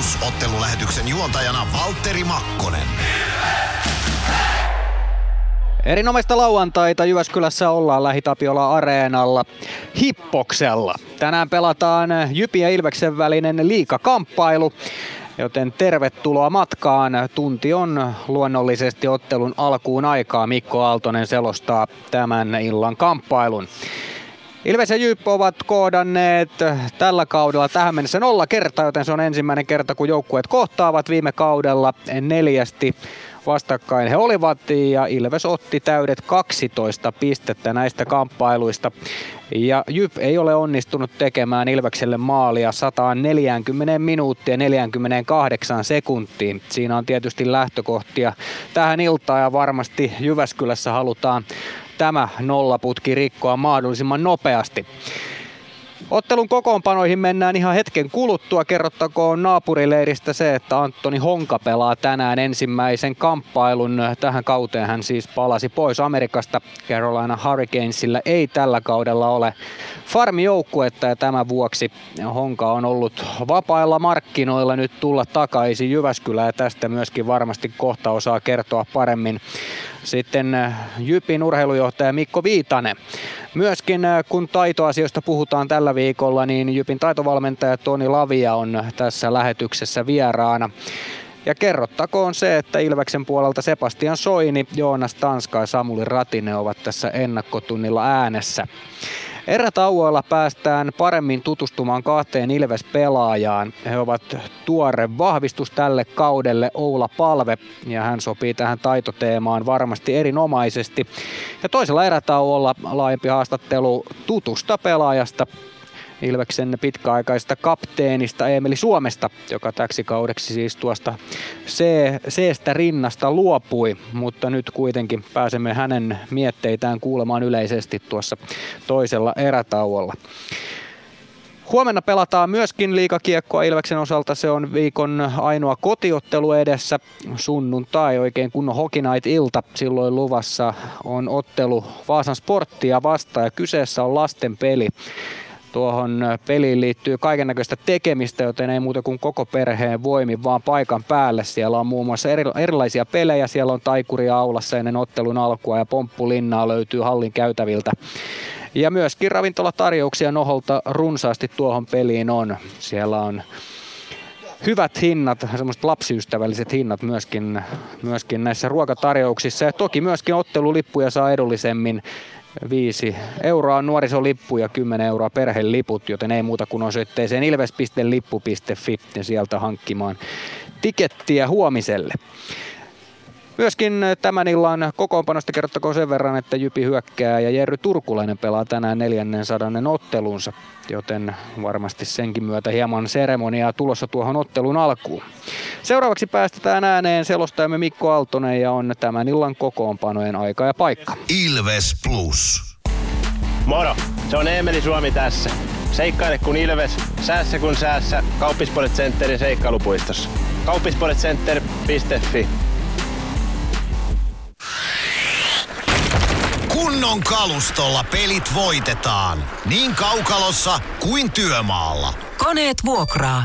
Plus-ottelulähetyksen juontajana Valtteri Makkonen. Erinomaista lauantaita Jyväskylässä ollaan Lähi-Tapiola-areenalla Hippoksella. Tänään pelataan Jypin ja Ilveksen välinen liigakamppailu, joten tervetuloa matkaan. Tunti on luonnollisesti ottelun alkuun aikaa. Mikko Aaltonen selostaa tämän illan kamppailun. Ilves ja JYP ovat koodanneet tällä kaudella tähän mennessä 0 kertaa, joten se on ensimmäinen kerta, kun joukkueet kohtaavat. Viime kaudella 4 vastakkain he olivat ja Ilves otti täydet 12 pistettä näistä kamppailuista. Ja JYP ei ole onnistunut tekemään Ilvekselle maalia 140 minuuttia 48 sekuntiin. Siinä on tietysti lähtökohtia tähän iltaan ja varmasti Jyväskylässä halutaan tämä nollaputki rikkoa mahdollisimman nopeasti. Ottelun kokoonpanoihin mennään ihan hetken kuluttua. Kerrottakoon naapurileiristä se, että Antoni Honka pelaa tänään ensimmäisen kamppailun. Tähän kauteen hän siis palasi pois Amerikasta. Carolina Hurricanesillä ei tällä kaudella ole farmijoukkuetta ja tämän vuoksi Honka on ollut vapailla markkinoilla nyt tulla takaisin Jyväskylään ja tästä myöskin varmasti kohta osaa kertoa paremmin. Sitten JYPin urheilujohtaja Mikko Viitanen. Myöskin kun taitoasioista puhutaan tällä viikolla, niin JYPin taitovalmentaja Toni Lavia on tässä lähetyksessä vieraana. Ja kerrottakoon se, että Ilveksen puolelta Sebastian Soini, Joonas Tanska ja Samuli Ratinen ovat tässä ennakkotunnilla äänessä. Erätauoilla päästään paremmin tutustumaan 2 Ilves-pelaajaan. He ovat tuore vahvistus tälle kaudelle Oula Palve ja hän sopii tähän taitoteemaan varmasti erinomaisesti. Ja toisella erätauolla laajempi haastattelu tutusta pelaajasta, Ilveksen pitkäaikaisesta kapteenista Eemeli Suomesta, joka täksi kaudeksi siis tuosta C-stä rinnasta luopui, mutta nyt kuitenkin pääsemme hänen mietteitään kuulemaan yleisesti tuossa toisella erätauolla. Huomenna pelataan myöskin liigakiekkoa Ilveksen osalta. Se on viikon ainoa kotiottelu edessä. Sunnuntai oikein kunnon Hockey Night-ilta. Silloin luvassa on ottelu Vaasan Sporttia vastaan ja kyseessä on lasten peli. Tuohon peliin liittyy kaikennäköistä tekemistä, joten ei muuta kuin koko perheen voimin, vaan paikan päälle. Siellä on muun muassa erilaisia pelejä. Siellä on taikuria aulassa ennen ottelun alkua ja pomppulinnaa löytyy hallin käytäviltä. Ja myöskin ravintolatarjouksia Noholta runsaasti tuohon peliin on. Siellä on hyvät hinnat, semmoiset lapsiystävälliset hinnat myöskin näissä ruokatarjouksissa. Ja toki myöskin ottelulippuja saa edullisemmin. 5 euroa on nuorisolippu ja 10 euroa perheliput, joten ei muuta kuin osoitteeseen ilves.lippu.fi ja sieltä hankkimaan tikettiä huomiselle. Myöskin tämän illan kokoonpanosta kerrottakoon sen verran, että Jypi hyökkää ja Jerry Turkulainen pelaa tänään 400 ottelunsa, joten varmasti senkin myötä hieman seremoniaa tulossa tuohon ottelun alkuun. Seuraavaksi päästetään ääneen selostajamme Mikko Aaltonen ja on tämän illan kokoonpanojen aika ja paikka. Ilves Plus. Moro, se on Eemeli Suomi tässä. Seikkaile kun Ilves, säässä kun säässä, Kauppisports Centerin seikkailupuistossa. Kauppisportscenter.fi. Kunnon kalustolla pelit voitetaan. Niin kaukalossa kuin työmaalla. Koneet vuokraa.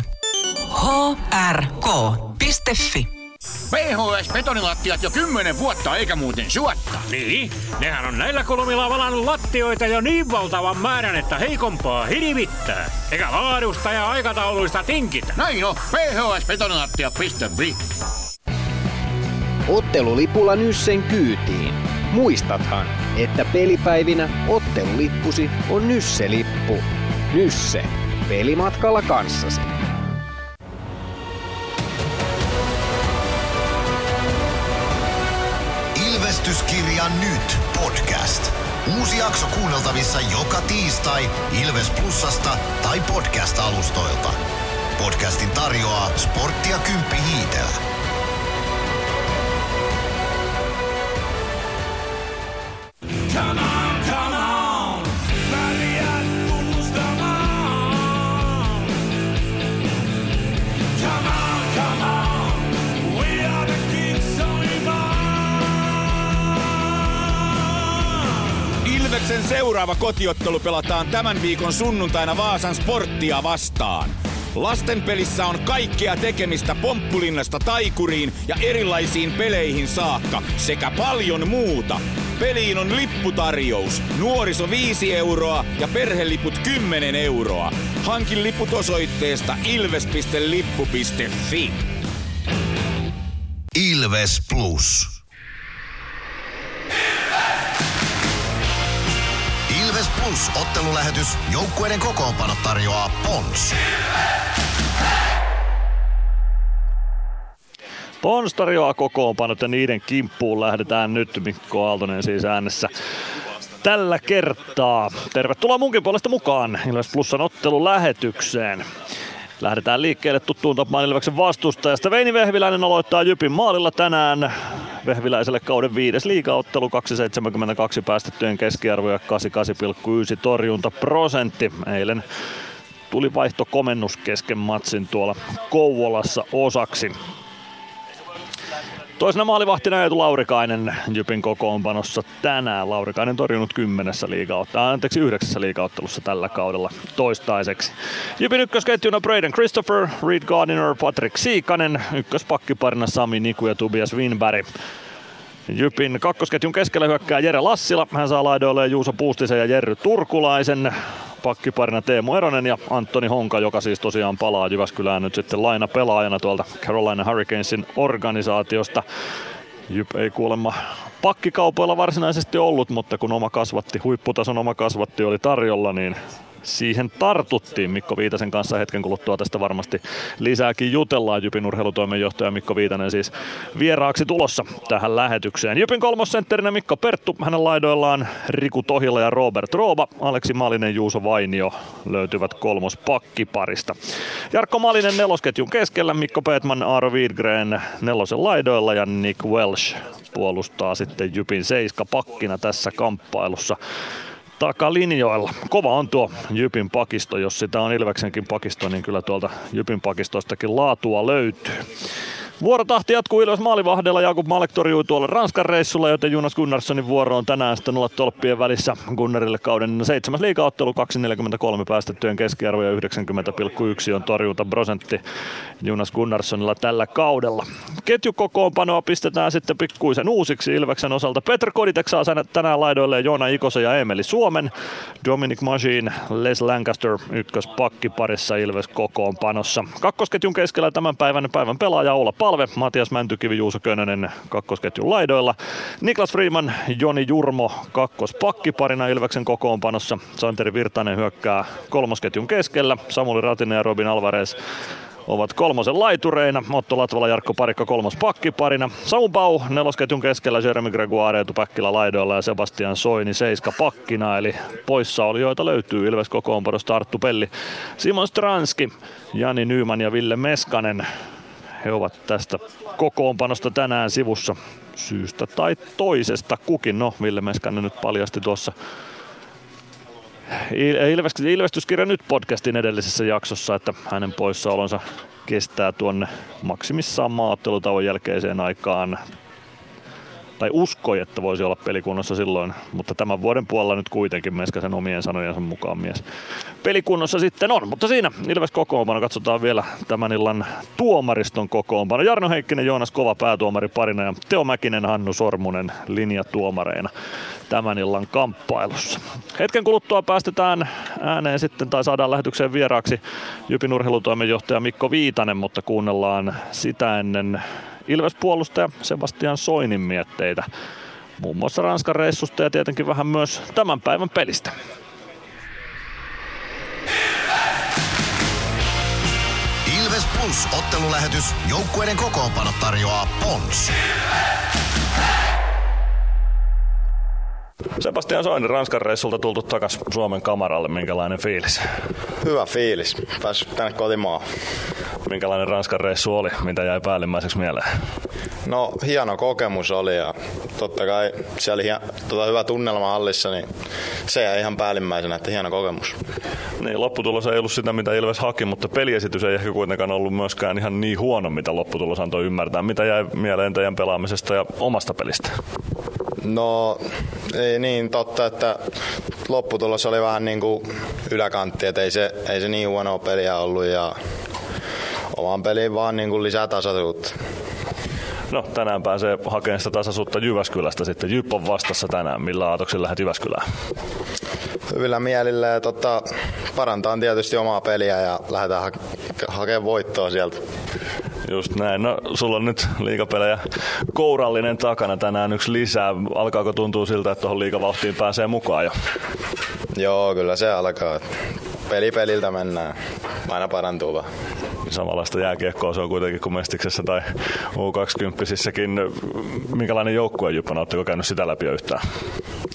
hrk.fi. PHS-betonilattiat jo 10 vuotta eikä muuten suotta. Niin, nehän on näillä kolmilla valannut lattioita jo niin valtavan määrän, että heikompaa hirvittää. Eikä laadusta ja aikatauluista tinkitä. Näin on, phsbetonilattia.fi. Ottelulipulla Nyssen kyytiin. Muistathan, että pelipäivinä ottelulippusi on Nysse-lippu. Nysse. Pelimatkalla kanssasi. Ilvestyskirja nyt podcast. Uusi jakso kuunneltavissa joka tiistai Ilves Plusasta tai podcast-alustoilta. Podcastin tarjoaa Sporttia Kymppi Hiitelä. Come on, come on, pärjät tunnustamaan. Come on, we are the kids on. Ilveksen seuraava kotiottelu pelataan tämän viikon sunnuntaina Vaasan Sporttia vastaan. Lastenpelissä on kaikkea tekemistä pomppulinnasta taikuriin ja erilaisiin peleihin saakka sekä paljon muuta. Peliin on lipputarjous. Nuoriso 5 euroa ja perheliput 10 euroa. Hankin liput osoitteesta ilves.lippu.fi. Ilves Plus. Ilves! Ilves Plus -ottelulähetys. Joukkueiden kokoonpanot tarjoaa Pons. Pons tarjoaa kokoonpanot ja niiden kimppuun lähdetään nyt. Mikko Aaltonen siis äänessä tällä kertaa. Tervetuloa munkin puolesta mukaan Ilves Plusan ottelulähetykseen. Lähdetään liikkeelle tuttuun tapaan Ilveksen vastustajasta. Veini Vehviläinen aloittaa Jypin maalilla tänään. Vehviläiselle kauden 5. liigaottelu, 2,72 päästettyjen keskiarvo ja 88,9 torjuntaprosentti. Eilen tuli vaihtokomennus kesken matsin tuolla Kouvolassa osaksi. Toisena maalivahtina Eetu Laurikainen Jypin kokoonpanossa tänään. Laurikainen torjunut 9 liigaottelussa tällä kaudella toistaiseksi. Jypin ykkösketjuna Braden Christopher, Reed Gardiner, Patrick Siikanen, ykköspakkiparina Sami Niku ja Tobias Winberg. Jypin kakkosketjun keskellä hyökkää Jere Lassila. Hän saa laidoilleen Juuso Puustisen ja Jerry Turkulaisen. Pakkiparina Teemu Eronen ja Antoni Honka, joka siis tosiaan palaa Jyväskylään nyt sitten lainapelaajana tuolta Carolina Hurricanesin organisaatiosta. Jyp ei kuulemma pakkikaupoilla varsinaisesti ollut, mutta kun huipputason oma kasvatti oli tarjolla, niin siihen tartuttiin. Mikko Viitasen kanssa hetken kuluttua tästä varmasti lisääkin jutellaan. Jypin urheilutoimenjohtaja Mikko Viitanen siis vieraaksi tulossa tähän lähetykseen. Jypin kolmossentterinä Mikko Perttu, hänen laidoillaan Riku Tohila ja Robert Rooba. Aleksi Malinen, Juuso Vainio löytyvät kolmospakkiparista. Jarkko Malinen nelosketjun keskellä, Mikko Peetman, Aaro Widgren nelosen laidoilla ja Nick Welsh puolustaa sitten Jypin seiska pakkina tässä kamppailussa. Takalinjoilla. Kova on tuo Jypin pakisto, jos sitä on Ilveksenkin pakisto, niin kyllä tuolta Jypin pakistoistakin laatua löytyy. Vuorotahti jatkuu Ilves maalivahdella. Jakub Malek torjuu tuolla Ranskan reissulla, joten Jonas Gunnarssonin vuoro on tänään sitten olla tolppien välissä. Gunnarille kauden 7. liigaottelu, 2,43 päästettyjen keskiarvo ja 90,1 on torjuntaprosentti Jonas Gunnarssonilla tällä kaudella. Ketjukokoonpanoa pistetään sitten pikkuisen uusiksi Ilveksen osalta. Petr Koditek saa tänään laidoilleen Joona Ikosen ja Emeli Suomen. Dominic Machin, Les Lancaster ykköspakkiparissa Ilves kokoonpanossa. Kakkosketjun keskellä tämän päivän pelaaja Oula Palve, Matias Mäntykivi, Juuso Könönen kakkosketjun laidoilla. Niklas Freeman, Joni Jurmo kakkospakkiparina Ilveksen kokoonpanossa. Santeri Virtanen hyökkää kolmosketjun keskellä. Samuli Ratinen ja Robin Alvarez ovat kolmosen laitureina. Otto Latvala, Jarkko Parikka kolmospakkiparina. Samu Bau nelosketjun keskellä, Jeremy Gregoire, Eetu Päkkilä laidoilla ja Sebastian Soini seiska pakkina. Eli poissaolijoita löytyy Ilves kokoonpanosta Arttu Pelli, Simon Stranski, Jani Nyman ja Ville Meskanen. He ovat tästä kokoonpanosta tänään sivussa syystä tai toisesta kukin. No, Ville Meskanen nyt paljasti tuossa Ilvestyskirja nyt -podcastin edellisessä jaksossa, että hänen poissaolonsa kestää tuonne maksimissaan maaottelutauon jälkeiseen aikaan. Tai uskoi, että voisi olla pelikunnossa silloin, mutta tämän vuoden puolella nyt kuitenkin Meskasen omien sanojensa mukaan mies pelikunnossa sitten on. Mutta siinä Ilves kokoonpano, katsotaan vielä tämän illan tuomariston kokoonpano. Jarno Heikkinen, Joonas Kova päätuomari parina ja Teo Mäkinen, Hannu Sormunen linjatuomareina tämän illan kamppailussa. Hetken kuluttua päästetään ääneen sitten tai saadaan lähetykseen vieraaksi Jypin urheilutoimenjohtaja Mikko Viitanen, mutta kuunnellaan sitä ennen Ilves-puolustaja Sebastian Soinin mietteitä muun muassa Ranskan reissusta ja tietenkin vähän myös tämän päivän pelistä. Ilves! Ilves Plus -ottelulähetys. Joukkueiden kokoonpanot tarjoaa Pons. Sebastian Soini, Ranskan reissulta tultu takas Suomen kamaralle. Minkälainen fiilis? Hyvä fiilis. Päässyt tänne kotimaahan. Minkälainen Ranskan reissu oli? Mitä jäi päällimmäiseksi mieleen? No, hieno kokemus oli ja totta kai siellä oli hyvä tunnelma hallissa, niin se jäi ihan päällimmäisenä, että hieno kokemus. Niin, lopputulos ei ollut sitä, mitä Ilves haki, mutta peliesitys ei ehkä kuitenkaan ollut myöskään ihan niin huono, mitä lopputulos antoi ymmärtää. Mitä jäi mieleen teidän pelaamisesta ja omasta pelistä? No, ei niin totta, että lopputulos oli vähän niin kuin yläkantti, että ei se niin huonoa peliä ollut ja oman peliin vaan niin kuin lisää tasaisuutta. No, tänään pääsee hakemaan sitä tasaisuutta Jyväskylästä sitten. JYP on vastassa tänään. Millä aatoksilla lähdet Jyväskylään? Hyvillä mielillä ja parantaa tietysti omaa peliä ja lähdetään hakemaan voittoa sieltä. Just näin. No, sulla on nyt liigapelejä kourallinen takana, tänään yksi lisää. Alkaako tuntua siltä, että tuohon liigavauhtiin pääsee mukaan jo? Joo, kyllä se alkaa. Peli peliltä mennään. Aina parantuu vaan. Samanlaista jääkiekkoa se on kuitenkin kuin Mestiksessä tai U20-sissäkin. Minkälainen joukkue Jyppänä? Oletteko käynyt sitä läpi yhtään?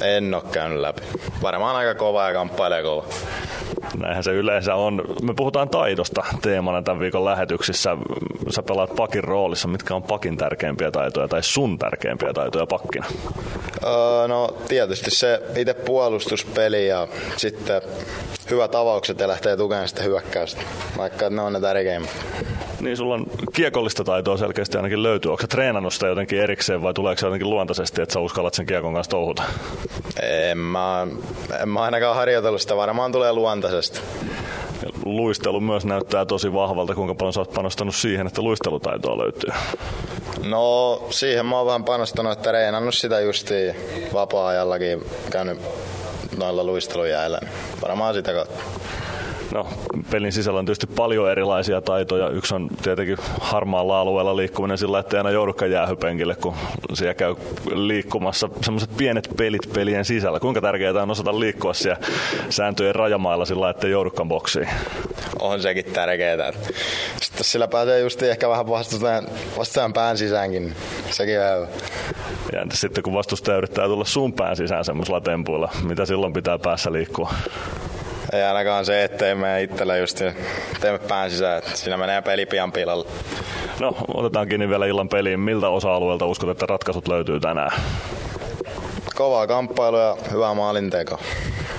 En ole käynyt läpi. Varmaan aika kova ja kamppailee kova. Näinhän se yleensä on. Me puhutaan taidosta teemana tämän viikon lähetyksissä. Sä pelaat pakin roolissa. Mitkä on pakin tärkeimpiä taitoja tai sun tärkeimpiä taitoja pakkina? No tietysti se itse puolustuspeli ja sitten hyvät avaukset ja lähtee tukemaan sitä hyökkäystä, vaikka ne on ne tärkeimmät. Niin, sulla on kiekollista taitoa selkeästi ainakin löytyy. Onko sä treenannut sitä jotenkin erikseen vai tuleeko se jotenkin luontaisesti, että sä uskallat sen kiekon kanssa touhuta? En mä ainakaan harjoitellut sitä, varmaan tulee luontaisesti. Luistelu myös näyttää tosi vahvalta. Kuinka paljon sä oot panostanut siihen, että luistelutaitoa löytyy? No, siihen mä oon vähän panostanut, että treenannut sitä justiin vapaa-ajallakin, käynyt noilla luistelujäällä. Varmaan sitä kautta. No, pelin sisällä on tietysti paljon erilaisia taitoja. Yksi on tietenkin harmaalla alueella liikkuminen sillä, että ei aina joudukaan jäähypenkille, kun siellä käy liikkumassa sellaiset pienet pelit pelien sisällä. Kuinka tärkeää on osata liikkua siellä sääntöjen rajamailla sillä, että ei joudukaan boksiin? On sekin tärkeää. Sitten sillä pääsee just ehkä vähän vastustajan pään sisäänkin. Sekin on hyvä. Ja sitten kun vastustaja yrittää tulla sun pään sisään semmoisella tempuilla, mitä silloin pitää päässä liikkua? Ei ainakaan se, ettei mene itsellä just teemme pään sisään, että siinä menee peli pian pilalle. No, otetaan kiinni vielä illan peliin. Miltä osa-alueelta uskot, että ratkaisut löytyy tänään? Kovaa kamppailua ja hyvää maalintekoa.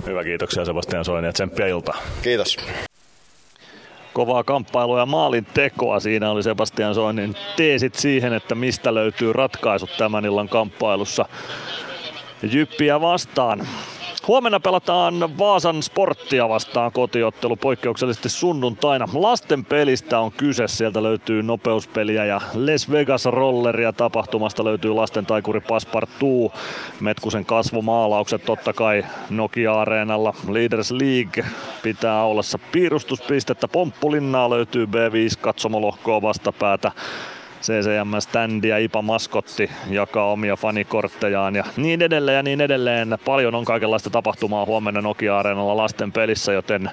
Hyvä, kiitoksia Sebastian Soini ja tsemppiä iltaa. Kiitos. Kovaa kamppailua ja maalintekoa. Siinä oli Sebastian Soinin teesit siihen, että mistä löytyy ratkaisut tämän illan kamppailussa Jyppiä vastaan. Huomenna pelataan Vaasan Sporttia vastaan kotiottelu poikkeuksellisesti sunnuntaina. Lasten pelistä on kyse. Sieltä löytyy nopeuspeliä ja Les Vegas Rolleria. Tapahtumasta löytyy lasten taikuri Passepartout. Metkusen kasvomaalaukset totta kai Nokia-areenalla. Leaders League pitää ollassa piirustuspistettä. Pomppulinnaa löytyy B5 katsomolohkoa vastapäätä. CCM-ständi ja IPA maskotti jakaa omia fanikorttejaan ja niin edelleen ja niin edelleen. Paljon on kaikenlaista tapahtumaa huomenna Nokia-areenalla lasten pelissä, joten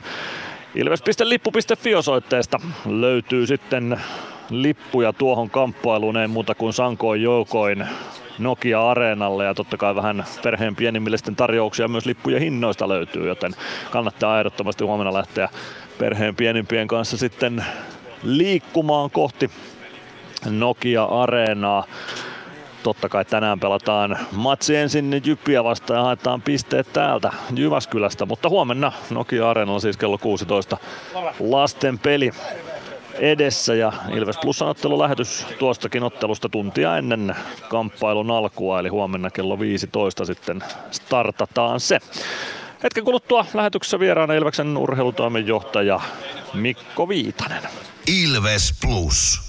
ilves.lippu.fi osoitteesta löytyy sitten lippuja tuohon kamppailuun, ei muuta kuin sankoin joukoin Nokia-areenalle ja totta kai vähän perheen pienimmillisten tarjouksia myös lippujen hinnoista löytyy, joten kannattaa ehdottomasti huomenna lähteä perheen pienimpien kanssa sitten liikkumaan kohti Nokia-areenaa. Totta kai tänään pelataan matsi ensin Jyppiä vastaan ja haetaan pisteet täältä Jyväskylästä, mutta huomenna Nokia-areenalla siis kello 16 lasten peli edessä ja Ilves Plusan ottelulähetys tuostakin ottelusta tuntia ennen kamppailun alkua, eli huomenna kello 15 sitten startataan se. Hetken kuluttua lähetyksessä vieraana Ilveksen urheilutoimenjohtaja Mikko Viitanen. Ilves Plus.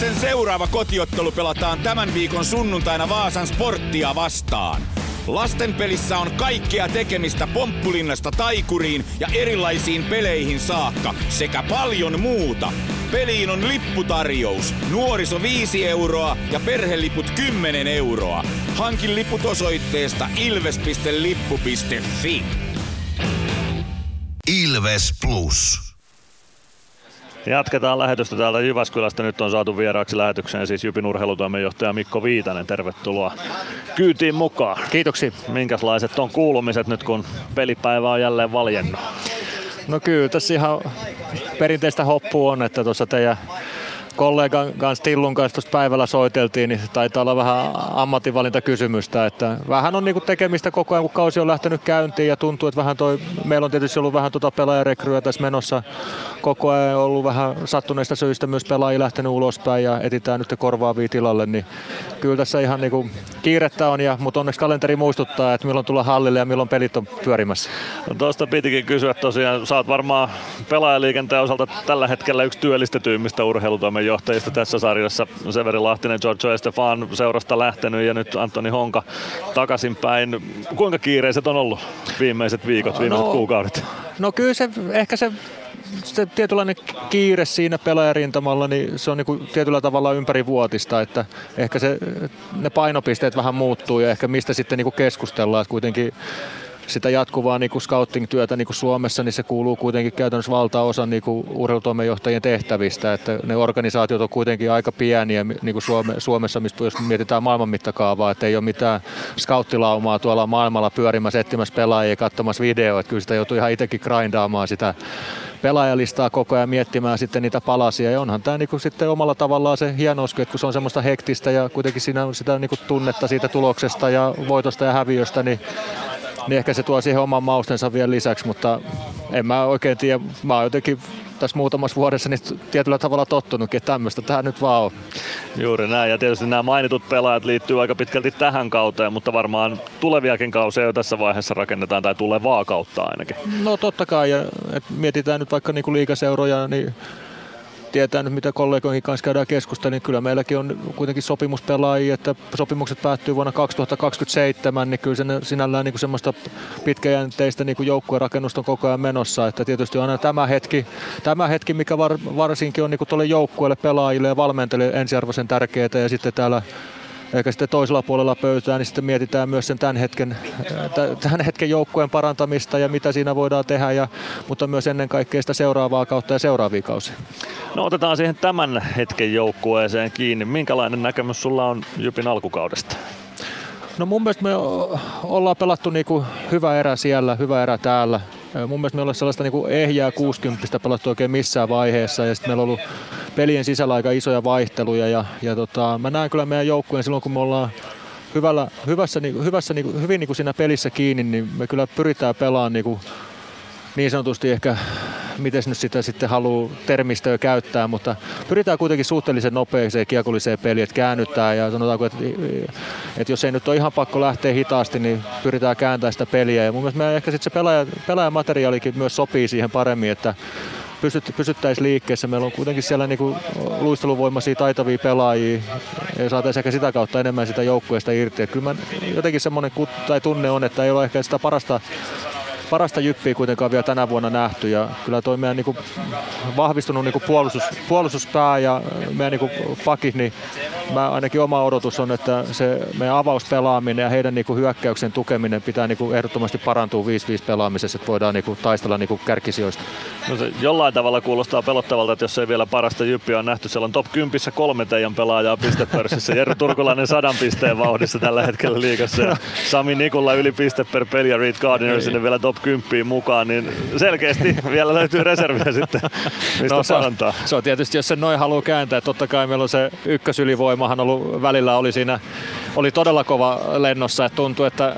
Sen seuraava kotiottelu pelataan tämän viikon sunnuntaina Vaasan Sporttia vastaan. Lastenpelissä on kaikkea tekemistä pomppulinnasta taikuriin ja erilaisiin peleihin saakka sekä paljon muuta. Peliin on lipputarjous. Nuoriso 5 euroa ja perheliput 10 euroa. Hankin liput osoitteesta ilves.lippu.fi. Ilves Plus. Jatketaan lähetystä täältä Jyväskylästä. Nyt on saatu vieraaksi lähetykseen siis Jypin urheilutoimenjohtaja Mikko Viitanen. Tervetuloa kyytiin mukaan. Kiitoksia. Minkälaiset on kuulumiset nyt, kun pelipäivä on jälleen valjennut? No kyllä, tässä ihan perinteistä hoppua on, että tuossa teidän kollegan kanssa Tillun kanssa tuossa päivällä soiteltiin, niin taitaa olla vähän ammatinvalintakysymystä, että vähän on niinku tekemistä koko ajan, kun kausi on lähtenyt käyntiin ja tuntuu, että vähän toi, meillä on tietysti ollut vähän pelaajarekryä tässä menossa koko ajan, ollut vähän sattuneista syistä myös pelaajia lähtenyt ulospäin ja etsitään nyt korvaavia tilalle, niin kyllä tässä ihan niinku kiirettä on, ja, mutta onneksi kalenteri muistuttaa, että milloin tullaan hallille ja milloin pelit on pyörimässä. No tuosta pitikin kysyä tosiaan, sä oot varmaan pelaajaliikenteen osalta tällä hetkellä yksi työllistetyimmistä urheilutoimen johtajista tässä sarjassa. Severi Lahtinen, Giorgio Estefan seurasta lähtenyt ja nyt Antoni Honka takaisinpäin. Kuinka kiireiset on ollut viimeiset viikot, viimeiset kuukaudet? No kyllä se, ehkä se tietynlainen kiire siinä pelaajarintamalla, niin se on niinku tietyllä tavalla ympärivuotista, että ehkä se, ne painopisteet vähän muuttuu ja ehkä mistä sitten niinku keskustellaan, että kuitenkin sitä jatkuvaa niinku scouting-työtä niinku Suomessa, niin se kuuluu kuitenkin käytännössä valtaosan niinku urheilutoimenjohtajien tehtävistä, että ne organisaatiot on kuitenkin aika pieniä niinku Suomessa, mistä jos mietitään maailman mittakaavaa, että ei ole mitään scouttilaumaa tuolla maailmalla pyörimässä, etsimässä pelaajia ja katsomassa videoita, että kyllä sitä joutuu ihan itsekin grindaamaan sitä pelaajalistaa koko ajan, miettimään sitten niitä palasia, ja onhan tämä niinku sitten omalla tavallaan se hienous, kun se on semmoista hektistä ja kuitenkin siinä on sitä niinku tunnetta siitä tuloksesta ja voitosta ja häviöstä, niin ehkä se tuo siihen oman maustensa vielä lisäksi, mutta en mä oikein tiedä, mä oon jotenkin tässä muutamassa vuodessa niin tietyllä tavalla tottunutkin, että tämmöistä tämä nyt vaan on. Juuri näin, ja tietysti nämä mainitut pelaajat liittyy aika pitkälti tähän kauteen, mutta varmaan tuleviakin kausia jo tässä vaiheessa rakennetaan, tai tulevaa kautta ainakin. No totta kai, ja mietitään nyt vaikka niinku liigaseuroja, niin tietää nyt mitä kollegoihin kanssa käydään keskustelua, niin kyllä meilläkin on kuitenkin sopimuspelaajia, että sopimukset päättyy vuonna 2027, niin kyllä sinällään niin kuin semmoista pitkäjänteistä niin kuin joukkuerakennusta on koko ajan menossa, että tietysti aina tämä hetki mikä varsinkin on niin kuin tuolle joukkueelle, pelaajille ja valmentajille ensiarvoisen tärkeää, ja sitten täällä ehkä sitten toisella puolella pöytää, niin sitten mietitään myös sen tämän hetken joukkueen parantamista ja mitä siinä voidaan tehdä, mutta myös ennen kaikkea sitä seuraavaa kautta ja seuraavia kausia. No otetaan siihen tämän hetken joukkueeseen kiinni. Minkälainen näkemys sulla on Jypin alkukaudesta? No mun mielestä me ollaan pelattu niinku hyvä erä siellä, hyvä erä täällä. Mun mielestä meillä on sellaista niinku ehjää 60 pelattu oikein missään vaiheessa, ja sitten meillä on ollut pelien sisällä aika isoja vaihteluja, ja mä näen kyllä meidän joukkueen silloin, kun me ollaan hyvin siinä pelissä kiinni, niin me kyllä pyritään pelaamaan niin sanotusti ehkä, miten nyt sitä sitten haluaa termistöä käyttää, mutta pyritään kuitenkin suhteellisen nopeeseen kiekolliseen peliin, että käännytään, ja sanotaanko, että jos ei nyt ole ihan pakko lähteä hitaasti, niin pyritään kääntämään sitä peliä, ja mun mielestä meidän ehkä sitten se pelaajamateriaalikin myös sopii siihen paremmin, että pysyttäisiin liikkeessä. Meillä on kuitenkin siellä niinku luisteluvoimaisia taitavia pelaajia ja saataisiin ehkä sitä kautta enemmän sitä joukkueesta irti. Et kyllä jotenkin semmoinen tunne on, että ei ole ehkä sitä parasta Jyppiä kuitenkaan vielä tänä vuonna nähty, ja kyllä toi meidän niinku vahvistunut niinku puolustuspää ja meidän niinku pakit, niin mä ainakin oma odotus on, että se meidän avauspelaaminen ja heidän niinku hyökkäyksen tukeminen pitää niinku ehdottomasti parantua 5-5 pelaamisessa, että voidaan niinku taistella niinku kärkisijoista. No se jollain tavalla kuulostaa pelottavalta, että jos ei vielä parasta Jyppiä on nähty, siellä on top 10 3 teidän pelaajaa pistepörssissä. Jerry Turkulainen 100 pisteen vauhdissa tällä hetkellä liigassa, ja Sami Nikulla yli piste per peli, ja Reid Gardiner sinne vielä top 10 mukaan, niin selkeästi vielä löytyy reserviä sitten, mistä parantaa. Se on tietysti, jos sen noin haluaa kääntää, totta kai meillä on se ykkösylivoimahan ollut välillä, oli todella kova lennossa, että tuntui, että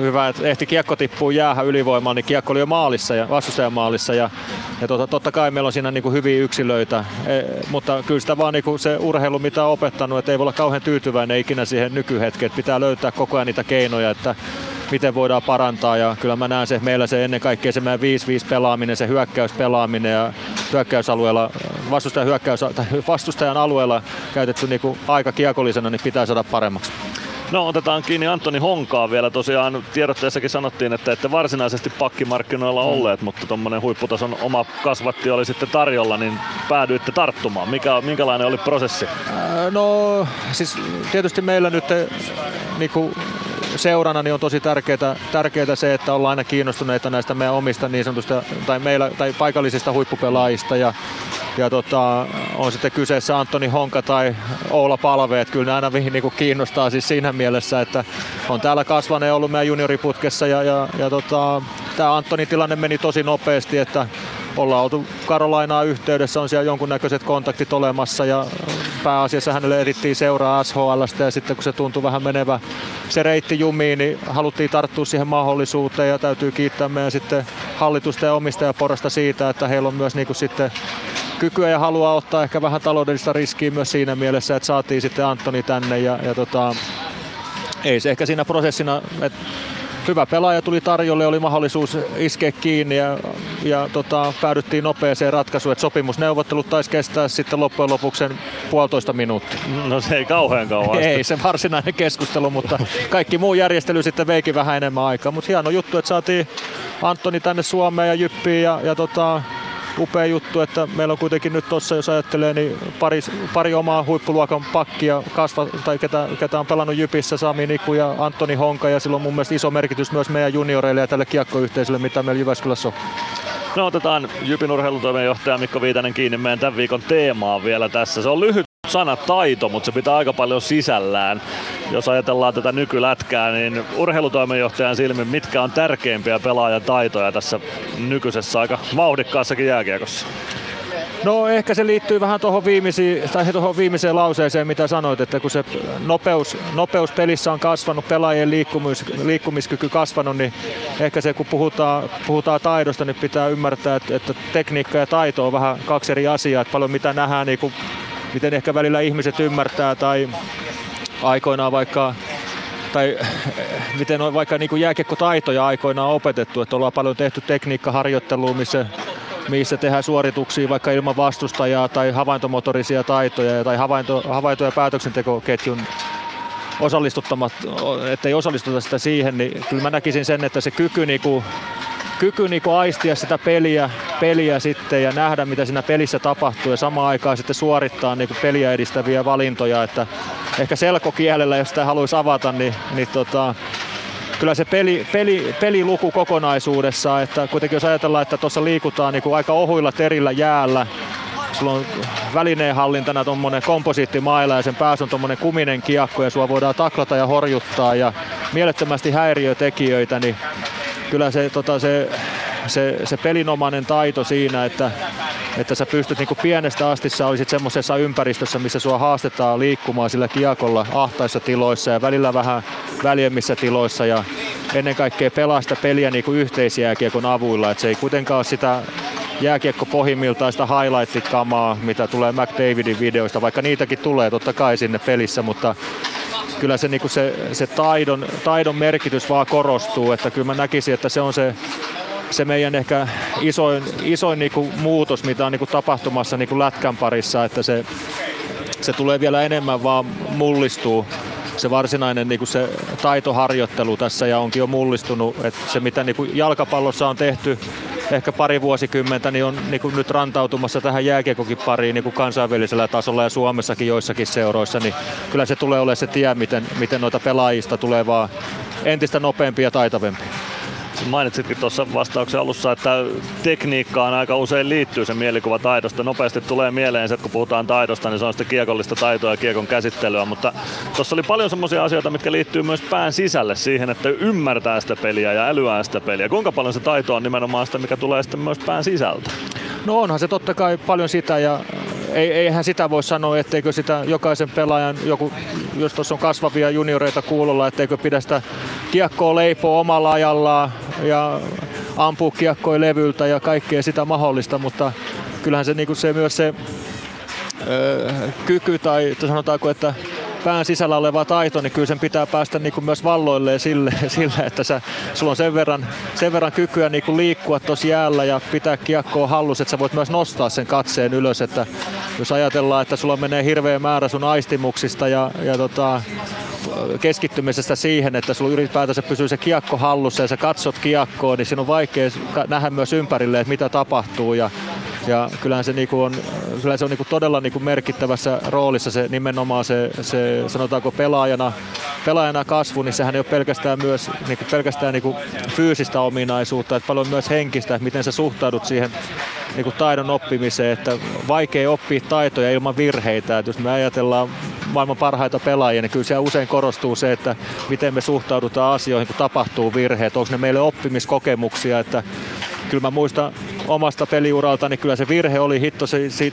hyvä, että ehti kiekko tippuu jäähän ylivoimaan, niin kiekko oli jo maalissa ja vastustajan maalissa, ja totta kai meillä on siinä niinku hyviä yksilöitä, mutta kyllä sitä vaan niinku se urheilu, mitä on opettanut, että ei voi olla kauhean tyytyväinen ikinä siihen nykyhetkeen, että pitää löytää koko ajan niitä keinoja, että miten voidaan parantaa, ja kyllä mä näen se, meillä se ennen kaikkea se meidän 5-5 pelaaminen, se hyökkäyspelaaminen ja hyökkäysalueella, vastustajan alueella käytetty niinku aika kiekollisena, niin pitää saada paremmaksi. No otetaan kiinni Antoni Honkaa vielä. Tosiaan tiedotteessakin sanottiin, että ette varsinaisesti pakkimarkkinoilla olleet, mutta tuommoinen huipputason oma kasvatti oli sitten tarjolla, niin päädyitte tarttumaan. Minkälainen oli prosessi? No siis tietysti meillä nyt niinku seurana niin on tosi tärkeää se, että ollaan aina kiinnostuneita näistä meidän omista niin sanotusta, tai paikallisista huippupelaajista. Ja on sitten kyseessä Antoni Honka tai Oula Palve, että kyllä ne aina niinku kiinnostaa siis siinä mielessä, että on täällä kasvaneet ollut meidän junioriputkessa ja tämä Antonin tilanne meni tosi nopeasti, että ollaan oltu Karolainaa yhteydessä, on siellä jonkunnäköiset kontaktit olemassa ja pääasiassa hänelle erittiin seuraa SHL:stä ja sitten kun se tuntui vähän menevä se reitti jumiin, niin haluttiin tarttua siihen mahdollisuuteen ja täytyy kiittää meidän sitten hallitusta ja omistajaporrasta siitä, että heillä on myös niinku sitten kykyä ja haluaa ottaa ehkä vähän taloudellista riskiä myös siinä mielessä, että saatiin sitten Antoni tänne ja ei se ehkä siinä prosessina, että hyvä pelaaja tuli tarjolle, oli mahdollisuus iskeä kiinni ja päädyttiin nopeeseen ratkaisuun, että sopimusneuvottelut taisi kestää sitten loppujen lopuksi 1,5 minuuttia. No se ei kauhean kauan. Ei se varsinainen keskustelu, mutta kaikki muu järjestely sitten veikin vähän enemmän aikaa, mutta hieno juttu, että saatiin Antoni tänne Suomeen ja Jyppiin ja upea juttu, että meillä on kuitenkin nyt tuossa, jos ajattelee, niin pari omaa huippuluokan pakkia, ketä on pelannut Jypissä, Sami Niku ja Antoni Honka, ja sillä on mun mielestä iso merkitys myös meidän junioreille ja tälle kiekkoyhteisölle, mitä meillä Jyväskylässä on. No otetaan Jypin urheilutoimenjohtaja Mikko Viitanen kiinni meidän tämän viikon teemaan vielä tässä. Se on lyhyt sana taito, mutta se pitää aika paljon sisällään. Jos ajatellaan tätä nykylätkää, niin urheilutoimenjohtajan silmin mitkä on tärkeimpiä pelaajan taitoja tässä nykyisessä aika vauhdikkaassakin jääkiekossa? No ehkä se liittyy vähän tuohon viimeiseen lauseeseen, mitä sanoit, että kun se nopeus pelissä on kasvanut, pelaajien liikkumiskyky kasvanut, niin ehkä se kun puhutaan taidosta, niin pitää ymmärtää, että tekniikka ja taito on vähän kaksi eri asiaa, että paljon mitä nähdään, niin miten ehkä välillä ihmiset ymmärtää tai aikoinaan miten on vaikka niin kuin jääkiekkotaitoja aikoinaan opetettu, että ollaan paljon tehty tekniikkaharjoittelua, missä tehdään suorituksia vaikka ilman vastustajaa tai havaintomotorisia taitoja tai havainto- ja päätöksentekoketjun ettei osallistuta sitä siihen, niin kyllä mä näkisin sen, että se kyky aistia sitä peliä sitten ja nähdä mitä siinä pelissä tapahtuu ja samaan aikaan sitten suorittaa niinku peliä edistäviä valintoja, että ehkä selkokielellä jos sitä haluaisi avata niin kyllä se peliluku kokonaisuudessaan, että kuitenkin jos ajatellaan, että tuossa liikutaan niinku aika ohuilla terillä jäällä, sulla on välineenhallintana tuommoinen komposiittimaila ja sen päässä on tuommoinen kuminen kiekko ja sua voidaan taklata ja horjuttaa ja mielettömästi häiriötekijöitä, niin kyllä se pelinomainen taito siinä, että sä pystyt niinku pienestä asti, sä olisit semmoisessa ympäristössä, missä sua haastetaan liikkumaan sillä kiekolla ahtaissa tiloissa ja välillä vähän väljemmissä tiloissa ja ennen kaikkea pelaa sitä peliä niinku yhteisjääkiekon avuilla. Et se ei kuitenkaan ole sitä jääkiekko pohjimmiltaan sitä highlight-kamaa, mitä tulee McDavidin videoista, vaikka niitäkin tulee totta kai sinne pelissä, mutta kyllä se, niinku se taidon merkitys vaan korostuu, että kyllä mä näkisin, että se on se meidän ehkä isoin niinku muutos, mitä on niinku tapahtumassa niinku lätkän parissa, että se tulee vielä enemmän vaan mullistuu. Se varsinainen niinku se taitoharjoittelu tässä ja onkin jo mullistunut, että se mitä niinku jalkapallossa on tehty ehkä pari vuosikymmentä, niin on niinku nyt rantautumassa tähän jääkiekonkin pariin niinku kansainvälisellä tasolla ja Suomessakin joissakin seuroissa, niin kyllä se tulee olemaan se tie, miten noita pelaajista tulee vaan entistä nopeampi ja taitavampi. Mainitsitkin tuossa vastauksen alussa, että tekniikkaan aika usein liittyy se mielikuva taidosta. Nopeasti tulee mieleen se, että kun puhutaan taidosta, niin se on sitten kiekollista taitoa ja kiekon käsittelyä. Mutta tuossa oli paljon semmoisia asioita, mitkä liittyy myös pään sisälle siihen, että ymmärtää sitä peliä ja älyää sitä peliä. Kuinka paljon se taito on nimenomaan sitä, mikä tulee sitten myös pään sisältä? No onhan se totta kai paljon sitä ja eihän sitä voi sanoa, etteikö sitä jokaisen pelaajan, jos tuossa on kasvavia junioreita kuulolla, etteikö pidä sitä kiekkoa leipoa omalla ajallaan ja ampuu kiekkoa levyltä ja kaikkea sitä mahdollista, mutta kyllähän se, niinku se myös se kyky tai sanotaanko, että pään sisällä oleva taito, niin kyllä sen pitää päästä niinku myös valloilleen sille, että sulla on sen verran kykyä niinku liikkua tuossa jäällä ja pitää kiekkoa hallussa, että sä voit myös nostaa sen katseen ylös, että jos ajatellaan, että sulla menee hirveä määrä sun aistimuksista ja keskittymisestä siihen, että sulla ylipäätänsä pysyy se kiekko hallussa ja sä katsot kiekkoa, niin siinä on vaikea nähdä myös ympärille, että mitä tapahtuu. Ja kyllähän se, se on todella merkittävässä roolissa se nimenomaan se sanotaanko pelaajana kasvu, niin sehän ei ole pelkästään myös fyysistä ominaisuutta, että paljon myös henkistä, että miten sä suhtaudut siihen taidon oppimiseen, että vaikea oppia taitoja ilman virheitä. Et jos me ajatellaan maailman parhaita pelaajia, niin kyllä siellä usein korostuu se, että miten me suhtaudutaan asioihin, kun tapahtuu virheet, onko ne meille oppimiskokemuksia, että kyllä mä muistan omasta peliuralta, niin kyllä se virhe oli hitto,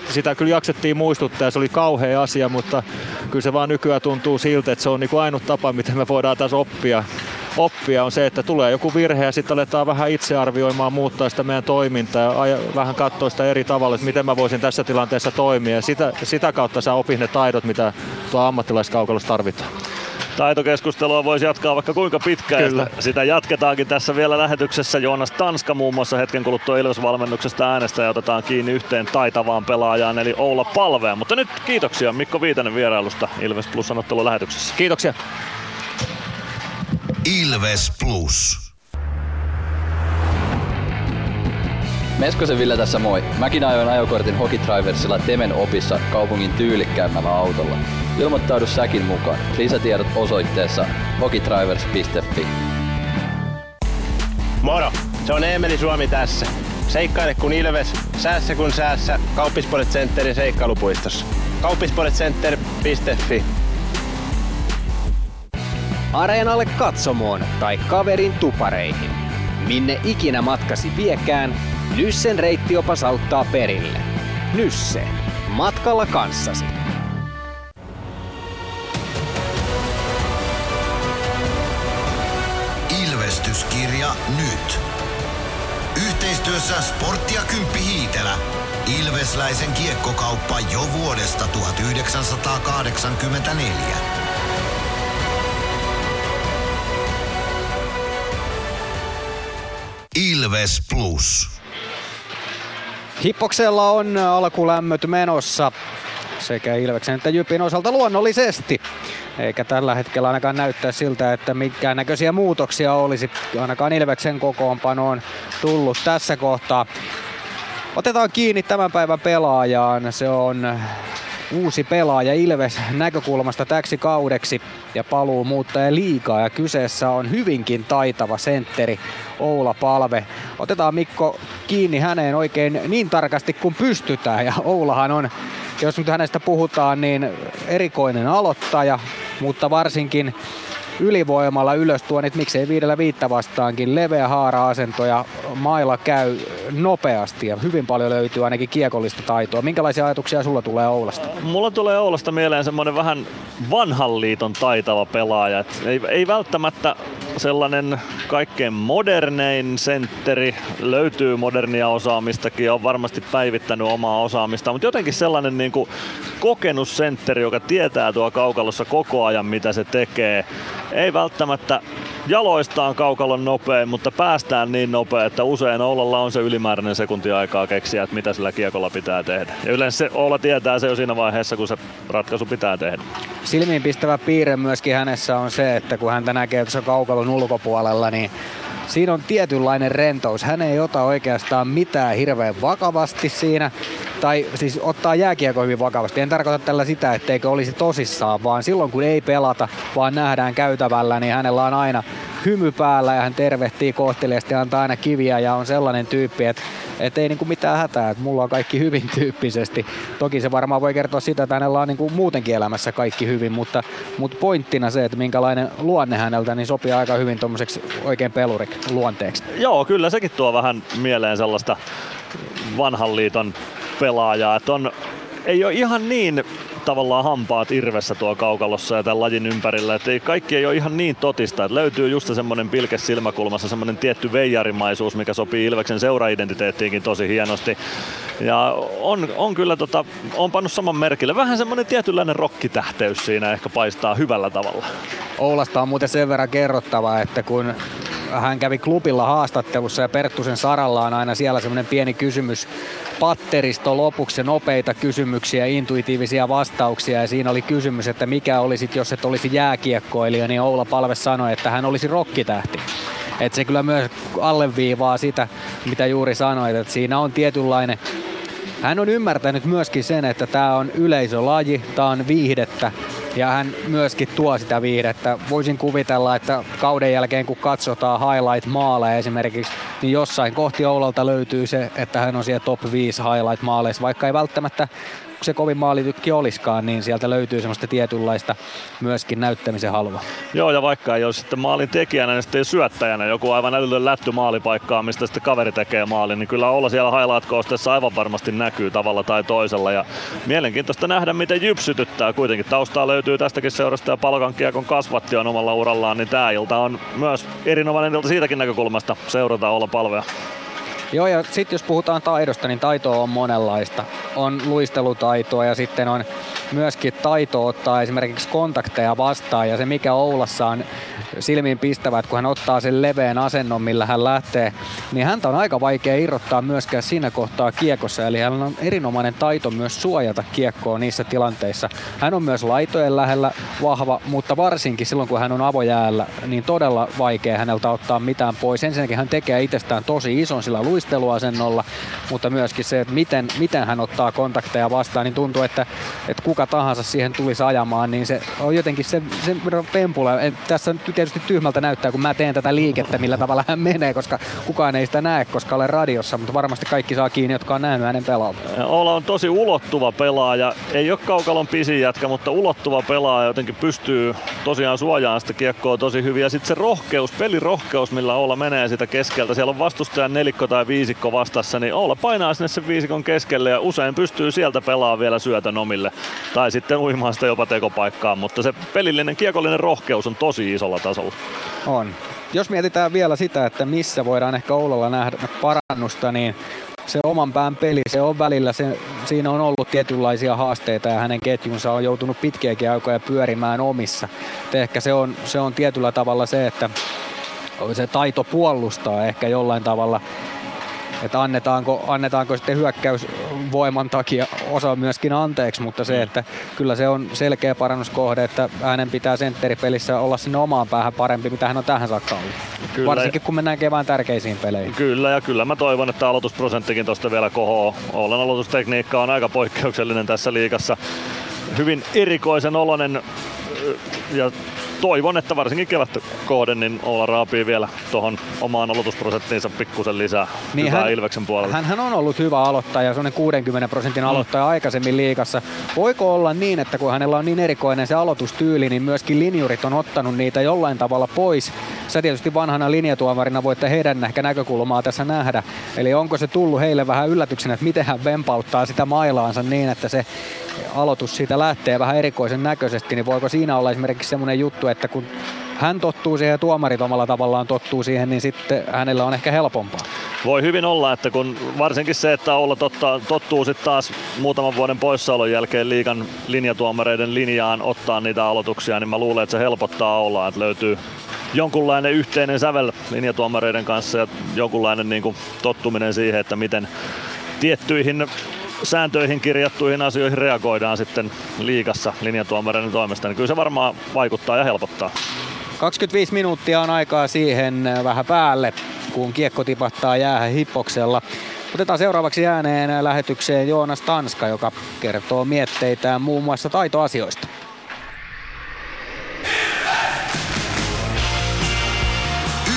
sitä kyllä jaksettiin muistuttaa ja se oli kauhea asia, mutta kyllä se vaan nykyään tuntuu siltä, että se on ainut tapa, miten me voidaan taas oppia on se, että tulee joku virhe ja sitten aletaan vähän itse arvioimaan, muuttaa sitä meidän toimintaa ja vähän katsoa sitä eri tavalla, että miten mä voisin tässä tilanteessa toimia ja sitä kautta sä opit ne taidot, mitä tuo ammattilaiskaukalossa tarvitaan. Taitokeskustelua voisi jatkaa vaikka kuinka pitkään. Kyllä. Sitä jatketaankin tässä vielä lähetyksessä. Joonas Tanska muun muassa hetken kuluttua Ilves-valmennuksesta äänestä ja otetaan kiinni yhteen taitavaan pelaajaan eli Oula Palveen. Mutta nyt kiitoksia Mikko Viitanen vierailusta Ilves Plus -annottelu lähetyksessä. Kiitoksia. Ilves Plus. Meskosen Ville tässä moi. Mäkin ajoin ajokortin Hokitriversilla Temen opissa kaupungin tyylikkäämmällä autolla. Ilmoittaudu säkin mukaan. Lisätiedot osoitteessa hokitrivers.fi. Moro! Se on Eemeli Suomi tässä. Seikkaile kun Ilves, säässä kun säässä. Kauppispoilet Centerin seikkailupuistossa. Kauppispoiletcenter.fi. Areenalle katsomoon tai kaverin tupareihin. Minne ikinä matkasi viekään, Nyssen reittiopas auttaa perille. Nysse. Matkalla kanssasi. Ilvestyskirja nyt. Yhteistyössä Sportti ja Kymppi Hiitelä. Ilvesläisen kiekkokauppa jo vuodesta 1984. Ilves Plus. Hippoksella on alkulämmöt menossa sekä Ilveksen että Jypin osalta luonnollisesti. Eikä tällä hetkellä ainakaan näyttää siltä, että minkään näköisiä muutoksia olisi ainakaan Ilveksen kokoonpanoon tullut tässä kohtaa. Otetaan kiinni tämän päivän pelaajaan. Se on uusi pelaaja Ilves näkökulmasta täksi kaudeksi ja paluu muuttaja liigaa. Ja kyseessä on hyvinkin taitava sentteri Oula Palve. Otetaan Mikko kiinni häneen oikein niin tarkasti kuin pystytään. Ja Oulahan on, jos nyt hänestä puhutaan, niin erikoinen aloittaja, mutta varsinkin ylivoimalla ylös tuonit, miksei 5-5 vastaankin, leveä haara-asento ja mailla käy nopeasti ja hyvin paljon löytyy ainakin kiekollista taitoa. Minkälaisia ajatuksia sulla tulee Oulasta? Mulla tulee Oulasta mieleen semmoinen vähän vanhan liiton taitava pelaaja. Et ei välttämättä sellainen kaikkein modernein sentteri, löytyy modernia osaamistakin ja on varmasti päivittänyt omaa osaamista, mutta jotenkin sellainen kokenut sentteri, joka tietää tuo kaukalossa koko ajan mitä se tekee. Ei välttämättä jaloistaan kaukalon nopein, mutta päästään niin nopea, että usein Oulalla on se ylimääräinen sekunti aikaa keksiä, että mitä sillä kiekolla pitää tehdä. Ja yleensä Oula tietää se jo siinä vaiheessa, kun se ratkaisu pitää tehdä. Silmiinpistävä piirre myöskin hänessä on se, että kun häntä näkee tuossa kaukalon ulkopuolella, niin siinä on tietynlainen rentous. Hän ei ota oikeastaan mitään hirveän vakavasti siinä, tai siis ottaa jääkiekko hyvin vakavasti. En tarkoita tällä sitä, etteikö olisi tosissaan, vaan silloin kun ei pelata, vaan nähdään käytävällä, niin hänellä on aina hymy päällä ja hän tervehtii kohteliaasti, antaa aina kiviä ja on sellainen tyyppi, että ei mitään hätää, että mulla on kaikki hyvin tyyppisesti. Toki se varmaan voi kertoa sitä, että hänellä on muutenkin elämässä kaikki hyvin, mutta pointtina se, että minkälainen luonne häneltä, niin sopii aika hyvin tommoseksi oikein pelurik luonteeksi. Joo, kyllä sekin tuo vähän mieleen sellaista vanhan liiton pelaajaa, että ei ole ihan niin tavallaan hampaat irvessä tuo kaukalossa ja tämän lajin ympärillä. Et kaikki ei ole ihan niin totista. Et löytyy just semmoinen pilke silmäkulmassa, semmoinen tietty veijarimaisuus, mikä sopii Ilveksen seura-identiteettiinkin tosi hienosti. Ja on kyllä on pannut saman merkille. Vähän semmoinen tietynlainen rokkitähteys siinä ehkä paistaa hyvällä tavalla. Oulasta on muuten sen verran kerrottavaa, että kun hän kävi klubilla haastattelussa ja Perttusen saralla on aina siellä semmoinen pieni kysymys. Patteristo lopuksi nopeita kysymyksiä, intuitiivisia vastauksia ja siinä oli kysymys, että mikä olisit, jos et olisi jääkiekkoilija, niin Oula Palve sanoi, että hän olisi rokkitähti. Että se kyllä myös alleviivaa sitä, mitä juuri sanoit, että siinä on tietynlainen. Hän on ymmärtänyt myöskin sen, että tämä on yleisölaji, tämä on viihdettä ja hän myöskin tuo sitä viihdettä. Voisin kuvitella, että kauden jälkeen kun katsotaan highlight-maaleja esimerkiksi, niin jossain kohti Oulalta löytyy se, että hän on siellä top 5 highlight-maaleissa, vaikka ei välttämättä se kovin maalitykki olisikaan, niin sieltä löytyy semmoista tietynlaista myöskin näyttämisen halua. Joo, ja vaikka ei ole sitten maalin tekijänä, niin sitten syöttäjänä joku aivan älytön lätty maalipaikkaa, mistä sitten kaveri tekee maalin, niin kyllä olla siellä highlight-koosteessa aivan varmasti näkyy tavalla tai toisella. Ja mielenkiintoista nähdä, miten jypsytyttää. Kuitenkin taustaa löytyy tästäkin seurasta ja Palkan Kiekon kasvatti on omalla urallaan, niin tämä ilta on myös erinomainen ilta siitäkin näkökulmasta seurata olla Palvea. Joo, ja sitten jos puhutaan taidosta, niin taitoa on monenlaista. On luistelutaitoa ja sitten on myöskin taito ottaa esimerkiksi kontakteja vastaan. Ja se mikä Oulassa on silmiin pistävä, että kun hän ottaa sen leveän asennon, millä hän lähtee, niin häntä on aika vaikea irrottaa myöskään siinä kohtaa kiekossa. Eli hän on erinomainen taito myös suojata kiekkoa niissä tilanteissa. Hän on myös laitojen lähellä vahva, mutta varsinkin silloin kun hän on avojäällä, niin todella vaikea häneltä ottaa mitään pois. Ensinnäkin hän tekee itsestään tosi ison sillä luisteluasennolla, mutta myöskin se, että miten hän ottaa kontakteja vastaan, niin tuntuu, että kuka tahansa siihen tulisi ajamaan, niin se on jotenkin sen pempula. Tässä nyt tietysti tyhmältä näyttää, kun mä teen tätä liikettä, millä tavalla hän menee, koska kukaan ei sitä näe, koska olen radiossa, mutta varmasti kaikki saa kiinni, jotka on nähnyt hänen pelaamaan. Oula on tosi ulottuva pelaaja, ei ole kaukalon pisin jätkä, mutta ulottuva pelaaja jotenkin pystyy tosiaan suojaamaan sitä kiekkoa tosi hyvin. Ja sitten se rohkeus, pelirohkeus, millä Oula menee sitä keskeltä, siellä on vastustajan nelikko tai viisikko vastassa, niin Oula painaa sinne sen viisikon keskelle ja usein pystyy sieltä pelaamaan vielä syötön omille tai sitten uimaan sitä jopa tekopaikkaan, mutta se pelillinen kiekollinen rohkeus on tosi isolla tasolla. On. Jos mietitään vielä sitä, että missä voidaan ehkä Oulalla nähdä parannusta, niin se oman pään peli, se on välillä, siinä on ollut tietynlaisia haasteita ja hänen ketjunsa on joutunut pitkiäkin aikoja pyörimään omissa. Ehkä se on tietyllä tavalla se, että se taito puolustaa ehkä jollain tavalla. Että annetaanko sitten hyökkäysvoiman takia osa myöskin anteeksi, mutta se, että kyllä se on selkeä parannuskohde, että hänen pitää sentteripelissä olla sinne omaan päähän parempi, mitä hän on tähän saakka ollut. Kyllä. Varsinkin kun mennään kevään tärkeisiin peleihin. Kyllä, ja kyllä mä toivon, että aloitusprosenttikin tuosta vielä kohoo. Ollen aloitustekniikka on aika poikkeuksellinen tässä liigassa. Hyvin erikoisen oloinen ja toivon, että varsinkin kevättä kohden niin Oula raapii vielä tuohon omaan aloitusprosenttiinsa pikkusen lisää niin Ilveksen puolella. Hänhän on ollut hyvä aloittaja, semmoinen 60% aloittaja aikaisemmin liigassa. Voiko olla niin, että kun hänellä on niin erikoinen se aloitustyyli, niin myöskin linjurit on ottanut niitä jollain tavalla pois? Sä tietysti vanhana linjatuomarina voitte heidän ehkä näkökulmaa tässä nähdä. Eli onko se tullut heille vähän yllätyksenä, että miten hän vempauttaa sitä mailaansa niin, että se aloitus siitä lähtee vähän erikoisen näköisesti, niin voiko siinä olla esimerkiksi semmoinen juttu, että kun hän tottuu siihen ja tuomarit omalla tavallaan tottuu siihen, niin sitten hänellä on ehkä helpompaa. Voi hyvin olla, että kun varsinkin se, että Oula tottuu sitten taas muutaman vuoden poissaolon jälkeen liigan linjatuomareiden linjaan ottaa niitä aloituksia, niin mä luulen, että se helpottaa Oulaa, että löytyy jonkunlainen yhteinen sävel linjatuomareiden kanssa ja jonkunlainen niin kuin tottuminen siihen, että miten tiettyihin sääntöihin kirjattuihin asioihin reagoidaan sitten liigassa linjatuomareiden toimesta, niin kyllä se varmaan vaikuttaa ja helpottaa. 25 minuuttia on aikaa siihen vähän päälle, kun kiekko tipahtaa jäähän Hippoksella. Otetaan seuraavaksi ääneen lähetykseen Joonas Tanska, joka kertoo mietteitään muun muassa taitoasioista.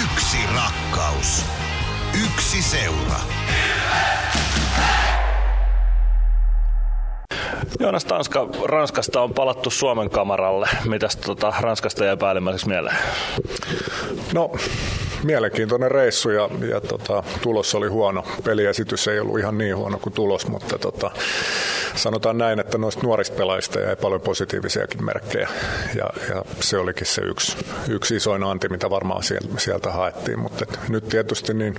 Yksi rakkaus, yksi seura. Joonas Tanska, Ranskasta on palattu Suomen kamaralle. Mitäs Ranskasta jäi päällimmäiseksi mieleen? No, mielenkiintoinen reissu ja tulos oli huono. Peliesitys ei ollut ihan niin huono kuin tulos, mutta sanotaan näin, että noista nuorista pelaajista jäi paljon positiivisiakin merkkejä ja se olikin se yksi isoin anti, mitä varmaan sieltä haettiin, mutta nyt tietysti niin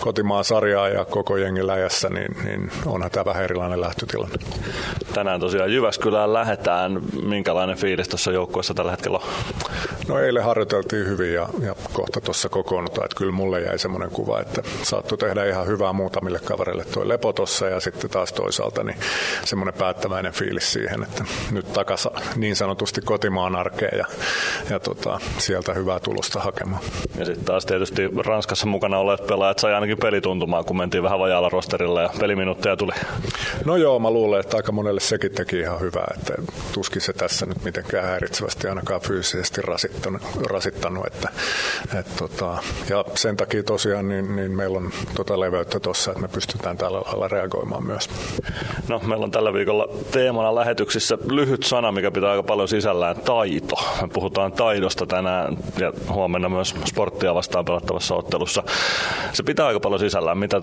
kotimaan sarjaa ja koko jengi läjässä, niin onhan tämä vähän erilainen lähtötilanne. Tänään tosiaan Jyväskylään lähdetään. Minkälainen fiilis tuossa joukkueessa tällä hetkellä on? No eilen harjoiteltiin hyvin ja kohta tuossa kokoonnutaan, että kyllä mulle jäi semmoinen kuva, että saattoi tehdä ihan hyvää muutamille kavereille tuo lepo tuossa ja sitten taas toisaalta niin semmoinen päättäväinen fiilis siihen, että nyt takaisin niin sanotusti kotimaan arkeen ja sieltä hyvää tulosta hakemaan. Ja sitten taas tietysti Ranskassa mukana olet pelaajat sai ainakin pelituntumaan, kun mentiin vähän vajaalla rosterilla ja peliminuutteja tuli. No joo, mä luulen, että aika monelle sekin teki ihan hyvää, että tuskin se tässä nyt mitenkään häiritsevästi ainakaan fyysisesti rasittanut. Ja sen takia tosiaan niin meillä on leveyttä tuossa, että me pystytään tällä lailla reagoimaan myös. No, meillä on tällä viikolla teemana lähetyksissä lyhyt sana, mikä pitää aika paljon sisällään, taito. Me puhutaan taidosta tänään ja huomenna myös Sporttia vastaan pelattavassa ottelussa. Se pitää aika paljon sisällään. Mitä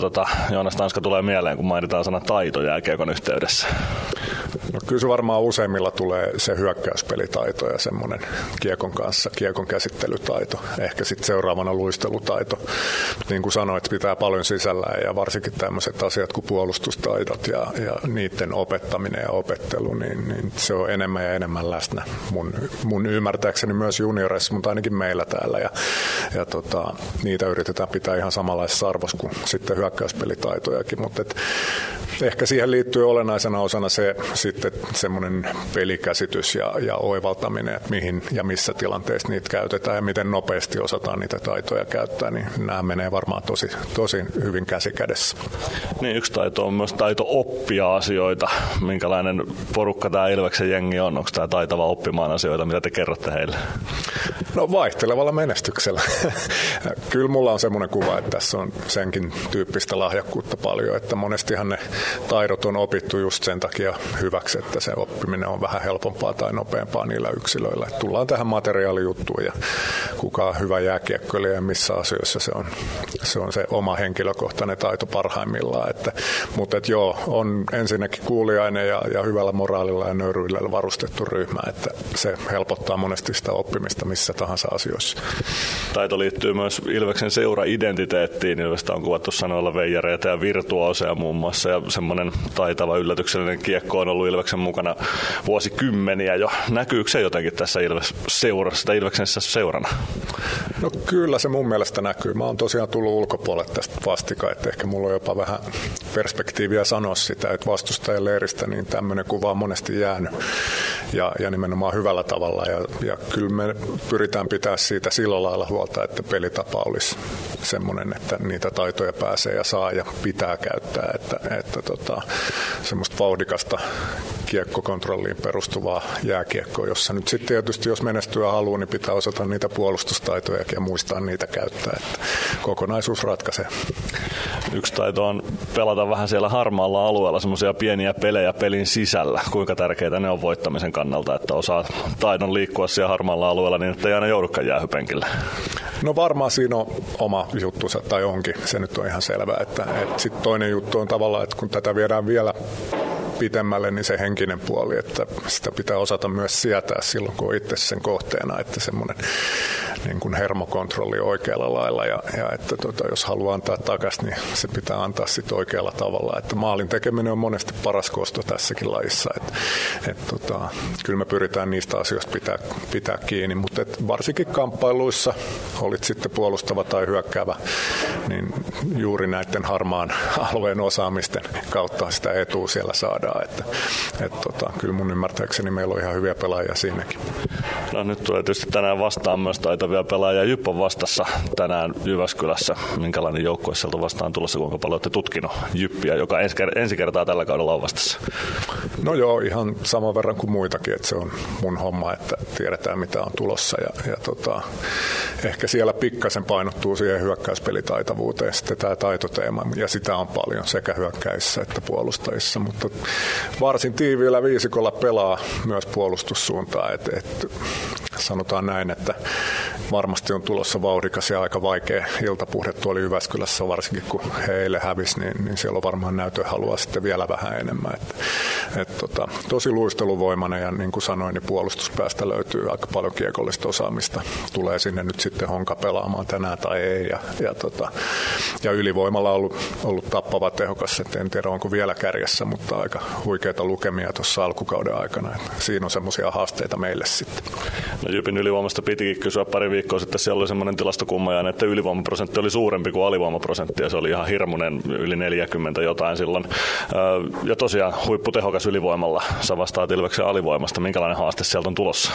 Joonas Tanska tulee mieleen, kun mainitaan sana taito jääkiekon yhteydessä? No, kyllä se varmaan useimmilla tulee se hyökkäyspelitaito ja semmoinen kiekon kanssa, kiekon käsittelytaito. Ehkä sitten seuraavana luistelutaito. Niin kuin sanoit, pitää paljon sisällään ja varsinkin tämmöiset asiat kuin puolustustaidot ja niiden opettaminen ja opettelu, niin se on enemmän ja enemmän läsnä. Mun ymmärtääkseni myös junioreissa, mutta ainakin meillä täällä. Ja niitä yritetään pitää ihan samanlaisessa arvossa kuin sitten hyökkäyspelitaitojakin. Mutta ehkä siihen liittyy olennaisena osana se sitten semmoinen pelikäsitys ja oivaltaminen, että mihin ja missä tilanteessa niitä käytetään ja miten nopeasti osataan niitä taitoja käyttää, niin nämä menee varmaan tosi hyvin käsi kädessä. Niin, yksi taito on myös taito oppia asioita. Minkälainen porukka tämä Ilveksen jengi on? Onko tämä taitava oppimaan asioita, mitä te kerrotte heille? No, vaihtelevalla menestyksellä. Kyllä mulla on semmoinen kuva, että tässä on senkin tyyppistä lahjakkuutta paljon, että monestihan ne taidot on opittu just sen takia hyväksi, että se oppiminen on vähän helpompaa tai nopeampaa niillä yksilöillä. Että tullaan tähän materiaalijuttuun ja kuka on hyvä jääkiekkoilija ja missä asioissa se on se oma henkilökohtainen taito parhaimmillaan. Mutta joo, on ensinnäkin kuuliainen ja hyvällä moraalilla ja nöyryillä varustettu ryhmä, että se helpottaa monesti sitä oppimista missä tahansa asioissa. Taito liittyy myös Ilveksen seura-identiteettiin. Ilvestä on kuvattu sanoilla veijareita ja virtuooseja muun muassa ja semmoinen taitava yllätyksellinen kiekko on ollut Ilveksen mukana vuosikymmeniä jo. Näkyykö se jotenkin tässä Ilveksessä seurana? No kyllä se mun mielestä näkyy. Mä oon tosiaan tullut ulkopuolelle tästä vastikaan, että ehkä mulla on jopa vähän perspektiiviä sanoa sitä, että vastustajan leiristä niin tämmöinen kuva on monesti jäänyt ja nimenomaan hyvällä tavalla ja kyllä me pyritään pitää siitä sillä lailla huolta, että pelitapa olisi semmoinen, että niitä taitoja pääsee ja saa ja pitää käyttää, että semmoista vauhdikasta kiekkokontrolliin perustuvaa jääkiekkoa, jossa nyt sitten tietysti jos menestyä haluaa, niin pitää osata niitä puolustustaitoja ja muistaa niitä käyttää, että kokonaisuus ratkaisee. Yksi taito on pelata vähän siellä harmaalla alueella semmoisia pieniä pelejä pelin sisällä. Kuinka tärkeitä ne on voittamisen kannalta, että osaa taidon liikkua siellä harmaalla alueella niin, että ei aina joudukaan jäähypenkille? No varmaan siinä on oma juttunsa tai onkin. Se nyt on ihan selvää. Että sitten toinen juttu on tavallaan, että kun tätä viedään vielä pitemmälle, niin se henkinen puoli, että sitä pitää osata myös sietää silloin, kun on itse sen kohteena, että semmoinen niin kuin hermokontrolli oikealla lailla ja että jos haluaa antaa takaisin, niin se pitää antaa sitten oikealla tavalla, että maalin tekeminen on monesti paras kosto tässäkin lajissa, että kyllä me pyritään niistä asioista pitää kiinni, mutta varsinkin kamppailuissa, olit sitten puolustava tai hyökkäävä, niin juuri näiden harmaan alueen osaamisten kautta sitä etua siellä saadaan. Kyllä mun ymmärtääkseni meillä on ihan hyviä pelaajia siinäkin. No, nyt tulee tietysti tänään vastaan myös taitavia pelaajia. JYP on vastassa tänään Jyväskylässä. Minkälainen joukkue sieltä vastaan tulossa? Kuinka paljon olette tutkinut JYPiä, joka ensi kertaa tällä kaudella on vastassa? No joo, ihan saman verran kuin muitakin. Että se on mun homma, että tiedetään mitä on tulossa. Ehkä siellä pikkasen painottuu siihen hyökkäyspelitaitavuuteen sitten tämä taitoteema. Ja sitä on paljon sekä hyökkäissä että puolustajissa. Mutta varsin tiiviillä viisikolla pelaa myös puolustussuuntaan, että sanotaan näin, että varmasti on tulossa vauhdikas ja aika vaikea iltapuhde tuolla Jyväskylässä, varsinkin kun he eilen hävisi, niin siellä on varmaan näytön haluaa sitten vielä vähän enemmän. Tosi luisteluvoimainen ja niin kuin sanoin, niin puolustuspäästä löytyy aika paljon kiekollista osaamista. Tulee sinne nyt sitten Honka pelaamaan tänään tai ei. Ja ylivoimalla on ollut tappava tehokas, että en tiedä onko vielä kärjessä, mutta aika huikeita lukemia tuossa alkukauden aikana. Siinä on semmoisia haasteita meille sitten. No Jypin ylivoimasta pitikin kysyä pari viikkoa sitten, siellä oli semmoinen tilastokummajainen, että ylivoimaprosentti oli suurempi kuin alivoimaprosentti ja se oli ihan hirmuinen, yli 40 jotain silloin. Ja tosiaan huipputehokas ylivoimalla, sä vastaa Ilveksen alivoimasta. Minkälainen haaste sieltä on tulossa?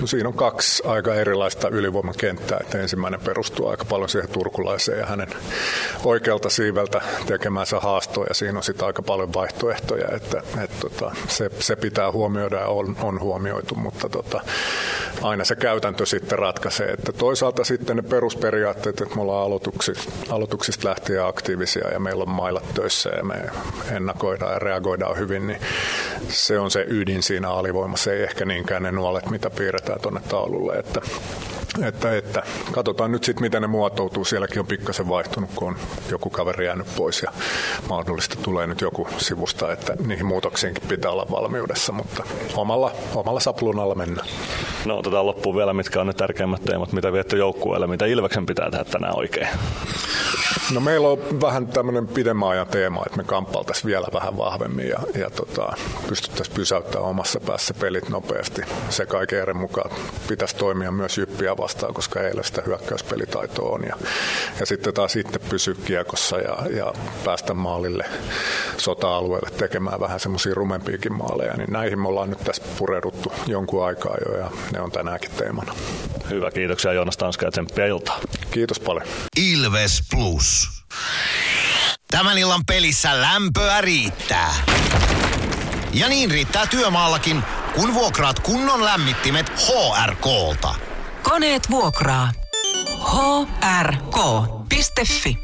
No siinä on kaksi aika erilaista ylivoimakenttää, että ensimmäinen perustuu aika paljon siihen turkulaiseen ja hänen oikealta siiveltä tekemänsä haastoja, ja siinä on sitten aika paljon vaihtoehtoja, että se pitää huomioida ja on huomioitu, mutta aina se käytäntö sitten ratkaisee. Että toisaalta sitten ne perusperiaatteet, että me ollaan aloituksista lähtien aktiivisia ja meillä on mailat töissä ja me ennakoidaan ja reagoidaan hyvin, niin se on se ydin siinä alivoimassa, ei ehkä niinkään ne nuolet, mitä piirretään tuonne taululle, että katsotaan nyt sitten, miten ne muotoutuu. Sielläkin on pikkasen vaihtunut, kun on joku kaveri jäänyt pois ja mahdollisesti tulee nyt joku sivusta, että niihin muutoksiinkin pitää olla valmiudessa, mutta omalla saplunalla mennään. No otetaan loppuun vielä, mitkä on ne tärkeimmät teemat, mitä viette joukkueelle, mitä Ilveksen pitää tehdä tänään oikein? No meillä on vähän tämmöinen pidemmän ajan teema, että me kamppailtaisiin vielä vähän vahvemmin ja pystyttäisiin pysäyttämään omassa päässä pelit nopeasti. Se kaiken eri mukaan pitäisi toimia myös Jyppiä vastaan, koska eilen sitä hyökkäyspelitaitoa on. Ja sitten taas itse pysyä kiekossa ja päästä maalille sota-alueelle tekemään vähän semmoisia rumempiakin maaleja. Niin näihin me ollaan nyt tässä pureuduttu jonkun aikaa jo ja ne on tänäänkin teemana. Hyvä, kiitoksia Joonas Tanska ja tsemppiä iltaa. Kiitos paljon. Ilves Plus. Tämän illan pelissä lämpöä riittää. Ja niin riittää työmaallakin, kun vuokraat kunnon lämmittimet HRK:lta. Koneet vuokraa. hrk.fi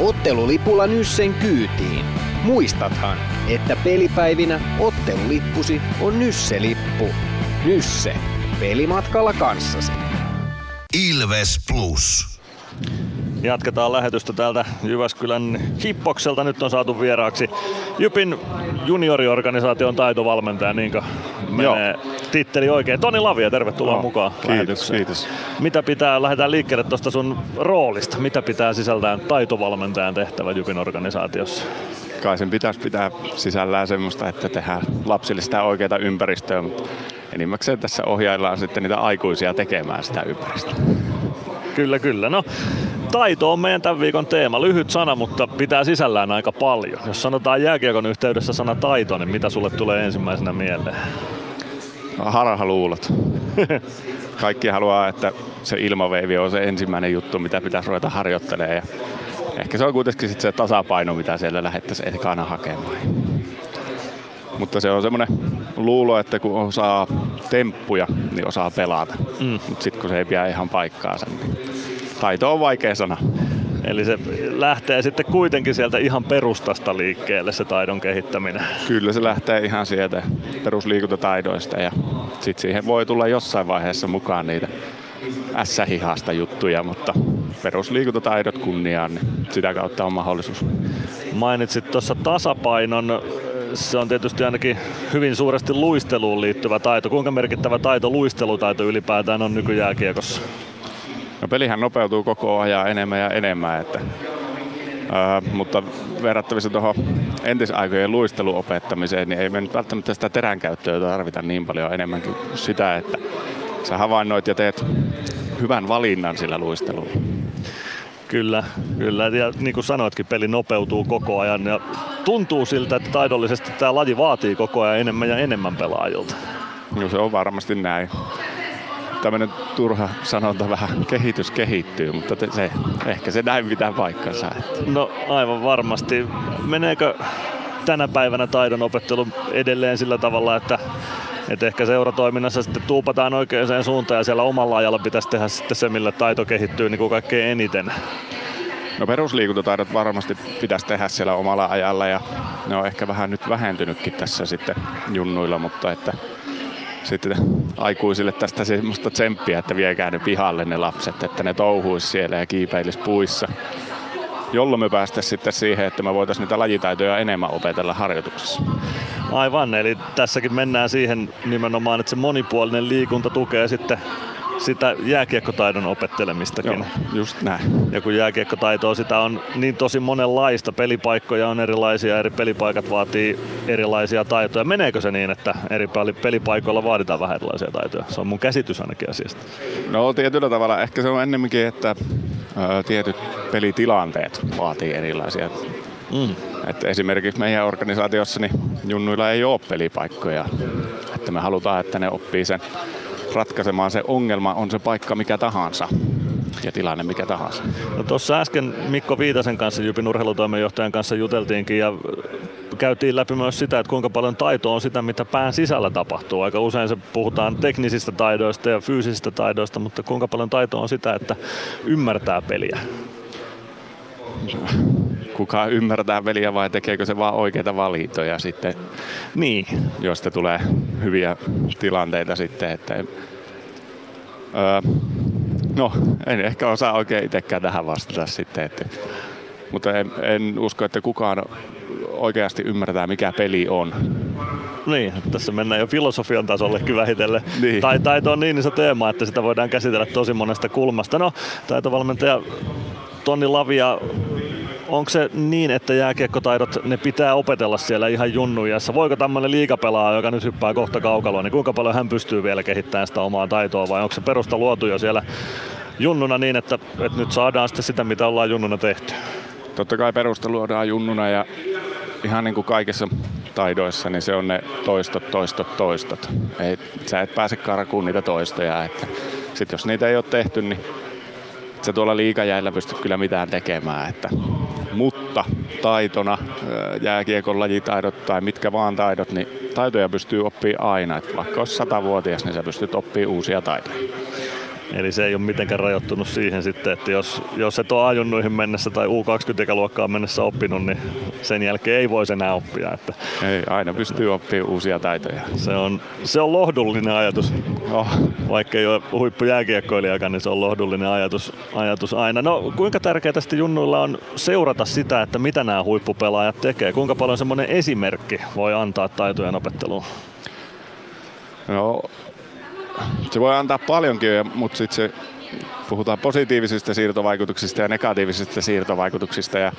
Ottelulipulla Nyssen kyytiin. Muistathan, että pelipäivinä ottelulippusi on Nysse-lippu. Nysse. Pelimatkalla kanssasi. Ilves Plus. Jatketaan lähetystä täältä Jyväskylän Hippokselta. Nyt on saatu vieraaksi Jypin junioriorganisaation taitovalmentaja, niinkö menee titteli oikein. Toni Lavia, tervetuloa mukaan. Kiitos, kiitos. Lähdetään liikkeelle tuosta sun roolista. Mitä pitää sisältää taitovalmentajan tehtävä Jypin organisaatiossa? Kai sen pitäisi pitää sisällään semmoista, että tehdään lapsille sitä oikeaa ympäristöä, mutta enimmäkseen tässä ohjaillaan sitten niitä aikuisia tekemään sitä ympäristöä. Kyllä, kyllä. No, taito on meidän tämän viikon teema. Lyhyt sana, mutta pitää sisällään aika paljon. Jos sanotaan jääkiekon yhteydessä sana taito, niin mitä sulle tulee ensimmäisenä mieleen? Harhaluulot. Kaikki haluaa, että se ilmaveivi on se ensimmäinen juttu, mitä pitäisi ruveta harjoittelemaan. Ja ehkä se on kuitenkin sit se tasapaino, mitä siellä lähdettäisiin ekana hakemaan. Mutta se on semmoinen luulo, että kun osaa temppuja, niin osaa pelata. Mutta sitten kun se ei pidä ihan paikkaansa, niin taito on vaikea sana. Eli se lähtee sitten kuitenkin sieltä ihan perustasta liikkeelle se taidon kehittäminen. Kyllä se lähtee ihan sieltä perusliikuntataidoista ja sitten siihen voi tulla jossain vaiheessa mukaan niitä ässähihasta juttuja, mutta perusliikuntataidot kunniaan, niin sitä kautta on mahdollisuus. Mainitsit tuossa tasapainon. Se on tietysti ainakin hyvin suuresti luisteluun liittyvä taito. Kuinka merkittävä taito luistelutaito ylipäätään on nykyjääkiekossa? No pelihän nopeutuu koko ajan enemmän ja enemmän, mutta verrattavissa tuohon entisaikojen luisteluopettamiseen, niin ei me nyt välttämättä sitä teränkäyttöä tarvita niin paljon enemmän kuin sitä, että sä havainnoit ja teet hyvän valinnan sillä luistelulla. Kyllä, kyllä. Ja niin kuin sanoitkin, peli nopeutuu koko ajan ja tuntuu siltä, että taidollisesti tämä laji vaatii koko ajan enemmän ja enemmän pelaajilta. No se on varmasti näin. Tämmöinen turha sanonta vähän kehitys kehittyy, mutta ehkä se näin pitää paikkansa. No aivan varmasti. Meneekö tänä päivänä taidon opettelu edelleen sillä tavalla, että ehkä seuratoiminnassa sitten tuupataan oikeaan suuntaan ja siellä omalla ajalla pitäisi tehdä sitten se, millä taito kehittyy niin kuin kaikkein eniten? No perusliikuntataidot varmasti pitäisi tehdä siellä omalla ajalla ja ne on ehkä vähän nyt vähentynytkin tässä sitten junnuilla, mutta että sitten aikuisille tästä semmoista tsemppiä, että viekää ne pihalle ne lapset, että ne touhuisi siellä ja kiipeilisi puissa. Jolloin me päästäisiin sitten siihen, että me voitaisiin niitä lajitaitoja enemmän opetella harjoituksessa. Aivan, eli tässäkin mennään siihen nimenomaan, että se monipuolinen liikunta tukee sitten sitä jääkiekkotaidon opettelemistakin. Joo, just näin. Ja kun jääkiekkotaitoa sitä on niin tosi monenlaista, pelipaikkoja on erilaisia, eri pelipaikat vaatii erilaisia taitoja. Meneekö se niin, että eri pelipaikoilla vaaditaan vähän erilaisia taitoja? Se on mun käsitys ainakin asiasta. No tietyllä tavalla. Ehkä se on ennemminkin, että tietyt pelitilanteet vaatii erilaisia. Että esimerkiksi meidän organisaatiossa niin junnuilla ei ole pelipaikkoja. Että me halutaan, että ne oppii sen ratkaisemaan se ongelma, on se paikka mikä tahansa ja tilanne mikä tahansa. No tuossa äsken Mikko Viitasen kanssa, Jypin urheilutoimenjohtajan kanssa juteltiinkin ja käytiin läpi myös sitä, että kuinka paljon taitoa on sitä, mitä pään sisällä tapahtuu. Aika usein se puhutaan teknisistä taidoista ja fyysisistä taidoista, mutta kuinka paljon taitoa on sitä, että ymmärtää peliä? Kuka ymmärtää peliä vai tekeekö se vaan oikeita valintoja sitten, niin, josta tulee hyviä tilanteita sitten. Että no, en ehkä osaa oikein itsekään tähän vastata sitten. Että, mutta en usko, että kukaan oikeasti ymmärtää, mikä peli on. Niin, tässä mennään jo filosofian tasollekin vähitellen. Niin. Tai taito on niin iso teema, että sitä voidaan käsitellä tosi monesta kulmasta. No, taitovalmentaja Toni Lavia, onko se niin, että jääkiekkotaidot ne pitää opetella siellä ihan junnuiässä? Voiko tämmöinen liigapelaaja, joka nyt hyppää kohta kaukaloon, niin kuinka paljon hän pystyy vielä kehittämään sitä omaa taitoa? Vai onko se perusta luotu jo siellä junnuna niin, että nyt saadaan sitten sitä, mitä ollaan junnuna tehty? Totta kai perusta luodaan junnuna ja ihan niin kuin kaikissa taidoissa, niin se on ne toistot. Sä et pääse karkuun niitä toistoja. Että sit jos niitä ei ole tehty, niin se tuolla liigajäillä pysty kyllä mitään tekemään. Että mutta taitona, jääkiekon lajitaidot tai mitkä vaan taidot, niin taitoja pystyy oppimaan aina. Et vaikka olisi 100-vuotias, niin sä pystyt oppimaan uusia taitoja. Eli se ei ole mitenkään rajoittunut siihen sitten, että jos et ole ajunnuihin mennessä tai U20-ikäluokkaan mennessä oppinut, niin sen jälkeen ei voisi enää oppia. Että ei, aina pystyy oppimaan uusia taitoja. Se on lohdullinen ajatus. No. Vaikka ei ole huippujääkiekkoilijakaan, niin se on lohdullinen ajatus aina. No, kuinka tärkeää tästä junnuilla on seurata sitä, että mitä nämä huippupelaajat tekee? Kuinka paljon semmoinen esimerkki voi antaa taitojen opetteluun? No, se voi antaa paljonkin, mutta sitten puhutaan positiivisista siirtovaikutuksista ja negatiivisista siirtovaikutuksista. Ja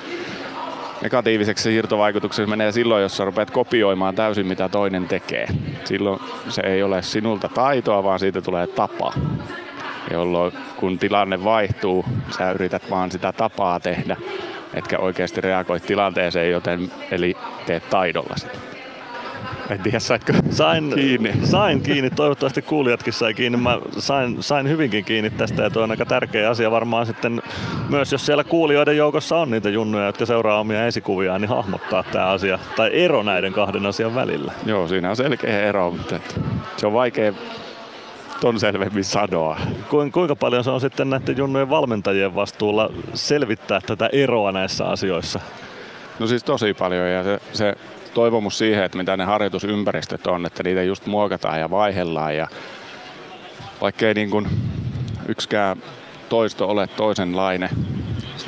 negatiiviseksi siirtovaikutukseksi menee silloin, jos sä rupeat kopioimaan täysin, mitä toinen tekee. Silloin se ei ole sinulta taitoa, vaan siitä tulee tapa. Jolloin kun tilanne vaihtuu, sä yrität vaan sitä tapaa tehdä, etkä oikeasti reagoi tilanteeseen, eli teet taidolla sitä. En tiedä, saitko kiinni? Sain kiinni, toivottavasti kuulijatkin sai kiinni. Mä sain hyvinkin kiinni tästä ja tuo on aika tärkeä asia varmaan sitten myös, jos siellä kuulijoiden joukossa on niitä junnuja, jotka seuraa omia esikuviaan, niin hahmottaa tämä asia tai ero näiden kahden asian välillä. Joo, siinä on selkeä ero, mutta se on vaikea ton selvemmin sanoa. Kuinka paljon se on sitten näiden junnujen valmentajien vastuulla selvittää tätä eroa näissä asioissa? No siis tosi paljon ja se toivomus siihen, että mitä ne harjoitusympäristöt on, että niitä just muokataan ja vaihdellaan. Ja vaikkei niin kuin yksikään toisto ole toisenlainen,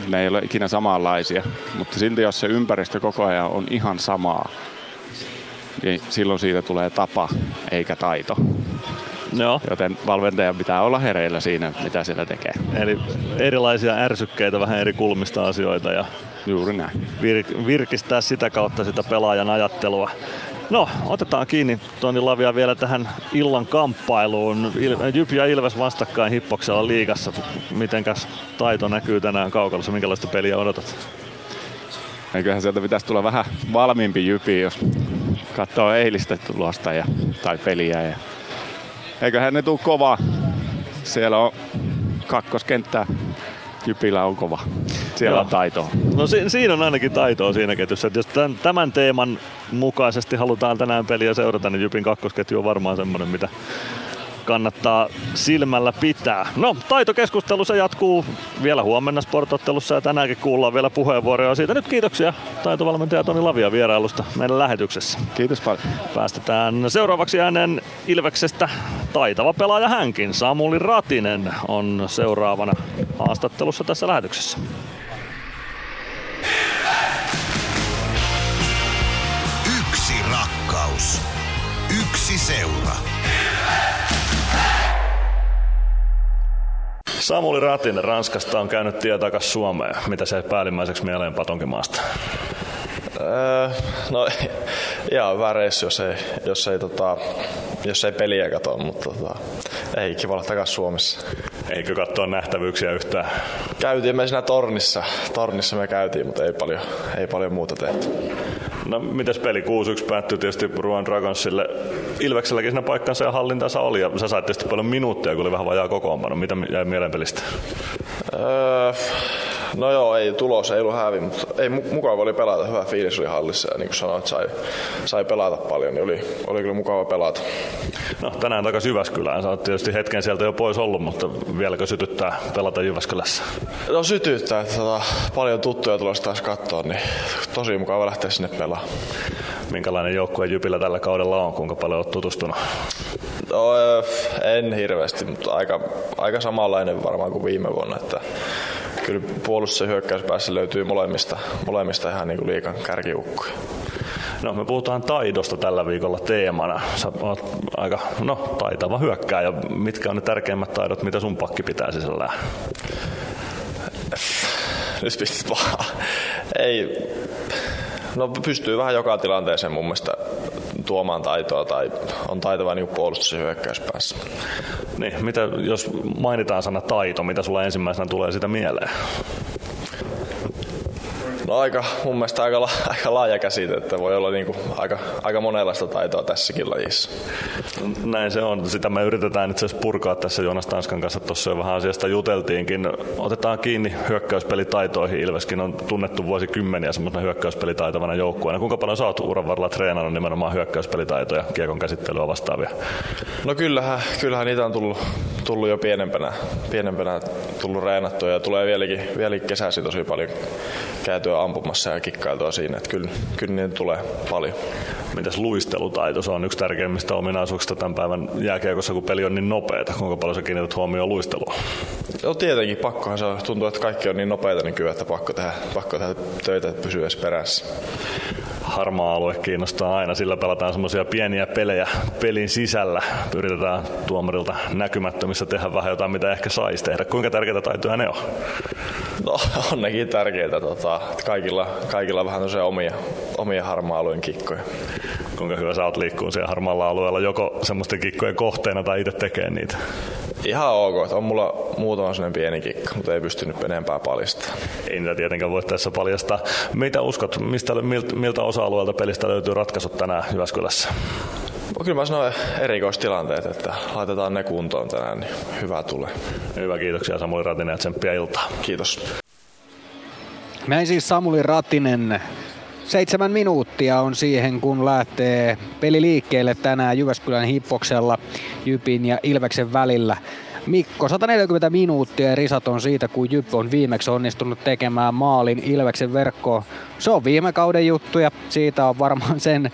ne ei ole ikinä samanlaisia, mutta silti jos se ympäristö koko ajan on ihan samaa, niin silloin siitä tulee tapa eikä taito. Joo. Joten valmentajan pitää olla hereillä siinä, mitä siellä tekee. Eli erilaisia ärsykkeitä, vähän eri kulmista asioita ja juuri näin. Virkistää sitä kautta sitä pelaajan ajattelua. No, otetaan kiinni Toni Lavia vielä tähän illan kamppailuun. Jyp ja Ilves vastakkain Hippoksella liigassa. Mitenkäs taito näkyy tänään kaukalossa? Minkälaista peliä odotat? Eiköhän sieltä pitäisi tulla vähän valmiimpi Jypi, jos katsoo eilistä tulosta tai peliä. Eiköhän ne tule kova. Siellä on kakkoskenttää. Jypillä on kova. Siellä on taitoa. No siinä on ainakin taitoa siinä ketjussa. Et jos tämän teeman mukaisesti halutaan tänään peliä seurata, niin Jypin kakkosketju on varmaan semmoinen, mitä kannattaa silmällä pitää. No, taitokeskustelu se jatkuu vielä huomenna Sport-ottelussa ja tänäänkin kuullaan vielä puheenvuoroja siitä. Nyt kiitoksia taitovalmentaja Toni Lavia vierailusta meidän lähetyksessä. Kiitos paljon. Päästetään seuraavaksi ääneen Ilveksestä taitava pelaaja hänkin. Samuli Ratinen on seuraavana haastattelussa tässä lähetyksessä. Yksi rakkaus. Yksi seura. Samuli Ratinen Ranskasta on käynyt tie takas Suomeen. Mitä se päällimmäiseksi mieleen Patonkimaasta? No ihan hyvä reissu, jos ei peliä katso, mutta ei kiva olla takas Suomessa. Eikö katsoa nähtävyyksiä yhtään? Käytiin me siinä tornissa me käytiin, mutta ei paljon muuta tehty. No mites peli 6-1 päättyi tietysti Ruan Dragonsille. Ilvekselläkin siinä paikkansa ja hallintansa oli ja sä sait tietysti paljon minuutteja, kun oli vähän vajaa kokoonpano. Mitä jäi mieleen pelistä? No joo, ei tulos, ei ollut hävi, mutta ei mukava oli pelata, hyvä fiilis oli hallissa ja niin kuin sanoit, sai pelata paljon, niin oli kyllä mukava pelata. No tänään takas Jyväskylään, sä oot tietysti hetken sieltä jo pois ollut, mutta vieläkö sytyttää pelata Jyväskylässä? No sytyttää, että paljon tuttuja tulossa taas katsoa, niin tosi mukava lähteä sinne pelaamaan. Minkälainen joukkue Jypillä tällä kaudella on, kuinka paljon oot tutustunut? No, en hirveästi, mutta aika samanlainen varmaan kuin viime vuonna, että kyllä puolustus- ja hyökkäyspäässä löytyy molemmista ihan niin kuin liikan kärkiukkoja. No, me puhutaan taidosta tällä viikolla teemana. Sä oot aika taitava hyökkääjä. Mitkä on ne tärkeimmät taidot, mitä sun pakki pitää sisällään? Nyt pistit pahaa. Ei. No, pystyy vähän joka tilanteeseen mun mielestä tuomaan taitoa tai on taitava niin puolustus- ja hyökkäyspäässä. Niin, mitä, jos mainitaan sana taito, mitä sulla ensimmäisenä tulee sitä mieleen? No mun mielestä aika laaja käsite, että voi olla niin kuin aika monenlaista taitoa tässäkin lajissa. Näin se on. Sitä me yritetään itse asiassa purkaa tässä Joonas Tanskan kanssa. Tuossa jo vähän asiasta juteltiinkin. Otetaan kiinni hyökkäyspelitaitoihin. Ilveskin on tunnettu vuosikymmeniä semmoisena hyökkäyspelitaitavana joukkueena. Kuinka paljon sä oot uran varrella treenannut nimenomaan hyökkäyspelitaitoja, kiekon käsittelyä vastaavia? No kyllähän niitä on tullut jo pienempänä tullut reenattua ja tulee vieläkin kesäsi tosi paljon käytyä ampumassa ja kikkailtua siinä, että kyllä niitä tulee paljon. Mitäs luistelutaito? Se on yksi tärkeimmistä ominaisuuksista tämän päivän jääkiekossa, kun peli on niin nopeata. Kuinka paljon sä kiinnität huomioon luisteluun? Joo, tietenkin. Pakkohan se on. Tuntuu, että kaikki on niin nopeita nykyään, että pakko tehdä töitä, että pysyy edes perässä. Harmaa alue kiinnostaa aina. Sillä pelataan semmoisia pieniä pelejä pelin sisällä. Yritetään tuomarilta näkymättömissä tehdä vähän jotain, mitä ehkä saisi tehdä. Kuinka tärkeitä taitoja ne on? No, on nekin tärkeitä. Kaikilla vähän tosiaan omia harmaa-alueen kikkoja. Kuinka hyvä sä oot liikkuun siellä harmaalla alueella, joko semmoisten kikkojen kohteena tai itse tekee niitä? Ihan ok, että on mulla muutama sellainen pieni kikka, mutta ei pystynyt enempää paljastamaan. Ei niitä tietenkään voi tässä paljastaa. Mitä uskot, miltä osa-alueelta pelistä löytyy ratkaisut tänään Jyväskylässä? Kyllä mä sanon erikoistilanteet, että laitetaan ne kuntoon tänään, niin hyvä tulee. Hyvä, kiitoksia Samuli Ratinen ja tsemppiä iltaa. Kiitos. Näin siis Samuli Ratinen. 7 minuuttia on siihen, kun lähtee peli liikkeelle tänään Jyväskylän Hippoksella Jypin ja Ilveksen välillä. Mikko, 140 minuuttia risat on siitä, kun Jyp on viimeksi onnistunut tekemään maalin Ilveksen verkkoon. Se on viime kauden juttu ja siitä on varmaan sen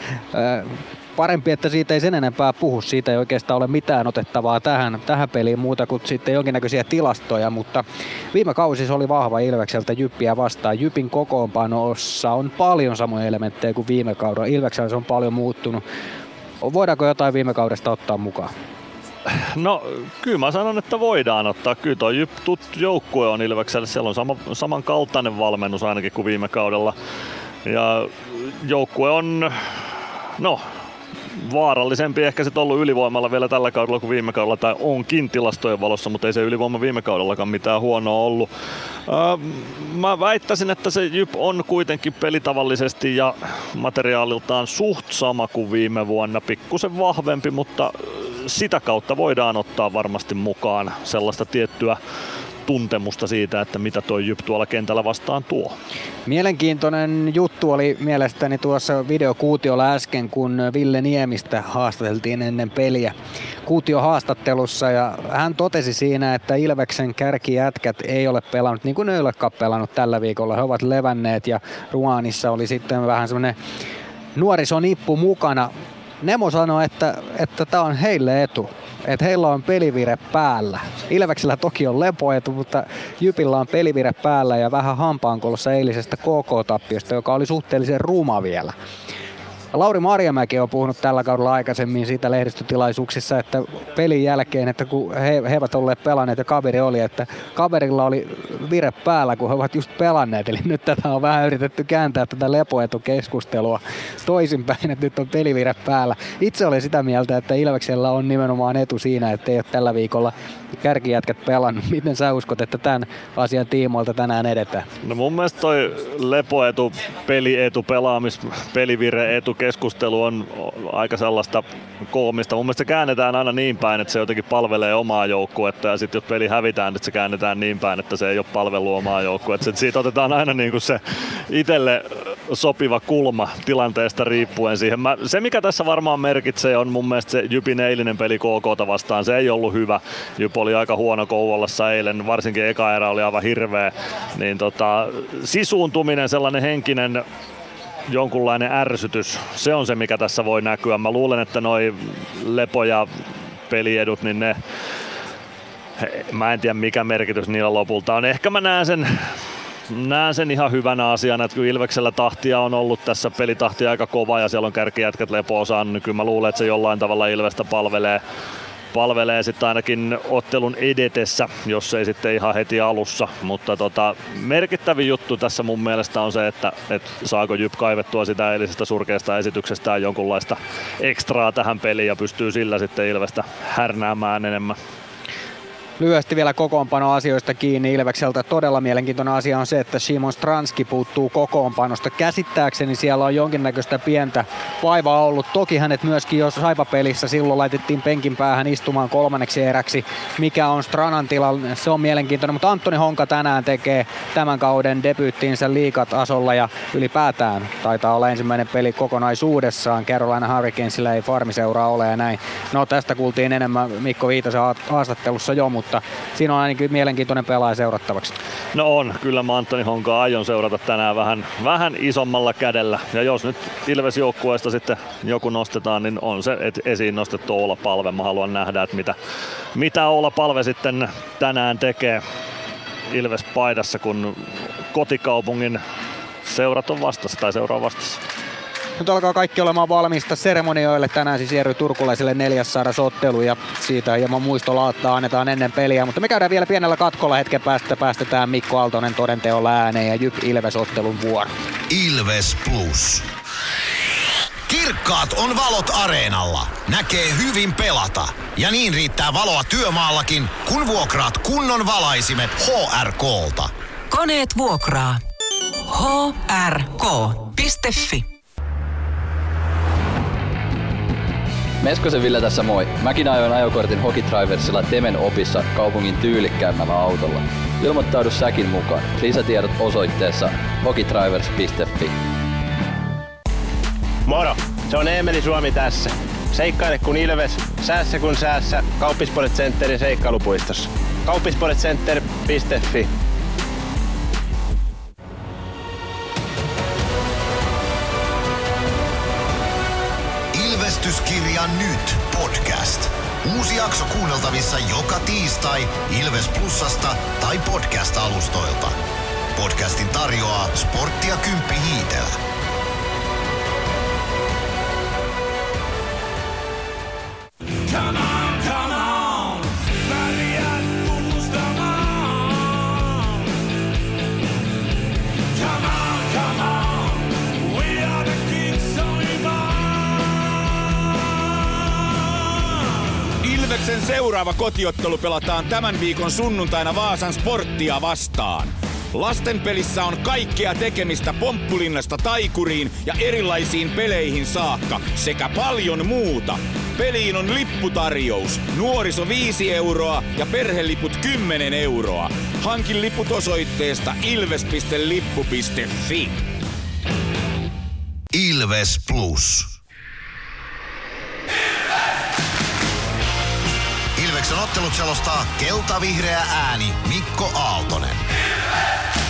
parempi, että siitä ei sen enempää puhu. Siitä ei oikeastaan ole mitään otettavaa tähän peliin muuta kuin sitten jonkinnäköisiä tilastoja, mutta viime kausi se oli vahva Ilvekseltä Jyppiä vastaan. Jypin kokoonpanossa on paljon samoja elementtejä kuin viime kaudella. Ilveksellä se on paljon muuttunut. Voidaanko jotain viime kaudesta ottaa mukaan? No kyllä mä sanon, että voidaan ottaa. Kyllä tuo Jyp joukkue on Ilvekselle. Siellä on samankaltainen valmennus ainakin kuin viime kaudella. Ja joukkue on vaarallisempi ehkä se ollut ylivoimalla vielä tällä kaudella kuin viime kaudella, tai onkin tilastojen valossa, mutta ei se ylivoima viime kaudellakaan mitään huonoa ollut. Mä väittäisin, että se Jyp on kuitenkin pelitavallisesti ja materiaaliltaan suht sama kuin viime vuonna, pikkusen vahvempi, mutta sitä kautta voidaan ottaa varmasti mukaan sellaista tiettyä tuntemusta siitä, että mitä toi JYP tuolla kentällä vastaan tuo. Mielenkiintoinen juttu oli mielestäni tuossa videokuutiolla äsken, kun Ville Niemistä haastateltiin ennen peliä kuutiohaastattelussa, ja hän totesi siinä, että Ilveksen kärkijätkät ei ole pelannut niin kuin ne ei olekaan pelannut tällä viikolla. He ovat levänneet ja Ruanissa oli sitten vähän semmoinen nuorisonippu mukana. Nemo sanoi, että tämä on heille etu, että heillä on pelivire päällä. Ilveksellä toki on lepoetu, mutta JYPillä on pelivire päällä ja vähän hampaankolossa eilisestä KK-tappiosta, joka oli suhteellisen ruma vielä. Lauri Marjamäki on puhunut tällä kaudella aikaisemmin siitä lehdistötilaisuuksissa, että pelin jälkeen, että kun he eivät olleet pelanneet ja kaveri oli, että kaverilla oli vire päällä, kun he ovat just pelanneet. Eli nyt tätä on vähän yritetty kääntää tätä lepoetukeskustelua toisinpäin, että nyt on pelivire päällä. Itse olen sitä mieltä, että Ilveksellä on nimenomaan etu siinä, että ei ole tällä viikolla kärkijätkät pelannut. Miten sä uskot, että tämän asian tiimoilta tänään edetään? No mun mielestä toi lepoetu, pelietu, pelivire-etu keskustelu on aika sellaista koomista. Mun mielestä se käännetään aina niin päin, että se jotenkin palvelee omaa joukkuetta, ja sitten jos peli hävitään, niin se käännetään niin päin, että se ei ole palvelu omaa joukkuetta. Siitä otetaan aina niin kuin se itselle sopiva kulma tilanteesta riippuen siihen. Se mikä tässä varmaan merkitsee on mun mielestä se JYPin eilinen peli KK:ta vastaan. Se ei ollut hyvä. JYP oli aika huono Kouvolassa eilen, varsinkin eka erä oli aivan hirveä. Niin sisuuntuminen, sellainen henkinen jonkunlainen ärsytys, se on se mikä tässä voi näkyä. Mä luulen, että noi lepo- ja peliedut, niin ne, mä en tiedä mikä merkitys niillä lopulta on. Ehkä mä näen sen ihan hyvänä asiana, että kyllä Ilveksellä tahtia on ollut tässä, pelitahtia aika kova ja siellä on kärkijätkät lepo-osaan, niin kyllä mä luulen, että se jollain tavalla Ilvestä palvelee sitten ainakin ottelun edetessä, jos ei sitten ihan heti alussa, mutta merkittävin juttu tässä mun mielestä on se, että saako JYP kaivettua sitä eilisestä surkeasta esityksestään jonkunlaista ekstraa tähän peliin ja pystyy sillä sitten Ilvestä härnäämään enemmän. Lyhyesti vielä kokoonpanoasioista kiinni Ilvekseltä. Todella mielenkiintoinen asia on se, että Simon Stranski puuttuu kokoonpanosta. Käsittääkseni siellä on jonkinnäköistä pientä vaivaa ollut. Toki hänet myöskin jos Haipa-pelissä silloin laitettiin penkin päähän istumaan kolmanneksi eräksi. Mikä on Stranan tilanne? Se on mielenkiintoinen, mutta Antoni Honka tänään tekee tämän kauden debyyttiinsä liigatasolla ja ylipäätään taitaa olla ensimmäinen peli kokonaisuudessaan. Carolina Hurricanesilla ei farmiseuraa ole ja näin. No tästä kuultiin enemmän Mikko Viitasen haastattelussa jo, mutta siinä on ainakin mielenkiintoinen pelaaja seurattavaksi. No on, kyllä mä Antoni Honkaa aion seurata tänään vähän isommalla kädellä. Ja jos nyt Ilves-joukkueesta sitten joku nostetaan, niin on se esiin nostettu Oula Palve. Mä haluan nähdä, että mitä Oula Palve sitten tänään tekee Ilves-paidassa, kun kotikaupungin seurat on vastassa tai seuraa vastassa. Nyt alkaa kaikki olemaan valmista seremonioille. Tänään siis Jerry Turkulaiselle 400 ottelu ja siitä hieman muistolaattaa annetaan ennen peliä. Mutta me käydään vielä pienellä katkolla hetken päästä. Päästetään Mikko Aaltonen todenteolla ääneen ja JYP Ilves-ottelun vuoro. Ilves Plus. Kirkkaat on valot areenalla. Näkee hyvin pelata. Ja niin riittää valoa työmaallakin, kun vuokraat kunnon valaisimet HRK:lta. Koneet vuokraa. hrk.fi. Meskosen Ville tässä moi. Mäkin ajoin ajokortin Hokitriversilla Temen opissa kaupungin tyylikkäämmällä autolla. Ilmoittaudu säkin mukaan. Lisätiedot osoitteessa hokitrivers.fi. Moro! Se on Eemeli Suomi tässä. Seikkaile kun Ilves, säässä kun säässä. Kauppisporet Centerin seikkailupuistossa. Kauppisporetcenter.fi. Ilvestyskirja nyt podcast. Uusi jakso kuunneltavissa joka tiistai Ilves Plusasta tai podcast-alustoilta. Podcastin tarjoaa Sporttia Kymppi Hiitelä. Sen seuraava kotiottelu pelataan tämän viikon sunnuntaina Vaasan Sporttia vastaan. Lastenpelissä on kaikkea tekemistä Pomppulinnasta taikuriin ja erilaisiin peleihin saakka sekä paljon muuta. Peliin on lipputarjous. Nuoriso 5 euroa ja perheliput 10 euroa. Hankin liput osoitteesta ilves.lippu.fi. Ilves Plus. Ilves! Ilveksen ottelut selostaa kelta-vihreä ääni Mikko Aaltonen. Ilves!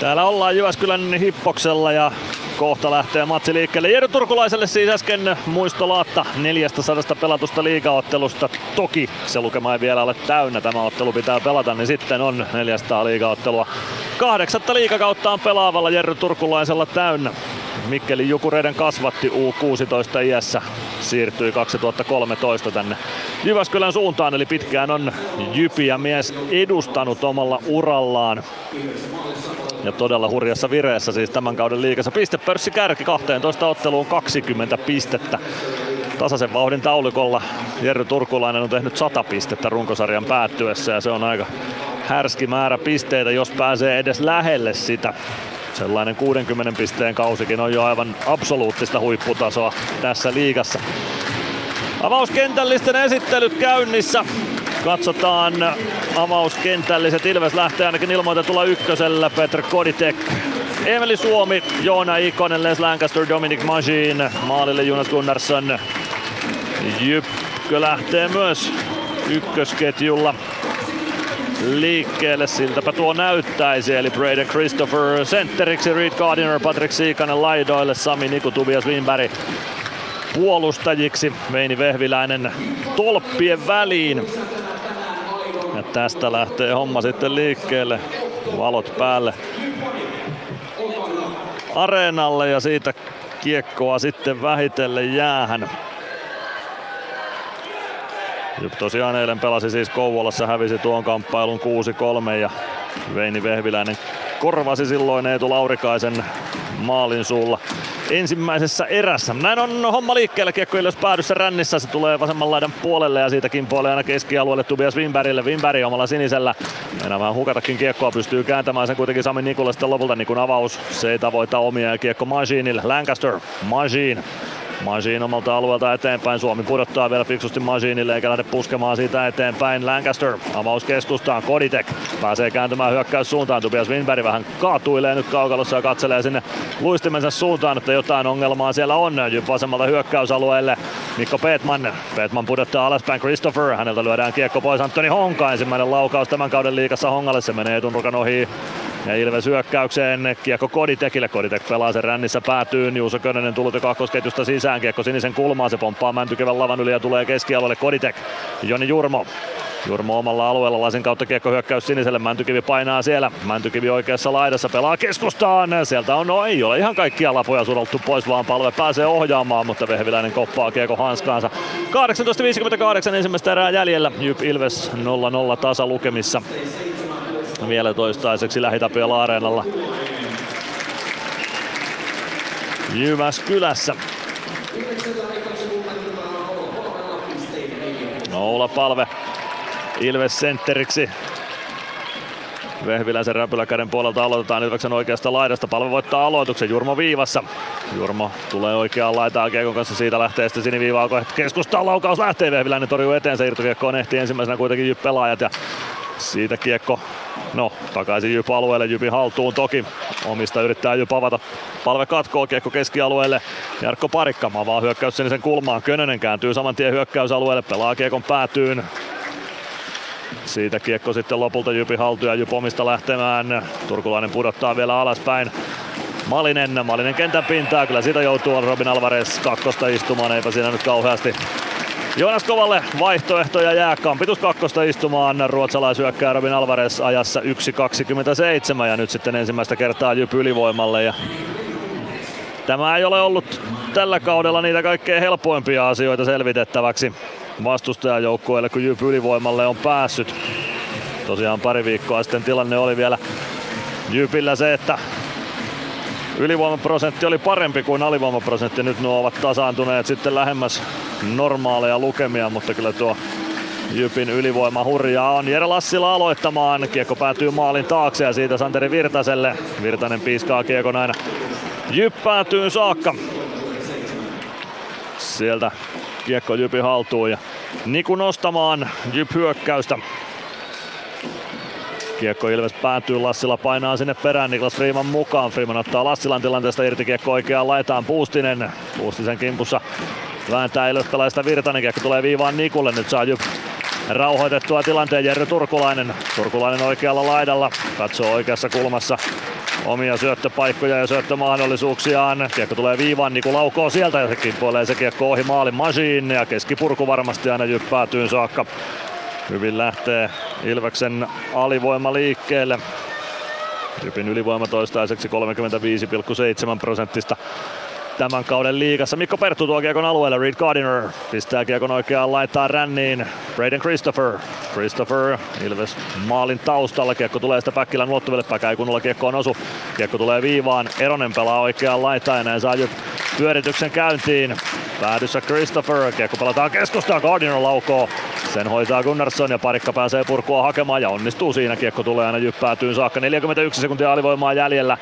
Täällä ollaan Jyväskylän Hippoksella ja kohta lähtee matsi liikkeelle. Jerry Turkulaiselle siis äsken muistolaatta 400 pelatusta liigaottelusta. Toki se lukema ei vielä ole täynnä, tämä ottelu pitää pelata, niin sitten on 400 liigaottelua. 8. liigakautta on pelaavalla Jerry Turkulaisella täynnä. Mikkelin Jukureiden kasvatti U16 iässä, siirtyi 2013 tänne Jyväskylän suuntaan, eli pitkään on Jypiä mies edustanut omalla urallaan. Ja todella hurjassa vireessä siis tämän kauden liigassa. Pistepörssi kärki 12 otteluun 20 pistettä. Tasaisen vauhdin taulikolla Jerry Turkulainen on tehnyt 100 pistettä runkosarjan päättyessä, ja se on aika härski määrä pisteitä, jos pääsee edes lähelle sitä. Sellainen 60 pisteen kausikin on jo aivan absoluuttista huipputasoa tässä liigassa. Avauskentällisten esittelyt käynnissä. Katsotaan avauskentälliset. Ilves lähtee ainakin ilmoitetulla ykkösellä. Petr Koditek, Emeli Suomi, Joona Ikonen, Les Lancaster, Dominic Majin. Maalille Jonas Gunnarsson. Jykkö lähtee myös ykkösketjulla liikkeelle, siltäpä tuo näyttäisi, eli Braden Christopher sentteriksi, Reed Gardiner, Patrick Siikanen laidoille, Sami Niku, Tobias Winberg puolustajiksi, Veini Vehviläinen tolppien väliin. Ja tästä lähtee homma sitten liikkeelle, valot päälle areenalle ja siitä kiekkoa sitten vähitellen jäähän. Jyp tosiaan eilen pelasi siis Kouvolassa, hävisi tuon kamppailun 6-3 ja Veini Vehviläinen korvasi silloin Eetu Laurikaisen maalin suulla ensimmäisessä erässä. Näin on homma liikkeellä, kiekko Ilves päädyssä rännissä, se tulee vasemman laidan puolelle ja siitä kimpoilee aina keskialueelle Tobias Winbergille. Winberg omalla sinisellä, enää vähän hukatakin kiekkoa, pystyy kääntämään sen kuitenkin Sami Nikulle sitten lopulta. Nikun avaus, se ei tavoita omia ja kiekko Majinille, Lancaster, Majin omalta alueelta eteenpäin. Suomi pudottaa vielä fiksusti Majinille eikä lähde puskemaan siitä eteenpäin. Lancaster avaus keskustaan. Koditek pääsee kääntymään hyökkäyssuuntaan. Tobias Winberg vähän kaatuilee nyt kaukalossa ja katselee sinne luistimensa suuntaan, että jotain ongelmaa siellä on. Jyp vasemmalta hyökkäysalueelle. Mikko Peetman. Peetman pudottaa alaspäin Christopher. Häneltä lyödään kiekko pois. Antoni Honka ensimmäinen laukaus tämän kauden liigassa Hongalle. Se menee etunurkan ohi. Ja Ilves hyökkäykseen, kiekko Koditekille, Koditek pelaa sen rännissä päätyyn, Juuso Könönen tullut jo kakkosketjusta sisään, kiekko sinisen kulmaan, se pomppaa Mäntykiven lavan yli ja tulee keskialueelle Koditek, Joni Jurmo omalla alueella, lasin kautta kiekko hyökkäys siniselle, Mäntykivi painaa siellä, Mäntykivi oikeassa laidassa, pelaa keskustaan, sieltä on, no ei ole ihan kaikkia lapuja sudottu pois, vaan Palve pääsee ohjaamaan, mutta Vehviläinen koppaa kiekko hanskaansa. 18.58 ensimmäistä erää jäljellä, Jyp Ilves 0-0 tasalukemissa. Vielä toistaiseksi Lähi-Tapiola areenalla Jyväskylässä. Oula Palve Ilves sentteriksi. Vehviläisen räpyläkäden puolelta aloitetaan Ilveksen oikeasta laidasta. Palve voittaa aloituksen Jurmo viivassa. Jurmo tulee oikeaan laitaan kiekon kanssa, siitä lähtee sitten siniviivaa kohti keskustaan. Laukaus lähtee, Vehviläinen torjuu eteensä. Irtokiekkoon ehtii ensimmäisenä kuitenkin Jyp pelaajat ja siitä kiekko, no takaisin Jyp-alueelle, Jypin haltuun toki. Omista yrittää Jyp avata. Palve katkoo kiekko keskialueelle. Jarkko Parikka mavaa hyökkäys sinisen kulmaan. Könönen kääntyy saman tien hyökkäysalueelle, pelaa kiekon päätyyn. Siitä kiekko sitten lopulta Jypin haltuun ja Jyp omista lähtemään. Turkulainen pudottaa vielä alaspäin. Malinen kentän pintaa, kyllä siitä joutuu Robin Alvarez kakkosta istumaan, eipä siinä nyt kauheasti. Joonas Kovalle vaihtoehtoja jää, Kampitus kakkosta istumaan, ruotsalaisyökkääjä Robin Alvarez ajassa 1.27 ja nyt sitten ensimmäistä kertaa Jyp ylivoimalle. Ja tämä ei ole ollut tällä kaudella niitä kaikkein helpoimpia asioita selvitettäväksi vastustajajoukkueelle, kun Jyp ylivoimalle on päässyt. Tosiaan pari viikkoa sitten tilanne oli vielä Jypillä se, että ylivoimaprosentti oli parempi kuin alivoimaprosentti. Nyt nuo ovat tasaantuneet sitten lähemmäs normaaleja lukemia, mutta kyllä tuo Jypin ylivoima hurjaa on. Jere Lassila aloittamaan. Kiekko päätyy maalin taakse ja siitä Santeri Virtaselle. Virtanen piiskaa kiekon aina Jyp päätyyn saakka. Sieltä kiekko Jypin haltuun ja Niku nostamaan Jyp hyökkäystä. Kiekko Ilves päätyy, Lassila painaa sinne perään, Niklas Freeman mukaan. Freeman ottaa Lassilan tilanteesta irti, kiekko oikeaan laitaan, Puustinen. Puustisen kimpussa vääntää ilvespelaajista Virtanen, kiekko tulee viivaan Nikulle. Nyt saa Jyp rauhoitettua tilanteen, Jerry Turkulainen. Turkulainen oikealla laidalla, katsoo oikeassa kulmassa omia syöttöpaikkoja ja syöttömahdollisuuksiaan. Kiekko tulee viivaan, Niku laukoo sieltä ja se kimpoilee se kiekko ohi maalin Masiin ja keskipurku varmasti aina Jyp päätyyn saakka. Hyvin lähtee Ilveksen alivoima liikkeelle. Jypin ylivoima toistaiseksi 35,7% tämän kauden liigassa. Mikko Perttu tuo kiekon alueelle, Reed Gardiner pistää kiekon oikeaan laitaan ränniin. Braden Christopher, Ilves maalin taustalla, kiekko tulee sitä Päkkilän ulottuville, Päkä ei kunnolla kiekkoon osu. Kiekko tulee viivaan, Eronen pelaa oikeaan laitaan ja näin saa Jyp pyörityksen käyntiin. Päädyssä Christopher, kiekko pelataan keskustaan, Gardiner laukoo. Sen hoitaa Gunnarsson ja parikka pääsee purkua hakemaan ja onnistuu siinä. Kiekko tulee aina Jyp päätyyn saakka. 41 sekuntia alivoimaa jäljellä.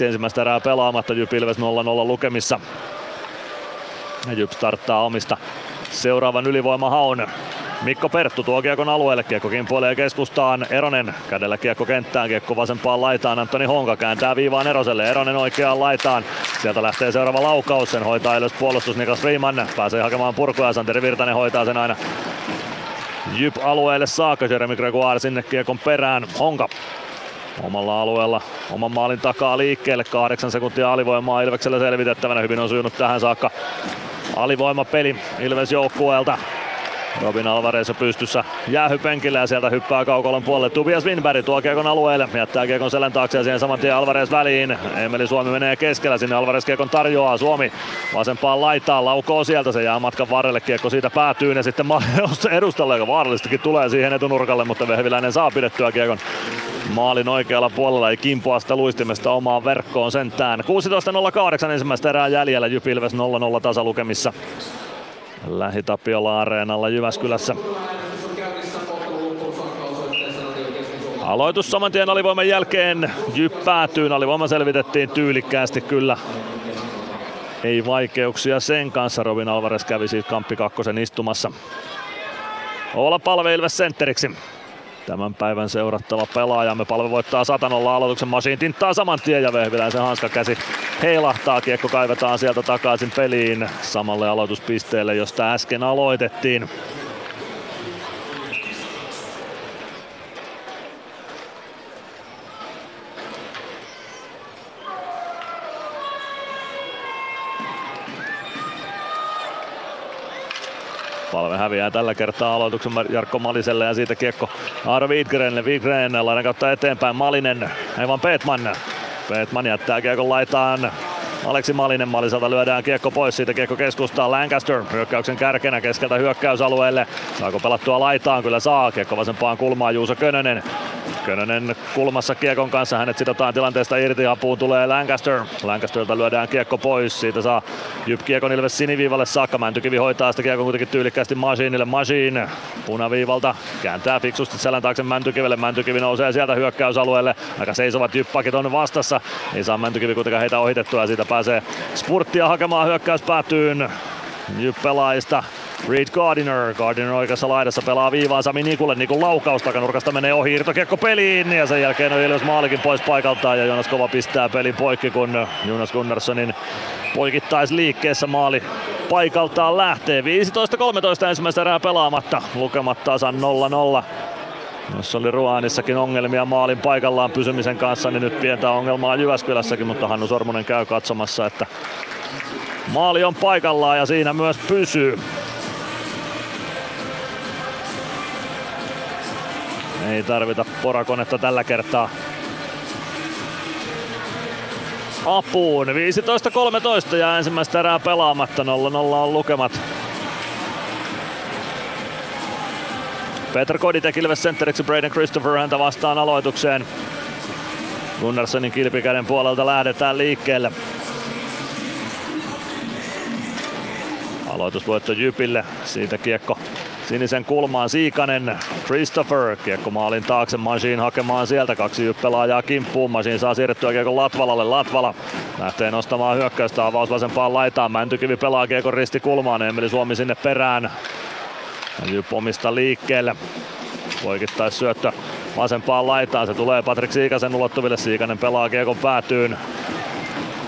17.02 ensimmäistä erää pelaamatta, Jyp Ilves 0-0 lukemissa. Jyp starttaa omista seuraavan ylivoimahaun. Mikko Perttu tuo kiekon alueelle, kiekko kimpoilee keskustaan, Eronen kädellä kiekko kenttään, kiekko vasempaan laitaan, Antoni Honka kääntää viivaan Eroselle, Eronen oikeaan laitaan, sieltä lähtee seuraava laukaus, sen hoitaa Ilves puolustus, Niklas Freeman pääsee hakemaan purkua, Santeri Virtanen hoitaa sen aina Jyp-alueelle saakka, Jeremy Gregoire sinne kiekon perään, Honka omalla alueella, oman maalin takaa liikkeelle, 8 sekuntia alivoimaa Ilveksellä selvitettävänä, hyvin on sujunut tähän saakka alivoimapeli Ilves-joukkueelta. Robin Alvarez pystyssä jäähypenkillä ja sieltä hyppää kaukolon puolelle Tobias Winberg tuo kiekon alueelle, jättää kiekon selän taakse ja siihen saman tien Alvarez väliin. Emeli Suomi menee keskellä, sinne Alvarez kiekon tarjoaa, Suomi vasempaan laitaan, laukoo sieltä, se jää matkan varrelle, kiekko siitä päätyy ja sitten edustalle, joka vaarallistakin tulee siihen etunurkalle, mutta Vehviläinen saa pidettyä kiekon maalin oikealla puolella, ei kimpoa sitä luistimesta omaan verkkoon sentään. 16.08 ensimmäistä erää jäljellä, Jyp Ilves 0-0 tasalukemissa. Lähi-Tapiola-areenalla Jyväskylässä. Aloitus saman tien alivoiman jälkeen Jyp päätyyn. Alivoima selvitettiin tyylikkäästi kyllä. Ei vaikeuksia sen kanssa. Robin Alvarez kävi siitä Kamppi kakkosen istumassa. Olla Palve Ilves sentteriksi. Tämän päivän seurattava pelaajamme. Palve voittaa 100-0 aloituksen, Masiin tinttaa saman tien ja Vehviläisen hanskakäsi heilahtaa. Kiekko kaivetaan sieltä takaisin peliin samalle aloituspisteelle, josta äsken aloitettiin. Palve häviää tällä kertaa aloituksen Jarkko Maliselle ja siitä kiekko Aaro Wiedgrenille. Wiedgren laidan kautta eteenpäin. Malinen, ei vaan Peetman. Peetman jättää kiekon laitaan. Aleksi Malinen, Maliselta lyödään kiekko pois, siitä kiekko keskustaan Lancaster hyökkäyksen kärkenä keskeltä hyökkäysalueelle. Saako pelattua laitaan? Kyllä saa. Kiekko vasempaan kulmaan Juuso Könönen. Könönen kulmassa kiekon kanssa, hänet sidotaan tilanteesta irti, apuun tulee Lancaster. Lancasterlta lyödään kiekko pois, siitä saa Jyp kiekon Ilves siniviivalle saakka. Mäntykivi hoitaa sitä kiekon kuitenkin tyylikkäästi Masiinille. Masiin punaviivalta kääntää fiksusti selän taakse Mäntykivelle. Mäntykivi nousee sieltä hyökkäysalueelle. Aika seisovat Jyp-pakit on vastassa. Ei saa Mäntykivi kuitenkaan heitä ohitettua ja siitä pääsee spurttia hakemaan, hyökkäys päätyyn Jyp-pelaajista. Reed Gardiner oikeassa laidassa pelaa viivaan Sami Nikulle, Nikun laukaus takanurkasta menee ohi, irtokiekko peliin ja sen jälkeen on Ilves maalikin pois paikaltaan ja Jonas Kova pistää pelin poikki, kun Jonas Gunnarssonin poikittaisliikkeessä maali paikaltaan lähtee. 15.13 ensimmäistä erää pelaamatta, lukemat tasan 0-0. Jos oli Ruanissakin ongelmia maalin paikallaan pysymisen kanssa, niin nyt pientä ongelmaa Jyväskylässäkin, mutta Hannu Sormunen käy katsomassa, että maali on paikallaan ja siinä myös pysyy. Ei tarvita porakonetta tällä kertaa apuun. 15.13 ja ensimmäistä erää pelaamatta, 0-0 on lukemat. Peter Koditek Ilves sentteriksi, Braden Christopher häntä vastaan aloitukseen. Gunnarssonin kilpikäden puolelta lähdetään liikkeelle. Aloitusvoitto Jypille, siitä kiekko Sinisen kulmaan Siikanen, Christopher, kiekko maalin taakse, Masin hakemaan sieltä, kaksi yppelaajaa kimppuun, Masin saa siirrettyä kiekko Latvalalle, Latvala lähtee nostamaan hyökkäystä, avaus vasempaan laitaan, Mäntykivi pelaa kiekko ristikulmaan, Emeli Suomi sinne perään, Jyp omista liikkeelle, poikittais syöttö vasempaan laitaan, se tulee Patrik Siikasen ulottuville, Siikanen pelaa kiekon päätyyn.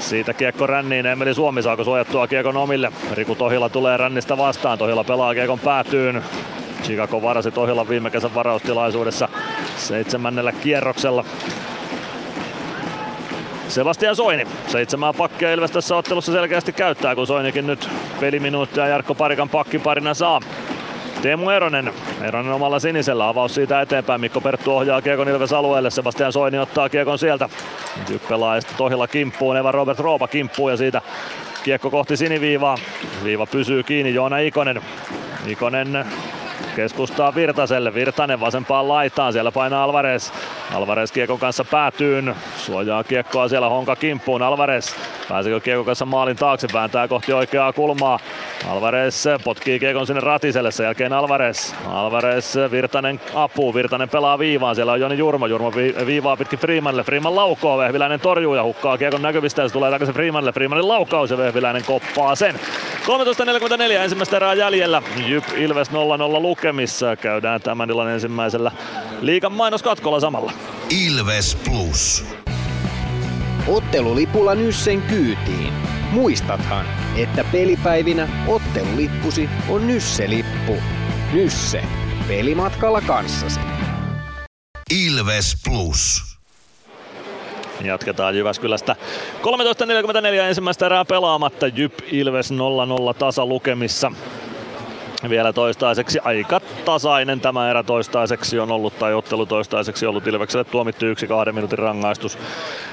Siitä kiekko ränniin, Emeli Suomi saako suojattua kiekon omille. Riku Tohila tulee rännistä vastaan, Tohila pelaa kiekon päätyyn. Chicago varasi Tohilan viime kesän varaustilaisuudessa 7. kierroksella. Sebastian Soini, 7 pakkia Ilves tässä ottelussa selkeästi käyttää, kun Soinikin nyt peliminuuttia Jarkko Parikan pakkiparina saa. Teemu Eronen omalla sinisellä, avaus siitä eteenpäin, Mikko Perttu ohjaa kiekon Ilves alueelle, Sebastian Soini ottaa kiekon sieltä. Typpelaista Tohila kimppuun, Evan Robert Roopa kimppuun ja siitä kiekko kohti siniviivaa. Viiva pysyy kiinni, Joona Ikonen. Ikonen keskustaa Virtaselle, Virtanen vasempaan laitaan, siellä painaa Alvarez. Alvarez kiekon kanssa päätyyn, suojaa kiekkoa siellä Honka kimppuun, Alvarez pääsekö kiekon kanssa maalin taakse, vääntää kohti oikeaa kulmaa. Alvarez potkii kiekon sinne Ratiselle, sen jälkeen Alvarez, Virtanen apuu, Virtanen pelaa viivaan, siellä on Joni Jurmo viivaa pitkin Freemanille, Freeman laukoo, Vehviläinen torjuu ja hukkaa kiekon näkyvistä ja se tulee takaisin Freemanille, Freemanin laukaus ja Vehviläinen koppaa sen. 13.44 ensimmäistä erää jäljellä, Jyp Ilves 0-0 lukemissa, käydään tämän illan ensimmäisellä liigan mainoskatkolla samalla. Ilves Plus. Ottelulipulla Nyssen kyytiin. Muistathan, että pelipäivinä ottelulippusi on Nysse-lippu. Nysse. Pelimatkalla kanssasi. Ilves Plus. Jatketaan Jyväskylästä. 13.44 ensimmäistä erää pelaamatta. Jyp Ilves 0-0 tasalukemissa. Vielä toistaiseksi aika tasainen tämä erä toistaiseksi on ollut, tai ottelu toistaiseksi ollut. Ilvekselle tuomittu 1 2 minuutin rangaistus.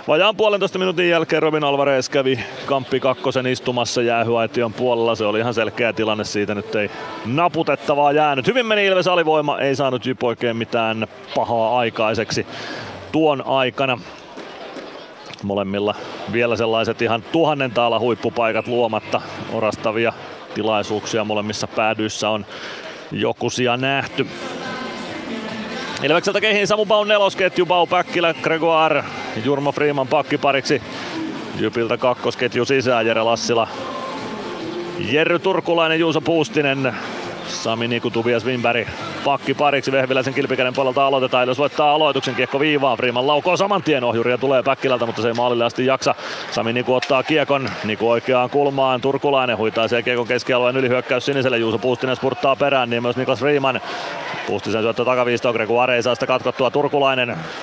Vajaan 1,5 minuutin jälkeen Robin Alvarez kävi Kamppi kakkosen istumassa jäähyaition puolella. Se oli ihan selkeä tilanne, siitä nyt ei naputettavaa jäänyt. Hyvin meni Ilves alivoima, ei saanut Jyp oikein mitään pahaa aikaiseksi tuon aikana. Molemmilla vielä sellaiset ihan 1000 taala huippupaikat luomatta, orastavia tilaisuuksia molemmissa päädyissä on jokusia nähty. Ilvekseltä kehiin Samu Baun nelosketju, Bau Päkkilä, Gregoire, Jurmo Freeman pakkipariksi. Jypiltä kakkosketju sisään, Jere Lassila, Jerry Turkulainen, Juuso Puustinen, Sami Niku, Tobias Winberg pakkipariksi. Vehviläisen kilpikäden puolelta aloitetaan, jos voittaa aloituksen, kiekko viivaan, Freeman laukoo saman tien, ohjuria tulee Päkkilältä, mutta se ei maalille asti jaksa. Sami Niku ottaa kiekon, Niku oikeaan kulmaan, Turkulainen huitaisee kiekon keskialueen yli, hyökkäys siniselle, Juuso Puustinen spurttaa perään, niin myös Niklas Freeman. Puustisen syöttö takaviistoon, Gregoire ei saa sitä katkottua,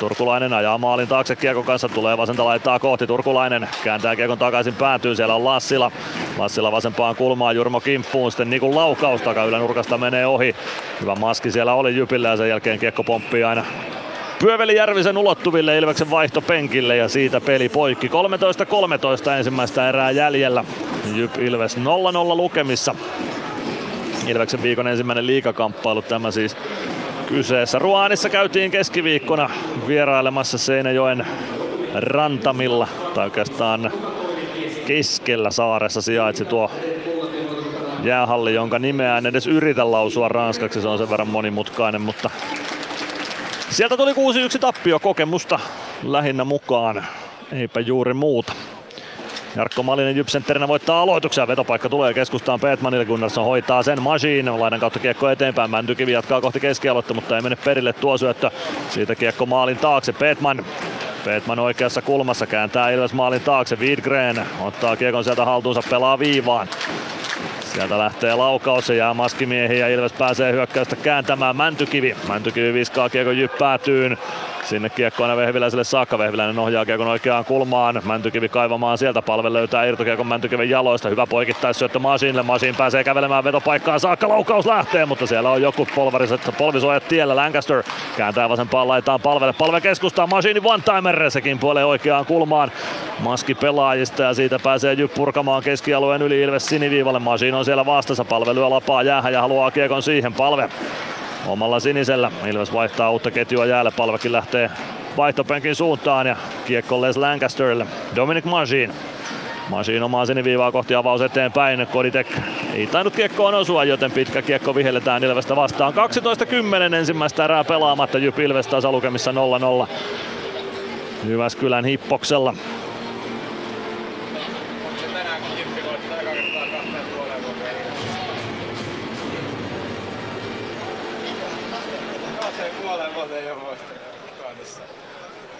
Turkulainen ajaa maalin taakse kiekon kanssa, tulee vasenta laittaa kohti, Turkulainen kääntää kiekon takaisin päätyyn, siellä on Lassila vasempaan kulmaan, Jurmo kimppuun, sitten Nikun laukaus takaylänurkasta menee ohi. Hyvä maski siellä oli Jypillä ja sen jälkeen kiekko pomppii aina Pyöveli Järvisen ulottuville, Ilveksen vaihto penkille ja siitä peli poikki. 13.13 ensimmäistä erää jäljellä. Jyp Ilves 0-0 lukemissa. Ilveksen viikon ensimmäinen liigakamppailu tämä siis kyseessä. Ruanissa käytiin keskiviikkona vierailemassa Seinäjoen rantamilla, tai oikeastaan keskellä saaressa sijaitsi tuo jäähalli, jonka nimeä en edes yritä lausua ranskaksi, se on sen verran monimutkainen, mutta sieltä tuli 6-1 tappio, kokemusta lähinnä mukaan, eipä juuri muuta. Jarkko Malinen Jyp-sentterinä voittaa aloituksia, vetopaikka tulee keskustaan Peetmanille, Gunnarsson hoitaa sen, Masin laidan kautta kiekko eteenpäin, Mäntykivi jatkaa kohti keskialuetta, mutta ei mene perille tuo syöttö, siitä kiekko maalin taakse, Peetman oikeassa kulmassa kääntää Ilves maalin taakse, Widgren ottaa kiekon sieltä haltuunsa, pelaa viivaan. Sieltä lähtee laukaus, se jää maskimiehiin ja Ilves pääsee hyökkäystä kääntämään. Mäntykivi viskaa kiekon Jyp päätyyn. Sinne kiekko aina Vehviläiselle saakka. Vehviläinen ohjaa kiekon oikeaan kulmaan. Mäntykivi kaivamaan sieltä. Palve löytää irtokiekon Mäntykiven jaloista. Hyvä poikittais syöttö Masinille. Masin pääsee kävelemään vetopaikkaan saakka. Laukaus lähtee, mutta siellä on joku polvisuojat tiellä. Lancaster kääntää vasempaan laitaan Palvelle. Palve keskustaa Masinin one-timer. Sekin puolee oikeaan kulmaan. Maski pelaajista ja siitä pääsee Jyp purkamaan keskialueen yli Ilves siniviivalle. Masin on siellä vastassa. Palve lyö lapaa jäähän ja haluaa kiekon siihen. Palve omalla sinisellä. Ilves vaihtaa uutta ketjua jäälle. Palvekin lähtee vaihtopenkin suuntaan ja kiekko Les Lancasterille. Dominic Masin Masin omaa siniviivaa kohti avaus eteenpäin. Koditek ei tainnut kiekkoon osua, joten pitkä kiekko vihelletään Ilvestä vastaan. 12.10 ensimmäistä erää pelaamatta. JYP Ilves tasalukemissa 0-0 Jyväskylän Hippoksella.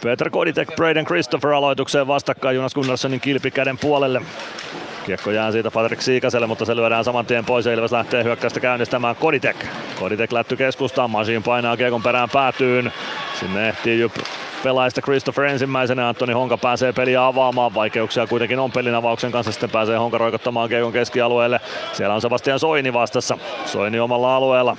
Peter Koditek, Braden Christopher aloitukseen vastakkain Jonas Gunnarssonin kilpikäden puolelle. Kiekko jää siitä Patrik Siikaselle, mutta se lyödään saman tien pois ja Ilves lähtee hyökkäystä käynnistämään Koditek. Koditek lätty keskustaan, Masin painaa kiekon perään päätyyn. Sinne ehtii JYP pelaajista Christopher ensimmäisenä, Antoni Honka pääsee peliä avaamaan. Vaikeuksia kuitenkin on pelin avauksen kanssa, sitten pääsee Honka roikottamaan kiekon keskialueelle. Siellä on Sebastian Soini vastassa, Soini omalla alueella.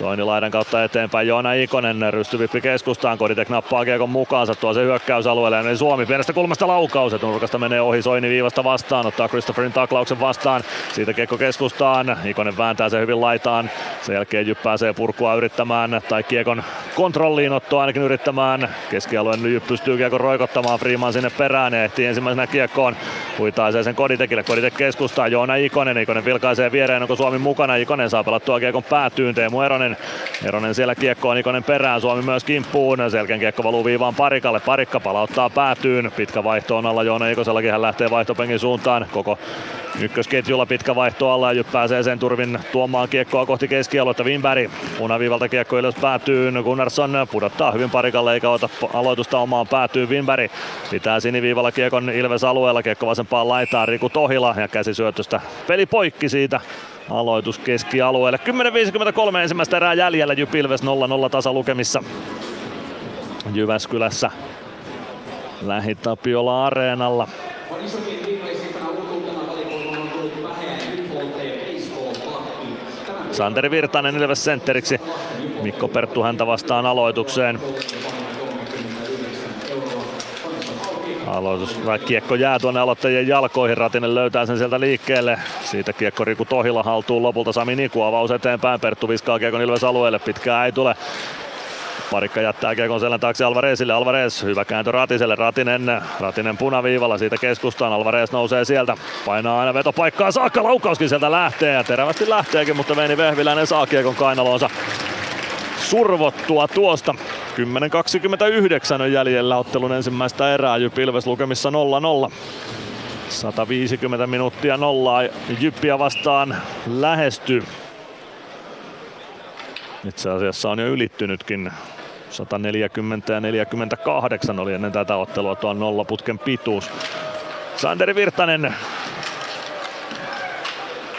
Soini laidan kautta eteenpäin, Joona Ikonen rystyvippi keskustaan, Koditek nappaa kiekon mukaansa, tuo se hyökkäysalueelle, eli Suomi pienestä kulmasta laukaus, nurkasta menee ohi, Soini viivasta vastaan, ottaa Christopherin taklauksen vastaan, siitä kiekko keskustaan, Ikonen vääntää sen hyvin laitaan, sen jälkeen JYP pääsee purkua yrittämään, tai kiekon kontrolliin ottoa ainakin yrittämään, keskialueen JYP pystyy kiekon roikottamaan, Freeman sinne perään, ja ehtii ensimmäisenä kiekkoon, huitaisee sen Koditekille, Koditek keskustaan, Joona Ikonen, Ikonen vilkaisee viereen, onko Suomi mukana, Ikonen saa pelattua kiekon päätyyn, Teemu Eronen. Eronen siellä kiekkoon, Ikonen perään, Suomi myös kimppuun. Selkeän kiekko valuu viivaan Parikalle, Parikka palauttaa päätyyn. Pitkä vaihto on alla Joona Ikosellakin, hän lähtee vaihtopengin suuntaan. Koko ykkösketjulla pitkä vaihto alla ja JYP pääsee sen turvin tuomaan kiekkoa kohti keskialuetta. Winberg punaviivalta kiekko ylös päätyyn, Gunnarsson pudottaa hyvin Parikalle eikä ota aloitusta omaan päätyyn. Winberg pitää siniviivalla kiekon Ilves alueella, kiekko vasempaan laitaan Riku Tohila ja käsisyötöstä peli poikki siitä. Aloitus keskialueelle. 10.53 ensimmäistä erää jäljellä. JYP Ilves 0-0 tasalukemissa Jyväskylässä Lähi-Tapiola-areenalla. Santeri Virtanen Ilves sentteriksi. Mikko Perttu häntä vastaan aloitukseen. Aloitus, kiekko jää tuonne aloittajien jalkoihin, Ratinen löytää sen sieltä liikkeelle. Siitä kiekko Riku Tohila haltuu lopulta, Sami Niku avaus eteenpäin, Perttu viskaa kiekon Ilves alueelle, pitkää ei tule. Parikka jättää kiekon selän taakse Alvarezille, Alvarez hyvä kääntö Ratiselle, Ratinen punaviivalla, siitä keskustaan, Alvarez nousee sieltä, painaa aina vetopaikkaa saakka, laukauskin sieltä lähtee ja terävästi lähteekin, mutta Veini Vehviläinen saa kiekon kainaloonsa survottua tuosta. 10.29 on jäljellä ottelun ensimmäistä erää. JYP Ilves lukemissa 0-0. 150 minuuttia nollaa JYPiä vastaan lähestyy. Itse asiassa on jo ylittynytkin. 140 ja 48 oli ennen tätä ottelua tuon nollaputken pituus. Santeri Virtanen.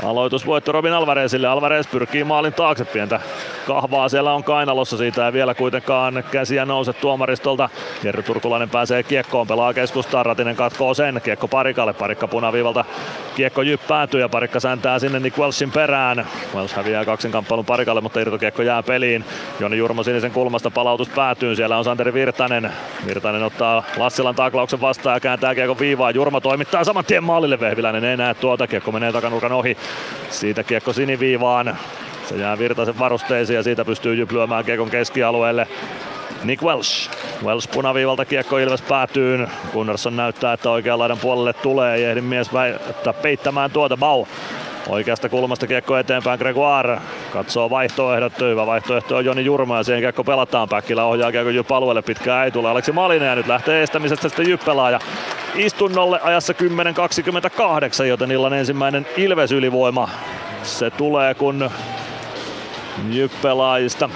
Aloitusvoitto Robin Alvarezille. Alvarez pyrkii maalin taakse, pientä kahvaa siellä on kainalossa, siitä ei vielä kuitenkaan käsiä nouse tuomaristolta. Jerry Turkulainen pääsee kiekkoon, pelaa keskustaan, Ratinen katkoo sen, kiekko Parikalle, Parikka punaviivalta, kiekko JYP päätyy ja Parikka sääntää sinne Nick Welshin perään. Welsh häviää kaksinkamppailun Parikalle, mutta irtokiekko jää peliin. Joni Jurmo sinisen kulmasta palautus päätyy, siellä on Santeri Virtanen. Virtanen ottaa Lassilan taklauksen vastaan ja kääntää kiekko viivaan, Jurmo toimittaa saman tien maalille, Vehviläinen ei näe tuota, kiekko menee takanurkan ohi. Siitä kiekko siniviivaan. Se jää Virtasen varusteisiin ja siitä pystyy JYP lyömään kiekon keskialueelle. Nick Welsh. Welsh punaviivalta kiekko Ilves päätyyn. Gunnarsson näyttää, että oikean laidan puolelle tulee. Ei ehdi mies peittämään tuota. Bau. Oikeasta kulmasta kiekko eteenpäin Gregoire. Katsoo vaihtoehdot. Hyvä vaihtoehto on Joni Jurmo ja siihen kiekko pelataan. Päkkilä ohjaa kiekko JYP alueelle. Pitkään ei tule. Aleksi Malinen ja nyt lähtee estämisestä sitten JYP pelaaja istunnolle ajassa 10.28, joten illan ensimmäinen Ilves ylivoima. Se tulee kun JYP-pelaajista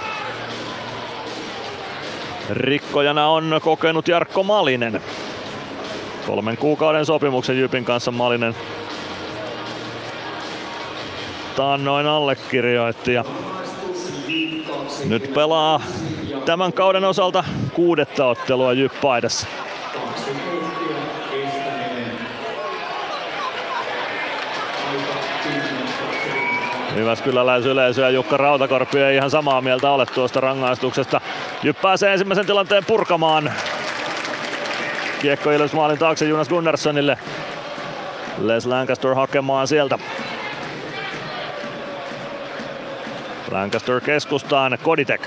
rikkojana on kokenut Jarkko Malinen. 3 kuukauden sopimuksen JYPin kanssa Malinen taannoin allekirjoitti ja nyt pelaa tämän kauden osalta 6. ottelua JYP-paidassa. Jyväskyläläisyleisö ja Jukka Rautakorpi ei ihan samaa mieltä ole tuosta rangaistuksesta. JYP pääsee ensimmäisen tilanteen purkamaan. Kiekko Ilves maalin taakse Jonas Gunnarssonille. Les Lancaster hakemaan sieltä. Lancaster keskustaan, Koditek.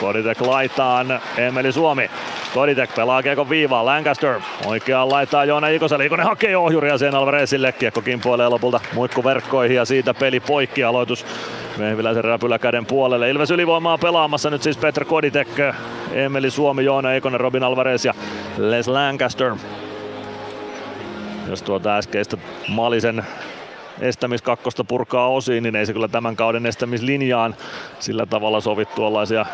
Koditek laitaan, Emeli Suomi. Koditek pelaa kiekon viivaan, Lancaster oikeaan laitaa Joona Ikoselle. Ikonen hakee ohjuria sen Alvarezille, kiekko kimpoilee lopulta muikkuverkkoihin ja siitä peli poikki. Aloitus Vehviläisen räpyläkäden puolelle. Ilves ylivoimaa pelaamassa nyt siis Petr Koditek, Emeli Suomi, Joona Ikonen, Robin Alvarez ja Les Lancaster. Jos tuota äskeistä Malisen estämiskakkosta purkaa osiin, niin ei se kyllä tämän kauden estämislinjaan sillä tavalla sovi. Tuollaisia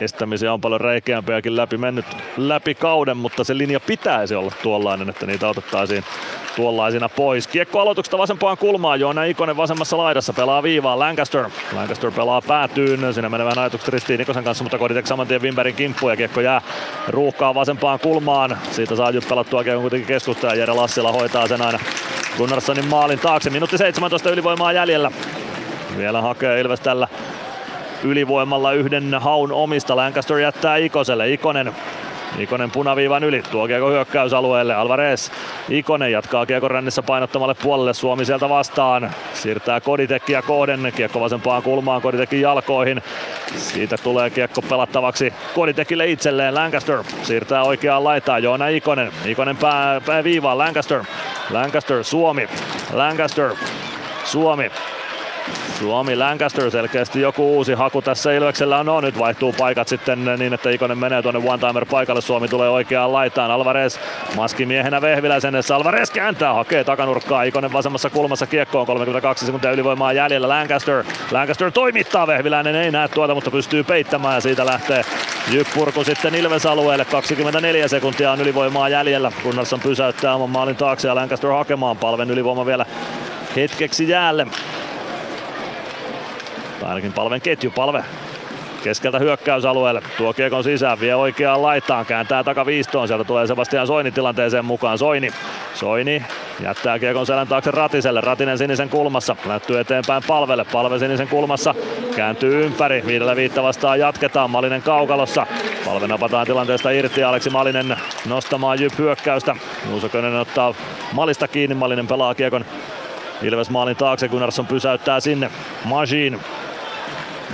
estämisiä on paljon räikeämpiäkin läpi mennyt läpi kauden, mutta se linja pitäisi olla tuollainen, että niitä otettaisiin tuollaisina pois. Kiekko aloituksesta vasempaan kulmaan, Joona Ikonen vasemmassa laidassa pelaa viivaan, Lancaster. Lancaster pelaa päätyyn, siinä menee vähän ajatukset ristiin Nikosen kanssa, mutta Koditek samantien Wimbergin kimppuun ja kiekko jää ruuhkaa vasempaan kulmaan. Siitä saa jyppelattua kiekon kuitenkin keskustaan ja Jere Lassila hoitaa sen aina Gunnarssonin maalin taakse. Minuutti 17 ylivoimaa jäljellä. Vielä hakee Ilves tällä ylivoimalla yhden haun omista. Lancaster jättää Ikoselle. Ikonen punaviivan yli. Tuo kiekko hyökkäysalueelle. Alvarez. Ikonen jatkaa kiekon rännissä painottomalle puolelle. Suomi sieltä vastaan. Siirtää Koditekkiä kohden. Kiekko vasempaan kulmaan Koditekin jalkoihin. Siitä tulee kiekko pelattavaksi Koditekille itselleen. Lancaster siirtää oikeaan laitaan. Joona Ikonen. Ikonen pää viivaan. Lancaster. Suomi. Suomi Lancaster, selkeästi joku uusi haku tässä Ilveksellä on. No, nyt vaihtuu paikat sitten niin, että Ikonen menee tuonne one-timer paikalle. Suomi tulee oikeaan laitaan. Alvarez maskimiehenä Vehviläisen edessä. Alvarez kääntää, hakee takanurkkaa. Ikonen vasemmassa kulmassa kiekkoon. 32 sekuntia ylivoimaa jäljellä. Lancaster toimittaa. Vehviläinen ei näe tuota, mutta pystyy peittämään ja siitä lähtee Jyp-purku sitten Ilves-alueelle. 24 sekuntia on ylivoimaa jäljellä. Gunnarsson pysäyttää oman maalin taakse ja Lancaster hakemaan palven ylivoima vielä hetkeksi jäälle. Ainakin palven ketju, palve keskeltä hyökkäysalueelle, tuo kiekon sisään, vie oikeaan laitaan, kääntää takaviistoon, sieltä tulee Sebastian Soini tilanteeseen mukaan, Soini jättää kiekon selän taakse Ratiselle, Ratinen sinisen kulmassa, lähtyy eteenpäin palvelle, palve sinisen kulmassa, kääntyy ympäri, 5-5 vastaan jatketaan, Malinen kaukalossa, palve napataan tilanteesta irti, Aleksi Malinen nostamaan Jyp hyökkäystä, Juuso Könönen ottaa Malista kiinni, Malinen pelaa kiekon Ilves maalin taakse, Gunnarsson pysäyttää sinne,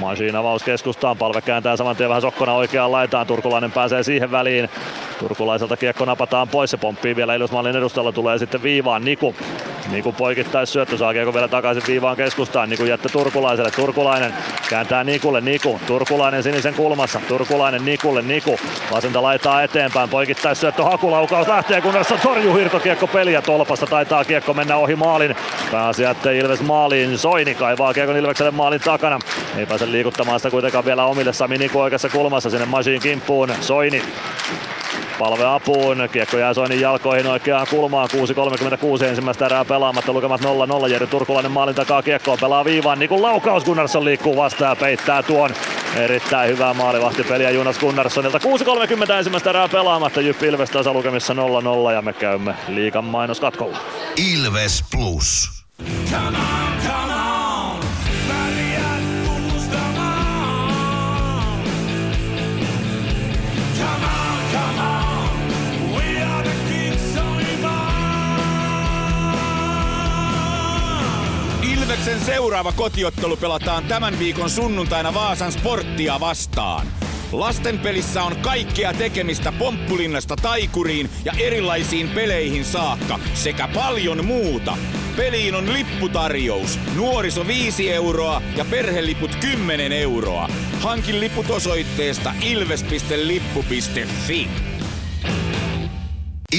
Majin avaus keskustaan, palve kääntää saman tien vähän sokkona oikeaan laitaan, turkulainen pääsee siihen väliin. Turkulaiselta kiekko napataan pois, se pomppii vielä Ilves maalin edustalla, tulee sitten viivaan Niku poikittais syöttö, saa kiekko vielä takaisin viivaan keskustaan, Niku jättää Turkulaiselle, Turkulainen kääntää Nikulle, Niku, Turkulainen sinisen kulmassa, Turkulainen Nikulle, Niku vasenta laitaa eteenpäin, poikittais syöttö, hakulaukaus lähtee, kunnes torjuu irtokiekko peliä tolpasta, taitaa kiekko mennä ohi maalin, pääasia ettei Ilves maaliin, Soini kaivaa kiekon Ilvekselle maalin takana, ei pääse liikuttamaan sitä kuitenkaan vielä omille, Sami Niku oikeassa kulmassa sinne Majin kimppuun, Soini. Palve apuun, kiekko jää Soinin jalkoihin oikeaan kulmaan, 6.36 ensimmäistä erää pelaamatta, lukemat 0-0, Jere Turkulainen maalin takaa kiekkoon, pelaa viivaan, Nikun laukaus, Gunnarsson liikkuu vastaan ja peittää tuon, erittäin hyvää maalivahtipeliä Jonas Gunnarssonilta, 6.30 ensimmäistä erää pelaamatta, Jyp Ilves tasalukemissa 0-0 ja me käymme liigan mainoskatkolla. Ilves Plus. Ilveksen seuraava kotiottelu pelataan tämän viikon sunnuntaina Vaasan Sporttia vastaan. Lasten pelissä on kaikkea tekemistä pomppulinnasta taikuriin ja erilaisiin peleihin saakka sekä paljon muuta. Peliin on lipputarjous. Nuoriso 5 euroa ja perheliput 10 euroa. Hankin liput osoitteesta ilves.lippu.fi.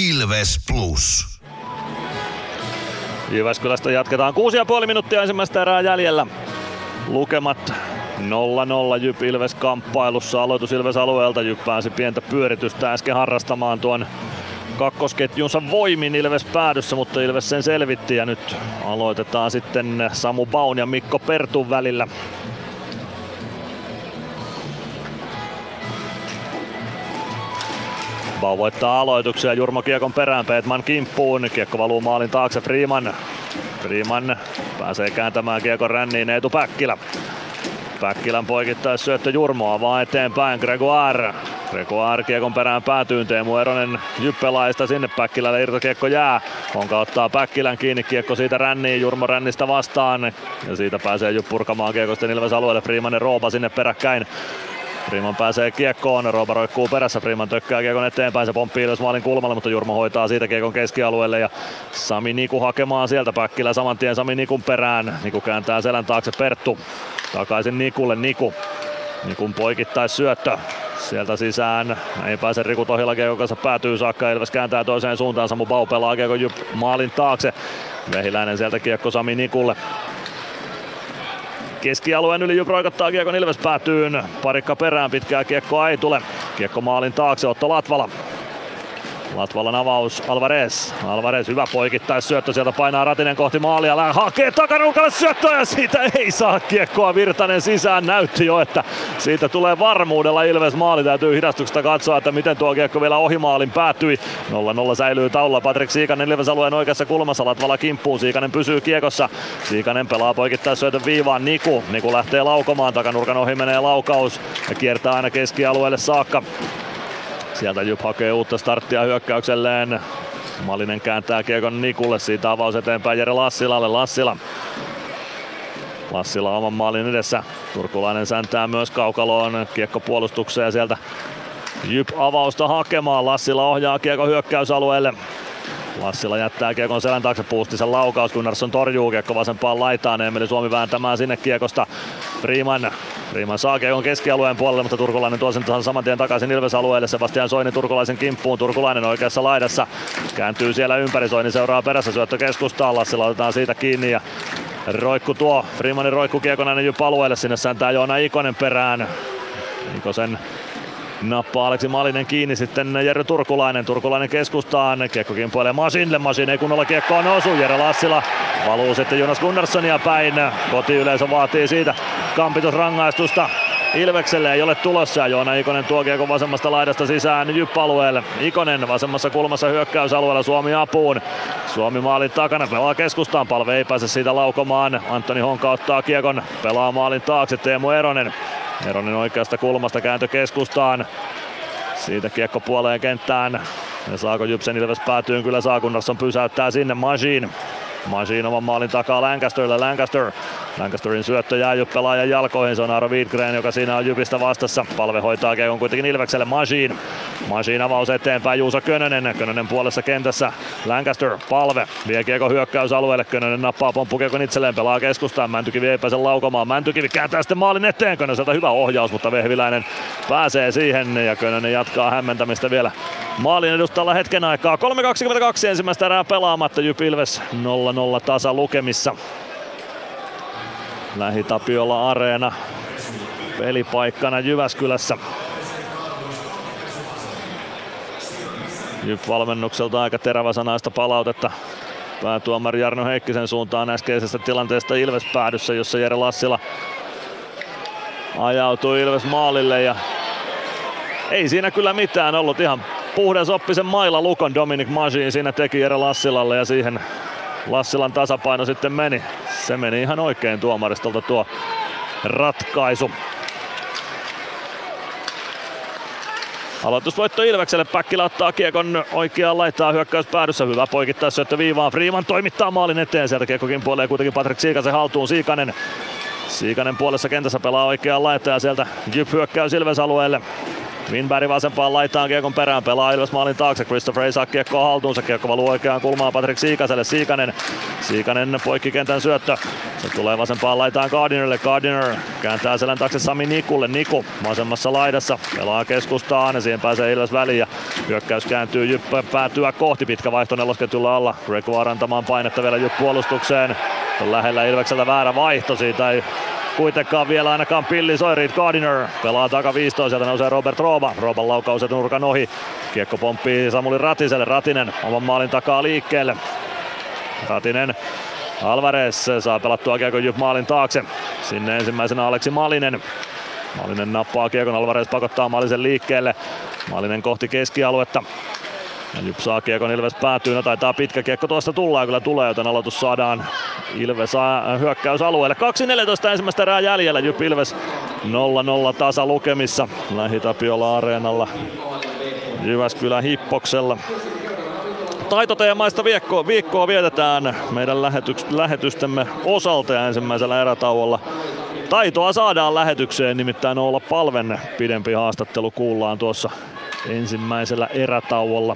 Ilves Plus. Jyväskylästä jatketaan. 6,5 minuuttia ensimmäistä erää jäljellä. Lukemat 0-0 Jyp Ilves kamppailussa. Aloitus Ilves alueelta. Jyp pääsi pientä pyöritystä äsken harrastamaan tuon kakkosketjunsa voimin Ilves päädyssä, mutta Ilves sen selvitti. Ja nyt aloitetaan sitten Samu Baun ja Mikko Pertun välillä. Baun voittaa aloituksia, Jurmo kiekon perään, Peetman kimppuun, kiekko valuu maalin taakse, Freeman pääsee kääntämään kiekon ränniin, Eetu Päkkilä. Päkkilän poikittais syöttö Jurmoa vaan eteenpäin, Gregoire kiekon perään päätyyn, Teemu Eronen jyppelaista sinne, Päkkilälle irtokiekko jää. Honka ottaa Päkkilän kiinni, kiekko siitä ränniin, Jurmo rännistä vastaan ja siitä pääsee Jyp purkamaan kiekosten Ilves alueelle, Freeman ja Roopa sinne peräkkäin. Freeman pääsee kiekkoon, Roopa roikkuu perässä, Freeman tökkää kiekon eteenpäin, se pomppii ylös maalin kulmalle, mutta Jurmo hoitaa siitä kiekon keskialueelle ja Sami Niku hakemaan sieltä, Päkkilä saman tien Sami Nikun perään, Niku kääntää selän taakse, Perttu takaisin Nikulle, Nikun poikittais syöttö. Sieltä sisään, ei pääse Riku Tohila kiekon kanssa päätyy saakka, Ilves kääntää toiseen suuntaan, Samu Bau pelaa kiekon maalin taakse, Vehiläinen sieltä kiekko Sami Nikulle. Keskialueen yli Jupp roikottaa kiekon Ilves päätyyn, parikka perään, pitkää kiekkoa ei tule. Kiekko maalin taakse, Otto Latvala. Latvalan avaus Alvarez hyvä poikittais syöttö, sieltä painaa Ratinen kohti maalia, hakee takaruukalle syöttöä ja siitä ei saa kiekkoa, Virtanen sisään, näytti jo, että siitä tulee varmuudella Ilves maali, täytyy hidastuksesta katsoa, että miten tuo kiekko vielä ohi maalin päättyi. 0-0 säilyy taululla, Patrik Siikanen Ilves alueen oikeassa kulmassa, Latvala kimppuun, Siikanen pysyy kiekossa, Siikanen pelaa poikittais syötön viivaan, Niku lähtee laukomaan, takanurkan ohi menee laukaus ja kiertää aina keskialueelle saakka. Sieltä Jupp hakee uutta starttia hyökkäykselleen. Malinen kääntää kiekon Nikulle, siitä avaus eteenpäin Jere Lassilalle. Lassila oman maalin edessä. Turkulainen säntää myös kaukaloon kiekkopuolustukseen ja sieltä Jupp avausta hakemaan. Lassila ohjaa kiekon hyökkäysalueelle. Lassila jättää kiekon selän taakse, Puustisen laukaus, Gunnarsson torjuu, kiekko vasempaan laitaan, Emeli Suomi vääntämään sinne kiekosta. Freeman saa kiekon keskialueen puolelle, mutta Turkulainen tuo sen saman tien takaisin Ilves-alueelle. Sebastian Soini Turkulaisen kimppuun, Turkulainen oikeassa laidassa, kääntyy siellä ympäri, Soini seuraa perässä, syöttö keskustaan, Lassila otetaan siitä kiinni ja roikku tuo, Freemanin roikku kiekon aina Jupp alueelle, sinne säntää Joona Ikonen perään. Ikosen nappaa Aleksi Malinen kiinni, sitten Jerry Turkulainen keskustaan, kiekko kimpoilee Masinille, Masin ei kunnolla kiekkoon osu, Jere Lassila valuu sitten Jonas Gunnarssonia päin, kotiyleisö vaatii siitä kampitusrangaistusta Ilvekselle, ei ole tulossa, Joona Ikonen tuo kiekon vasemmasta laidasta sisään Jupp-alueelle, Ikonen vasemmassa kulmassa hyökkäysalueella, Suomi apuun, Suomi maalin takana, pelaa keskustaan, Palve ei pääse siitä laukomaan, Antoni Honka ottaa kiekon, pelaa maalin taakse, Teemu Eronen oikeasta kulmasta kääntö keskustaan. Siitä kiekko puoleen kenttään. Ja saako Jypsen Ilves päätyyn? Kyllä saa, Gunnarsson pysäyttää sinne Majin. Majin oman maalin takaa Lancasterille. Lancasterin syöttö jää Jupp pelaajan jalkoihin. Se on Aaro Widgren, joka siinä on Jypistä vastassa. Palve hoitaa kiekon kuitenkin Ilvekselle. Majin avaus eteenpäin Juuso Könönen. Könönen puolessa kentässä. Lancaster, Palve vie kiekon hyökkäysalueelle. Könönen nappaa pomppukiekon itselleen. Pelaa keskustaan. Mäntykivi ei pääse laukomaan. Mäntykivi kääntää sitten maalin eteen. Könöseltä hyvä ohjaus, mutta Vehviläinen pääsee siihen. Ja Könönen jatkaa hämmentämistä vielä maalin edustalla hetken aikaa. 3.22 ensimmäistä erää pelaamatta. Jyp Ilves 0-0 tasa lukemissa. Lähi-Tapiola Areena pelipaikkana Jyväskylässä. Jyp valmennukselta aika teräväsanaista palautetta päätuomari Jarno Heikkisen suuntaan äskeisestä tilanteesta Ilves päädyssä, jossa Jere Lassila ajautui Ilves maalille ja ei siinä kyllä mitään ollut, ihan puhdas oppisen maila lukon Dominic Majin siinä teki Jere Lassilalle ja siihen Lassilan tasapaino sitten meni. Se meni ihan oikein tuomaristolta tuo ratkaisu. Aloitusvoitto Ilvekselle, Päkkilä ottaa kiekon oikeaan laitaan hyökkäys päädyssä, hyvä poikittais syöttö viivaan, Freeman toimittaa maalin eteen, sieltä kiekkokin puoleen kuitenkin Patrik Siikasen haltuun, Siikanen puolessa kentässä pelaa oikeaan laitaan ja sieltä Jyp hyökkäys Ilves alueelle. Winberg vasempaan laitaan kiekon perään, pelaa Ilves maalin taakse, Christopher ei saa kiekkoa haltuunsa, kiekko valuu oikeaan kulmaan Patrik Siikaselle, Siikanen poikkikentän syöttö, se tulee vasempaan laitaan Gardinerille, Gardiner kääntää selän taakse Sami Nikulle, Niku vasemmassa laidassa, pelaa keskustaan ja siihen pääsee Ilves väliin ja hyökkäys kääntyy Jyppä päätyä kohti, pitkä vaihto nelosketjulla alla, Greco antamaan painetta vielä Jyp puolustukseen, on lähellä Ilvekseltä väärä vaihto, siitä ei kuitenkaan vielä ainakaan pilli soi, Reid Gardiner pelaa takaviistoon, sieltä nousee Robert Rooba. Rooban laukaus nurkan ohi. Kiekko pomppii Samuli Ratiselle. Ratinen oman maalin takaa liikkeelle. Ratinen. Alvarez saa pelattua kiekon Jupp maalin taakse. Sinne ensimmäisenä Aleksi Malinen. Malinen nappaa kiekon. Alvarez pakottaa Malisen liikkeelle. Malinen kohti keskialuetta. Jupp saa kiekon, Ilves päätyy, no taitaa pitkä kiekko tuosta tullaan, kyllä tulee, joten aloitus saadaan Ilves hyökkäysalueelle. 2.14 ensimmäistä erää jäljellä, Jupp Ilves 0-0 tasa lukemissa Lähi-Tapiola Areenalla Jyväskylän Hippoksella. Taitoteemaista viikkoa vietetään meidän lähetystemme osalta ja ensimmäisellä erätauolla Taitoa saadaan lähetykseen, nimittäin Oula Palven pidempi haastattelu kuullaan tuossa ensimmäisellä erätauolla.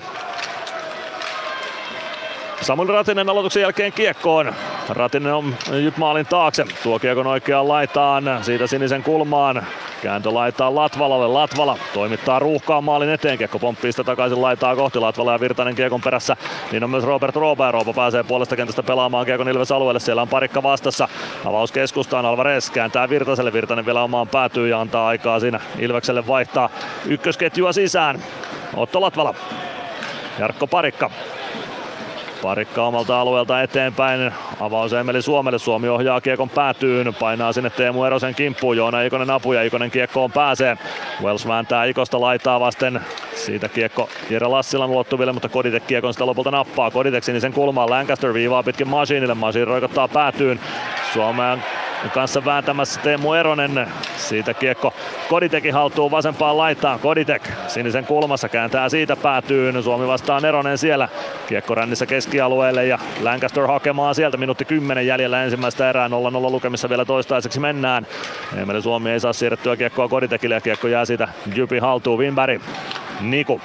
Samuel Ratinen aloituksen jälkeen kiekkoon. Ratinen on Jypmaalin taakse. Tuo kiekon oikeaan laitaan, siitä sinisen kulmaan. Kääntö laitaan Latvalalle. Latvala toimittaa ruuhkaan maalin eteen. Kiekko pomppii sitä takaisin laitaa kohti Latvala ja Virtanen kiekon perässä. Niin on myös Robert Roopa. Roopa pääsee puolesta kentästä pelaamaan kiekon Ilves alueelle. Siellä on parikka vastassa. Avaus keskustaan. Alvarez kääntää Virtaselle. Virtanen vielä omaan päätyy ja antaa aikaa siinä Ilvekselle vaihtaa ykkösketjua sisään. Otto Latvala. Jarkko Parikka. Parikka omalta alueelta eteenpäin, avaus Emeli Suomelle, Suomi ohjaa kiekon päätyyn, painaa sinne Teemu Erosen kimppuun, Joona Ikonen apuja, Ikonen kiekkoon pääsee. Wells vääntää Ikosta laitaa vasten, siitä kiekko Jere Lassilan ulottuville, mutta Koditek kiekon sitä lopulta nappaa, Koditek sinisen kulmaan, Lancaster viivaa pitkin Masiinille, Masiin roikottaa päätyyn, Suomeen kanssa vääntämässä Teemu Eronen, siitä kiekko Koditekin haltuu vasempaan laitaan, Koditek sinisen kulmassa kääntää siitä päätyyn, Suomi vastaan Eronen siellä, kiekko rännissä keskialueelle ja Lancaster hakemaan sieltä, minuutti 10 jäljellä ensimmäistä erää, 0-0 lukemissa vielä toistaiseksi mennään. Emeli Suomi ei saa siirrettyä kiekkoa Koditekille ja kiekko jää siitä Jypin haltuun, Winberg, Niku.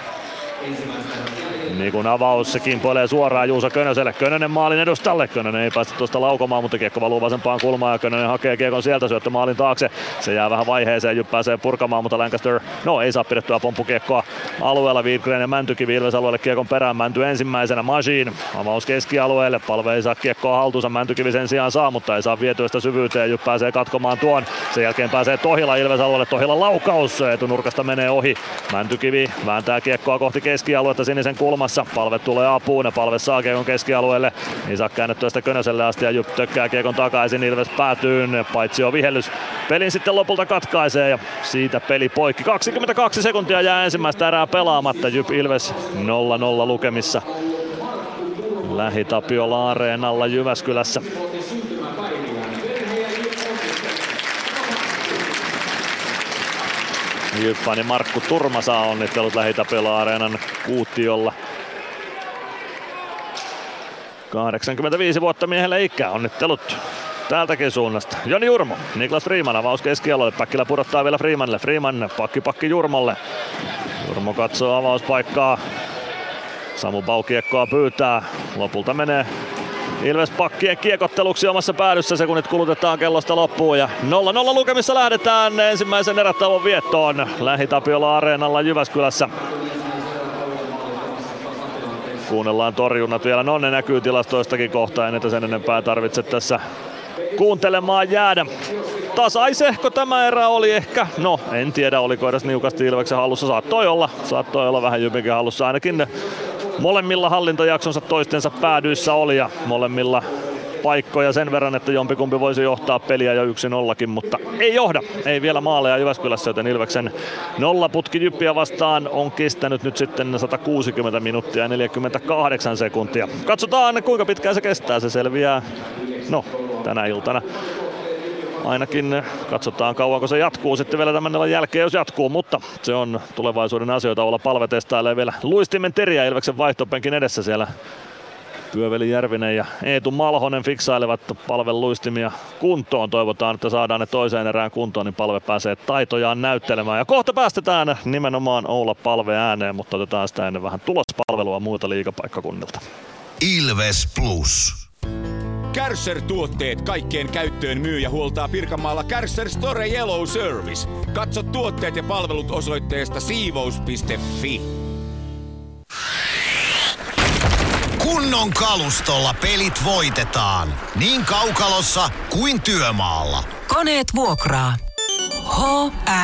Nikun avaus, se kimpoilee suoraan Juuso Könöselle. Könönen maalin edustalle. Könönen ei päästä tuosta laukomaan, mutta kiekko valuu vasempaan kulmaan ja Könönen hakee kiekon sieltä, syöttö maalin taakse. Se jää vähän vaiheeseen, Jyp pääsee purkamaan, mutta Lancaster ei saa pidettyä pomppukiekkoa alueella. Wiedgren ja Mäntykivi Ilves alueelle kiekon perään. Mänty ensimmäisenä Majin. Avaus keskialueelle. Palve ei saa kiekkoa haltuunsa. Mäntykivi sen sijaan saa, mutta ei saa vietyä sitä syvyyteen. Jyp pääsee katkomaan tuon. Sen jälkeen pääsee Tohila Ilves alueelle. Tohila laukaus. Etunurkasta menee ohi. Mäntykivi vääntää kiekkoa kohti keskialuetta sinisen kulman. Palve tulee apuun ja Palve saa kiekon keskialueelle. Ei saa käännettyä sitä Könöselle asti ja Jyp tökkää kiekon takaisin. Ilves päätyyn, paitsi on vihellys. Pelin sitten lopulta katkaisee ja siitä peli poikki. 22 sekuntia jää ensimmäistä erää pelaamatta. Jyp Ilves 0-0 lukemissa Lähi-Tapiola Areenalla Jyväskylässä. Jyppäni Markku Turma saa onnittelut Lähi-Tapiola-areenan kuutiolla. 85 vuotta miehelle ikää, onnittelut täältäkin suunnasta. Joni Jurmo, Niklas Freeman, avaus keskialueelle, Päkkilä pudottaa vielä Freemanille. Freeman pakki Jurmolle. Jurmo katsoo avauspaikkaa, Samu Bau kiekkoa pyytää, lopulta menee Ilves pakkien kiekotteluksi omassa päädyssä, sekunnit kulutetaan kellosta loppuun ja 0-0 lukemissa lähdetään ensimmäisen erätauon viettoon Lähi-Tapiola-areenalla Jyväskylässä. Kuunnellaan torjunnat vielä, ne näkyy tilastoistakin kohta, en että sen enempää tarvitse tässä kuuntelemaan jäädä. Tasaisehko tämä erä oli ehkä, en tiedä oliko edes niukasti Ilveksen hallussa, saattoi olla vähän Jypinkin hallussa ainakin ne. Molemmilla hallintajaksonsa toistensa päädyissä oli ja molemmilla paikkoja sen verran, että jompikumpi voisi johtaa peliä jo 1-0kin, mutta ei johda. Ei vielä maaleja Jyväskylässä, joten Ilveksen nollaputki Jyppiä vastaan on kestänyt nyt sitten 160 minuuttia ja 48 sekuntia. Katsotaan kuinka pitkään se kestää, se selviää tänä iltana. Ainakin katsotaan kauanko se jatkuu sitten vielä tämän illan jälkeen, jos jatkuu, mutta se on tulevaisuuden asioita. Olla Palve testailee vielä luistimen teriä Ilveksen vaihtopenkin edessä siellä. Pyöveli Järvinen ja Eetu Malhonen fiksailevat Palven luistimia kuntoon. Toivotaan, että saadaan ne toiseen erään kuntoon, niin Palve pääsee taitojaan näyttelemään. Ja kohta päästetään nimenomaan Oula Palve ääneen, mutta otetaan sitä ennen vähän tulospalvelua muilta liigapaikkakunnilta. Ilves Plus. Kärcher-tuotteet kaikkeen käyttöön myy ja huoltaa Pirkanmaalla Kärcher Store Yellow Service. Katso tuotteet ja palvelut osoitteesta siivous.fi. Kunnon kalustolla pelit voitetaan. Niin kaukalossa kuin työmaalla. Koneet vuokraa.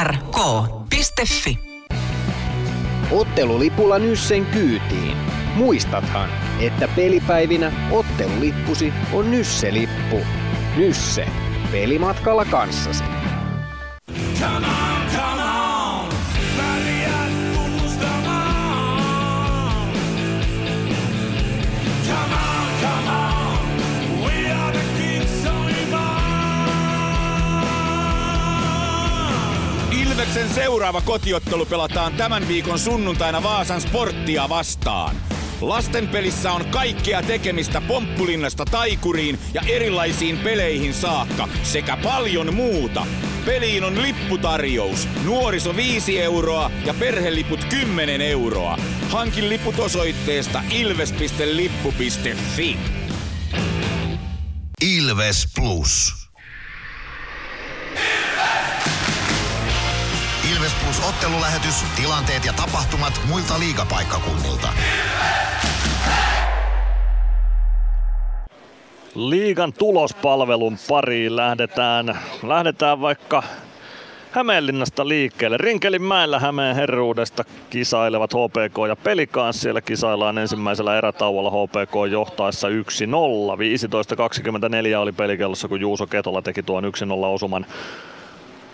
hrk.fi. Ottelulipulla Nyssen kyytiin. Muistathan, että pelipäivinä ottelulippusi on Nysse-lippu. Nysse. Pelimatkalla kanssasi. Come on. Väriät tunnustamaan. Come on. We are the kids on. Ilveksen seuraava kotiottelu pelataan tämän viikon sunnuntaina Vaasan Sporttia vastaan. Lastenpelissä on kaikkea tekemistä pomppulinnasta taikuriin ja erilaisiin peleihin saakka sekä paljon muuta. Peliin on lipputarjous. Nuoriso 5 euroa ja perheliput 10 euroa. Hankin liput osoitteesta ilves.lippu.fi. Ilves Plus. Ilves! Ilves Plus -ottelulähetys, tilanteet ja tapahtumat muilta liigapaikkakunnilta. Liigan tulospalvelun pariin lähdetään vaikka Hämeenlinnasta liikkeelle. Rinkelinmäellä Hämeen herruudesta kisailevat HPK ja Pelicans. Siellä kisaillaan ensimmäisellä erätauolla HPK johtaessa 1-0. 15.24 oli pelikellossa, kun Juuso Ketola teki tuon 1-0 osuman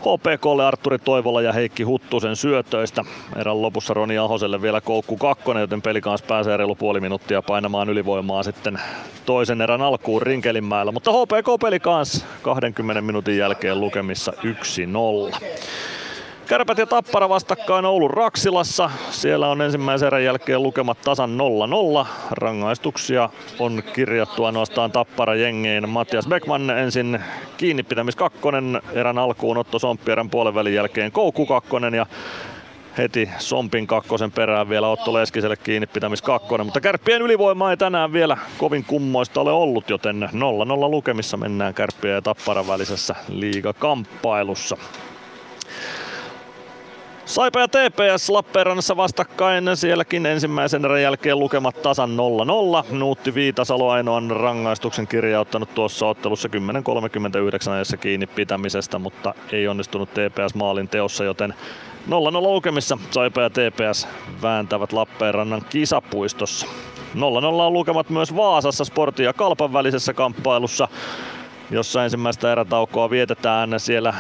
HPK:lle Artturi Toivola ja Heikki Huttusen syötöistä. Erän lopussa Roni Ahoselle vielä koukku kakkonen, joten Pelicans pääsee reilu puoli minuuttia painamaan ylivoimaa sitten toisen erän alkuun Rinkelinmäellä. Mutta HPK Pelicans 20 minuutin jälkeen lukemissa 1-0. Kärpät ja Tappara vastakkain Oulun Raksilassa. Siellä on ensimmäisen erän jälkeen lukemat tasan 0-0. Rangaistuksia on kirjattu ainoastaan Tappara-jengiin. Matias Beckman ensin kiinnipitämis kakkonen erän alkuun, Otto Somppi erän puolen välin jälkeen koukku kakkonen ja heti Sompin kakkosen perään vielä Otto Leskiselle kiinnipitämis kakkonen. Mutta Kärppien ylivoima ei tänään vielä kovin kummoista ole ollut, joten 0-0 lukemissa mennään Kärppien ja Tapparan välisessä liigakamppailussa. Saipa ja TPS Lappeenrannassa vastakkain, sielläkin ensimmäisen erän jälkeen lukemat tasan 0-0. Nuutti Viitasalo ainoan rangaistuksen kirjauttanut tuossa ottelussa 10.39 ajassa kiinni pitämisestä, mutta ei onnistunut TPS maalin teossa, joten 0-0 lukemissa Saipa ja TPS vääntävät Lappeenrannan kisapuistossa. 0-0 on lukemat myös Vaasassa Sportin ja Kalpan välisessä kamppailussa, jossa ensimmäistä erätaukoa vietetään. Siellä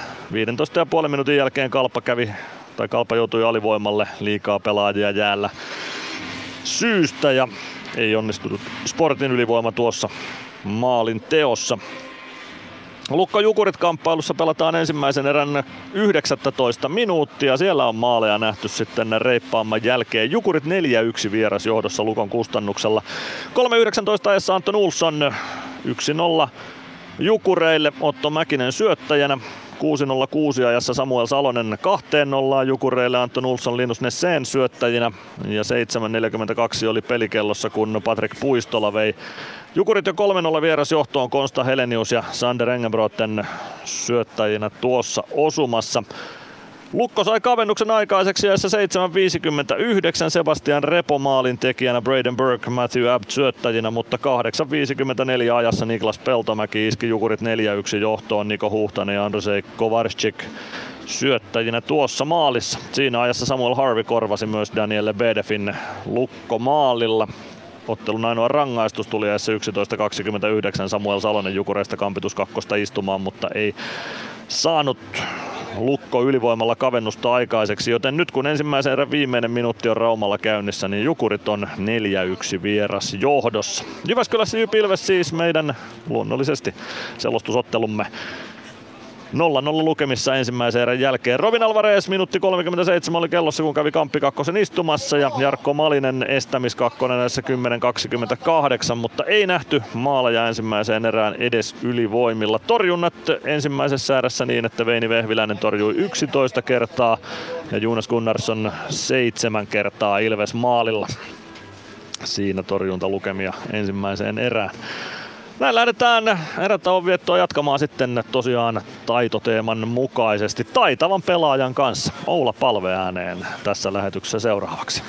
15,5 minuutin jälkeen Kalpa joutui alivoimalle, liikaa pelaajia jäällä syystä ja ei onnistunut Sportin ylivoima tuossa maalin teossa. Lukko Jukurit -kamppailussa pelataan ensimmäisen erän 19 minuuttia. Siellä on maaleja nähty sitten reippaamman jälkeen. Jukurit 4-1 vieras johdossa Lukon kustannuksella. 3.19 ajassa Anton Olsson 1-0 Jukureille, Otto Mäkinen syöttäjänä. 6.06 ajassa Samuel Salonen 2-0 Jukureille, Anton Olsson Linus Nesseen syöttäjinä ja 7.42 oli pelikellossa, kun Patrik Puistola vei Jukurit jo 3-0 vierasjohtoon Konsta Helenius ja Sander Engenbroten syöttäjinä tuossa osumassa. Lukko sai kavennuksen aikaiseksi ajassa 7.59 Sebastian Repo maalin tekijänä, Braden Burke, Matthew Abt syöttäjinä, mutta 8.54 ajassa Niklas Peltomäki iski Jukurit 4-1 johtoon, Niko Huhtanen ja Andrzej Kovarczyk syöttäjinä tuossa maalissa. Siinä ajassa Samuel Harvey korvasi myös Daniel Lebedefin Lukko maalilla. Ottelun ainoa rangaistus tuli ajassa 11.29 Samuel Salonen Jukureista kampitus kakkosta istumaan, mutta ei saanut Lukko ylivoimalla kavennusta aikaiseksi, joten nyt kun ensimmäisen erän viimeinen minuutti on Raumalla käynnissä, niin Jukurit on 4-1 vieras johdossa. Jyväskylässä Ilves siis meidän luonnollisesti selostusottelumme. 0-0 lukemissa ensimmäisen erän jälkeen. Robin Alvarez minuutti 37 oli kellossa, kun kävi Kamppi kakkosen istumassa ja Jarkko Malinen estämis kakkonen näissä 10.28, mutta ei nähty maaleja ensimmäiseen erään edes ylivoimilla. Torjunnat ensimmäisessä erässä niin, että Veini Vehviläinen torjui 11 kertaa ja Jonas Gunnarsson 7 kertaa Ilves maalilla. Siinä torjuntalukemia ensimmäiseen erään. Näin lähdetään erätauon viettoa jatkamaan sitten tosiaan taitoteeman mukaisesti taitavan pelaajan kanssa. Oula Palve ääneen tässä lähetyksessä seuraavaksi.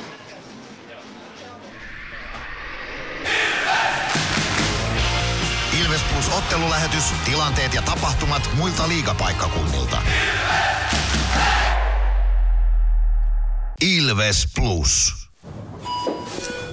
Ilves! Ilves Plus -ottelulähetys, tilanteet ja tapahtumat muilta liigapaikkakunnilta. Ilves! Ilves Plus.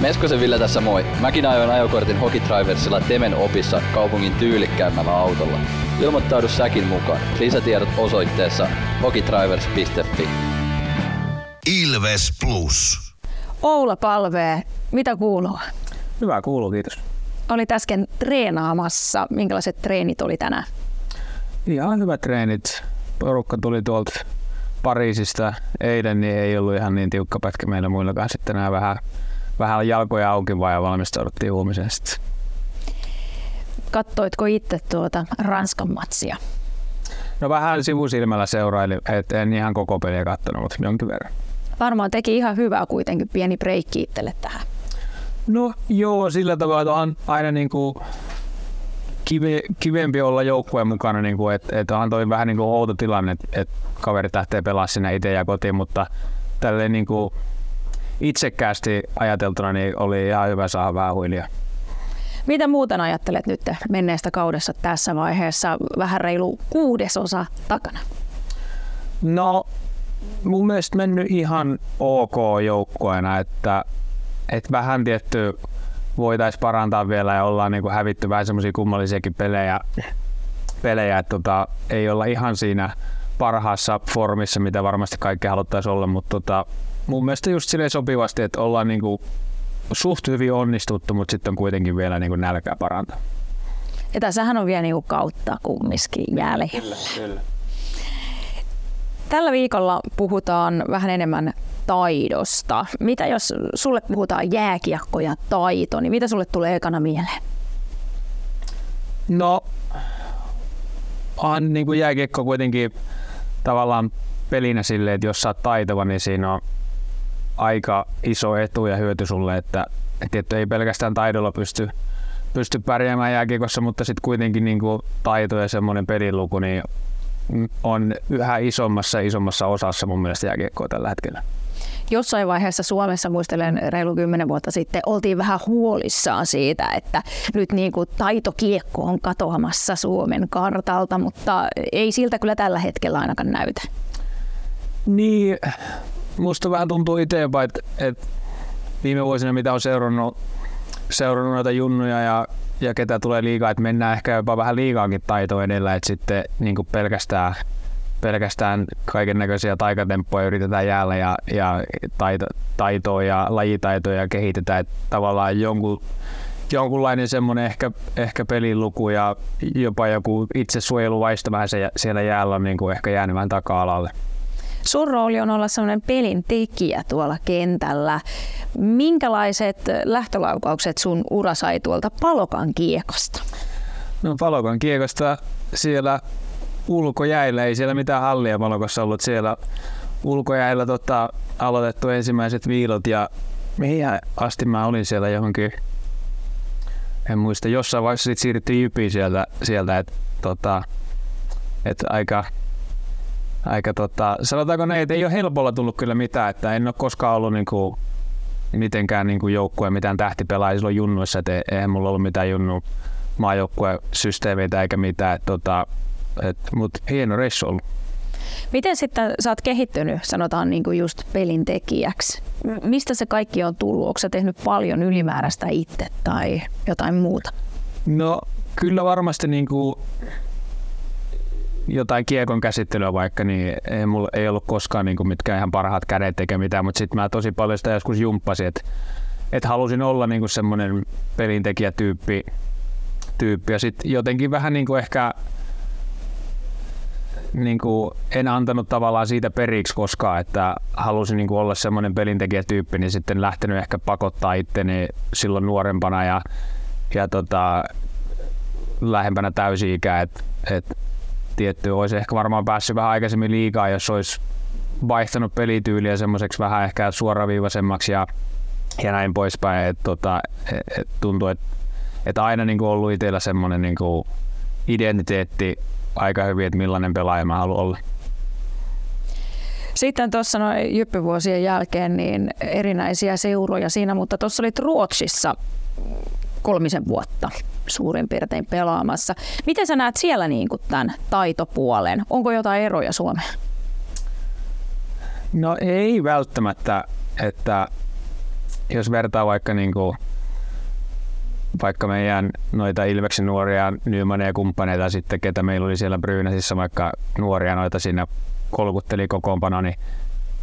Meskosen Ville tässä moi. Mäkin ajoin ajokortin Hokitriversilla Temen opissa kaupungin tyylikkäämmällä autolla. Ilmoittaudu säkin mukaan. Lisätiedot osoitteessa hokitrivers.fi. Ilves Plus. Oula Palvee, mitä kuuluu? Hyvä kuuluu, kiitos. Olit äsken treenaamassa. Minkälaiset treenit oli tänään? Ihan hyvät treenit. Porukka tuli tuolta Pariisista eilen, niin ei ollut ihan niin tiukka pätkä meillä muillakaan. Sitten nämä vähän jalkoja auki vaan ja valmistauduttiin huomiseen sitten. Katsoitko itse tuota Ranskan matsia? No vähän sivusilmällä seurailin, et en ihan koko peliä katsonut, mutta jonkin verran. Varmaan teki ihan hyvää kuitenkin pieni breikki itselle tähän. No joo, sillä tavalla on aina niinku kivempi olla joukkueen mukana, niinku, että on toi vähän niinku outo tilanne, että kaverit lähtee pelaamaan sinne itse ja kotiin, mutta tälleen niinku itsekkäästi ajateltuna niin oli ihan hyvä saada vähän huilia. Mitä muuten ajattelet nyt menneestä kaudessa tässä vaiheessa? Vähän reilu 1/6 takana. No, mun mielestä mennyt ihan ok joukkueena, että vähän tietty voitaisiin parantaa vielä ja ollaan niinku hävitty vähän semmoisia kummallisiakin pelejä että ei olla ihan siinä parhaassa formissa, mitä varmasti kaikki haluttaisiin olla, mutta mun mielestä just silleen sopivasti, että ollaan niinku suht hyvin onnistuttu, mutta sitten on kuitenkin vielä niinku nälkää parantaa. Ja tässähän on vielä niinku kautta kumminkin jäljellä. Kyllä. Tällä viikolla puhutaan vähän enemmän taidosta. Mitä jos sulle puhutaan jääkiekko ja taito, niin mitä sulle tulee ekana mieleen? No, on niinku jääkiekko kuitenkin tavallaan pelinä silleen, että jos sä oot taitava, niin siinä on aika iso etu ja hyöty sulle, että ei pelkästään taidolla pysty pärjäämään jääkiekossa, mutta sitten kuitenkin niinku taito ja semmoinen peliluku niin on yhä isommassa osassa mun mielestä jääkiekkoa tällä hetkellä. Jossain vaiheessa Suomessa, muistelen reilu 10 vuotta sitten, oltiin vähän huolissaan siitä, että nyt niinku taitokiekko on katoamassa Suomen kartalta, mutta ei siltä kyllä tällä hetkellä ainakaan näytä. Niin, musta vähän tuntuu itsepäin, että viime vuosina mitä on seurannut noita junnuja ja ketä tulee liigaa, että mennään ehkä jopa vähän liigaakin taitoa edellä, että sitten niin kuin pelkästään kaikennäköisiä taikatemppoja yritetään jäällä ja taitoa ja lajitaitoja kehitetään, että tavallaan jonkunlainen semmoinen ehkä peliluku ja jopa joku itsesuojeluvaisto vähän siellä jäällä on niin kuin ehkä jäänyt vähän taka-alalle. Sun rooli on olla sellainen pelin tekijä tuolla kentällä. Minkälaiset lähtölaukaukset sun ura sai tuolta Palokan kiekosta? No Palokan kiekosta siellä ulkojäillä, ei siellä mitään hallia Palokossa ollut. Siellä ulkojäillä aloitettu ensimmäiset viilot ja mihin asti mä olin siellä johonkin, en muista, jossain vaiheessa sit siirryttiin Jypiin sieltä että aika sanotaanko näin, että ei ole helpolla tullut kyllä mitään, että en ole koskaan ollut niinku mitenkään niinku joukkueen mitään tähtipelaajia silloin junnuissa, että eihän mulla ollut mitään junnu maajoukkueen systeemeitä eikä mitään, että mut hieno reissu ollut. Miten sitten sä oot kehittynyt, sanotaan niinku just pelintekijäksi? Mistä se kaikki on tullut? Onko sä tehnyt paljon ylimääräistä itse tai jotain muuta? No kyllä varmasti niinku jotain kiekon käsittelyä vaikka, niin mulla ei ollut koskaan niinku mitkään ihan parhaat kädet eikä mitään, mutta sitten mä tosi paljon sitä joskus jumppasin, että halusin olla niinku semmoinen pelintekijätyyppi ja sitten jotenkin vähän niinku ehkä niinku en antanut tavallaan siitä periksi koskaan, että halusin niinku olla semmoinen pelintekijätyyppi, niin sitten lähtenyt ehkä pakottaa itteni silloin nuorempana ja lähempänä täysi-ikää, että tietty olisi ehkä varmaan päässyt vähän aikaisemmin liigaan, jos olisi vaihtanut pelityyliä semmoiseksi vähän ehkä suoraviivaisemmaksi ja näin poispäin. Tuntuu, että aina niin kuin ollut itsellä semmoinen niin kuin identiteetti aika hyvin, että millainen pelaaja mä haluan olla. Sitten tuossa noin jyppyvuosien jälkeen niin erinäisiä seuroja siinä, mutta tuossa olit Ruotsissa 3 vuotta suurin piirtein pelaamassa. Miten sä näet siellä niin kuin tämän taitopuolen? Onko jotain eroja Suomeen? No ei välttämättä, että jos vertaa vaikka niinku vaikka meidän noita Ilveksen nuoria Nymaneja ja kumppaneita sitten, ketä meillä oli siellä Brynäsissä, vaikka nuoria noita siinä kolkutteli kokoonpano, niin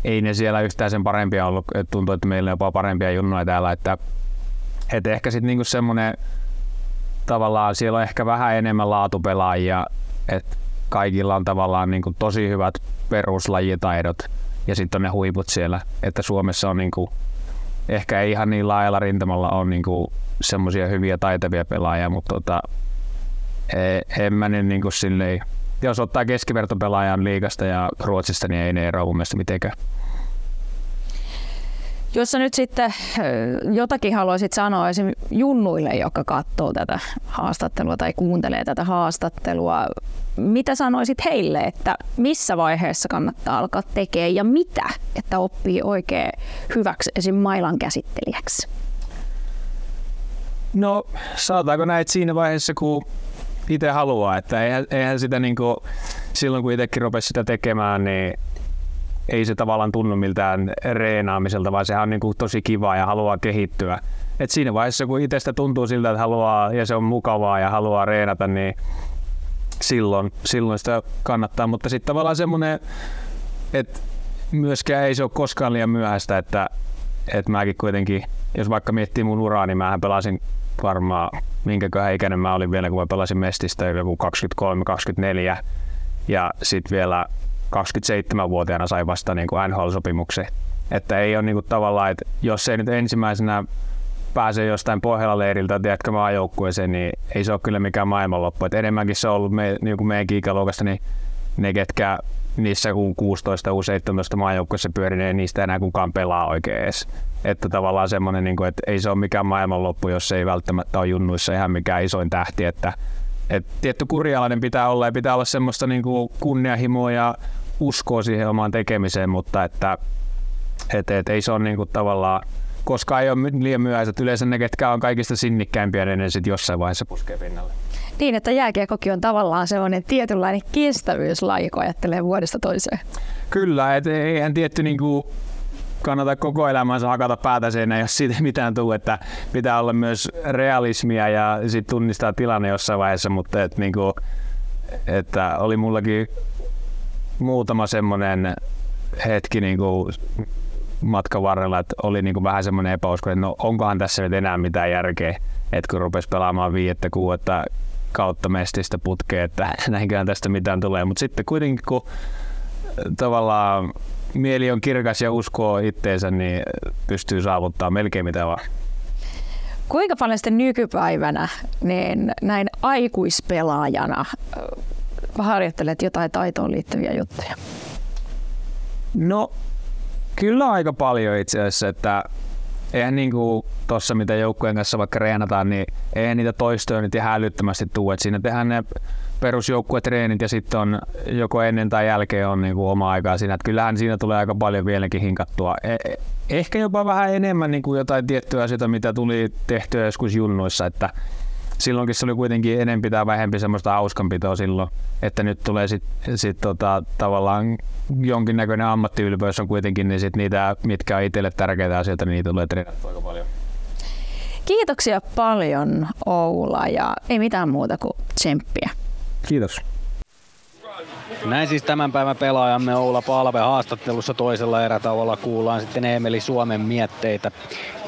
ei ne siellä yhtään sen parempia ollut. Et tuntuu, että meillä on jopa parempia junnoja täällä. Että ehkä sitten niinku semmoinen tavallaan siellä on ehkä vähän enemmän laatupelaajia. Et kaikilla on tavallaan niinku tosi hyvät peruslajitaidot ja sitten on ne huiput siellä. Että Suomessa on niinku, ehkä ei ihan niin laajalla rintamalla on niinku semmoisia hyviä taitavia pelaajia, mutta en mä nyt niinku silleen, jos ottaa keskivertopelaajan liigasta ja Ruotsista, niin ei ne eroa mun mielestä mitenkään. Jos sä nyt sitten jotakin haluaisit sanoa esim. Junnuille, jotka katsoo tätä haastattelua tai kuuntelee tätä haastattelua, mitä sanoisit heille, että missä vaiheessa kannattaa alkaa tekemään ja mitä, että oppii oikein hyväksi esim. Mailan käsittelijäksi? No, saataanko näitä siinä vaiheessa, kun itse haluaa, että eihän sitä niinku, silloin kun itsekin rupesi sitä tekemään, niin ei se tavallaan tunnu miltään reenaamiselta, vaan sehän on niinku tosi kivaa ja haluaa kehittyä. Et siinä vaiheessa, kun itsestä tuntuu siltä, että haluaa ja se on mukavaa ja haluaa reenata, niin silloin sitä kannattaa. Mutta sitten tavallaan semmoinen, että myöskään ei se ole koskaan liian myöhäistä, että mäkin kuitenkin, jos vaikka miettii mun uraa, niin mähän pelasin varmaan minkäköhän ikäinen mä olin vielä, kun mä pelasin Mestistä joku 23-24 ja sitten vielä 27-vuotiaana sai vasta niin kuin NHL-sopimuksen. Että ei ole niin kuin tavallaan, että jos ei nyt ensimmäisenä pääse jostain Pohjola-leiriltä, tiedätkö maajoukkueeseen, niin ei se ole kyllä mikään maailmanloppu. Et enemmänkin se on ollut niin kuin meidänkin ikäluokasta, niin ne ketkä niissä U16-U17 maajoukkueessa pyörii, niin ei niistä enää kukaan pelaa oikein edes. Että tavallaan semmoinen, niin kuin, että ei se ole mikään maailmanloppu, jos ei välttämättä ole junnuissa ihan mikään isoin tähti. Että tietty kurialainen pitää olla ja pitää olla semmoista niin kuin kunnianhimoa ja uskoa siihen omaan tekemiseen, mutta että ei se ole niin kuin tavallaan, koska ei ole liian myöhäistä. Yleensä ne, ketkä on kaikista sinnikkäimpiä, niin ne sitten jossain vaiheessa puskee pinnalle. Niin, että jääkiekkokin on tavallaan sellainen tietynlainen kestävyyslaji, kun ajattelee vuodesta toiseen. Kyllä, et eihän tietty niin kuin kannata koko elämänsä hakata päätä seinään, jos siitä mitään tule, että pitää olla myös realismia ja sit tunnistaa tilanne jossain vaiheessa, mutta et niinku, että oli mullakin muutama semmonen hetki niinku matkan varrella, että oli niinku vähän semmonen epäusko, että no onkohan tässä nyt enää mitään järkeä, että kun rupesi pelaamaan 5-6 kautta Mestistä putkea, että näinköhän tästä mitään tulee, mutta sitten kuitenkin kun tavallaan mieli on kirkas ja uskoo itteensä, niin pystyy saavuttaa melkein mitä vaan. Kuinka paljon sitten nykypäivänä niin näin aikuispelaajana harjoittelet jotain taitoon liittyviä juttuja? No kyllä aika paljon itse asiassa, että eihän niinku tossa mitä joukkueen kanssa vaikka reenataan, niin eihän niitä toistoja nyt ihan älyttömästi tuu, että siinä tehdään ne perusjoukkuetreenit ja sitten on joko ennen tai jälkeen on niinku oma aikaa siinä. Et kyllähän siinä tulee aika paljon vieläkin hinkattua. Ehkä jopa vähän enemmän niinku jotain tiettyä asioita, mitä tuli tehtyä joskus junnuissa. Että silloinkin se oli kuitenkin enemmän tai vähempi semmoista hauskanpitoa silloin. Että nyt tulee sit tavallaan jonkinnäköinen ammattiylpeys on kuitenkin, niin sit niitä, mitkä on itselle tärkeitä asioita, niin niitä tulee treenattua aika paljon. Kiitoksia paljon, Oula, ja ei mitään muuta kuin tsemppiä. Kiitos. Näin siis tämän päivän pelaajamme Oula Palve haastattelussa. Toisella erätauolla kuullaan sitten Eemeli Suomen mietteitä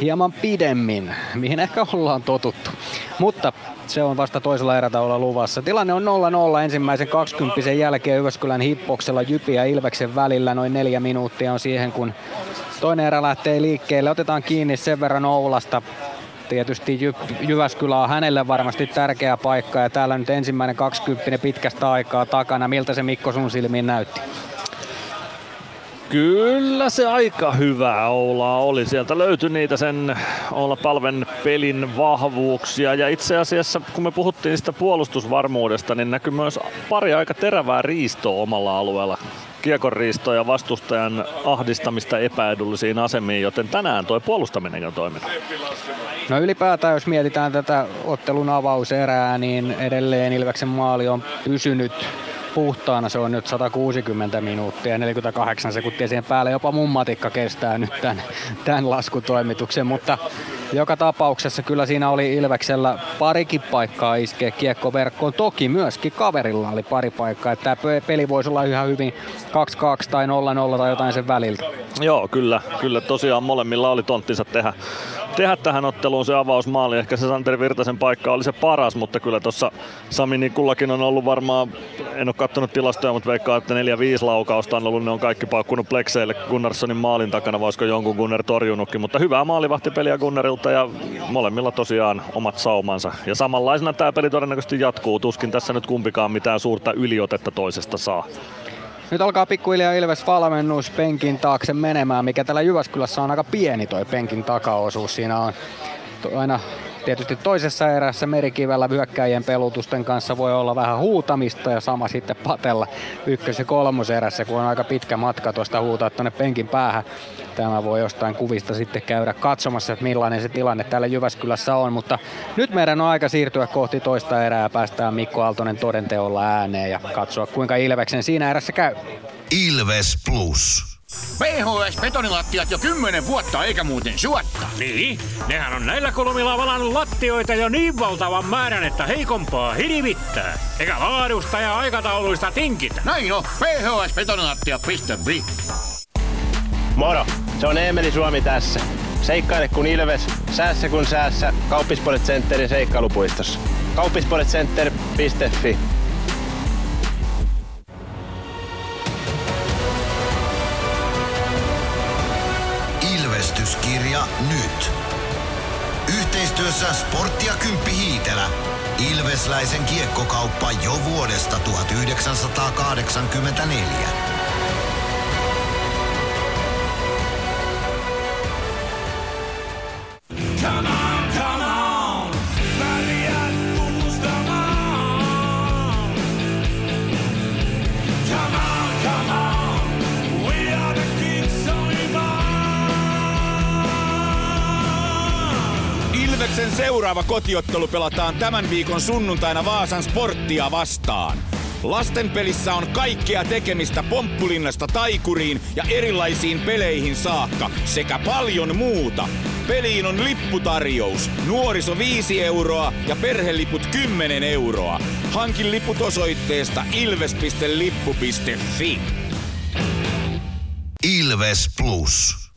hieman pidemmin, mihin ehkä ollaan totuttu. Mutta se on vasta toisella erätauolla luvassa. Tilanne on 0-0 ensimmäisen 20 jälkeen Jyväskylän Hippoksella Jypi ja Ilveksen välillä. Noin 4 minuuttia on siihen, kun toinen erä lähtee liikkeelle. Otetaan kiinni sen verran Oulasta. Tietysti Jyväskylä on hänelle varmasti tärkeä paikka ja täällä nyt ensimmäinen 20 pitkästä aikaa takana. Miltä se Mikko sun silmiin näytti? Kyllä se aika hyvä Oula oli. Sieltä löytyi niitä sen Oula Palven pelin vahvuuksia ja itse asiassa kun me puhuttiin sitä puolustusvarmuudesta, niin näkyi myös pari aika terävää riistoa omalla alueella. Kiekon riistoa ja vastustajan ahdistamista epäedullisiin asemiin, joten tänään tuo puolustaminen on toiminut. No ylipäätään jos mietitään tätä ottelun avauserää, niin edelleen Ilveksen maali on pysynyt puhtaana se on nyt 160 minuuttia ja 48 sekuntia siihen päälle. Jopa mun matikka kestää nyt tämän laskutoimituksen, mutta joka tapauksessa kyllä siinä oli Ilveksellä parikin paikkaa iskeä kiekko verkkoon. Toki myöskin kaverilla oli pari paikkaa, että tämä peli voisi olla ihan hyvin 2-2 tai 0-0 tai jotain sen väliltä. Joo, kyllä tosiaan molemmilla oli tonttinsa tehdä tähän otteluun se avausmaali. Ehkä se Santeri Virtasen paikka oli se paras, mutta kyllä tuossa Sami Nikullakin on ollut varmaan, en ole katsonut tilastoja, mutta veikkaan, että 4-5 laukausta on ollut. Ne on kaikki paukkunut plekseille Gunnarssonin maalin takana, voisiko jonkun Gunnar torjunutkin. Mutta hyvää maalivahtipeliä Gunnarilta ja molemmilla tosiaan omat saumansa. Ja samanlaisena tämä peli todennäköisesti jatkuu. Tuskin tässä nyt kumpikaan mitään suurta yliotetta toisesta saa. Nyt alkaa pikkuhiljaa Ilves valmennus penkin taakse menemään, mikä täällä Jyväskylässä on aika pieni toi penkin takaosuus. Siinä on aina tietysti toisessa erässä Merikivellä hyökkäjien pelutusten kanssa voi olla vähän huutamista ja sama sitten Patella ykkös- ja kolmoserässä, kun on aika pitkä matka tuosta huutaa tuonne penkin päähän. Tämä voi jostain kuvista sitten käydä katsomassa, että millainen se tilanne täällä Jyväskylässä on, mutta nyt meidän on aika siirtyä kohti toista erää ja päästään Mikko Aaltonen todenteolla ääneen ja katsoa kuinka Ilveksen siinä erässä käy. Ilves Plus. PHS-betonilattiat jo 10 vuotta eikä muuten suotta. Niin, nehän on näillä kolmilla valannut lattioita jo niin valtavan määrän, että heikompaa hirvittää. Eikä laadusta ja aikatauluista tinkitä. Näin on, phsbetonilattia.fi. Moro, se on Eemeli Suomi tässä. Seikkaile kun Ilves, säässä kun säässä. Kauppisports Centerin seikkailupuistossa. Kauppisportscenter.fi. Kirja nyt. Yhteistyössä Sportti ja Kymppi Hiitelä. Ilvesläisen kiekkokauppa jo vuodesta 1984. Sen seuraava kotiottelu pelataan tämän viikon sunnuntaina Vaasan Sporttia vastaan. Lastenpelissä on kaikkea tekemistä Pomppulinnasta taikuriin ja erilaisiin peleihin saakka sekä paljon muuta. Peliin on lipputarjous. Nuoriso 5 euroa ja perheliput 10 euroa. Hankin liput osoitteesta ilves.lippu.fi. Ilves Plus.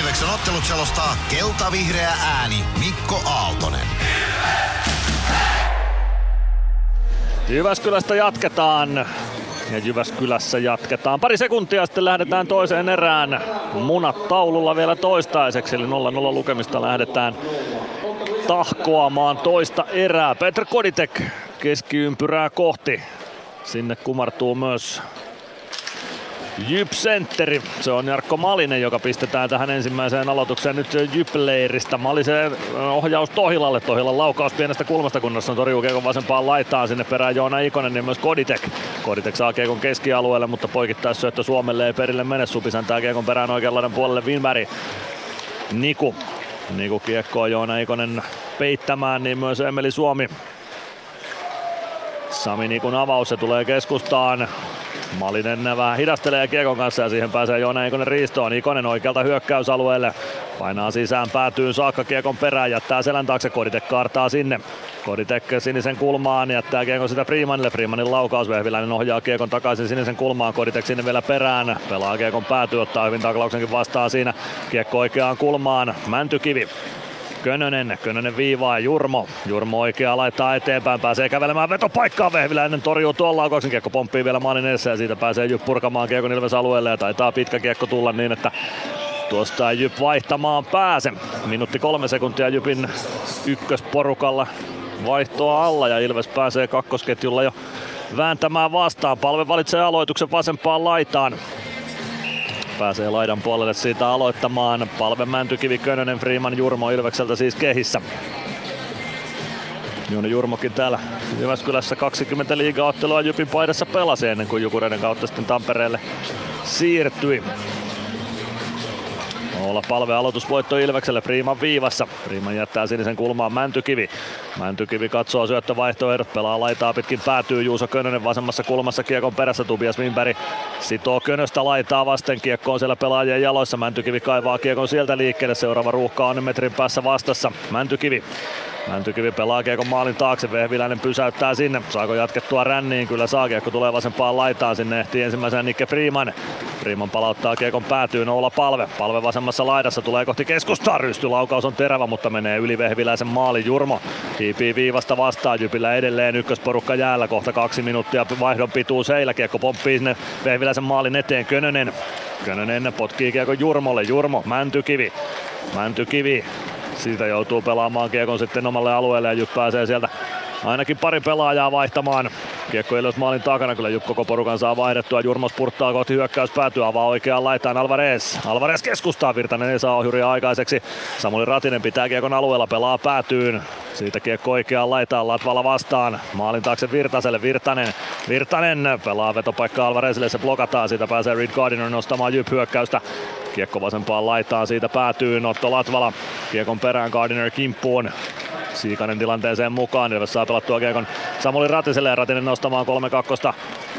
Ilveksen ottelut selostaa kelta-vihreä ääni Mikko Aaltonen. Jyväskylästä jatketaan. Ja Jyväskylässä jatketaan. Pari sekuntia sitten lähdetään toiseen erään. Munat taululla vielä toistaiseksi, eli 0-0 lukemista lähdetään tahkoamaan toista erää. Petr Koditek keskiympyrää kohti. Sinne kumartuu myös Jyp sentteri. Se on Jarkko Malinen, joka pistetään tähän ensimmäiseen aloitukseen nyt Jyp-leiristä. Malisen ohjaus Tohilalle. Tohilan laukaus pienestä kulmasta, kun on torjuu kiekon vasempaan laitaan. Sinne perään Joona Ikonen ja myös Koditek. Koditek saa kiekon keskialueelle, mutta poikittais syöttö Suomelle ei perille mene. Supisantää kiekon perään oikean laidan puolelle Winberg. Niku kiekkoa Joona Ikonen peittämään, niin myös Emeli Suomi. Sami Nikun avaus, se tulee keskustaan. Malinen vähän hidastelee kiekon kanssa ja siihen pääsee Joona Ikonen riistoon. Ikonen oikealta hyökkäysalueelle. Painaa sisään, päätyy saakka kiekon perään, jättää selän taakse. Koditek kaartaa sinne. Koditek sinisen kulmaan, jättää kiekon sitä Freemanille. Freemanin laukaus, Vehviläinen ohjaa kiekon takaisin sinisen kulmaan. Koditek sinne vielä perään. Pelaa kiekon päätyy, ottaa hyvin taklauksenkin vastaan siinä. Kiekko oikeaan kulmaan, Mäntykivi. Könönen viivaa Jurmo oikea laittaa eteenpäin, pääsee kävelemään vetopaikkaan, Vehviläinen torjuu tuon laukauksen, kiekko pomppii vielä maalin edessä ja siitä pääsee Jyp purkamaan kiekon Ilves alueelle ja taitaa pitkä kiekko tulla niin, että tuosta Jyp vaihtamaan pääse. 1 minuutti 3 sekuntia Jypin ykkösporukalla vaihtoa alla ja Ilves pääsee kakkosketjulla jo vääntämään vastaan. Palve valitsee aloituksen vasempaan laitaan. Pääsee laidan puolelle siitä aloittamaan. Palve, Mäntykivi, Könönen, Freeman, Jurmo Ilvekseltä siis kehissä. Jouni Jurmokin täällä Jyväskylässä 20 liigaottelua Jypin paidassa pelasi ennen kuin Jukureiden kautta sitten Tampereelle siirtyi. Muola palve aloitusvoitto Ilvekselle Freeman viivassa. Freeman jättää sinisen kulmaan Mäntykivi. Mäntykivi katsoo syöttövaihtoehdot, pelaa laitaa pitkin päätyy Juuso Könönen vasemmassa kulmassa kiekon perässä. Tobias Winberg sitoo Könöstä laitaa vasten, kiekko on siellä pelaajien jaloissa. Mäntykivi kaivaa kiekon sieltä liikkeelle, seuraava ruuhka on metrin päässä vastassa. Mäntykivi pelaa kiekon maalin taakse, Vehviläinen pysäyttää sinne. Saako jatkettua ränniin? Kyllä saa, kiekko tulee vasempaan laitaan, sinne ehtii ensimmäisenä Nikke Freeman. Freeman palauttaa kiekon päätyyn, Oula Palve. Palve vasemmassa laidassa, tulee kohti keskustaa. Rystylaukaus on terävä, mutta menee yli Vehviläisen maalin. Jurmo hiipii viivasta vastaan, Jypillä edelleen ykkösporukka jäällä. Kohta 2 minuuttia vaihdon pituus heillä. Kiekko pomppii sinne Vehviläisen maalin eteen. Könönen potkii kiekko Jurmolle. Jurmo, Mäntykivi. Siitä joutuu pelaamaan kiekon sitten omalle alueelle ja Jyp pääsee sieltä ainakin pari pelaajaa vaihtamaan. Kiekko ei ole maalin takana, kyllä Jyp koko porukan saa vaihdettua. Jurmos purttaa kohti hyökkäys, päätyy, avaa oikeaan laitaan Alvarez. Alvarez keskustaa, Virtanen ei saa ohjuria aikaiseksi. Samuli Ratinen pitää kiekon alueella, pelaa päätyyn. Siitä kiekko oikeaan laitaan, Latvala vastaan. Maalin taakse Virtaselle, Virtanen pelaa vetopaikka Alvarezille, se blokataan. Siitä pääsee Reed Gardiner nostamaan Jyp hyökkäystä. Kiekko vasempaan laitaan, siitä päätyy Otto Latvala. Kiekon perään Gardiner kimppuun. Siikanen tilanteeseen mukaan, Ilves saa pelattua kiekon Samuli Ratiselle ja Ratinen nostamaan 3-2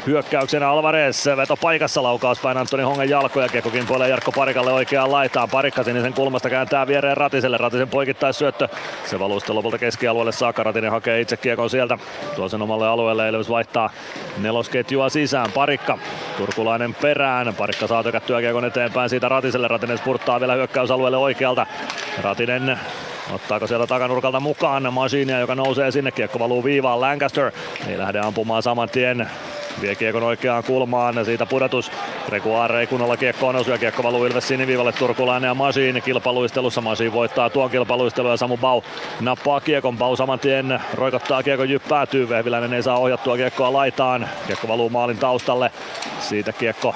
hyökkäyksenä Alvarez. Veto paikassa, laukaus päin Antoni Hongen jalkoja, kiekko kimpoilee Jarkko Parikalle oikeaan laitaan. Parikka sinisen kulmasta kääntää viereen Ratiselle, Ratisen poikittaisyöttö. Se valuu sitten lopulta keskialueelle saakka, Ratinen hakee itse kiekon sieltä. Tuo sen omalle alueelle, Ilves vaihtaa nelosketjua sisään, Parikka. Turkulainen perään, Parikka saa tökättyä kiekon eteenpäin siitä Ratiselle, Ratinen spurttaa vielä hyökkäysalueelle oikealta. Ratinen ottaako sieltä takanurkalta mukaan Masinia, joka nousee sinne. Kiekko valuu viivaan, Lancaster ei lähde ampumaan saman tien. Vie kiekon oikeaan kulmaan, siitä pudotus. Rekuaar ei kunnolla kiekkoon osu ja kiekko valuu Ilves siniviivalle. Turkulainen ja Masin kilpaluistelussa. Masin voittaa tuon kilpaluistelun ja Samu Bau nappaa kiekon. Bau saman tien roikottaa kiekon, Jyp päätyy. Vehviläinen ei saa ohjattua kiekkoa laitaan. Kiekko valuu maalin taustalle, siitä kiekko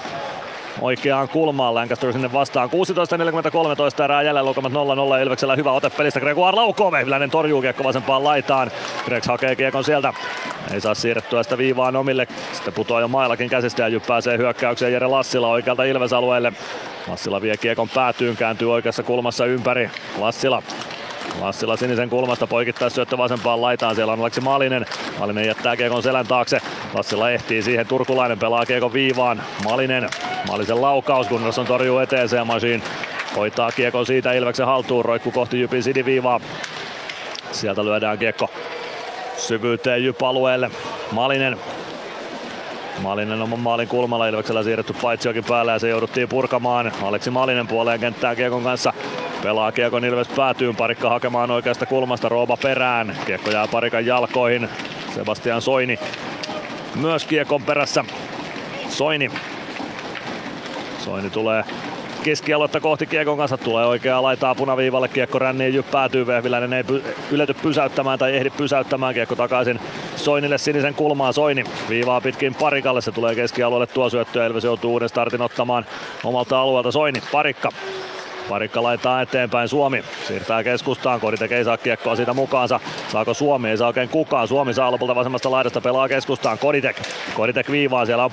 oikeaan kulmaan, Lancaster sinne vastaan. 16.43 erää jäljellä, lukemat 0-0 Ilveksellä. Hyvä ote pelistä, Gregoire laukoo, Vehviläinen torjuu, kiekko vasempaan laitaan. Greg hakee kiekon sieltä, ei saa siirrettyä sitä viivaan omille. Sitten putoaa jo mailakin käsistä ja Jyp pääsee hyökkäykseen. Jere Lassila oikealta Ilves-alueelle. Lassila vie kiekon päätyyn, kääntyy oikeassa kulmassa ympäri. Lassila sinisen kulmasta poikittaisi syöttö vasempaan laitaan, siellä on Aleksi Malinen. Malinen jättää kiekon selän taakse, Lassila ehtii siihen, Turkulainen pelaa kiekon viivaan. Malisen laukaus, Gunnarsson torjuu eteensä ja Masin hoitaa kiekon siitä Ilveksen haltuun, roikkuu kohti Jypin sidiviivaa. Sieltä lyödään kiekko syvyyteen Jyp-alueelle, Malinen oman maalin kulmalla, Ilveksellä siirretty paitsiokin päälle ja se jouduttiin purkamaan. Aleksi Malinen puoleen kenttää kiekon kanssa. Pelaa kiekon Ilves päätyyn, Parikka hakemaan oikeasta kulmasta, Rooba perään. Kiekko jää Parikan jalkoihin. Sebastian Soini myös kiekon perässä. Soini tulee keskialuetta kohti kiekon kanssa, tulee oikeaa laitaa punaviivalle, kiekko ränniin, Jyp päätyy, Vehviläinen ei ylety pysäyttämään tai ehdi pysäyttämään, kiekko takaisin Soinille sinisen kulmaa, Soini viivaa pitkin Parikalle, se tulee keskialueelle tuo syöttöä, Ilves joutuu uuden startin ottamaan omalta alueelta, Soini, Parikka laittaa eteenpäin, Suomi siirtää keskustaan, Koditek ei saa kiekkoa siitä mukaansa. Saako Suomi? Ei saa oikein kukaan. Suomi saa lopulta vasemmasta laidasta, pelaa keskustaan, Koditek viivaa, siellä on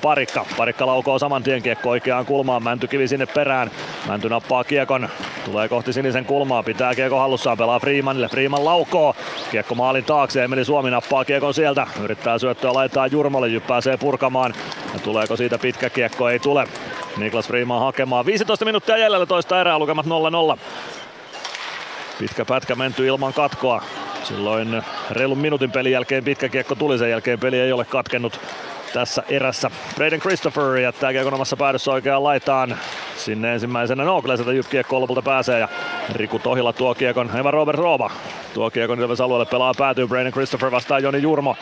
Parikka laukoo saman tien, kiekko oikeaan kulmaan, Mäntykivi sinne perään. Mänty nappaa kiekon, tulee kohti sinisen kulmaa, pitää kiekko hallussaan, pelaa Freemanille, Freeman laukoo. Kiekko maalin taakse, Emeli Suomi nappaa kiekon sieltä, yrittää syöttöä laittaa Jurmolle, Jyp pääsee purkamaan. Ja tuleeko siitä pitkä kiekko? Ei tule. Niklas Freeman hakemaan. 15 minuuttia jäljellä toista erää, lukemat 0-0. Pitkä pätkä menty ilman katkoa. Silloin reilun minuutin pelin jälkeen pitkä kiekko tuli, sen jälkeen peli ei ole katkennut tässä erässä. Braden Christopher jättää kiekon omassa päädyssä oikeaan laitaan. Sinne ensimmäisenä Nookleselta Jyp kiekko lopulta pääsee ja Riku Tohila tuo kiekon. Eva Robert Rooba tuo kiekon Ilves alueelle, pelaa päätyy. Braden Christopher vastaan Joni Jurmo.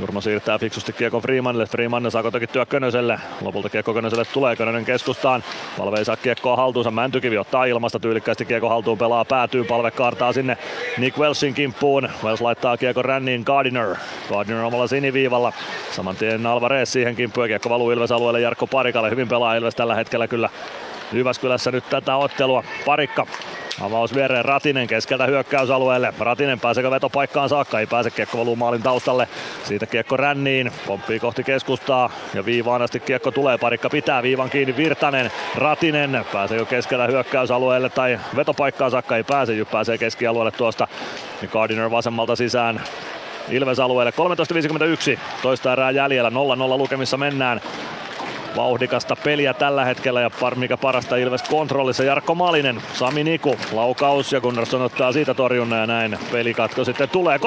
Jurmo siirtää fiksusti kiekon Freemanille, Freeman saa kotokyttyä Könöselle. Lopulta kiekko Könöselle tulee, Könönen keskustaan. Palve ei saa kiekkoa haltuunsa, Mäntykivi ottaa ilmasta tyylikkästi kiekko haltuun, pelaa päätyy, Palve kaartaa sinne Nick Welsin kimppuun. Wels laittaa kiekon ränniin, Gardiner omalla siniviivalla. Saman tien Alvarez siihen kimppuun, kiekko valuu Ilves alueelle Jarkko Parikalle. Hyvin pelaa Ilves tällä hetkellä kyllä Jyväskylässä nyt tätä ottelua. Parikka Avaus viereen Ratinen keskeltä hyökkäysalueelle. Ratinen pääseekö vetopaikkaan saakka? Ei pääse, kiekko valuu maalin taustalle. Siitä kiekko ränniin, pomppii kohti keskustaa ja viivaan asti kiekko tulee. Parikka pitää viivan kiinni, Virtanen, Ratinen. Pääseekö keskellä hyökkäysalueelle tai vetopaikkaan saakka? Ei pääse, Jyp pääsee keskialueelle tuosta. Gardiner vasemmalta sisään Ilves-alueelle. 13.51, toista erää jäljellä, 0-0 lukemissa mennään. Vauhdikasta peliä tällä hetkellä ja mikä parasta, Ilves kontrollissa. Jarkko Malinen, Sami Niku, laukaus ja Gunnarsson ottaa siitä torjunnan ja näin pelikatko sitten tulee.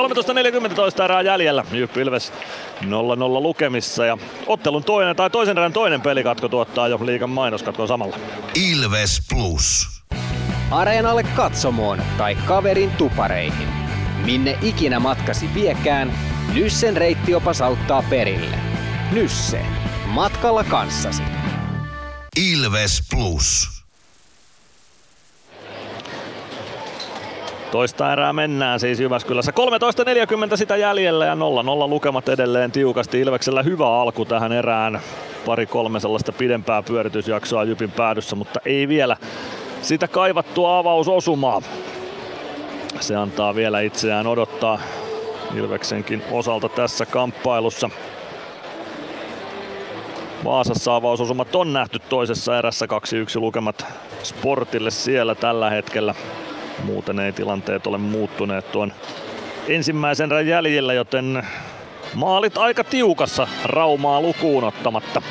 13.40 toista erää jäljellä, Jyp Ilves 0-0 lukemissa ja ottelun toinen tai toisen erään toinen pelikatko tuottaa jo liigan mainoskatkon samalla. Ilves Plus. Areenalle, katsomoon tai kaverin tupareihin. Minne ikinä matkasi viekään, Nyssen reittiopas auttaa perille. Nysse. Matkalla kanssasi. Ilves Plus. Toista erää mennään siis Jyväskylässä. 13.40 sitä jäljellä ja 0-0 lukemat edelleen tiukasti. Ilveksellä hyvä alku tähän erään. Pari-kolme sellaista pidempää pyöritysjaksoa Jypin päädyssä, mutta ei vielä sitä kaivattua avausosumaa. Se antaa vielä itseään odottaa Ilveksenkin osalta tässä kamppailussa. Vaasassa avausosumat on nähty toisessa erässä, 2-1 lukemat Sportille siellä tällä hetkellä. Muuten ei tilanteet ole muuttuneet tuon ensimmäisen erän jäljellä, joten maalit aika tiukassa Raumaa lukuun ottamatta.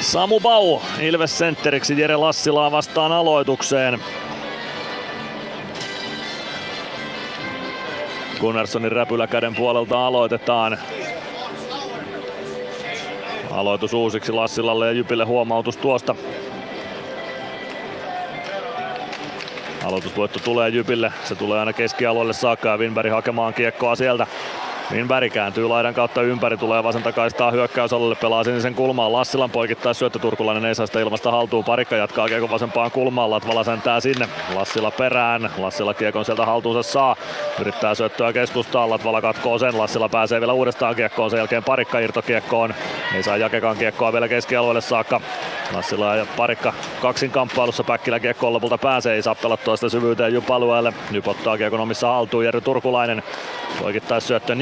Samu Bau Ilves sentteriksi Jere Lassilaa vastaan aloitukseen. Gunnarssonin räpyläkäden puolelta aloitetaan. Aloitus uusiksi Lassilalle ja Jypille huomautus tuosta. Aloitusvoitto tulee Jypille. Se tulee aina keskialueelle saakka ja Winberg hakemaan kiekkoa sieltä. Winberg kääntyy laidan kautta ympäri, tulee vasenta kaistaa hyökkäysalueelle, pelaa sinisen kulmaan. Lassilan poikittais syöttö, turkulainen ei saa sitä ilmasta haltuun. Parikka jatkaa kiekon vasempaan kulmaan, Latvala säntää sinne. Lassila perään, Lassila kiekon sieltä haltuunsa saa. Yrittää syöttöä keskustaan, Latvala katkoo sen. Lassila pääsee vielä uudestaan kiekkoon, sen jälkeen Parikka irtokiekkoon. Ei saa Jakekaan kiekkoa vielä keskialueelle saakka. Lassila ja Parikka kaksin kamppailussa, Päkkilä kiekkoon lopulta pääsee. Ei saa pelattua sitä syvyyteen Jyp-alueelle. Jyp ottaa kiekon omissa haltuun, Jerry Turkulainen. Poikittais syöttö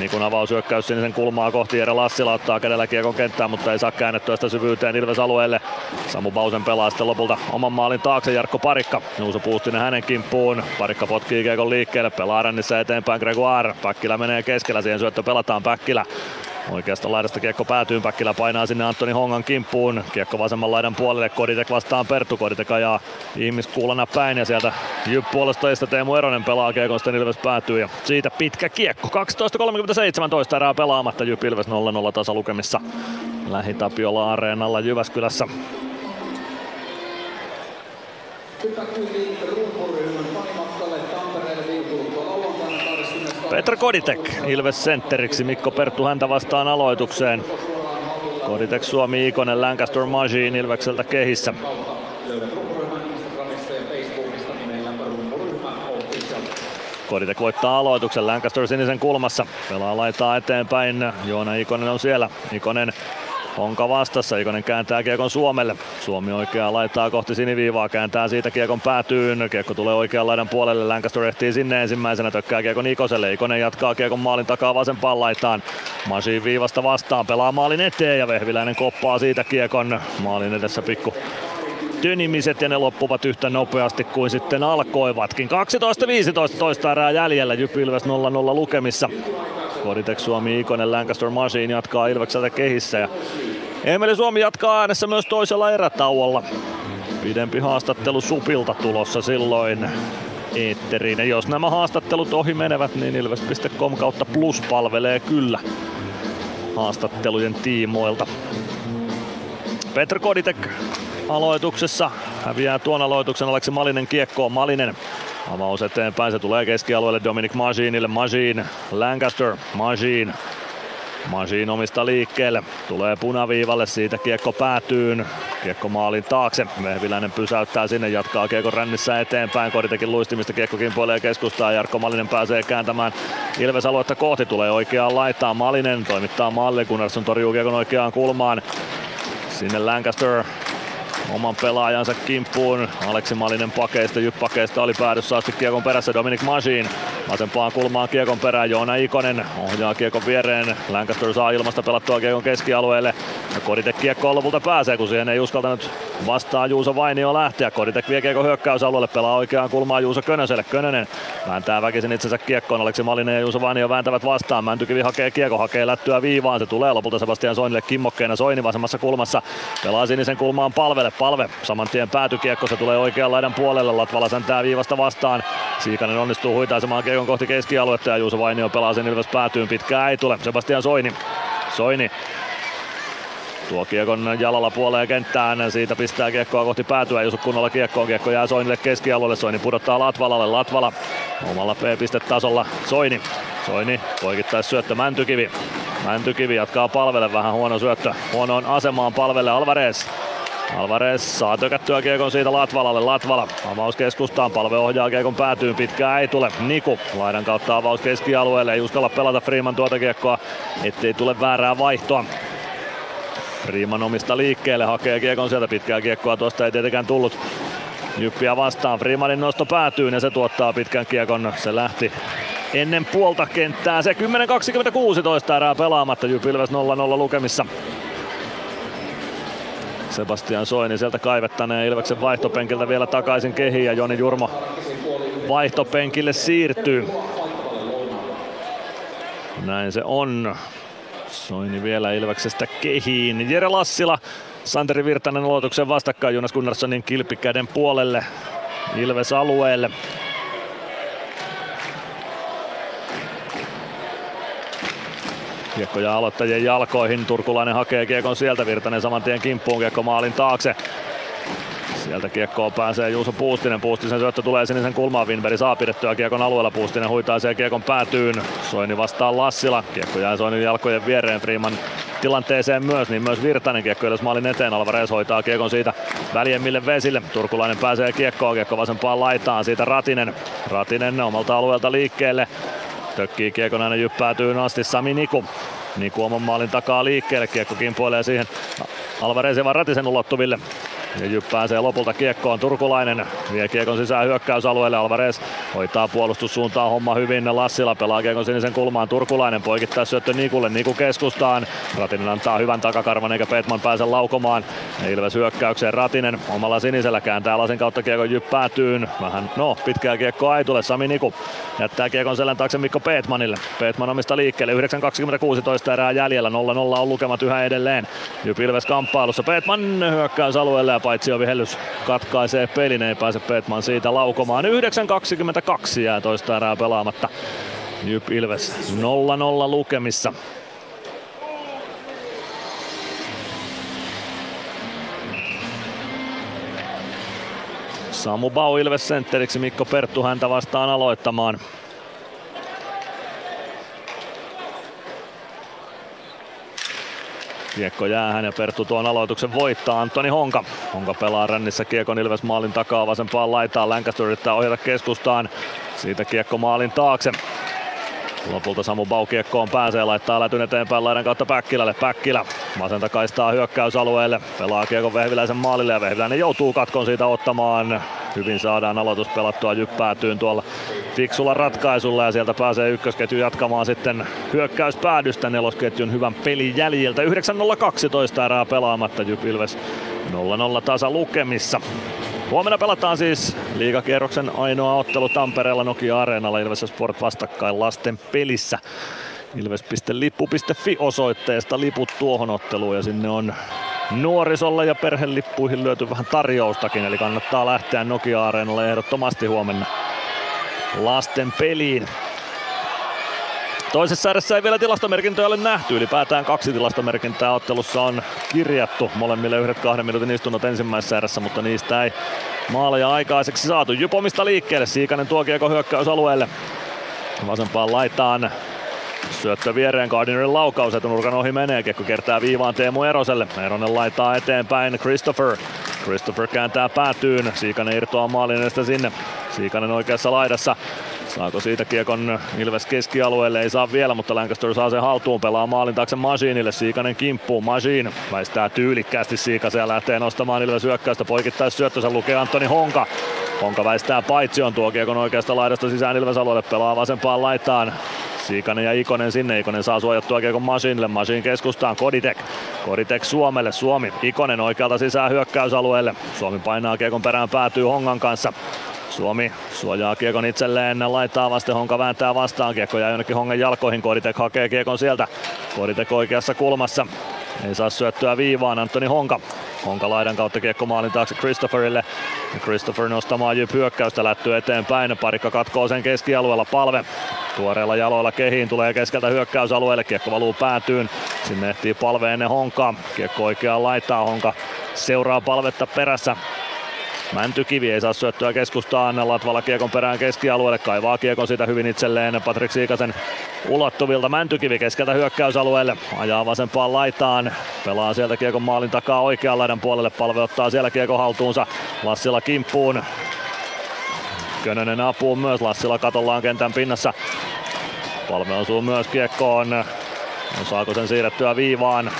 Nikun avaushyökkäys sinisen kulmaa kohti. Jere Lassila ottaa kädellä kiekon kenttään, mutta ei saa käännettyä sitä syvyyteen Ilves-alueelle. Samu Bausen pelaa sitten lopulta oman maalin taakse, Jarkko Parikka. Juuso Puustinen hänen kimppuun. Parikka potkii kiekon liikkeelle, pelaa rännissä eteenpäin Gregoire. Päkkilä menee keskellä, siihen syöttö pelataan Päkkilä. Oikeasta laidasta kiekko päätyy, Päkkilä painaa sinne Antoni Hongan kimppuun. Kiekko vasemman laidan puolelle, Koditek vastaan Perttu. Koditek ajaa ihmiskuulana päin ja sieltä Jyp puolestajista Teemu Eronen pelaa kiekon, sitten Ilves päätyy ja siitä pitkä kiekko. 12.37 toista erää pelaamatta, Jyp Ilves 0-0 tasalukemissa Lähi-Tapiola-areenalla Jyväskylässä. Petr Koditek Ilves sentteriksi, Mikko Perttu häntä vastaan aloitukseen. Koditek, Suomi, Ikonen, Lancaster, Majin Ilvekseltä kehissä. Koditek voittaa aloituksen, Lancaster sinisen kulmassa. Pelaa laitaa eteenpäin, Joona Ikonen on siellä. Ikonen Honka vastassa, Ikonen kääntää kiekon Suomelle. Suomi oikeaa laittaa kohti siniviivaa, kääntää siitä kiekon päätyyn. Kiekko tulee oikean laidan puolelle, Lancaster ehtii sinne ensimmäisenä, tökkää kiekon Ikoselle. Ikonen jatkaa kiekon maalin takaa vasempaan laitaan. Masiin viivasta vastaan, pelaa maalin eteen ja Vehviläinen koppaa siitä kiekon. Maalin edessä pikku tönimiset ja ne loppuvat yhtä nopeasti kuin sitten alkoivatkin. 12.15 toista erää jäljellä, Jyp Ilves 0-0 lukemissa. Koditek, Suomi, Ikonen, Lancaster, Masiin jatkaa Ilvekseltä kehissä ja Emeli Suomi jatkaa äänessä myös toisella erätauolla. Pidempi haastattelu Supilta tulossa silloin eetteriin. Ja jos nämä haastattelut ohi menevät, niin ilves.com kautta plus palvelee kyllä haastattelujen tiimoilta. Petr Koditek aloituksessa, häviää tuon aloituksen Aleksi Malinen kiekkoon. Malinen avaus eteenpäin, se tulee keskialueelle Dominic Majinille. Majin, Lancaster, Majin. Majin omista liikkeelle, tulee punaviivalle, siitä kiekko päätyyn. Kiekko maalin taakse, Vehviläinen pysäyttää sinne, jatkaa kiekko rännissä eteenpäin. Koditekin luistimista kiekko kimpoilee keskustaan, Jarkko Malinen pääsee kääntämään Ilves-aluetta kohti. Tulee oikeaan laitaan, Malinen toimittaa maalle, Gunnarsson torjuu kiekon oikeaan kulmaan. Sinne Lancaster. oman pelaajansa kimppuun. Aleksi Malinen pakeista, Jyp-pakeista oli päädyssä asti kiekon perässä. Dominic Masin vasempaan kulmaan kiekon perään. Joona Ikonen ohjaa kiekon viereen. Lancaster saa ilmasta pelattua kiekon keskialueelle. Koditek kiekkoon lopulta pääsee, kun siihen ei uskaltanut vastaan Juuso Vainio lähteä. Koditek vie kiekon hyökkäysalueelle, pelaa oikeaan kulmaan Juuso Könöselle. Könönen vääntää väkisin itsensä kiekkoon. Aleksi Malinen ja Juuso Vainio vääntävät vastaan. Mäntykivi hakee kiekon, hakee lättyä viivaan. Se tulee lopulta Sebastian Soinille kimmokkeena. Soini vasemmassa kulmassa pelaa sinisen kulmaan Palvelle. Palve saman tien päätykiekko, se tulee oikean laidan puolelle. Latvala säntää viivasta vastaan. Siikanen onnistuu huitaisemaan kiekon kohti keskialuetta ja Juuso Vainio pelaa sen Ilves päätyyn. Pitkää ei tule. Sebastian Soini. Soini tuo kiekon jalalla puoleen kenttään, siitä pistää kiekkoa kohti päätyä, jos kunnolla kiekkoon, kiekko jää Soinille keskialueelle, Soini pudottaa Latvalalle, Latvala omalla P-pistetasolla, Soini poikittais syöttö, Mäntykivi jatkaa Palvelle, vähän huono syöttö, huonoon asemaan Palvelle, Alvarez saa tökättyä kiekon siitä Latvalalle, Latvala avaus keskustaan, Palve ohjaa kiekon päätyyn, pitkää ei tule, Niku laidan kautta avaus keskialueelle, ei uskalla pelata Freeman tuota kiekkoa, ettei tule väärää vaihtoa. Freeman omista liikkeelle, hakee kiekon sieltä, pitkää kiekkoa tuosta ei tietenkään tullut Jyppiä vastaan. Freemanin nosto päätyy ja se tuottaa pitkän kiekon, se lähti ennen puolta kenttää. Se 10.26 erää pelaamatta, Jyp Ilves 0-0 lukemissa. Sebastian Soini sieltä kaivettaneen Ilveksen vaihtopenkiltä vielä takaisin kehiin ja Joni Jurmo vaihtopenkille siirtyy. Näin se on. Soini vielä Ilveksestä kehiin. Jere Lassila, Santeri Virtanen aloituksen vastakkain Jonas Gunnarssonin kilpikäden puolelle Ilves-alueelle. Kiekko jää aloittajien jalkoihin. Turkulainen hakee kiekon sieltä. Virtanen saman tien kimppuun, kiekko maalin taakse. Sieltä kiekkoon pääsee Juuso Puustinen. Puustisen syöttö tulee sinisen kulmaan. Winberg saa pidettyä kiekon alueella. Puustinen huitaisee kiekon päätyyn. Soini vastaan Lassila. Kiekko jää Soinin jalkojen viereen. Freeman tilanteeseen myös, niin myös Virtanen. Kiekko Ilves maalin eteen. Alvarez hoitaa kiekon siitä väljemmille vesille. Turkulainen pääsee kiekkoon. Kiekko vasempaan laitaan. Siitä Ratinen omalta alueelta liikkeelle. Tökkii kiekon aina jyppäätyyn asti. Sami Niku. Niku oman maalin takaa liikkeelle. Kiekko kimpoilee siihen Alvarezin vaan Ratisen ulottuville. Ja Jyp pääsee lopulta kiekkoon. Turkulainen vie kiekon sisään hyökkäysalueelle. Alvarez hoitaa puolustussuuntaan homma hyvin. Lassila pelaa kiekon sinisen kulmaan. Turkulainen poikittaa syöttö Nikulle. Niku keskustaan. Ratinen antaa hyvän takakarvan eikä Peetman pääse laukomaan. Ilves hyökkäykseen. Ratinen omalla sinisellä kääntää lasin kautta kiekon Jyp päätyyn. Vähän pitkää kiekkoa ei tule. Sami Niku jättää kiekon selän taakse Mikko Peetmanille. Peetman omista liikkeelle. 9.26 erää jäljellä. 0-0 on lukemat yhä edelleen. Jyp Ilves kamppailussa. Peetman hyökkäysalueelle. Paitsi ovihellys katkaisee pelin, ei pääse Peetman siitä laukomaan. 9.22 jää toista erää pelaamatta. Jyp Ilves 0-0 lukemissa. Samu Bau Ilves sentteriksi, Mikko Perttu häntä vastaan aloittamaan. Kiekko jäähän ja Perttu tuon aloituksen voittaa. Antoni Honka. Honka pelaa rännissä kiekon Ilves maalin takaa vasempaan laitaan. Lancaster yrittää ohjata keskustaan. Siitä kiekko maalin taakse. Lopulta Samu Bau kiekkoon pääsee, laittaa lätyn eteenpäin laidan kautta Päkkilälle. Päkkilä vasenta kaistaa hyökkäysalueelle. Pelaa kiekon Vehviläisen maalille ja Vehviläinen joutuu katkon siitä ottamaan. Hyvin saadaan aloitus pelattua Jyp päätyyn tuolla fiksulla ratkaisulla ja sieltä pääsee ykkösketju jatkamaan sitten hyökkäyspäädystä nelosketjun hyvän pelin jäljiltä. 9.12 erää pelaamatta, Jyp Ilves 0-0 tasa lukemissa. Huomenna pelataan siis liigakierroksen ainoa ottelu Tampereella Nokia Areenalla. Ilves ja Sport vastakkain lasten pelissä. Ilves.lippu.fi osoitteesta liput tuohon otteluun ja sinne on nuorisolle ja perhelippuihin löytyy vähän tarjoustakin, eli kannattaa lähteä Nokia Areenalle ehdottomasti huomenna lasten peliin. Toisessa erässä ei vielä tilastomerkintöjä ole nähty, ylipäätään kaksi tilastomerkintää ottelussa on kirjattu. Molemmille yhdet 2 minuutin istunnot ensimmäisessä erässä, mutta niistä ei maaleja aikaiseksi saatu. Jyp omista liikkeelle, Siikanen tuo kiekko hyökkäysalueelle. Vasempaan laitaan. Syöttö viereen, Gardinerin laukaus, etunurkan ohi menee, kiekko kertaa viivaan Teemu Eroselle. Eronen laitaa eteenpäin Christopher kääntää päätyyn, Siikanen irtoaa maalin edestä sinne. Siikanen oikeassa laidassa. Saako siitä kiekon Ilves keskialueelle? Ei saa vielä, mutta Lancaster saa sen haltuun, pelaa maalin taakse Masinille. Siikanen kimppuun, Masin väistää tyylikkäästi Siikaseen ja lähtee nostamaan Ilves hyökkäystä. Poikittais syöttönsä lukee Antoni Honka. Honka väistää paitsion, tuo kiekon oikeasta laidasta sisään Ilves alueelle, pelaa vasempaan laitaan. Siikanen ja Ikonen sinne, Ikonen saa suojattua kiekon Masinille, Masin keskustaan Koditek. Koditek Suomelle, Suomi, Ikonen oikealta sisään hyökkäysalueelle. Suomi painaa kiekon perään, päätyy Hongan kanssa. Suomi suojaa kiekon itselleen, laittaa vasten, Honka vääntää vastaan, kiekko jää jonnekin Hongan jalkoihin, Koditek hakee kiekon sieltä. Koditek oikeassa kulmassa, ei saa syöttöä viivaan, Antoni Honka. Honka laidan kautta kiekko maalin taakse Christopherille. Christopher nostamaan Jyp hyökkäystä, lättyy eteenpäin, parikka katkoo sen keskialueella, Palve. Tuoreilla jaloilla kehiin, tulee keskeltä hyökkäysalueelle, kiekko valuu päätyyn. Sinne ehtii Palve ennen Honkaa, kiekko oikeaan laitaan, Honka seuraa Palvetta perässä. Mäntykivi ei saa syöttöä keskustaan, Latvala kiekon perään keskialueelle, kaivaa kiekon siitä hyvin itselleen Patrik Siikasen ulottuvilta. Mäntykivi keskeltä hyökkäysalueelle, ajaa vasempaan laitaan, pelaa sieltä kiekon maalin takaa oikean laidan puolelle, Palve ottaa siellä kiekon haltuunsa, Lassila kimppuun, Könönen apuun myös, Lassila katollaan kentän pinnassa, Palve osuu myös kiekkoon, saako sen siirrettyä viivaan?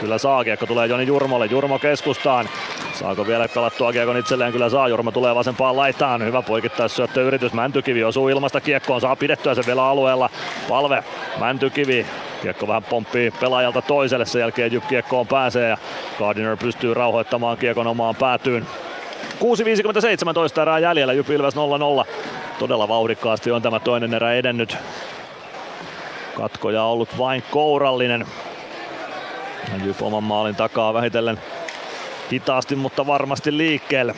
Kyllä saa, kiekko tulee Joni Jurmolle, Jurmo keskustaan. Saako vielä pelattua kiekon itselleen? Kyllä saa, Jurmo tulee vasempaan laitaan. Hyvä poikittaisyöttöyritys, Mäntykivi osuu ilmasta kiekkoon, saa pidettyä sen vielä alueella. Palve, Mäntykivi, kiekko vähän pomppii pelaajalta toiselle, sen jälkeen Jyp kiekkoon pääsee ja Gardiner pystyy rauhoittamaan kiekon omaan päätyyn. 6.57 toista erää jäljellä, Jyp Ilves 0-0. Todella vauhdikkaasti on tämä toinen erä edennyt. Katkoja on ollut vain kourallinen. Jyp oman maalin takaa vähitellen hitaasti, mutta varmasti liikkeelle.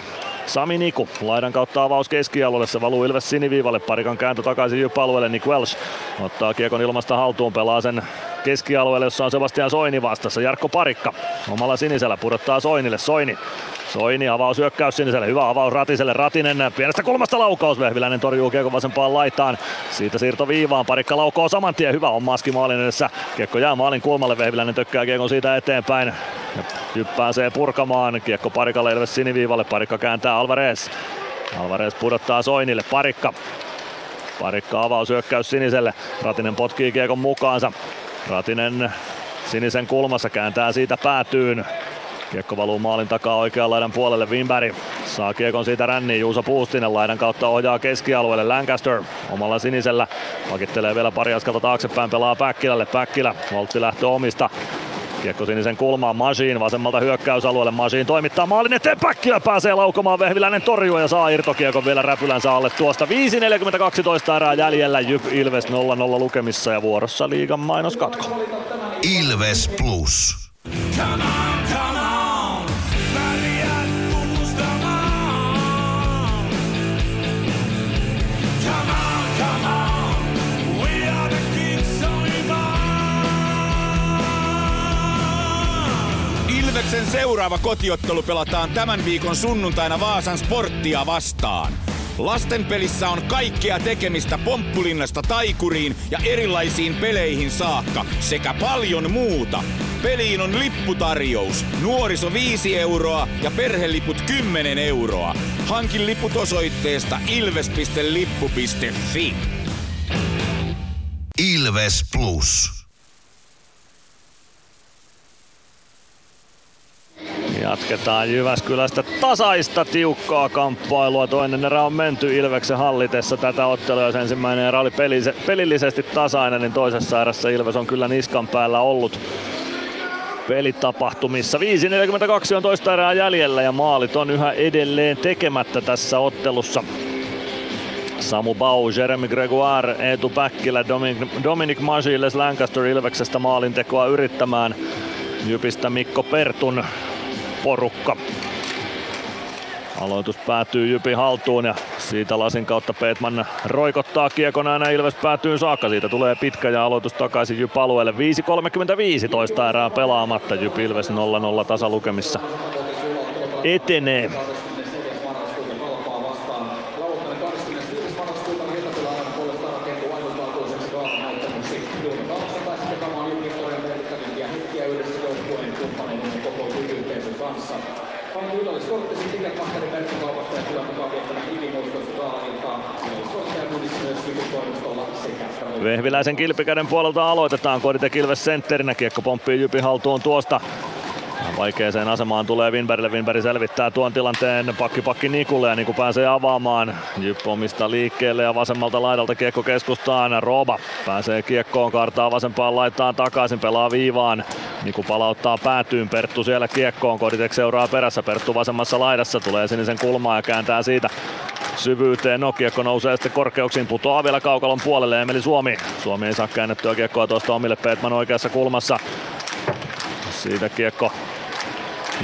Sami Niku, laidan kautta avaus keskialueelle, se valuu Ilves siniviivalle, parikan kääntö takaisin Jyp-alueelle, Nick Welsh ottaa kiekon ilmasta haltuun, pelaa sen keskialueelle, jossa on Sebastian Soini vastassa, Jarkko Parikka omalla sinisellä pudottaa Soinille, Soini avaus hyökkäys siniselle, hyvä avaus Ratiselle, Ratinen pienestä kulmasta laukaus, Vehviläinen torjuu kiekon vasempaan laitaan, siitä siirto viivaan, Parikka laukoo saman tien, hyvä on maski maalin edessä, kiekko jää maalin kulmalle, Vehviläinen tökkää kiekon siitä eteenpäin, Jyp pääsee purkamaan, kiekko Parikalle, Ilves siniviivalle, Parikka kääntää Alvarez pudottaa Soinille, Parikka avaus hyökkäys siniselle, Ratinen potkii kiekon mukaansa, Ratinen sinisen kulmassa kääntää siitä päätyyn. Kiekko valuu maalin takaa oikean laidan puolelle, Winberg saa kiekon siitä ränniin, Juuso Puustinen laidan kautta ohjaa keskialueelle, Lancaster omalla sinisellä pakittelee vielä pari askelta taaksepäin, pelaa Päkkilälle, Päkkilä voltti lähtö omista. Kiekko sinisen kulmaan, Masin vasemmalta hyökkäysalueelle, Masin toimittaa maalin eteen, Päkkilä pääsee laukomaan, Vehviläinen torjuu ja saa irtokiekon vielä räpylänsä alle tuosta. 5.42 toista erää jäljellä, Jyp Ilves 0-0 lukemissa ja vuorossa liigan mainoskatko. Ilves Plus. Ilveksen seuraava kotiottelu pelataan tämän viikon sunnuntaina Vaasan Sporttia vastaan. Lastenpelissä on kaikkea tekemistä Pomppulinnasta taikuriin ja erilaisiin peleihin saakka sekä paljon muuta. Peliin on lipputarjous, nuoriso 5 euroa ja perheliput 10 euroa. Hankin liput osoitteesta ilves.lippu.fi. Ilves Plus. Jatketaan Jyväskylästä tasaista tiukkaa kamppailua. Toinen erä on menty Ilveksen hallitessa tätä ottelua. Jos ensimmäinen erä oli pelillisesti tasainen, niin toisessa erässä Ilves on kyllä niskan päällä ollut pelitapahtumissa. 5.42 on toista erää jäljellä ja maalit on yhä edelleen tekemättä tässä ottelussa. Samu Bau, Jeremy Gregoire, Eetu Päkkilä, Dominic Maji, Les Lancaster Ilveksestä maalintekoa yrittämään. Jypistä Mikko Pertun porukka. Aloitus päätyy Jypin haltuun ja siitä lasin kautta Peetman roikottaa kiekon aina Ilves päätyyn saakka. Siitä tulee pitkä ja aloitus takaisin Jyp-alueelle. 5.35 toista erää pelaamatta. Jyp Ilves 0-0 tasalukemissa etenee. Vehviläisen kilpikäden puolelta aloitetaan. Kodite Ilves sentterinä. Kiekko pomppii Jypin haltuun tuosta. Vaikeeseen asemaan tulee Winbergille. Winberg selvittää tuon tilanteen pakki Nikulle ja Niku pääsee avaamaan. Jyp omista liikkeelle ja vasemmalta laidalta kiekko keskustaan. Rooba pääsee kiekkoon, kartaa vasempaan laitaan takaisin, pelaa viivaan. Niku palauttaa päätyyn, Perttu siellä kiekkoon. Koditek seuraa perässä, Perttu vasemmassa laidassa, tulee sinisen kulmaan ja kääntää siitä syvyyteen. No, kiekko nousee sitten korkeuksiin, putoaa vielä kaukalon puolelle Emeli Suomi. Suomi ei saa käännettyä kiekkoa tuosta omille, Peetman oikeassa kulmassa. Siitä kiekko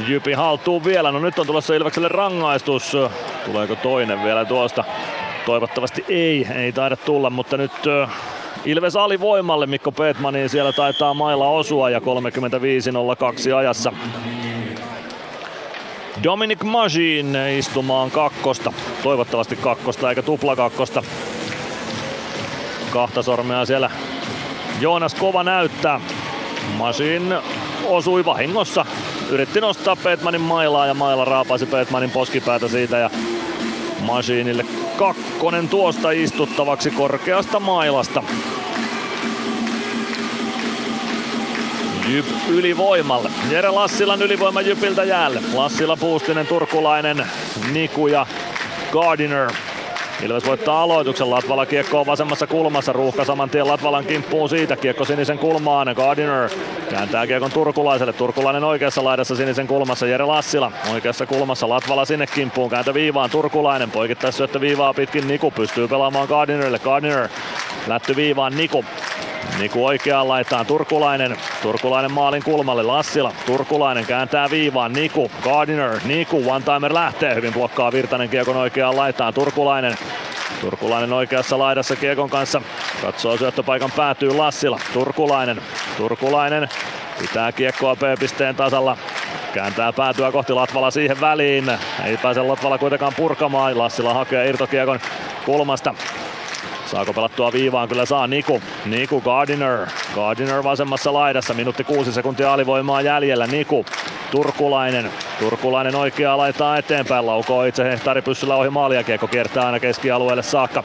Jypi haltuu vielä. No nyt on tulossa Ilvekselle rangaistus. Tuleeko toinen vielä tuosta? Toivottavasti ei taida tulla, mutta nyt Ilves alivoimalle Mikko Peetmaniin. Siellä taitaa mailla osua ja 35.02 ajassa. Dominic Majin istumaan kakkosta. Toivottavasti kakkosta eikä tuplakakkosta. Kahta sormea siellä Joonas Kova näyttää. Majin osui vahingossa. Yritti nostaa Peetmanin mailaa ja maila raapaisi Peetmanin poskipäätä siitä ja Masiinille kakkonen tuosta istuttavaksi korkeasta mailasta. Jyp ylivoimalle. Jere Lassilan ylivoima Jypiltä jäälle. Lassila, Puustinen, Turkulainen, Niku ja Gardiner. Ilves voittaa aloituksen. Latvala kiekko on vasemmassa kulmassa. Ruuhka saman tien Latvalan kimppuun siitä. Kiekko sinisen kulmaan. Gardiner kääntää kiekon Turkulaiselle. Turkulainen oikeassa laidassa sinisen kulmassa. Jere Lassila oikeassa kulmassa. Latvala sinne kimppuun. Kääntö viivaan. Turkulainen poikittaa syöttö viivaa pitkin. Niku pystyy pelaamaan Gardinerille. Gardiner lätty viivaan. Niku oikeaan laitaan. Turkulainen maalin kulmalle. Lassila. Turkulainen kääntää viivaan. Niku. Gardiner. Niku. One-timer lähtee. Hyvin blokkaa Virtanen kiekon oikeaan laitaan. Turkulainen oikeassa laidassa kiekon kanssa. Katsoo syöttöpaikan, päätyy Lassila. Turkulainen pitää kiekkoa P-pisteen tasalla. Kääntää päätyä kohti Latvala siihen väliin. Ei pääse Latvala kuitenkaan purkamaan. Lassila hakee irtokiekon kulmasta. Saako pelattua viivaan? Kyllä saa. Niku Gardiner vasemmassa laidassa. Minuutti 6 sekuntia alivoimaa jäljellä. Niku. Turkulainen oikeaa laitaa eteenpäin. Laukoo itse hehtaaripyssyllä ohi maalia. Kiekko kiertää aina keskialueelle saakka.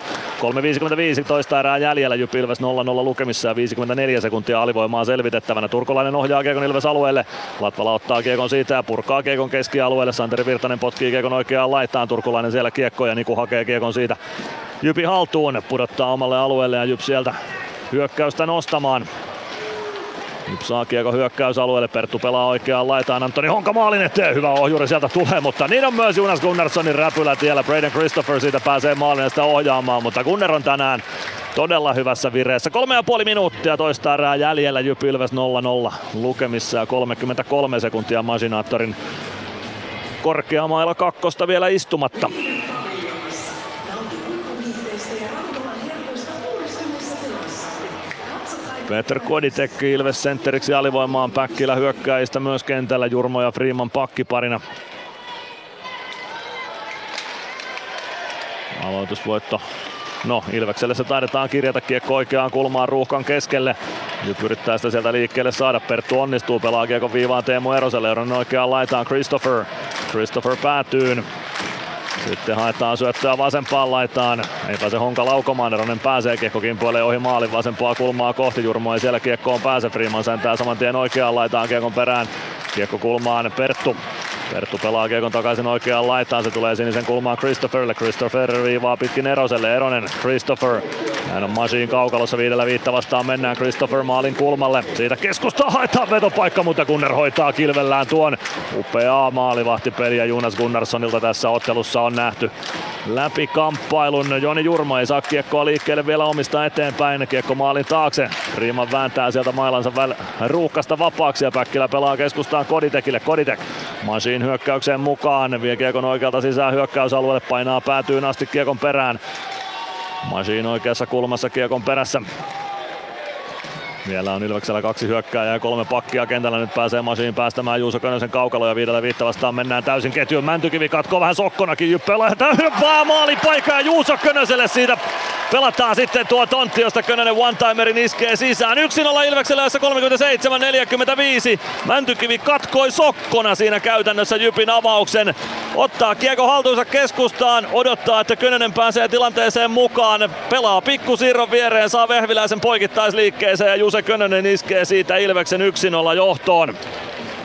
3.55 toista erää jäljellä. Jyp Ilves 0-0 lukemissa ja 54 sekuntia alivoimaa selvitettävänä. Turkulainen ohjaa kiekon Ilves alueelle. Latvala ottaa kiekon siitä ja purkaa kiekon keskialueelle. Santeri Virtanen potkii kiekon oikeaan laitaan. Turkulainen siellä kiekko ja Niku hakee kiekon siitä Jypin haltuun, pudottaa omalle alueelle ja Jyp sieltä hyökkäystä nostamaan. Jyp saa kiekko hyökkäysalueelle, Perttu pelaa oikeaan laitaan, Antoni Honka maalin eteen, hyvä ohjuri sieltä tulee, mutta niin on myös Jonas Gunnarssonin räpylä tiellä. Braden Christopher siitä pääsee maalin sitä ohjaamaan, mutta Gunnar on tänään todella hyvässä vireessä. 3,5 minuuttia toista erää jäljellä, Jyp Ilves 0-0 lukemissa ja 33 sekuntia Masinaattorin korkeamailla kakkosta vielä istumatta. Peter Koditek Ilves sentteriksi alivoimaan, Päkkilä hyökkääjistä myös kentällä, Jurmo ja Freeman pakkiparina. Aloitusvoitto. No, Ilvekselle se taidetaan kirjata, kiekko oikeaan kulmaan ruuhkan keskelle. Jyp yrittää sitä sieltä liikkeelle saada, Perttu onnistuu, pelaa kiekon viivaan Teemu Eroselle, Eronen oikeaan laitaan Christopher päätyyn. Sitten haetaan syöttöä vasempaan laitaan. Ei pääse Honka laukomaan. Eronen pääsee. Kiekko kimpoilee ohi maalin vasempaa kulmaa kohti. Jurmo ei siellä kiekkoon pääse. Freeman sääntää saman tien oikeaan laitaan kiekon perään. Kiekko kulmaan Perttu. Perttu pelaa kiekon takaisin oikeaan laitaan. Se tulee sinisen kulmaan Christopherille. Christopher viivaa pitkin Eroselle. Eronen. Näin on Masiin kaukalossa. 5-5 vastaan mennään. Christopher maalin kulmalle. Siitä keskustaa haetaan vetopaikka, mutta Gunnar hoitaa kilvellään tuon. Upeaa maalivahtipeliä Jonas Gunnarssonilta tässä ottelussa on nähty. Läpi kamppailun. Joni Jurmo ei saa kiekkoa liikkeelle vielä omista eteenpäin. Kiekko maalin taakse. Riiman vääntää sieltä mailansa ruuhkasta vapaaksi ja Päkkilä pelaa keskustaan Koditekille. Koditek Masiin hyökkäykseen mukaan. Vie kiekon oikealta sisään hyökkäysalueelle. Painaa päätyyn asti kiekon perään. Masiin oikeassa kulmassa kiekon perässä. Vielä on Ilveksellä 2 hyökkääjää ja 3 pakkia kentällä. Nyt pääsee Masiin päästämään Juuso Könösen kaukaloja ja 5-5 vastaan mennään täysin ketjuun. Mäntykivi katkoo vähän sokkonakin. Jyppelä täyden maalipaikka ja Juuso Könöselle siitä Pelataan sitten tuo tontti, josta Könönen one-timerin iskee sisään. 1-0 Ilveksellä, jossa 37-45. Mäntykivi katkoi sokkona siinä käytännössä Jypin avauksen. Ottaa kiekko haltuunsa keskustaan, odottaa, että Könönen pääsee tilanteeseen mukaan. Pelaa pikkusiirron viereen, saa Vehviläisen poikittaisliikkeeseen ja Juse Könönen iskee siitä Ilveksen 1-0 johtoon.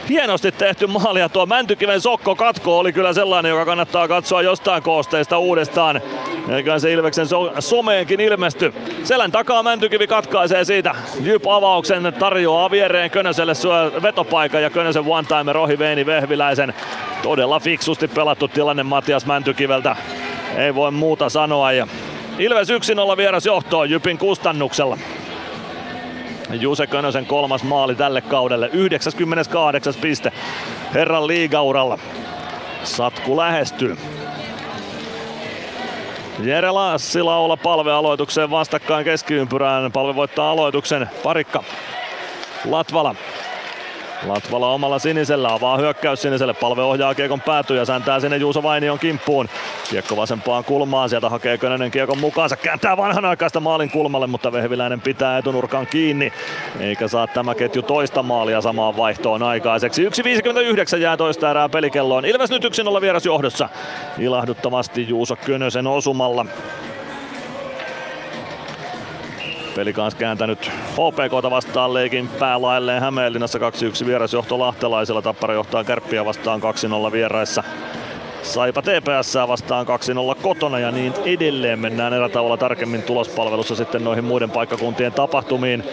Hienosti tehty maali ja tuo Mäntykiven sokkokatko oli kyllä sellainen, joka kannattaa katsoa jostain koosteista uudestaan. Eiköhän se Ilveksen someenkin ilmesty. Selän takaa Mäntykivi katkaisee siitä. Jyp avauksen tarjoaa viereen Könöselle vetopaikan ja Könösen one-timer ohi veini Vehviläisen. Todella fiksusti pelattu tilanne Matias Mäntykiveltä. Ei voi muuta sanoa. Ja Ilves 1-0 vieras johtoon Jypin kustannuksella. Juse Könösen kolmas maali tälle kaudelle, 98. piste herran liigauralla. Satku lähestyy. Jere Lassilaula Palve aloitukseen vastakkain keskiympyrään. Palve voittaa aloituksen. Parikka. Latvala omalla sinisellä, avaa hyökkäys siniselle. Palve ohjaa kiekon päätyyn ja sääntää sinne Juuso Vainion kimppuun. Kiekko vasempaan kulmaan, sieltä hakee Könönen kiekon mukaansa. Kääntää vanhanaikaista maalin kulmalle, mutta Vehviläinen pitää etunurkan kiinni. Eikä saa tämä ketju toista maalia samaan vaihtoon aikaiseksi. 1.59 jää toista erää pelikelloon. Ilves nyt 1-0 vieras johdossa. Ilahduttavasti Juuso Könösen osumalla. Peli kans kääntänyt HPK:ta vastaan leikin päälailleen Hämeenlinnassa 2-1 vierasjohto lahtelaisilla. Tappara johtaa Kärppiä vastaan 2-0 vieraissa. Saipa TPS:ää vastaan 2-0 kotona ja niin edelleen. Mennään erätauolla tarkemmin tulospalvelussa sitten noihin muiden paikkakuntien tapahtumiin.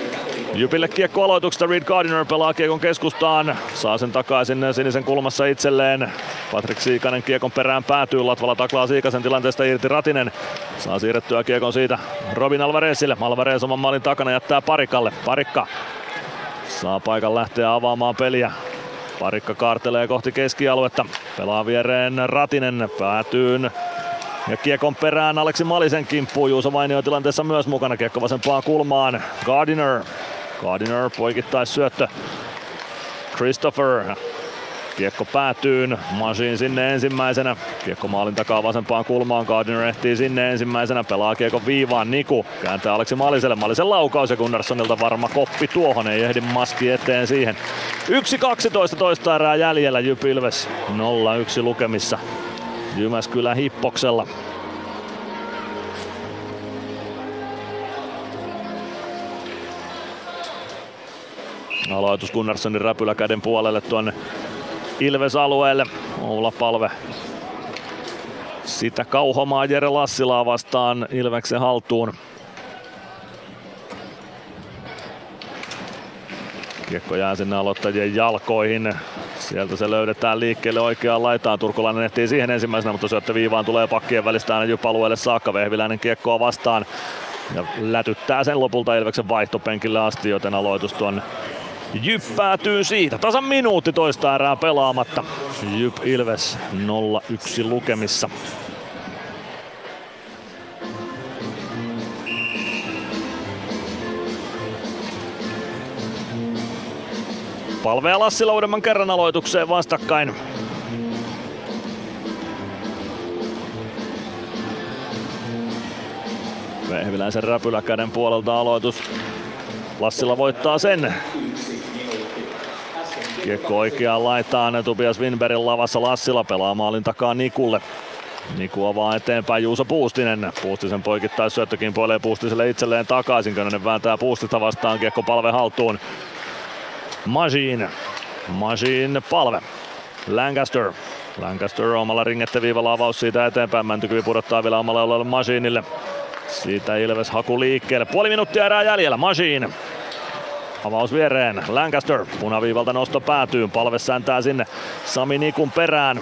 Jypille kiekko aloituksesta, Reed Gardiner pelaa kiekon keskustaan. Saa sen takaisin sinisen kulmassa itselleen. Patrik Siikanen kiekon perään päätyy. Latvala taklaa Siikasen tilanteesta irti Ratinen. Saa siirrettyä kiekon siitä Robin Alvarezille. Alvarez oman maalin takana jättää Parikalle. Parikka saa paikan lähteä avaamaan peliä. Parikka kaartelee kohti keskialuetta. Pelaa viereen Ratinen päätyyn. Ja kiekon perään Aleksi Malisen kimppuun. Juuso Vainio tilanteessa myös mukana. Kiekko vasempaan kulmaan. Gardiner poikittais syöttö. Christopher. Kiekko päätyyn. Machine sinne ensimmäisenä. Kiekko maalin takaa vasempaan kulmaan. Gardiner ehtii sinne ensimmäisenä. Pelaa kiekon viivaan. Niku kääntää Aleksi Maliselle. Malisen laukaus ja Gunnarssonilta varma koppi tuohon. Ei ehdi maski eteen siihen. 1.12 toista erää jäljellä. Jyp Ilves 0-1 lukemissa Jyväskylän Hippoksella. Aloitus Gunnarssonin räpylä käden puolelle tuonne Ilves-alueelle. Oula Palve sitä kauhomaa Jere Lassilaa vastaan Ilveksen haltuun. Kiekko jää sinne aloittajien jalkoihin. Sieltä se löydetään liikkeelle oikeaan laitaan. Turkulainen ehtii siihen ensimmäisenä, mutta syöttöviivaan tulee pakkien välistä aina Jyp-alueelle saakka. Vehviläinen kiekkoa vastaan ja lätyttää sen lopulta Ilveksen vaihtopenkille asti, joten aloitus tuon Jyp päätyy siitä. Tasan minuutti toista erää pelaamatta. Jyp Ilves 0-1 lukemissa. Palve ja Lassila uudemman kerran aloitukseen vastakkain. Vehviläisen räpylä käden puolelta aloitus. Lassila voittaa sen. Kiekko oikeaan laitaan. Tobias Winbergin lavassa Lassila pelaa maalin takaa Nikulle. Niku avaa eteenpäin Juuso Puustinen. Puustisen poikittais syöttökin puoleen Puustiselle itselleen takaisin. Könönen vääntää Puustista vastaan. Kiekko Palve haltuun. Majin Palve. Lancaster omalla ringetteviivalla avaus siitä eteenpäin. Mäntykyvi pudottaa vielä omalle alueelle Majinille. Siitä Ilves haku liikkeelle. Puoli minuuttia erää jäljellä. Majin. Avaus viereen. Lancaster. Punaviivalta nosto päätyy. Palve sääntää sinne Sami Nikun perään.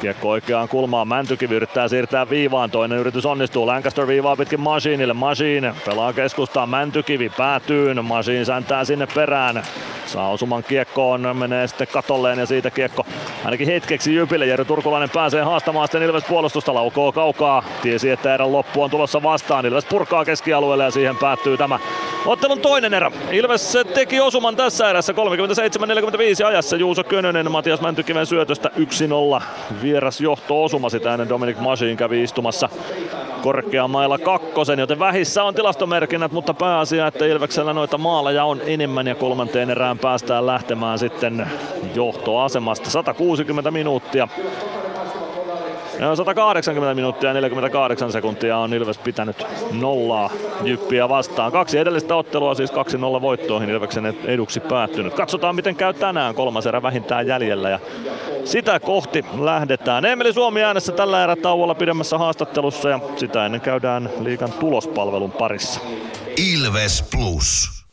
Kiekko oikeaan kulmaan. Mäntykivi yrittää siirtää viivaan. Toinen yritys onnistuu. Lancaster viivaa pitkin Masinille. Masin pelaa keskustaan. Mäntykivi päätyyn. Masin säntää sinne perään. Saa osuman kiekkoon. Menee sitten katolleen ja siitä kiekko ainakin hetkeksi Jypille. Jere Turkulainen pääsee haastamaan sitten Ilves puolustusta. Laukoo kaukaa. Tiesi, että erän loppu on tulossa vastaan. Ilves purkaa keskialueelle ja siihen päättyy tämä ottelun toinen erä. Ilves teki osuman tässä erässä 37.45 ajassa. Juuso Könönen Matias Mäntykiven syötöstä 1-0. Vieras johto osuma, sitä ennen Dominic Masin kävi istumassa Korkeamailla kakkosen, joten vähissä on tilastomerkinnät, mutta pääasia, että Ilveksellä noita maaleja on enemmän ja kolmanteen erään päästään lähtemään sitten johtoasemasta. 160 minuuttia. 180 minuuttia ja 48 sekuntia on Ilves pitänyt nollaa JYPiä vastaan. Kaksi edellistä ottelua siis 2-0 voittoihin Ilveksen eduksi päättynyt. Katsotaan miten käy tänään, kolmas erä vähintään jäljellä ja sitä kohti lähdetään. Eemeli Suomi äänessä tällä erää tauolla pidemmässä haastattelussa ja sitä ennen käydään liigan tulospalvelun parissa. Ilves Plus.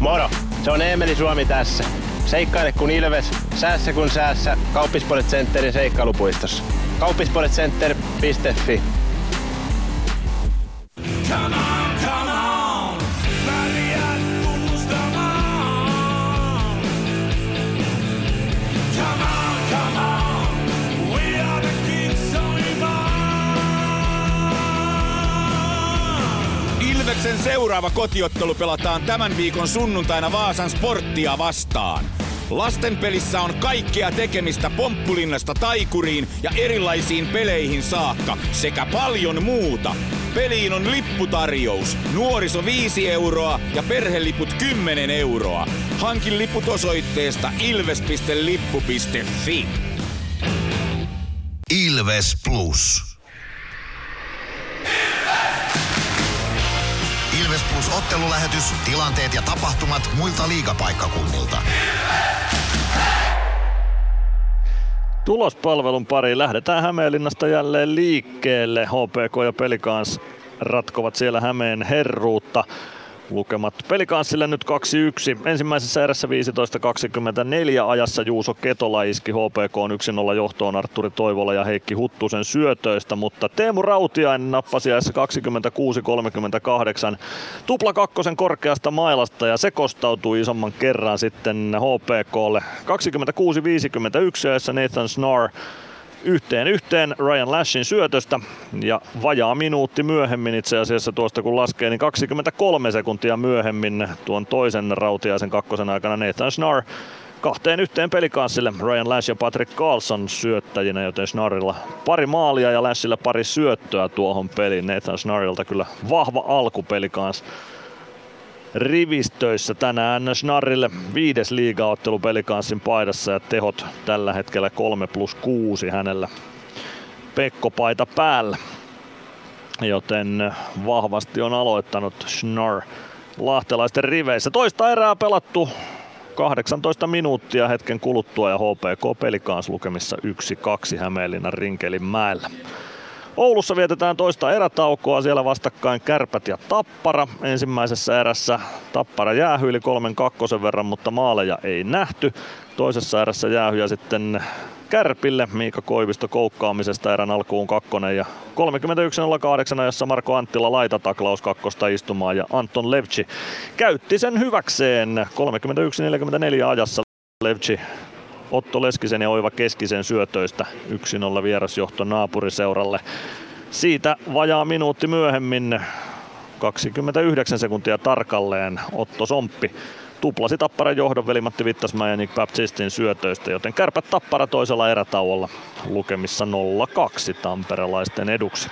Moro! Se on Eemeli Suomi tässä. Seikkaile kun Ilves, säässä kun säässä. Kauppisports Centerin seikkailupuistossa. Kauppisportscenter.fi. Ilveksen seuraava kotiottelu pelataan tämän viikon sunnuntaina Vaasan Sporttia vastaan. Lastenpelissä on kaikkea tekemistä Pomppulinnasta taikuriin ja erilaisiin peleihin saakka sekä paljon muuta. Peliin on lipputarjous. Nuoriso 5 euroa ja perheliput 10 euroa. Hankin liput osoitteesta ilves.lippu.fi. Ilves Plus. Ilves Plus ottelulähetys, tilanteet ja tapahtumat muilta liigapaikkakunnilta. Tulospalvelun pariin lähdetään Hämeenlinnasta jälleen liikkeelle. HPK ja Pelikans ratkovat siellä Hämeen herruutta. Lukemat Pelikanssille nyt 2-1. Ensimmäisessä erässä 15.24 ajassa Juuso Ketola iski HPK:n 1-0 johtoon Artturi Toivola ja Heikki Huttusen syötöistä, mutta Teemu Rautiainen nappasi ajassa 26.38 tupla kakkosen korkeasta mailasta ja se kostautui isomman kerran sitten HPK:lle. 26.51 ajassa Nathan Snar yhteen Ryan Lashin syötöstä ja vajaa minuutti myöhemmin itse asiassa tuosta kun laskee, niin 23 sekuntia myöhemmin tuon toisen Rautiaisen kakkosen aikana Nathan Snar 2-1 Pelikanssille, Ryan Lash ja Patrick Carlson syöttäjinä, joten Snarilla pari maalia ja Lashilla pari syöttöä tuohon peliin. Nathan Snarilta kyllä vahva alku Pelikans rivistöissä tänään. Schnarrille 5. liigaottelu Pelikanssin paidassa ja tehot tällä hetkellä 3+6 hänellä Pekko-paita päällä. Joten vahvasti on aloittanut Schnarr lahtelaisten riveissä. Toista erää pelattu 18 minuuttia hetken kuluttua ja HPK Pelikans lukemissa 1-2 Hämeenlinnan Rinkelinmäellä. Oulussa vietetään toista erätaukoa, siellä vastakkain Kärpät ja Tappara. Ensimmäisessä erässä Tappara jäähyili 3-2 verran, mutta maaleja ei nähty. Toisessa erässä jäähyjä sitten Kärpille. Miika Koivisto koukkaamisesta erän alkuun kakkonen ja 31.08 ajassa Marko Anttila laitataklaus kakkosta istumaan ja Anton Levci käytti sen hyväkseen 31.44 ajassa Levci. Otto Leskisen ja Oiva Keskisen syötöistä 1-0 vierasjohto naapuriseuralle. Siitä vajaa minuutti myöhemmin, 29 sekuntia tarkalleen, Otto Somppi tuplasi Tapparan johdon Veli-Matti Vittasmäen ja Nick Baptistin syötöistä, joten Kärpät Tappara toisella erätauolla lukemissa 0-2 tamperelaisten eduksi.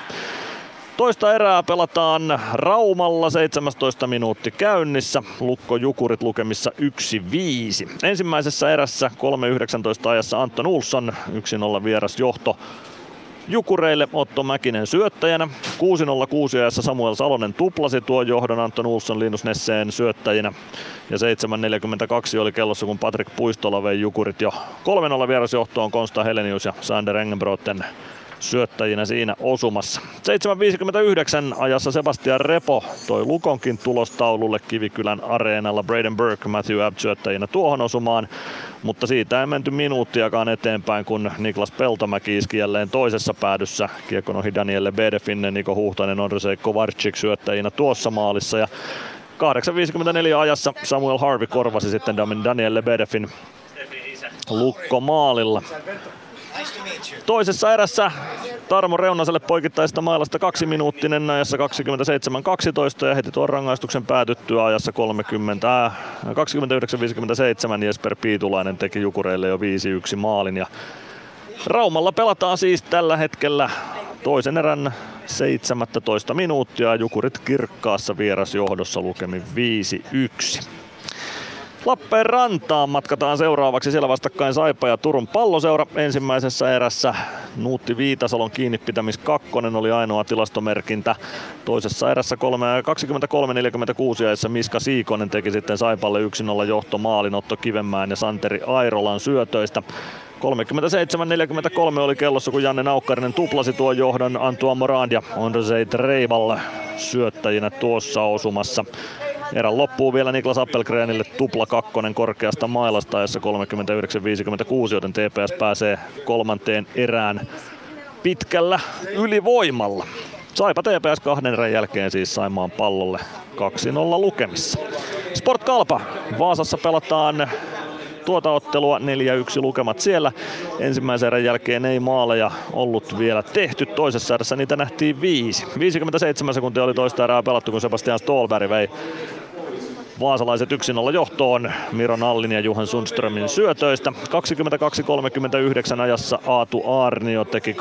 Toista erää pelataan Raumalla, 17 minuutti käynnissä, Lukko Jukurit lukemissa 1-5. Ensimmäisessä erässä 3.19 ajassa Anton Olsson 1-0 vierasjohto Jukureille, Otto Mäkinen syöttäjänä. 6.06 ajassa Samuel Salonen tuplasi tuon johdon Anton Olsson Linus Nesseen syöttäjinä. Ja 7.42 oli kellossa kun Patrik Puistola vei Jukurit jo 3-0 vierasjohtoon Konsta Helenius ja Sander Engenbroten syöttäjinä siinä osumassa. 7.59 ajassa Sebastian Repo toi Lukonkin tulostaululle Kivikylän areenalla. Braden Burke, Matthew Abb syöttäjinä tuohon osumaan, mutta siitä ei menty minuuttiakaan eteenpäin, kun Niklas Peltomäki iski jälleen toisessa päädyssä. Kiekon ohi Danielle Bedefinne, Niko Huhtanen, Ondrzej Kovarczyk syöttäjinä tuossa maalissa. Ja 8.54 ajassa Samuel Harvey korvasi sitten Daniel Lebedefin lukko maalilla. Toisessa erässä Tarmo Reunaselle poikittaista mailasta 2 minuuttinen ajassa 27.12 ja heti tuon rangaistuksen päätyttyä ajassa 29.57 Jesper Piitulainen teki Jukureille jo 5-1 maalin. Ja Raumalla pelataan siis tällä hetkellä toisen erän 17 minuuttia, Jukurit kirkkaassa vierasjohdossa lukemin 5-1. Lappeenrantaan matkataan seuraavaksi, siellä vastakkain Saipa ja Turun Palloseura. Ensimmäisessä erässä Nuutti Viitasalon kiinnipitämis 2 oli ainoa tilastomerkintä. Toisessa erässä 23.46 ajassa Miska Siikonen teki sitten Saipalle 1-0 johtomaalin Otto Kivenmäen ja Santeri Airolan syötöistä. 37.43 oli kellossa, kun Janne Naukkarinen tuplasi tuon johdon. Antua Morand ja Ondrzej Treibal syöttäjinä tuossa osumassa. Erän loppuu vielä Niklas Appelgrenille tupla kakkonen korkeasta mailasta ajassa 39.56, joten TPS pääsee kolmanteen erään pitkällä ylivoimalla. Saipa TPS 2 erän jälkeen siis Saimaan Pallolle 2-0 lukemissa. Sport Kalpa Vaasassa pelataan tuota ottelua 4-1 lukemat siellä. Ensimmäisen erän jälkeen ei maaleja ollut vielä tehty. Toisessa erässä niitä nähtiin 5. 57 sekuntia oli toista erää pelattu, kun Sebastian Ståhlberg vei vaasalaiset 1-0 johtoon Miro Nallin ja Juhan Sundströmin syötöistä. 22.39 ajassa Aatu Aarnio teki 2-0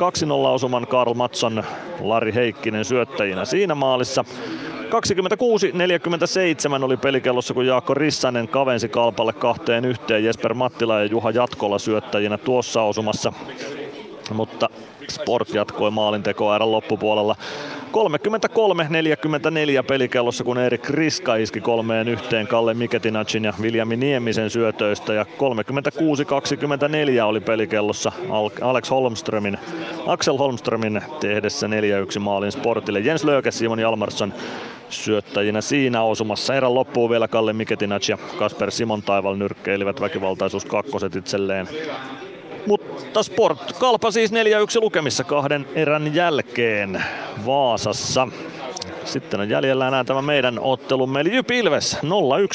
osuman, Karl Mattsson, Lari Heikkinen syöttäjinä siinä maalissa. 26.47 oli pelikellossa, kun Jaakko Rissanen kavensi Kalpalle 2-1. Jesper Mattila ja Juha Jatkola syöttäjinä tuossa osumassa, mutta Sport jatkoi maalintekoa erän loppupuolella. 33.44 pelikellossa, kun Erik Riska iski 3-1 Kalle Miketinacin ja Viljami Niemisen syötöistä. Ja 36.24 oli pelikellossa Axel Holmströmin tehdessä 4-1 maalin Sportille. Jens Lööke, Simon Jalmarsson syöttäjinä siinä osumassa. Erän loppuun vielä Kalle Miketinac ja Kasper Simon Taival nyrkkeilivät väkivaltaisuus kakkoset itselleen. Mutta Sport Kalpa siis 4-1 lukemissa 2 erän jälkeen Vaasassa. Sitten on jäljellä enää tämä meidän ottelumme, eli JYP Ilves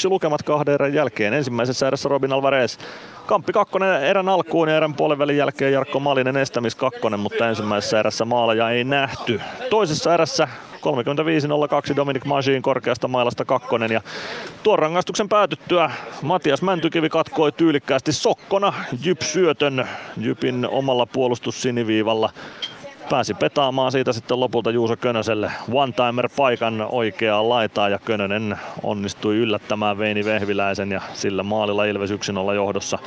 0-1 lukemat 2 erän jälkeen. Ensimmäisessä erässä Robin Alvarez, Kamppi 2 erän alkuun ja erän puolenvälin jälkeen Jarkko Malinen estämis 2, mutta ensimmäisessä erässä maaleja ei nähty. Toisessa erässä 35.02 Dominic Majin korkeasta mailasta 2 ja tuon rangaistuksen päätyttyä Matias Mäntykivi katkoi tyylikkäästi sokkona JYP-syötön JYPin omalla puolustussiniviivalla. Pääsi petaamaan siitä sitten lopulta Juuso Könöselle one-timer-paikan oikeaan laitaan ja Könönen onnistui yllättämään Veini Vehviläisen ja sillä maalilla Ilves 1-0 johdossa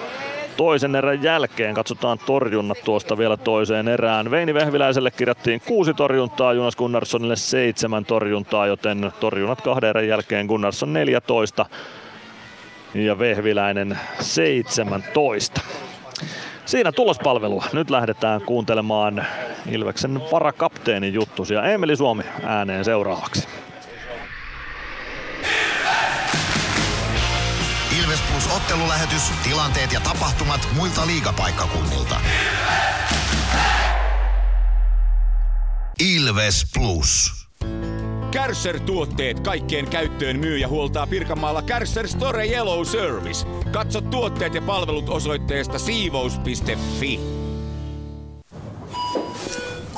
toisen erän jälkeen. Katsotaan torjunnat tuosta vielä toiseen erään. Veini Vehviläiselle kirjattiin 6 torjuntaa, Jonas Gunnarssonille 7 torjuntaa, joten torjunnat 2 erän jälkeen Gunnarsson 14 ja Vehviläinen 17. Siinä tulospalvelua. Nyt lähdetään kuuntelemaan Ilveksen varakapteenin juttusia. Eemeli Suomi ääneen seuraavaksi. Ilves! Ilves Plus ottelulähetys, tilanteet ja tapahtumat muilta liigapaikkakunnilta. Ilves! Ilves Plus. Kärcher-tuotteet kaikkeen käyttöön myy ja huoltaa Pirkanmaalla Kärcher Store Yellow Service. Katso tuotteet ja palvelut osoitteesta siivous.fi.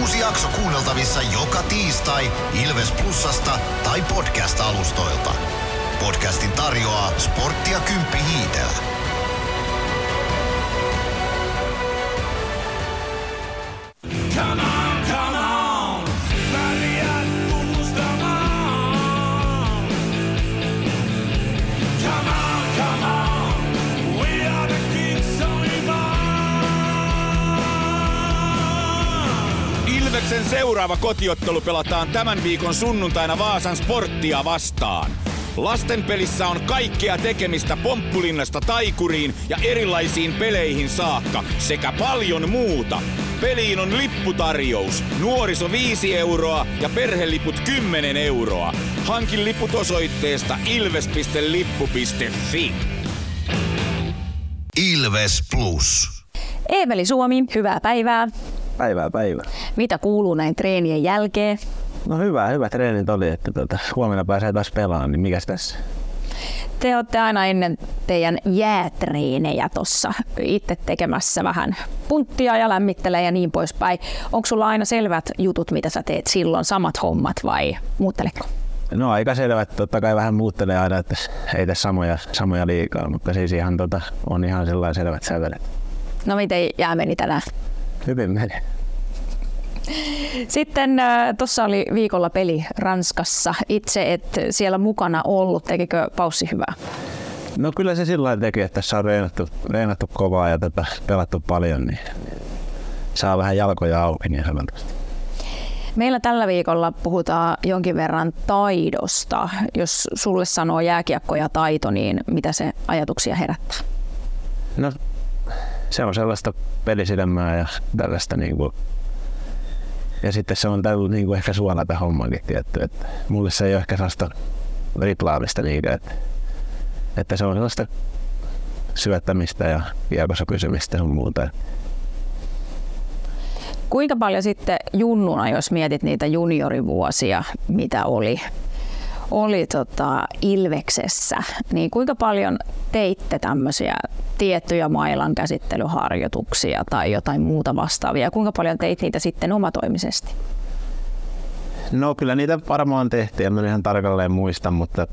Uusi jakso kuunneltavissa joka tiistai Ilves Plusasta tai podcast-alustoilta. Podcastin tarjoaa Sporttia Kymppi Hiitelä. Come on, come on. Seuraava kotiottelu pelataan tämän viikon sunnuntaina Vaasan Sporttia vastaan. Lastenpelissä on kaikkea tekemistä pomppulinnasta taikuriin ja erilaisiin peleihin saakka sekä paljon muuta. Peliin on lipputarjous. Nuoriso 5 euroa ja perheliput 10 euroa. Hankin liput osoitteesta ilves.lippu.fi. Ilves Plus. Eemeli Suomi, hyvää päivää. Päivää. Mitä kuuluu näin treenien jälkeen? No hyvä treenit oli, että huomenna pääsee taas pelaamaan, niin mikäs tässä? Te olette aina ennen teidän jäätreenejä tossa itse tekemässä vähän punttia ja lämmittelee ja niin poispäin. Onko sulla aina selvät jutut, mitä sä teet silloin, samat hommat vai muutteletko? No aika selvät, totta kai vähän muuttelee aina, että ei tässä samoja liikaa, mutta siis ihan on ihan sellainen selvät sävelet. No miten jää meni tänään? Hyvin meni. Sitten tuossa oli viikolla peli Ranskassa. Itse et siellä mukana ollut. Tekikö paussi hyvää? No kyllä se sillä lailla teki, että tässä on reenattu kovaa ja pelattu paljon, niin saa vähän jalkoja auki niin sanotusti. Meillä tällä viikolla puhutaan jonkin verran taidosta. Jos sulle sanoo jääkiekko ja taito, niin mitä se ajatuksia herättää? No se on sellaista pelisilmää ja tällaista niinku. Ja sitten se on täytyy niinku ehkä suolata hommankin tietty, että mulle se ei ole ehkä sellaista riplaamista niinkään, että se on sellaista syöttämistä ja kiekossa pysymistä sun muuta. Kuinka paljon sitten junnuna, jos mietit niitä juniorivuosia, mitä oli Ilveksessä, niin kuinka paljon teitte tämmöisiä tiettyjä mailan käsittelyharjoituksia tai jotain muuta vastaavia? Kuinka paljon teit niitä sitten omatoimisesti? No kyllä niitä varmaan tehtiin, en ihan tarkalleen muista, mutta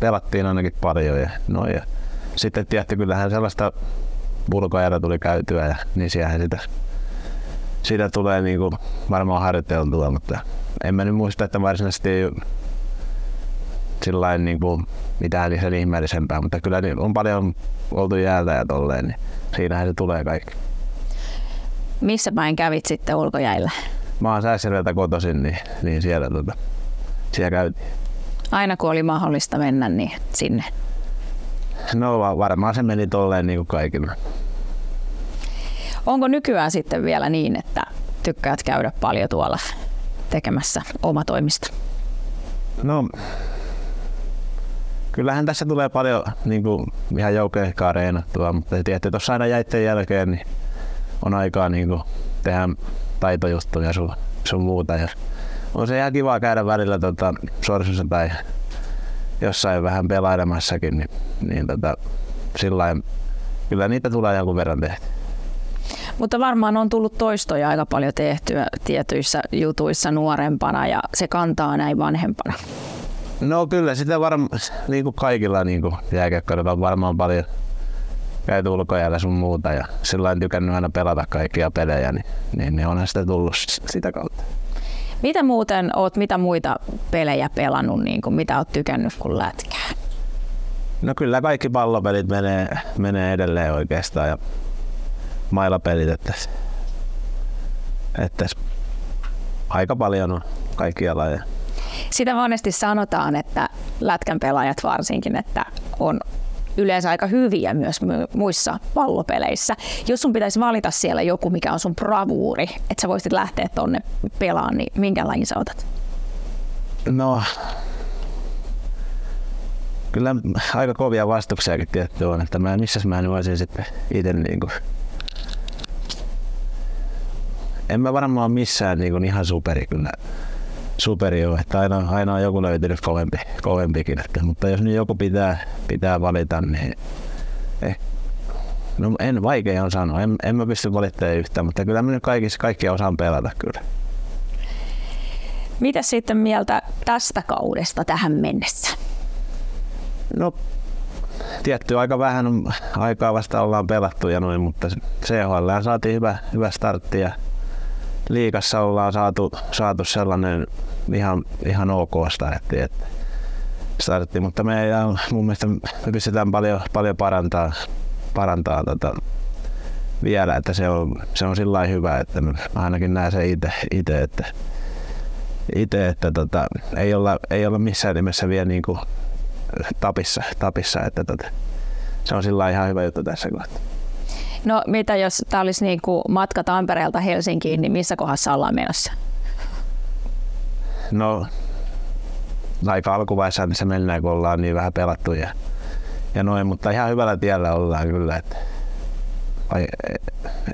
pelattiin ainakin paljon. Ja sitten tietty kyllähän sellaista ulkoajata tuli käytyä ja niin siihen sitä tulee niinku varmaan harjoiteltua, mutta en mä nyt muista, että varsinaisesti sillain niinku mitään sen ihmeellisempää, mutta kyllä on paljon oltu jäältä ja tolleen, niin siinähän se tulee kaikki. Missä päin kävit sitten ulkojäillä? Mä oon Sääsjärveltä kotoisin, niin siellä käytiin. Aina kun oli mahdollista mennä, niin sinne? No varmaan se meni tolleen niinku kaikilla. Onko nykyään sitten vielä niin, että tykkäät käydä paljon tuolla tekemässä omatoimista? No kyllähän tässä tulee paljon niinku ihan joukkoehkaa reenattua, mutta tietysti tuossa aina jäitten jälkeen niin on aikaa niinku tehdä taitojuttuja sun muuta. Ja on se ihan kivaa käydä välillä Sorsussa tai jossain vähän pelailemassakin, niin sillain kyllä niitä tulee jonkun verran tehty. Mutta varmaan on tullut toistoja aika paljon tehtyä tietyissä jutuissa nuorempana ja se kantaa näin vanhempana. No kyllä, sitä varmaan niinku kaikilla niinku jääkiekkoilla on varmaan paljon käyty ulkojäällä sun muuta ja sillain tykännyt aina pelata kaikkia pelejä, niin onhan sitä tullut sitä kautta. Mitä muuten oot, mitä muita pelejä pelannut, niinku, mitä oot tykännyt kun lätkää? No kyllä kaikki pallopelit menee edelleen oikeastaan ja mailapelit, että aika paljon on kaikkia lajeja. Sitä monesti sanotaan, että lätkän pelaajat varsinkin, että on yleensä aika hyviä myös muissa pallopeleissä. Jos sun pitäisi valita siellä joku, mikä on sun bravuuri, että sä voisit lähteä tonne pelaan, niin minkä lajin sä otat? No, kyllä aika kovia vastuksiakin tietty on, että missäs mä voisin sitten itse niinku. En mä varmaan missään niinku ihan superi kyllä. Superi on, että aina on joku löytynyt kovempikin, mutta jos nyt joku pitää valita, niin no en vaikea on sanoa, en mä pysty valittamaan yhtään, mutta kyllä mä nyt kaikkia osaan pelata kyllä. Mitäs sitten mieltä tästä kaudesta tähän mennessä? No tietty aika vähän aikaa vasta ollaan pelattu ja noin, mutta CHL saatiin hyvä startti ja liigassa ollaan saatu sellainen ihan ok startti, mutta mun mielestä me pystytään paljon parantaa vielä, että se on sillain hyvä, että ainakin näen sen itse, että ei olla missään nimessä vielä niinku tapissa, että se on sillain ihan hyvä juttu tässä kohtaa. No mitä jos tää olisi niinku matka Tampereelta Helsinkiin, niin missä kohdassa ollaan menossa? No aika alkuvaiheessa niin se mennään, kun ollaan niin vähän pelattu ja noin, mutta ihan hyvällä tiellä ollaan kyllä. Että,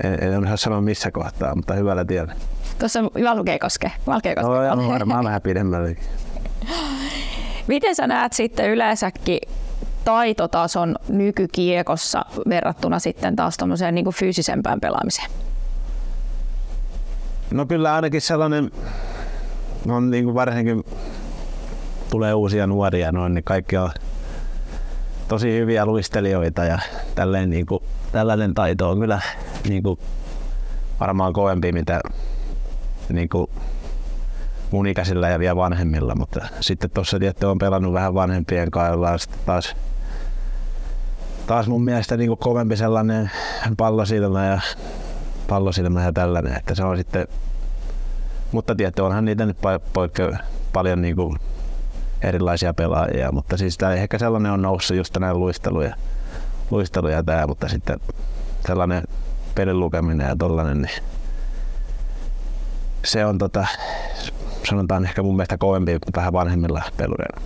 en osaa sanoa missä kohtaa, mutta hyvällä tiellä. Tuossa on Valkeakoske. No joo, varmaan vähän pidemmällekin. Miten sä näet sitten yleensäkin taitotason nykykiekossa verrattuna sitten taas tommoseen niin kuin fyysisempään pelaamiseen? No kyllä ainakin sellainen, on niin kuin varsinkin tulee uusia nuoria noin, niin kaikki on tosi hyviä luistelijoita ja niin kuin, tällainen taito on kyllä niin kuin, varmaan kovempi mitä niin kuin mun ikäisillä ja vielä vanhemmilla, mutta sitten tuossa tietty on pelannut vähän vanhempien kanssa, sitten taas mun mielestä niin kuin kovempi sellainen pallosilmä ja tällainen, että se on sitten, mutta tietty onhan niitä nyt paljon niin kuin erilaisia pelaajia, mutta siis tää ehkä sellainen on noussut just tänään luisteluja tää, mutta sitten sellainen pelin lukeminen ja tollainen, niin se on sanotaan ehkä mun mielestä kovempi vähän vanhemmilla pelureilla.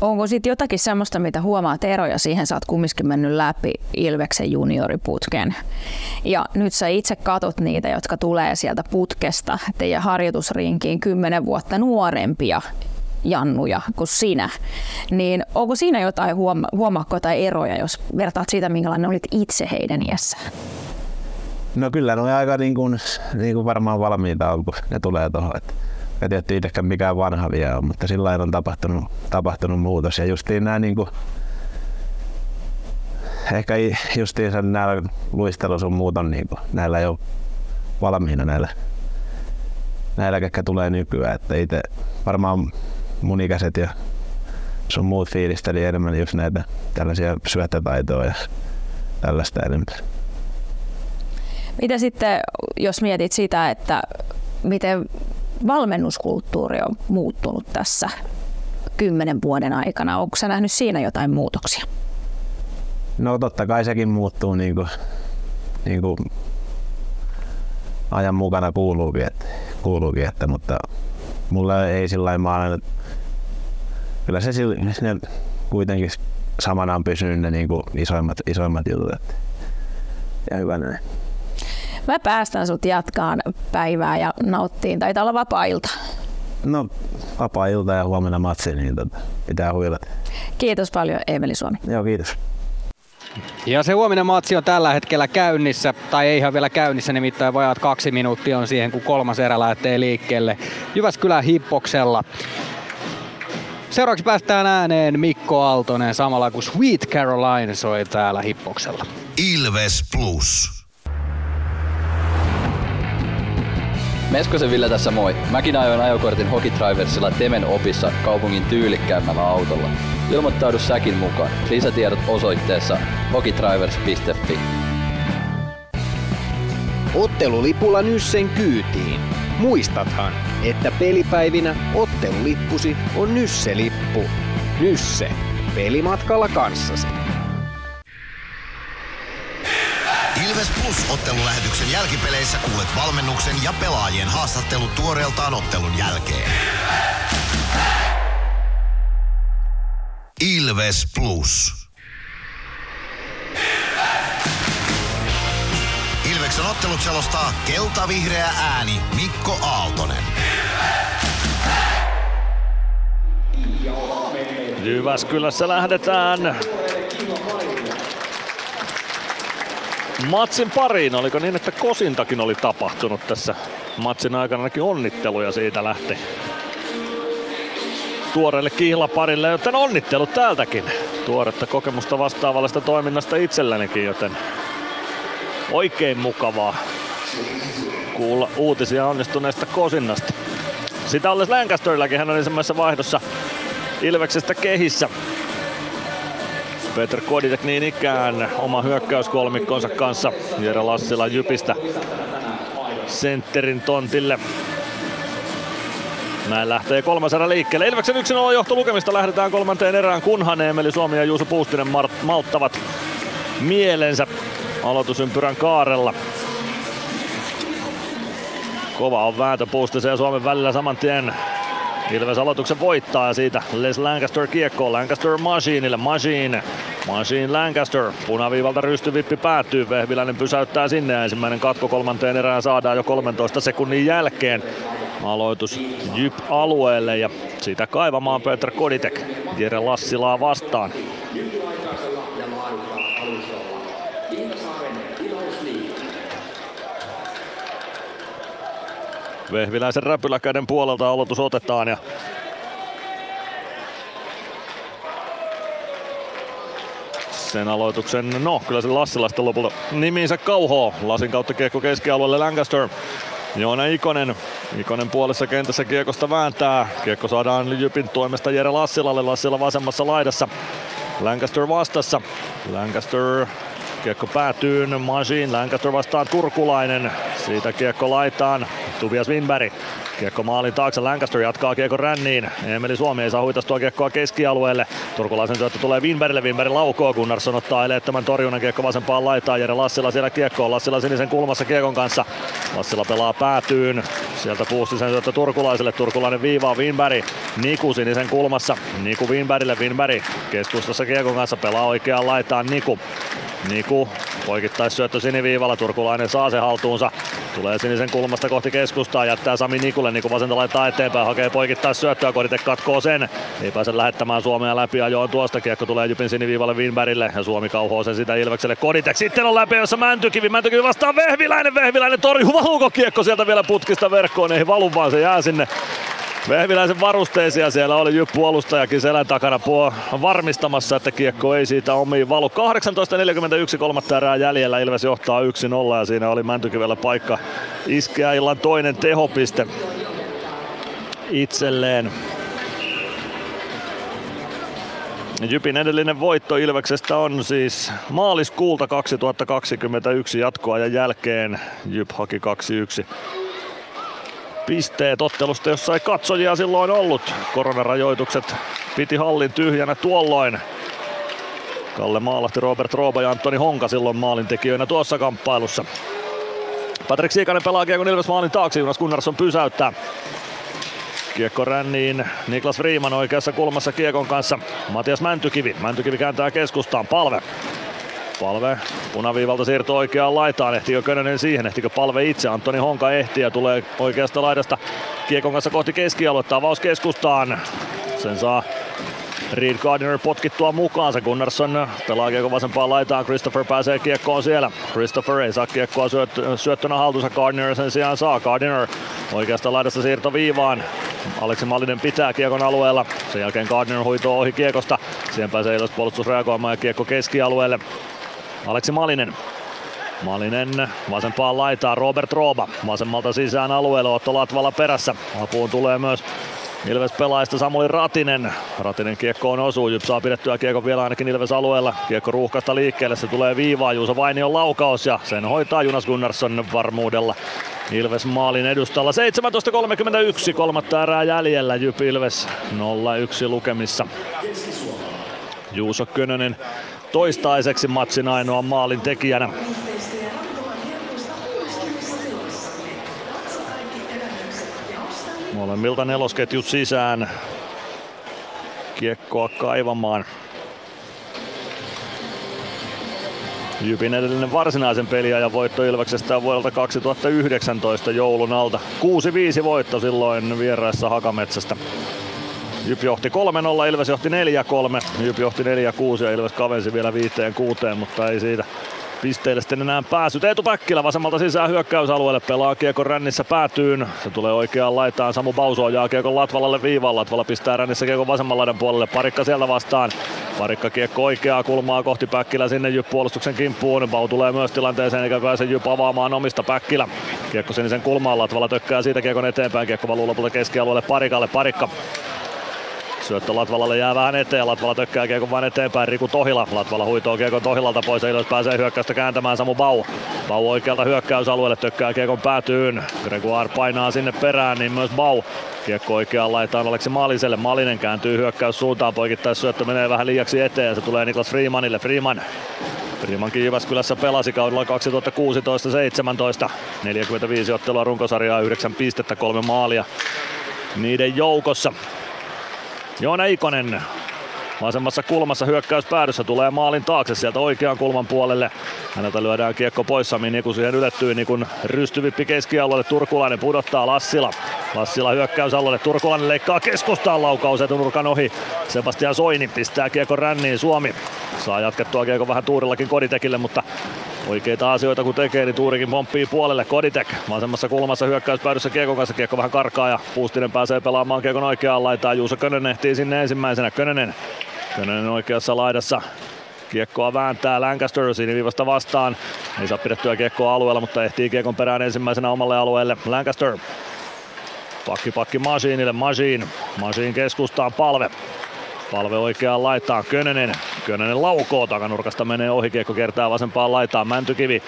Onko sit jotakin semmoista, mitä huomaat eroja siihen? Sä oot kumminkin mennyt läpi Ilveksen junioriputken. Ja nyt sä itse katot niitä, jotka tulee sieltä putkesta teidän harjoitusrinkiin 10 vuotta nuorempia jannuja kuin sinä. Niin onko siinä jotain huomaako tai eroja, jos vertaat siitä, minkälainen olit itse heidän iässään? No kyllä ne on aika niin kuin varmaan valmiita on, kun ne tulee tuohon. Ja tietysti itsekään mikään vanha vielä on, mutta sillä lailla on tapahtunut muutos. Ja justiin nämä, niin kuin, ehkä justiin nämä luistelu sun muut on, niin kuin, näillä ei ole valmiina näillä ketkä tulee nykyään. Että itse varmaan mun ikäiset ja sun muut fiilisteli enemmän just näitä tällaisia syöttötaitoja ja tällaista enemmän. Mitä sitten, jos mietit sitä, että miten valmennuskulttuuri on muuttunut tässä 10 vuoden aikana, onko sä nähnyt siinä jotain muutoksia? No totta kai sekin muuttuu niin kuin ajan mukana kuuluukin, mutta mulla ei sillain maana, kyllä se kuitenkin samana on pysynyt ne niin kuin isoimmat jutut, että, ja hyvä näin. Mä päästän sut jatkaan päivää ja nauttiin. Taitaa olla vapaa-ilta. No, vapaa-ilta ja huomenna matsi, niin pitää huilata. Kiitos paljon, Eemeli Suomi. Joo, kiitos. Ja se huominen matsi on tällä hetkellä käynnissä, tai ei ihan vielä käynnissä, nimittäin vajaat 2 minuuttia on siihen, kun kolmas erä lähtee liikkeelle Jyväskylän Hippoksella. Seuraavaksi päästään ääneen Mikko Aaltonen samalla, kun Sweet Caroline soi täällä Hippoksella. Ilves Plus. Meskosen Ville tässä moi. Mäkin ajoin ajokortin Hokitriversilla Temen opissa kaupungin tyylikkäämmällä autolla. Ilmoittaudu säkin mukaan. Lisätiedot osoitteessa hokitrivers.fi. Ottelulipulla Nyssen kyytiin. Muistathan, että pelipäivinä ottelulippusi on Nysse-lippu. Nysse. Pelimatkalla kanssasi. Ilves Plus-ottelulähetyksen jälkipeleissä kuulet valmennuksen ja pelaajien haastattelut tuoreeltaan ottelun jälkeen. Ilves Plus. Ilves! Ilveksen ottelut selostaa kelta-vihreä ääni Mikko Aaltonen. Ilves! Jyväskylässä lähdetään matsin pariin. Oliko niin, että kosintakin oli tapahtunut tässä matsin aikana? Näkin onnitteluja siitä lähti tuoreelle kihlaparille, joten onnittelut täältäkin. Tuoretta kokemusta vastaavallista toiminnasta itsellänikin, joten oikein mukavaa kuulla uutisia onnistuneesta kosinnasta. Sitä olles Lancasterilläkin, hän on ensimmäisessä vaihdossa Ilveksestä kehissä. Petr Koditek niin ikään oma hyökkäyskolmikkonsa kanssa. Jere Lassila Jypistä sentterin tontille. Näin lähtee kolmas erä liikkeelle. Ilveksen 1-0 johtolukemista lähdetään kolmanteen erään, kunhan Eemeli Suomi ja Juuso Puustinen malttavat mielensä aloitusympyrän kaarella. Kova on vääntö Puustisen ja Suomen välillä saman tien. Ilves aloituksen voittaa ja siitä Les Lancaster kiekkoon. Lancaster Machineille. Machine Lancaster. Punaviivalta rystyvippi päätyy. Vehviläinen pysäyttää sinne. Ensimmäinen katko kolmanteen erään saadaan jo 13 sekunnin jälkeen. Aloitus Jyp-alueelle ja siitä kaivamaan Petr Koditek. Jere Lassilaa vastaan. Vehviläisen räpyläkäden puolelta aloitus otetaan ja sen aloituksen, no kyllä se Lassilasta lopulta nimiinsä kauhoo. Lasin kautta kiekko keskialueelle Lancaster. Joona Ikonen. Ikonen puolessa kentässä kiekosta vääntää. Kiekko saadaan Jypin toimesta Jere Lassilalle. Lassila vasemmassa laidassa. Lancaster vastassa. Lancaster. Kiekko päätyy Machine. Lancaster vastaan Turkulainen. Siitä kiekko laitaan. Tobias Winberg. Kiekko maalin taakse. Lancaster jatkaa kiekko ränniin. Eemeli Suomi ei saa huitastua kiekkoa keskialueelle. Turkulaisen syöttö tulee Winbergille. Winberg laukoo. Gunnarsson ottaa eleettömän torjunnan. Kiekko vasempaan laitaan. Jere Lassila siellä kiekkoon. Lassila sinisen kulmassa kiekon kanssa. Lassila pelaa päätyyn. Sieltä Puustisen syöttö Turkulaiselle. Turkulainen viivaa Winberg. Niku sinisen kulmassa. Niku Winbergille. Winberg keskustassa kiekon kanssa. Pelaa oikeaan laitaan Niku. Niku poikittais syöttö siniviivalla, Turkulainen saa sen haltuunsa. Tulee sinisen kulmasta kohti keskustaa, jättää Sami Nikulle, Niku vasenta laittaa eteenpäin, hakee poikittais syöttöä, Koditek katkoo sen. Ei pääse lähettämään Suomea läpi ajoon tuosta, kiekko tulee Jypin siniviivalle Winbergille ja Suomi kauhoo sen sitä Ilvekselle. Koditek sitten on läpi, jossa Mäntykivi vastaan Vehviläinen, Vehviläinen torjuu, valuuko kiekko sieltä vielä putkista verkkoon, ei valu vaan se jää sinne. Vehviläisen varusteisia siellä oli Jyp puolustajakin selän takana varmistamassa, että kiekko ei siitä omiin valu. 18.41 kolmatta erää jäljellä, Ilves johtaa 1-0 ja siinä oli Mäntykivellä paikka iskeä illan toinen tehopiste itselleen. Jypin edellinen voitto Ilveksestä on siis maaliskuulta 2021 jatkoajan jälkeen. Jyp haki 2-1. Pisteet ottelusta, jossa ei katsojia silloin ollut. Koronarajoitukset piti hallin tyhjänä tuolloin. Kalle Maalahti, Robert Rooba ja Antoni Honka silloin maalintekijöinä tuossa kamppailussa. Patrik Siikanen pelaa kiekon Ilves maalin taakse, Jonas Gunnarsson pysäyttää. Kiekko ränniin, Niklas Friiman oikeassa kulmassa kiekon kanssa. Matias Mäntykivi, Mäntykivi kääntää keskustaan, Palve. Palve punaviivalta siirto oikeaan laitaan, ehtikö Könönen siihen, ehtikö Palve itse, Antoni Honka ehtii ja tulee oikeasta laidasta kiekon kanssa kohti keskialuetta, avaus keskustaan, sen saa Reed Gardiner potkittua mukaansa, Gunnarsson pelaa kiekon vasempaan laitaan, Christopher pääsee kiekkoon siellä, Christopher ei saa kiekkoa syöttönä haltuunsa, Gardiner sen sijaan saa, Gardiner oikeasta laidasta siirto viivaan, Aleksi Mallinen pitää kiekon alueella, sen jälkeen Gardiner huitoo ohi kiekosta, siihen pääsee Ilves puolustus reagoimaan ja kiekko keskialueelle, Aleksi Malinen. Malinen vasempaan laitaan, Robert Rooba vasemmalta sisään alueelle, Otto Latvala perässä. Apuun tulee myös Ilves pelaajista Samuli Ratinen. Ratinen kiekkoon osuu, Jyp saa pidettyä kiekko vielä ainakin Ilves alueella. Kiekko ruuhkasta liikkeelle, se tulee viivaan, Juuso Vainion laukaus ja sen hoitaa Jonas Gunnarsson varmuudella. Ilves maalin edustalla 17.31, kolmatta erää jäljellä, Jyp Ilves 0-1 lukemissa. Juuso Könönen toistaiseksi matsin ainoa maalin tekijänä. Molemmilta nelosketjut sisään. Kiekkoa kaivamaan. Jypin edellinen varsinaisen peliajan voitto Ilveksestä vuodelta 2019 joulun alta. 6-5 voitto silloin vieraissa Hakametsästä. Jyp johti 3-0, Ilves johti 4-3, Jyp johti 4-6 ja Ilves kavensi vielä 5-6, mutta ei siitä pisteille sitten enää päässyt. Eetu Päkkilä vasemmalta sisään hyökkäysalueelle, pelaa kiekon rännissä päätyyn, se tulee oikeaan laitaan, Samu Bauso ajaa kiekon Latvalalle viivaan, Latvala pistää rännissä kiekon vasemman laidan puolelle, Parikka sieltä vastaan, Parikka kiekko oikeaa kulmaa kohti Päkkilä sinne Jyp puolustuksen kimppuun, Bau tulee myös tilanteeseen eikä pääse Jyp avaamaan omista, Päkkilä kiekko sinisen kulmaan, Latvala tökkää siitä kiekon eteenpäin, kiekko valuu lopulta keskialueelle Parikalle, Parikka Syöttö Latvalalle jää vähän eteen. Latvala tökkää kiekon vain eteenpäin. Riku Tohila. Latvala huitoo kiekon Tohilalta pois ja Ilves pääsee hyökkäystä kääntämään Samu Bau. Bau oikealta hyökkäysalueelle tökkää kiekon päätyyn. Gregoire painaa sinne perään, niin myös Bau. Kiekko oikeaan laitaan Aleksi Maliselle. Malinen kääntyy hyökkäyssuuntaan. Poikittaissyöttö menee vähän liiaksi eteen ja se tulee Niklas Freemanille. Freemankin Jyväskylässä pelasi kaudella 2016-17. 45 ottelua runkosarjaa, 9 pistettä, 3 maalia niiden joukossa. Joona Ikonen vasemmassa kulmassa hyökkäyspäädyssä tulee maalin taakse sieltä oikean kulman puolelle. Häneltä lyödään kiekko pois, Sami Niku siihen ylettyy, Nikun rystyvippi keskialueelle, Turkulainen pudottaa Lassila. Lassila hyökkäysalueelle, Turkulainen leikkaa keskustaan, laukaus etunurkan ohi. Sebastian Soini pistää kiekon ränniin, Suomi saa jatkettua kiekon vähän Tuurillakin Koditekille, mutta oikeita asioita kun tekee, niin Tuurikin pomppii puolelle. Koditek vasemmassa kulmassa hyökkäyspäädyssä kiekon kanssa, kiekko vähän karkaa ja Puustinen pääsee pelaamaan kiekon oikeaan laitaan. Juuso Könönen ehtii sinne ensimmäisenä, Könönen oikeassa laidassa. Kiekkoa vääntää Lancaster, siniviivasta vastaan. Ei saa pidettyä kiekkoa alueella, mutta ehtii kiekon perään ensimmäisenä omalle alueelle. Lancaster. Pakki Masinille, Masin keskustaan Palve. Palve oikeaan laitaan, Könönen laukoo, takanurkasta menee ohi, kiekko kertaa vasempaan laitaan, Mäntykivi.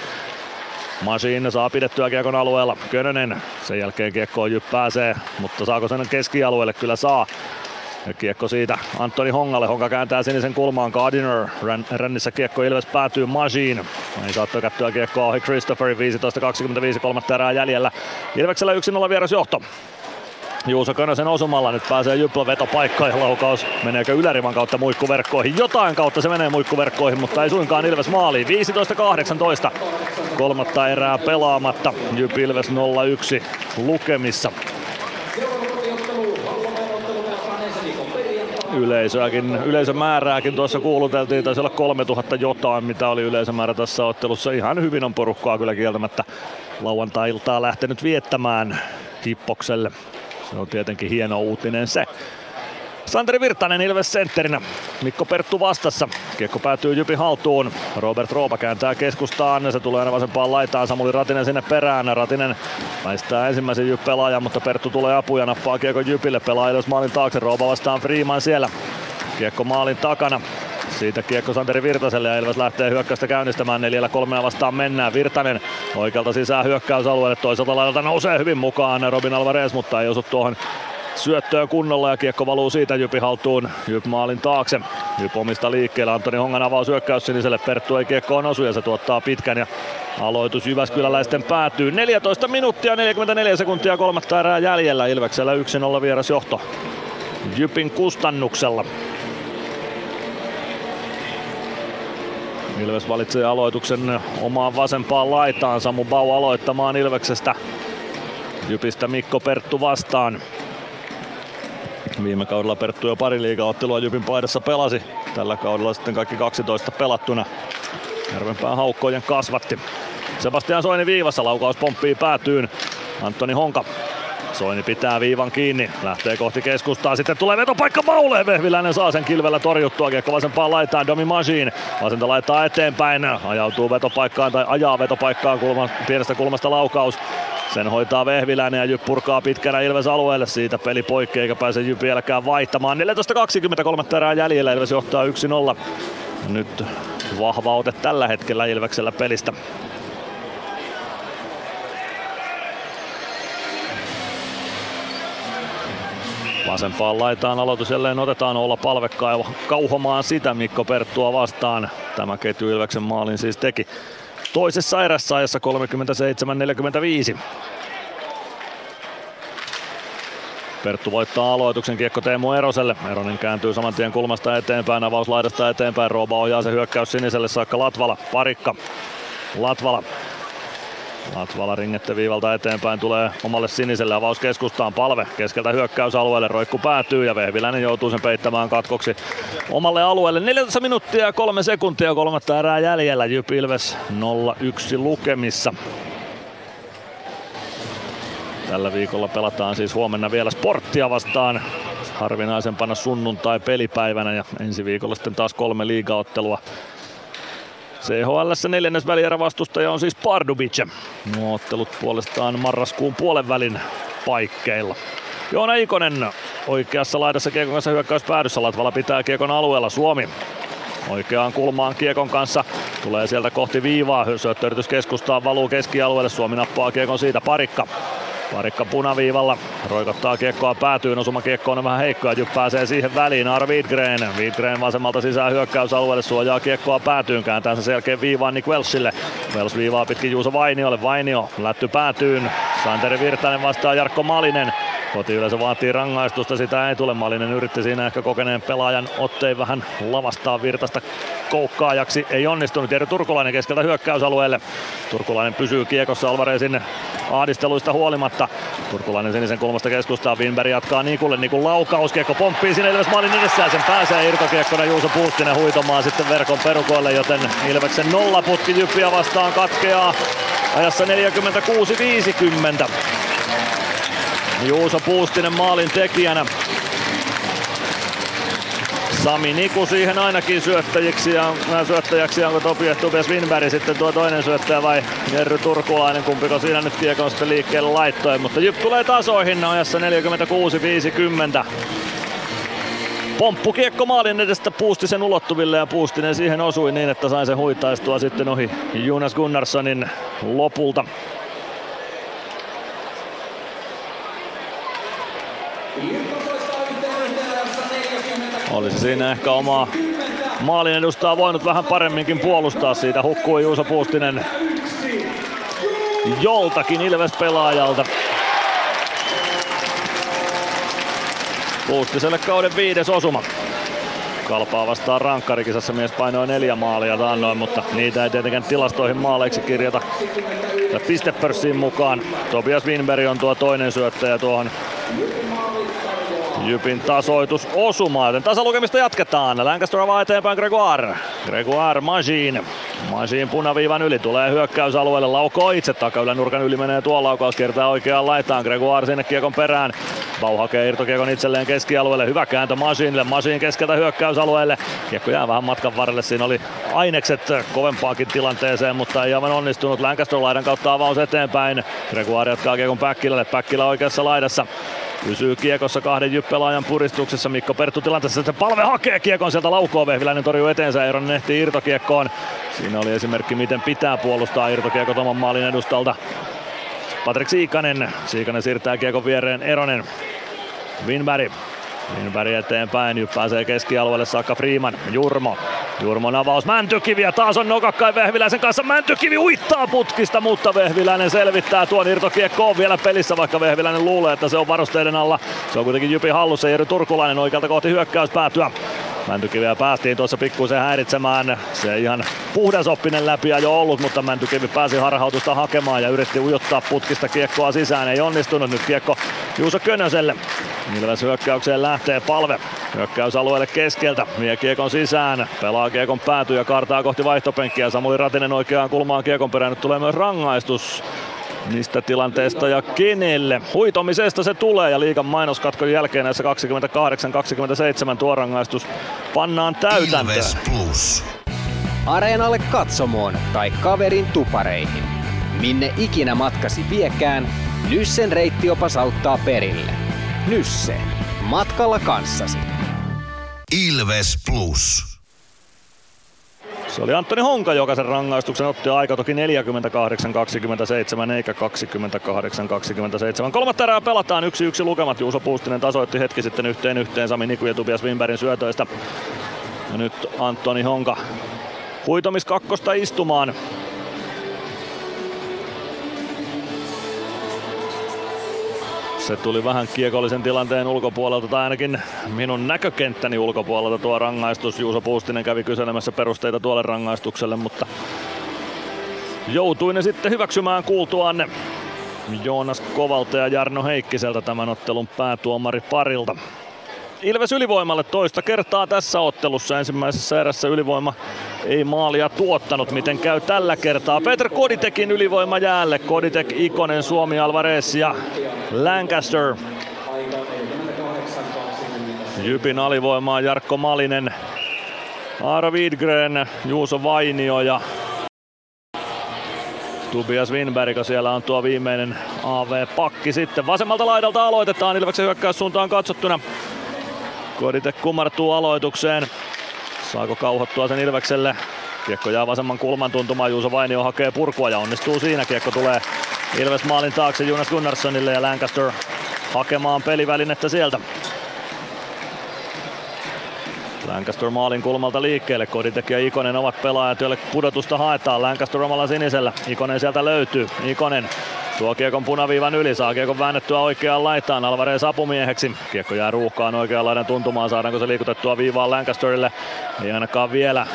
Masin saa pidettyä kiekon alueella, Könönen, sen jälkeen kiekkoon Jyp pääsee, mutta saako sen keskialueelle? Kyllä saa. Ja kiekko siitä Antoni Hongalle, Honka kääntää sinisen kulmaan, Gardiner, rännissä kiekko Ilves päätyy Majin. Ei saa tökättyä kiekkoa ohi Christopherin, 15.25, kolmatta erää jäljellä. Ilveksellä 1-0 vierasjohto. Juuso Könösen osumalla nyt pääsee Jyplä vetopaikkaan ja laukaus. Meneekö ylärivan kautta muikkuverkkoihin? Jotain kautta se menee muikkuverkkoihin, mutta ei suinkaan Ilves maaliin. 15.18, kolmatta erää pelaamatta. Jyp Ilves 0-1 lukemissa. Yleisömäärääkin tuossa kuuluteltiin, taisi olla 3000 jotain, mitä oli yleisömäärä tässä ottelussa. Ihan hyvin on porukkaa kyllä kieltämättä lauantai-iltaa lähtenyt viettämään Hippokselle. Se on tietenkin hieno uutinen se. Santeri Virtanen Ilves sentterinä, Mikko Perttu vastassa. Kiekko päätyy Jypin haltuun. Robert Roopa kääntää keskustaan, se tulee aina vasempaan laitaan. Samuli Ratinen sinne perään. Ratinen väistää ensimmäisen Jyp-pelaajan, mutta Perttu tulee apuja, nappaa kiekko Jypille. Pelaa Ilves maalin taakse, Roopa vastaan Freeman siellä. Kiekko maalin takana. Siitä kiekko Santeri Virtaselle ja Ilves lähtee hyökkäystä käynnistämään. 4-3 vastaan mennään. Virtanen oikealta sisään hyökkäysalueelle. Toiselta laidalta nousee hyvin mukaan Robin Alvarez, mutta ei osu tuohon syöttöön kunnolla ja kiekko valuu siitä Jypin haltuun. Jyp maalin taakse. Jyp omista liikkeellä. Antoni Hongan avaus hyökkäys siniselle. Perttu ei kiekkoon osu ja se tuottaa pitkän ja aloitus jyväskyläläisten päätyy. 14 minuuttia 44 sekuntia kolmatta erää jäljellä. Ilveksellä 1-0 vierasjohto Jypin kustannuksella. Ilves valitsee aloituksen omaan vasempaan laitaan. Samu Bau aloittamaan Ilveksestä. Jypistä Mikko Perttu vastaan. Viime kaudella Perttu jo pari liigaottelua Jypin paidassa pelasi. Tällä kaudella sitten kaikki 12 pelattuna. Järvenpään haukkojen kasvatti. Sebastian Soini viivassa, laukaus pomppii päätyyn. Antoni Honka. Soini pitää viivan kiinni, lähtee kohti keskustaa, sitten tulee vetopaikka Baulle, Vehviläinen saa sen kilvellä torjuttua, kiekko vasempaan laitaan, Domi Majin, vasenta laittaa eteenpäin, ajautuu vetopaikkaan tai ajaa vetopaikkaan, pienestä kulmasta laukaus, sen hoitaa Vehviläinen ja Jyp purkaa pitkänä Ilves alueelle, siitä peli poikki eikä pääse Jyp vieläkään vaihtamaan, 14.23 erää jäljellä, Ilves johtaa 1-0, nyt vahva ote tällä hetkellä Ilveksellä pelistä. Vasempaan laitaan aloitus jälleen otetaan, olla Palve kauhomaan sitä Mikko Perttua vastaan. Tämä ketju Ilveksen maalin siis teki toisessa erässä ajassa 37.45. Perttu voittaa aloituksen kiekko Teemu Eroselle. Eronen kääntyy saman tien kulmasta eteenpäin, avaus laidasta eteenpäin. Rooba ohjaa se hyökkäys siniselle saakka Latvala, parikka Latvala ringette viivalta eteenpäin, tulee omalle siniselle, avaus keskustaan, Palve keskeltä hyökkäysalueelle, roikku päätyy ja Vehviläinen joutuu sen peittämään katkoksi omalle alueelle. 14 minuuttia ja 3 sekuntia, kolmatta erää jäljellä, Jyp Ilves 0-1 lukemissa. Tällä viikolla pelataan siis huomenna vielä Sporttia vastaan, harvinaisempana sunnuntai pelipäivänä ja ensi viikolla sitten taas 3 liigaottelua. CHL:ssä 4. välierä vastustaja on siis Pardubice. Nuo ottelut puolestaan marraskuun puolen välin paikkeilla. Joona Ikonen oikeassa laidassa kiekon kanssa hyökkäys päädyssä. Latvala pitää kiekon alueella. Suomi oikeaan kulmaan kiekon kanssa. Tulee sieltä kohti viivaa. Syöttöyritys keskustaan, valuu keskialueelle. Suomi nappaa kiekon siitä. Parikka punaviivalla. Roikottaa kiekkoa päätyyn. Osuma kiekkoon on vähän heikko. Jyp pääsee siihen väliin. Ar Widgren. Widgren vasemmalta sisään hyökkäysalueelle. Suojaa kiekkoa päätyyn. Kääntää sen selkeän viivaan Nick Welsille. Wels viivaa pitkin Juuso Vainiolle. Vainio lätty päätyyn. Santeri Virtanen vastaa Jarkko Malinen. Kotiyleisö vaatii rangaistusta, sitä ei tule. Malinen yritti siinä ehkä kokeneen pelaajan ottein vähän lavastaa Virtasta koukkaajaksi. Ei onnistunut. Jerry Turkulainen keskeltä hyökkäysalueelle. Turkulainen pysyy kiekossa Alvarezin ahdisteluista huolimatta. Turkulainen sinisen kulmasta keskustaa. Winberg jatkaa Nikulle. Nikun laukaus. Kiekko pomppii sinne Ilves maalin edessä. Sen pääsee irtokiekkona Juuso Puustinen huitomaan sitten verkon perukoille. Joten Ilveksen nollaputki Jyppiä vastaan katkeaa ajassa 46.50. Juuso Puustinen maalin tekijänä. Sami Niku siihen ainakin syöttäjäksi, ja onko Tobias Winberg sitten tuo toinen syöttäjä vai Jerry Turkulainen, kumpiko siinä nyt kiekon sitten liikkeelle laittoi, mutta Jyp tulee tasoihin ajassa 46.50. Pomppukiekko maalin edestä Puustisen ulottuville ja Puustinen siihen osui niin, että sai sen huitaistua sitten ohi Jonas Gunnarssonin lopulta. Olisi siinä ehkä omaa maalin edustaa voinut vähän paremminkin puolustaa, siitä hukkui Juuso Puustinen joltakin Ilves-pelaajalta. Puustiselle kauden 5. osuma. Kalpaa vastaan rankkarikisassa mies painoi 4 maalia taannoin, mutta niitä ei tietenkään tilastoihin maaleiksi kirjata ja pistepörssiin mukaan. Tobias Winberg on tuo toinen syöttäjä tuohon Jypin tasoitus osumaan, joten tasalukemista jatketaan. Lancaster avaa eteenpäin Gregoire Majin. Majin punaviivan yli, tulee hyökkäysalueelle, laukoo itse takaylän nurkan yli, menee tuo laukaus, kiertää oikeaan laitaan. Gregoire sinne kiekon perään. Bau hakee irtokiekon itselleen keskialueelle, hyvä kääntö Majinille. Majin keskeltä hyökkäysalueelle. Kiekko jää vähän matkan varrelle, siinä oli ainekset kovempaakin tilanteeseen, mutta ei aivan onnistunut. Lancaster laidan kautta avaus eteenpäin. Gregoire jatkaa kiekon Päkkilälle, Päkkilä oikeassa laidassa. Pysyy kiekossa kahden Jyp-pelaajan puristuksessa. Mikko Perttu tilanteessa, että Palve hakee kiekon sieltä laukoon. Vehviläinen torjuu eteensä, Eironen ehtii irtokiekkoon. Siinä oli esimerkki, miten pitää puolustaa irtokiekko oman maalin edustalta. Patrik Siikanen. Siikanen siirtää kiekon viereen Eironen. Winberg eteenpäin, Jyp pääsee keskialueelle saakka Freeman. Jurmon avaus Mäntykiviä, taas on nokakkain Vehviläisen kanssa. Mäntykivi uittaa putkista, mutta Vehviläinen selvittää tuon. Irtokiekko on vielä pelissä, vaikka Vehviläinen luulee, että se on varusteiden alla. Se on kuitenkin Jypin hallussa. Jerry Turkulainen oikealta kohti hyökkäys päätyä. Mäntykiviä päästiin tuossa pikkuisen häiritsemään. Se ei ihan puhdasoppinen läpi jo ollut, mutta Mäntykivi pääsi harhautusta hakemaan ja yritti ujuttaa putkista kiekkoa sisään. Ei onnistunut, nyt kiekko Juuso Könöselle. Ilves hyökkäykseen lähtee Palve. Hyökkäysalueelle keskeltä, vie kiekon sisään, pelaa kiekon päätyyn ja kaartaa kohti vaihtopenkkiä. Samuli Ratinen oikeaan kulmaan kiekon perään, nyt tulee myös rangaistus. Mistä tilanteesta ja kenelle? Huitomisesta se tulee ja liigan mainoskatkon jälkeen näissä 28-27 tuo rangaistus pannaan täytäntöön. Ilves Plus. Areenalle, katsomoon tai kaverin tupareihin. Minne ikinä matkasi viekään, Nyssen reittiopas auttaa perille. Nysse. Matkalla kanssasi. Ilves Plus. Se oli Antoni Honka, joka sen rangaistuksen otti, aika toki 48-27 eikä 28-27. Kolmatta erää pelataan 1-1 lukemat. Juuso Puustinen tasoitti hetki sitten 1-1 Sami Niku ja Tobias Winbergin syötöistä. Ja nyt Antoni Honka huitomis kakkosta istumaan. Se tuli vähän kiekollisen tilanteen ulkopuolelta, tai ainakin minun näkökenttäni ulkopuolelta tuo rangaistus. Juuso Puustinen kävi kyselemässä perusteita tuolle rangaistukselle, mutta joutui ne sitten hyväksymään kuultuaan Joonas Kovalta ja Jarno Heikkiseltä tämän ottelun päätuomari parilta. Ilves ylivoimalle toista kertaa tässä ottelussa. Ensimmäisessä erässä ylivoima ei maalia tuottanut. Miten käy tällä kertaa? Peter Koditekin ylivoima jäälle. Koditek, Ikonen, Suomi, Alvarez ja Lancaster. Jypin alivoimaa Jarkko Malinen, Aaro Widgren, Juuso Vainio ja Tobias Winberg, siellä on tuo viimeinen AV-pakki sitten. Vasemmalta laidalta aloitetaan Ilveksen hyökkäyssuuntaan katsottuna. Kodite kumartuu aloitukseen. Saako kauhottua sen Ilvekselle? Kiekko jää vasemman kulman tuntumaan, Juuso Vainio hakee purkua ja onnistuu siinä. Kiekko tulee Ilves maalin taakse Jonas Gunnarssonille ja Lancaster hakemaan pelivälinettä sieltä. Lancaster maalin kulmalta liikkeelle, Koditek ja Ikonen ovat pelaajat, joille pudotusta haetaan. Lancaster omalla sinisellä, Ikonen sieltä löytyy. Ikonen tuo kiekon punaviivan yli, saa kiekon väännettyä oikeaan laitaan, Alvarez apumieheksi. Kiekko jää ruuhkaan oikean laidan tuntumaan, saadaanko se liikutettua viivaan Lancasterille? Ei ainakaan vielä.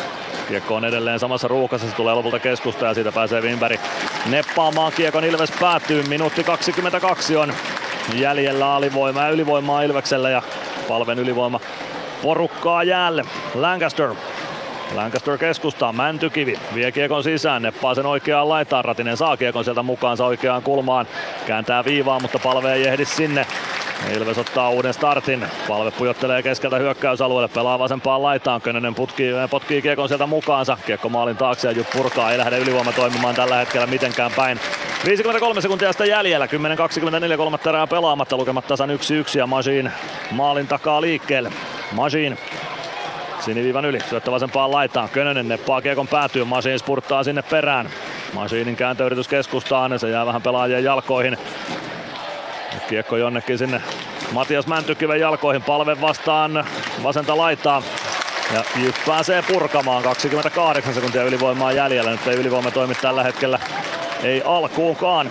Kiekko on edelleen samassa ruuhkassa, se tulee lopulta keskusta ja siitä pääsee Winberg neppaamaan kiekon. Ilves päätyy, minuutti 22 on jäljellä alivoimaa ja ylivoimaa Ilveksellä ja Palven ylivoima porukkaa jäälle. Lancaster keskustaa, Mäntykivi vie kiekon sisään, neppaa sen oikeaan laitaan, Ratinen saa kiekon sieltä mukaansa oikeaan kulmaan, kääntää viivaa, mutta Palve ei ehdi sinne. Ilves ottaa uuden startin, Palve pujottelee keskeltä hyökkäysalueelle, pelaa vasempaan laitaan, Könönen potkii kiekon sieltä mukaansa, kiekko maalin taakse ja Jupp purkaa, ei lähde ylivoima toimimaan tällä hetkellä mitenkään päin. 53 sekuntia sitä jäljellä, 10.24, kolmatta erää pelaamatta, lukemat tasan 1-1 ja Majin maalin takaa liikkeelle. Majin siniviivan yli, syöttö vasempaan laitaan, Könönen neppaa kiekon päätyy, Majin spurttaa sinne perään. Majinin kääntöyritys keskustaan, se jää vähän pelaajien jalkoihin. Kiekko jonnekin sinne Matias Mäntykiven jalkoihin, Palve vastaan vasenta laitaa ja Jyp pääsee purkamaan. 28 sekuntia ylivoimaa jäljellä, nyt ei ylivoima toimi tällä hetkellä, ei alkuunkaan.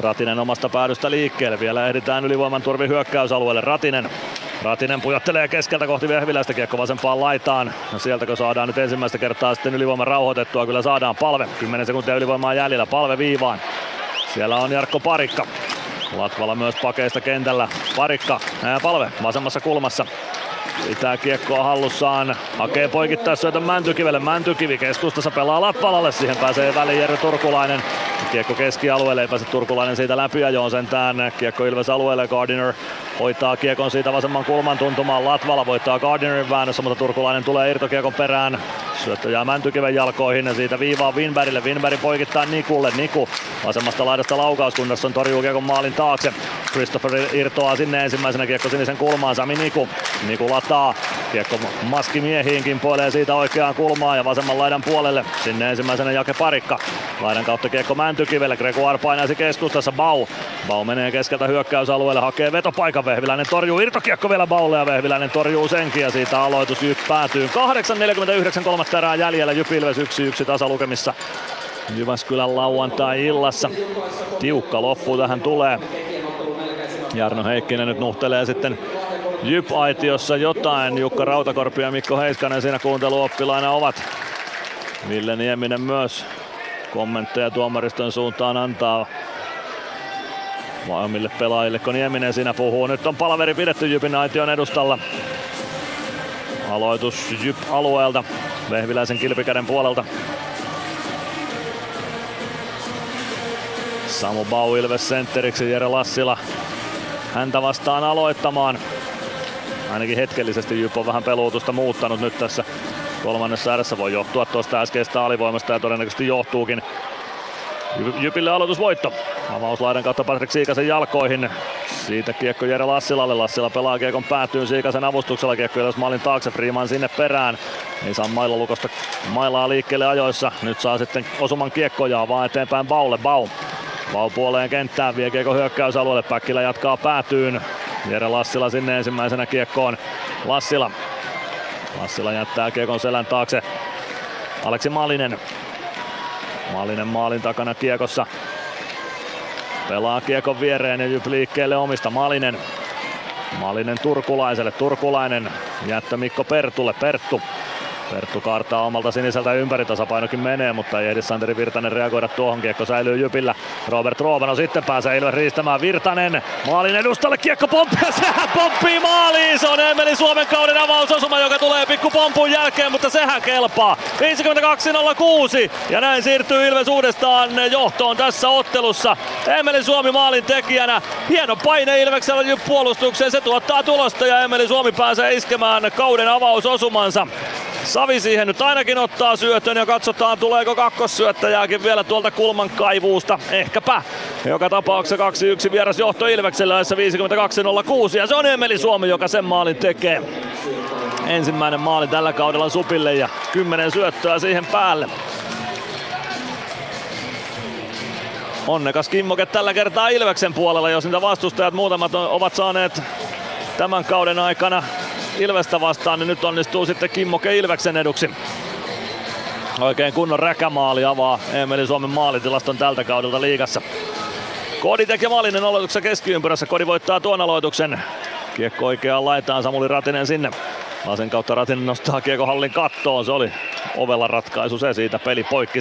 Ratinen omasta päädystä liikkeelle, vielä ehditään ylivoiman turvin hyökkäysalueelle. Ratinen pujottelee keskeltä kohti Vehviläistä, kiekko vasempaan laitaan. Ja sieltäkö saadaan nyt ensimmäistä kertaa sitten ylivoima rauhoitettua, kyllä saadaan. Palve, 10 sekuntia ylivoimaa jäljellä, Palve viivaan. Siellä on Jarkko Parikka. Latvala myös pakeista kentällä. Parikka, Palve vasemmassa kulmassa. Pitää kiekkoa hallussaan. Hakee poikittaisyötön Mäntykivelle. Mäntykivi keskustassa pelaa Latvalalle. Siihen pääsee väliin Jerry Turkulainen. Kiekko keskialueelle. Ei pääse Turkulainen siitä läpi ja joo sentään. Kiekko Ilves alueelle. Gardiner hoitaa kiekon siitä vasemman kulman tuntumaan. Latvala voittaa Gardinerin väännössä, mutta Turkulainen tulee irtokiekon perään. Syöttö jää Mäntykiven jalkoihin ja siitä viivaa Winbergille. Winberg poikittaa Nikulle. Niku vasemmasta laidasta laukaus, kunnes on torjuu kiekon maalin taakse. Christopher irtoaa sinne ensimmäisenä, kiekko sinisen kulmaan. Sami Niku. Niku lataa. Kiekko maskimiehiin kimpoilee siitä oikeaan kulmaan ja vasemman laidan puolelle. Sinne ensimmäisenä Jake Parikka. Laidan kautta kiekko Mäntykivelle. Gregoire painaisi keskustassa. Bau menee keskeltä hyökkäysalueelle. Hakee vetopaikan. Vehviläinen torjuu. Irtokiekko vielä Baulle ja Vehviläinen torjuu senkin ja siitä aloitus Jyp päätyy. 8.49 kolmatta erää jäljellä. Jyp Ilves 1-1 tasalukemissa Jyväskylän lauantai-illassa. Tiukka loppu tähän tulee. Jarno Heikkinen nyt nuhtelee sitten Jyp-aitiossa jotain. Jukka Rautakorpi ja Mikko Heiskanen siinä kuunteluoppilaina ovat. Ville Nieminen myös kommentteja tuomariston suuntaan antaa omille pelaajille, kun Nieminen siinä puhuu. Nyt on palaveri pidetty Jypin aition edustalla. Aloitus Jyp-alueelta Vehviläisen kilpikäden puolelta. Samu Bau Ilves sentteriksi, Jere Lassila häntä vastaan aloittamaan. Ainakin hetkellisesti Jyp on vähän peluutusta muuttanut nyt tässä kolmannessa ääressä. Voi johtua tuosta äskeisestä alivoimasta ja todennäköisesti johtuukin. Jypille aloitusvoitto. Avauslaidan kautta Patrik Siikasen jalkoihin. Siitä kiekko Jere Lassilalle. Lassila pelaa kiekon päätyyn Siikasen avustuksella. Kiekko Ilves maalin taakse. Freeman sinne perään. Ei saa mailalukosta mailaa liikkeelle ajoissa. Nyt saa sitten osuman kiekkoja vaan eteenpäin Baulle. Bau puoleen kenttään, vie kiekko hyökkäysalueelle. Päkkilä jatkaa päätyyn. Jere Lassila sinne ensimmäisenä kiekkoon. Lassila jättää kiekon selän taakse. Aleksi Malinen. Malinen maalin takana kiekossa. Pelaa kiekon viereen ja Jyp liikkeelle omista. Malinen Turkulaiselle. Turkulainen jättää Mikko Pertulle. Perttu kaartaa omalta siniseltä ympäri, tasapainokin menee, mutta ei ehdi Santeri Virtanen reagoida tuohon. Kiekko säilyy Jypillä. Robert Roobano sitten pääsee Ilves riistämään. Virtanen maalin edustalle, kiekko pomppii, sehän pomppii maaliin. Se on Emeli Suomen kauden avausosuma, joka tulee pikkupompun jälkeen, mutta sehän kelpaa. 52.06 ja näin siirtyy Ilves uudestaan johtoon tässä ottelussa. Emeli Suomi maalin tekijänä. Hieno paine Ilveksellä Jyp puolustukseen, se tuottaa tulosta ja Emeli Suomi pääsee iskemään kauden avausosumansa. Savi siihen nyt ainakin ottaa syötön ja katsotaan tuleeko kakkossyöttäjääkin vielä tuolta kulman kaivuusta. Ehkäpä. Joka tapauksessa 2-1 vieras johto Ilveksellä, jossa 52-06 ja se on Emeli Suomi, joka sen maalin tekee. Ensimmäinen maali tällä kaudella Supille ja 10 syöttöä siihen päälle. Onnekas kimmoke tällä kertaa Ilveksen puolella, jos niitä vastustajat muutamat ovat saaneet tämän kauden aikana Ilvestä vastaan, niin nyt onnistuu sitten kimmoke Ilveksen eduksi. Oikein kunnon räkämaali avaa Eemeli Suomen maalitilaston tältä kaudelta liigassa. Kodi tekee Malinen aloituksessa keskiympyrässä, Kodi voittaa tuon aloituksen. Kiekko oikeaan laitaan, Samuli Ratinen sinne. Vasen kautta Ratinen nostaa kiekko hallin kattoon, se oli ovella ratkaisu se siitä, peli poikki.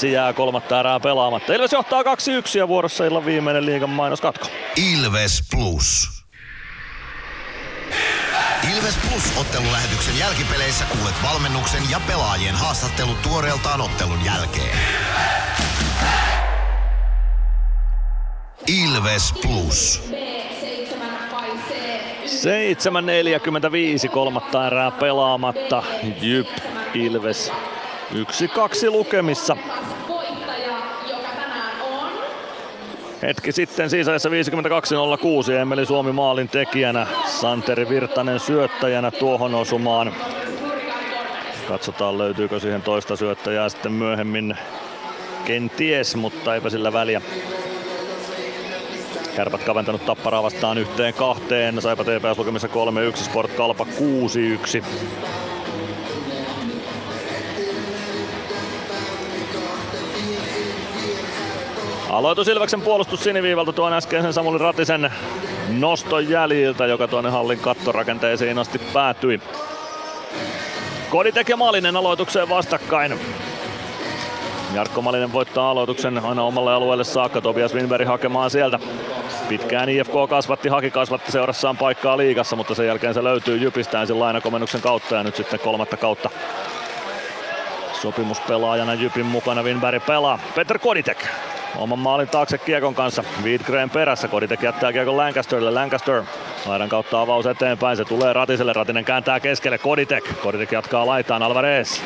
7.45 jää kolmatta erää pelaamatta. Ilves johtaa 2-1 ja vuorossa illan viimeinen liigan mainoskatko. Ilves Plus. Ilves Plus -ottelulähetyksen jälkipeleissä kuulet valmennuksen ja pelaajien haastattelut tuoreeltaan ottelun jälkeen. Ilves Plus. 7.45 kolmatta erää pelaamatta. JYP Ilves 1-2 lukemissa. Hetki sitten sisässä 52-06 Emeli Suomi maalin tekijänä, Santeri Virtanen syöttäjänä tuohon osumaan. Katsotaan löytyykö siihen toista syöttäjää sitten myöhemmin. Kenties, mutta eipä sillä väliä. Kärpät kaventanut Tapparaa vastaan 1-2, Saipa TPS lukemissa 3-1, Sport Kalpa 6-1. Aloitus Ilveksen puolustus siniviivalta tuon äskeisen Samuli Ratisen noston jäljiltä, joka tuonne hallin kattorakenteisiin asti päätyi. Koditek ja Malinen aloitukseen vastakkain. Jarkko Malinen voittaa aloituksen aina omalle alueelle saakka, Tobias Winberg hakemaan sieltä. Pitkään IFK kasvatti seurassaan paikkaa liigassa, mutta sen jälkeen se löytyy Jypistään sen lainakomennuksen kautta ja nyt sitten kolmatta kautta. Sopimuspelaajana Jypin mukana Winberg pelaa. Peter Koditek oman maalin taakse kiekon kanssa. Widgren perässä, Koditek jättää kiekon Lancasterille. Lancaster laidan kautta avaus eteenpäin, se tulee Ratiselle. Ratinen kääntää keskelle, Koditek jatkaa laitaan, Alvarez.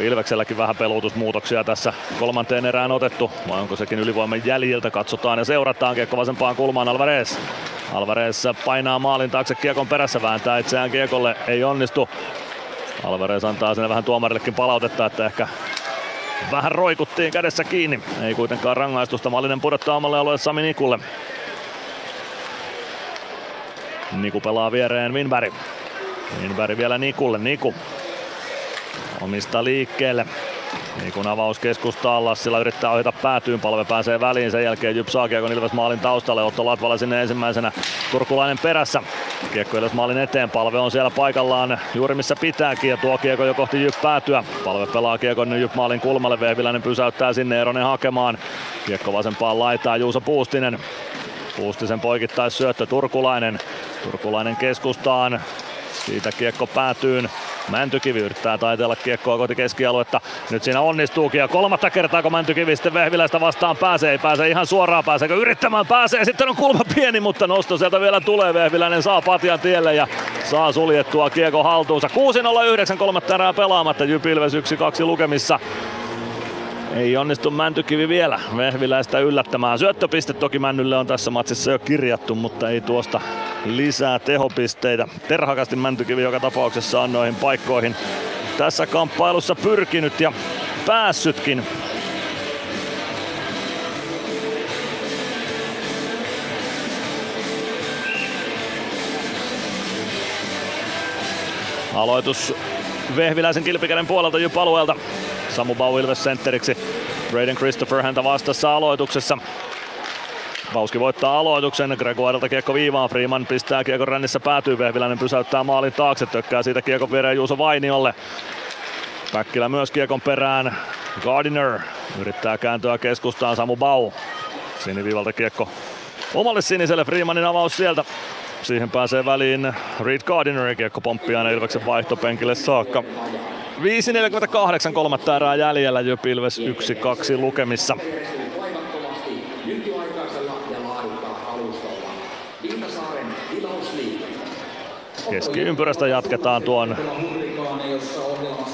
Ilvekselläkin vähän peluutusmuutoksia tässä kolmanteen erään otettu, vai onko sekin ylivoiman jäljiltä, katsotaan ja seurataan. Kiekko vasempaan kulmaan, Alvarez. Alvarez painaa maalin taakse kiekon perässä, vääntää itseään kiekolle, ei onnistu. Alvarez antaa sinne vähän tuomarillekin palautetta, että ehkä vähän roikuttiin kädessä kiinni. Ei kuitenkaan rangaistusta, Malinen pudottaa omalle alueelle Sami Nikulle. Niku pelaa viereen Winberg. Winberg vielä Nikulle, Niku omista liikkeelle. Nikun avaus keskustaan, Lassila yrittää ohjata päätyyn, palve pääsee väliin, sen jälkeen JYP saa kiekon Ilves maalin taustalle, Otto Latvala sinne ensimmäisenä, turkulainen perässä. Kiekko Ilves maalin eteen, palve on siellä paikallaan juuri missä pitääkin ja tuo kiekko jo kohti JYP päätyä. Palve pelaa kiekon JYP maalin kulmalle, Vehviläinen pysäyttää sinne, Eronen hakemaan. Kiekko vasempaan laitaan, Juuso Puustinen. Puustisen poikittais syöttö, Turkulainen keskustaan. Siitä kiekko päätyyn. Mäntykivi yrittää taiteella kiekkoa kohti keskialuetta. Nyt siinä onnistuukin ja kolmatta kertaa kun Mäntykivi sitten Vehviläistä vastaan pääsee. Ei pääse ihan suoraan, pääseekö yrittämään? Pääsee, sitten on kulma pieni, mutta nosto sieltä vielä tulee. Vehviläinen saa patjan tielle ja saa suljettua kiekko haltuunsa. 6-0-9 kolmatta erää pelaamatta. JYP Ilves 1-2 lukemissa. Ei onnistu Mäntykivi vielä Vehviläistä yllättämään. Syöttöpiste toki Männylle on tässä matsissa jo kirjattu, mutta ei tuosta lisää tehopisteitä. Terhakasti Mäntykivi joka tapauksessa on noihin paikkoihin tässä kamppailussa pyrkinyt ja päässytkin. Aloitus Vehviläisen kilpikäden puolelta JYP alueelta. Samu Bau Ilves sentteriksi. Braden Christopher häntä vastassa aloituksessa. Bauski voittaa aloituksen. Gregoirelta kiekko viivaan. Freeman pistää kiekon rännissä päätyy. Vehviläinen pysäyttää maalin taakse. Tökkää siitä kiekon viereen Juuso Vainiolle. Päkkilä myös kiekon perään. Gardiner yrittää kääntöä keskustaan. Samu Bau. Siniviivalta kiekko omalle siniselle. Freemanin avaus sieltä. Siihen pääsee väliin Reed Gardiner. Kiekko pomppii aina Ilveksen vaihtopenkille saakka. 5.48 kolmatta erää jäljellä, JYP Ilves 1-2 lukemissa. Keskiympyrästä jatketaan tuon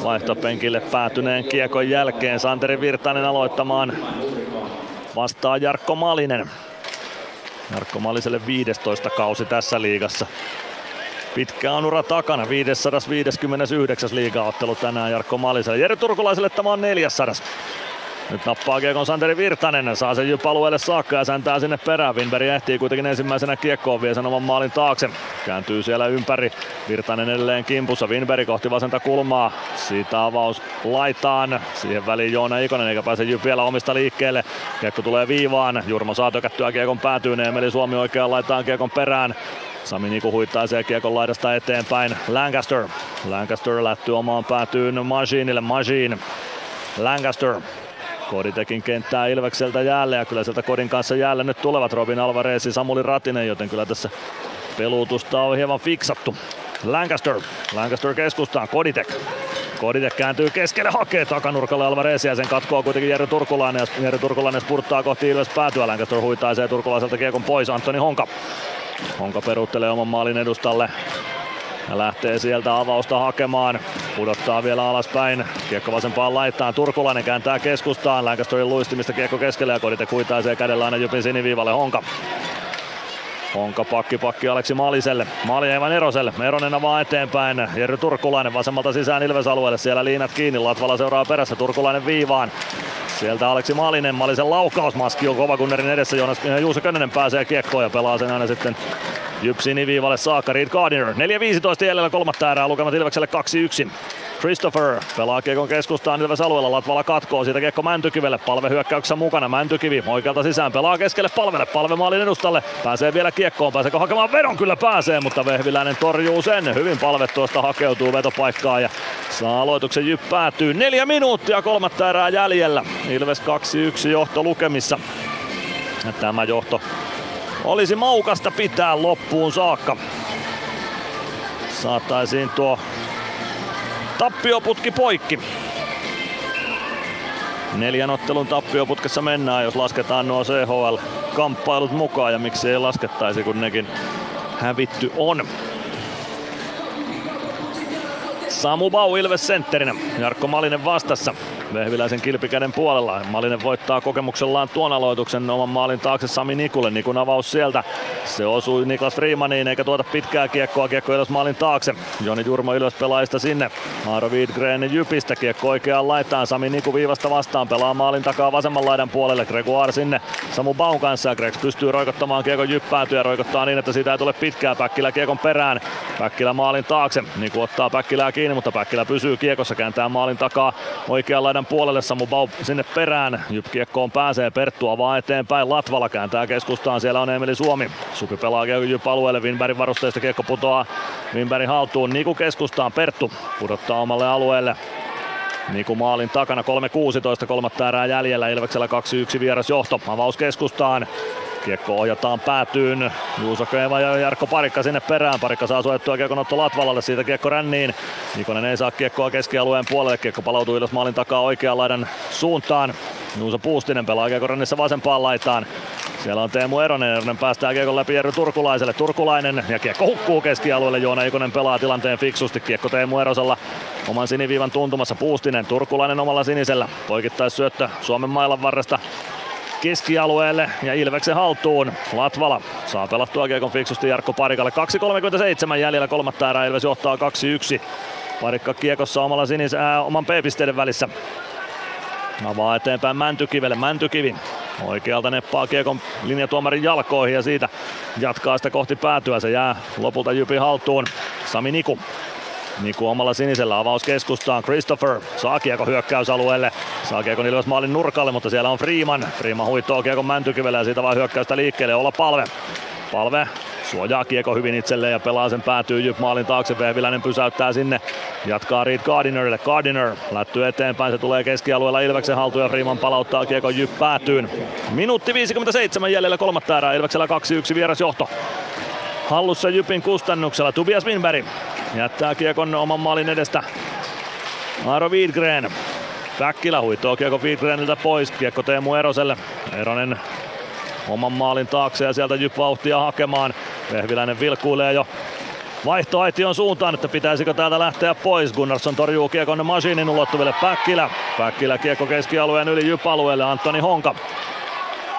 Vaihtopenkille päätyneen kiekon jälkeen Santeri Virtanen aloittamaan, vastaa Jarkko Malinen. Jarkko Maliselle 15. kausi tässä liigassa. Pitkä on ura takana, 559. liigaottelu tänään Jarkko Maliselle. Jere Turkulaiselle tämä on 400. Nyt nappaa kiekon Santeri Virtanen, saa sen jyp-alueelle saakka ja säntää sinne perään. Winberg ehtii kuitenkin ensimmäisenä kiekkoon, vie sen oman maalin taakse. Kääntyy siellä ympäri, Virtanen edelleen kimpussa, Winberg kohti vasenta kulmaa. Siitä avaus laitaan, siihen väliin Joona Ikonen eikä pääse Jyp vielä omista liikkeelle. Kiekko tulee viivaan, Jurmo saa tökättyä kiekon päätyyneen, eli Suomi oikeaan laitaan kiekon perään. Sami Niku huittaisee kiekon laidasta eteenpäin, Lancaster. Lancaster lähtyy omaan päätyyn Machinille, Machin, Lancaster. Kodi tekin kenttää Ilvekseltä jäälle ja kyllä sieltä Kodin kanssa jäälle nyt tulevat Robin Alvarez ja Samuli Ratinen, joten kyllä tässä peluutusta on hieman fiksattu. Lancaster, Lancaster keskustaan, Koditek. Koditek kääntyy keskelle, hakee takanurkalle Alvarez ja sen katkoo kuitenkin Jere Turkulainen ja Jere Turkulainen spurttaa kohti Ilves päätyä. Lancaster huitaisee turkulaiselta kiekon pois, Antoni Honka. Honka peruuttelee oman maalin edustalle. Ja lähtee sieltä avausta hakemaan, pudottaa vielä alaspäin, kiekko vasempaan laittaan, Turkulainen kääntää keskustaan, Lancasterin luistimista kiekko keskelle ja Koditek huitaisee kädellä aina Jypin siniviivalle, Honka. Honka pakki Aleksi Maliselle, Mali Eivan Eroselle, Eronen avaa eteenpäin, Jerry Turkulainen vasemmalta sisään Ilves-alueelle, siellä liinat kiinni, Latvala seuraa perässä, Turkulainen viivaan. Sieltä Aleksi Malinen, Malisen laukausmaski on Kovakunnerin edessä, Juuso Könnenen pääsee kiekkoon ja pelaa sen aina sitten Jyp siniviivalle saakka, Reed Gardiner. 4.15 jäljellä kolmatta erää, lukemat Ilvekselle 2-1. Christopher pelaa kiekon keskustaan Ilves-alueella, Latvala katkoo, siitä kiekko Mäntykivelle, Palve hyökkäyksessä mukana, Mäntykivi oikealta sisään, pelaa keskelle Palvelle, Palve maalin edustalle, pääsee vielä kiekkoon, pääseekö hakemaan vedon? Kyllä pääsee, mutta Vehviläinen torjuu sen, hyvin Palve tuosta hakeutuu vetopaikkaan ja saa aloituksen Jyp päätyy. 4 minuuttia kolmatta erää jäljellä, Ilves 2-1 johto lukemissa. Ja tämä johto olisi maukasta pitää loppuun saakka. Saataisiin tuo tappioputki poikki. 4 ottelun tappioputkessa mennään, jos lasketaan nuo CHL-kamppailut mukaan. Ja miksi ei laskettaisi, kun nekin hävitty on. Samu Bau Ilves sentterinä, Jarkko Malinen vastassa. Vehviläisen kilpikäden puolella. Malinen voittaa kokemuksellaan tuon aloituksen oman maalin taakse Sami Nikulle. Nikun avaus sieltä. Se osui Niklas Freemaniin eikä tuota pitkää kiekkoa. Kiekko Ilves maalin taakse. Joni Jurmo Ilves pelaajista sinne. Aaro Widgren Jypistä. Kiekko oikeaan laitaan. Sami Niku viivasta vastaan. Pelaa maalin takaa vasemman laidan puolelle. Gregoire sinne Samu Baun kanssa. Greg pystyy roikottamaan kiekon jyppäätyä ja roikottaa niin, että siitä ei tule pitkää. Päkkilä kiekon perään. Päkkilä maalin taakse. Niku ottaa Päkkilää kiinni, mutta Päkkilä pysyy kiekossa. Kääntää maalin takaa oikean laidan puolelle, Samu Bau sinne perään, Jyp kiekkoon pääsee, Perttu avaa eteenpäin, Latvala kääntää keskustaan, siellä on Emeli Suomi. Supi pelaa Jyp alueelle, Winbergin varusteista kiekko putoaa Winbergin haltuun, Niku keskustaan, Perttu pudottaa omalle alueelle. Niku maalin takana, 3.16, kolmatta erää jäljellä, Ilveksellä 2-1 vierasjohto, avaus keskustaan. Kiekko ohjataan päätyyn, Juuso Köeva ja Jarkko Parikka sinne perään, Parikka saa suojattua kiekon Otto Latvalalle, siitä kiekko ränniin. Nikonen ei saa kiekkoa keskialueen puolelle, kiekko palautuu Ilves maalin takaa oikean laidan suuntaan. Juuso Puustinen pelaa kiekon rännissä vasempaan laitaan. Siellä on Teemu Eronen, Eronen päästää kiekon läpi Jerry Turkulaiselle, Turkulainen ja kiekko hukkuu keskialueelle, Joona Ikonen pelaa tilanteen fiksusti, kiekko Teemu Erosella oman siniviivan tuntumassa, Puustinen, Turkulainen omalla sinisellä, poikittais syöttö Suomen mailan varresta keskialueelle ja Ilveksen haltuun. Latvala saa pelattua kiekon fiksusti Jarkko Parikalle. 2.37 jäljellä kolmatta erää, Ilves johtaa 2-1. Parikka kiekossa omalla oman P-pisteiden välissä. Avaa eteenpäin Mäntykivelle. Mäntykivi oikealta neppaa kiekon linjatuomarin jalkoihin ja siitä jatkaa sitä kohti päätyä. Se jää lopulta Jypin haltuun. Sami Niku. Niku omalla sinisellä, avaus keskustaan, Christopher saa kiekon hyökkäysalueelle, saa kiekon Ilves maalin nurkalle, mutta siellä on Freeman. Freeman huitoo kiekon Mäntykivelle ja siitä vaan hyökkäystä liikkeelle, olla Palve. Palve suojaa kiekon hyvin itselleen ja pelaa sen päätyy Jyp maalin taakse, Vehviläinen pysäyttää sinne, jatkaa Reed Gardinerille, Gardiner lähtyy eteenpäin, se tulee keskialueella Ilveksen haltuun ja Freeman palauttaa kiekon Jyp päätyyn. Minuutti 57 jäljellä kolmatta erää, Ilveksellä 2-1 vierasjohto. Hallussa Jypin kustannuksella Tobias Winberg jättää kiekon oman maalin edestä Aaro Widgren. Päkkilä huitoo kiekko Widgreniltä pois, kiekko Teemu Eroselle. Eronen oman maalin taakse ja sieltä Jyp vauhtia hakemaan. Vehviläinen vilkuilee jo vaihtoaition suuntaan, että pitäisikö täältä lähteä pois. Gunnarsson torjuu kiekon Masinin ulottuville Päkkilä. Päkkilä kiekko keskialueen yli Jyp-alueelle, Antoni Honka.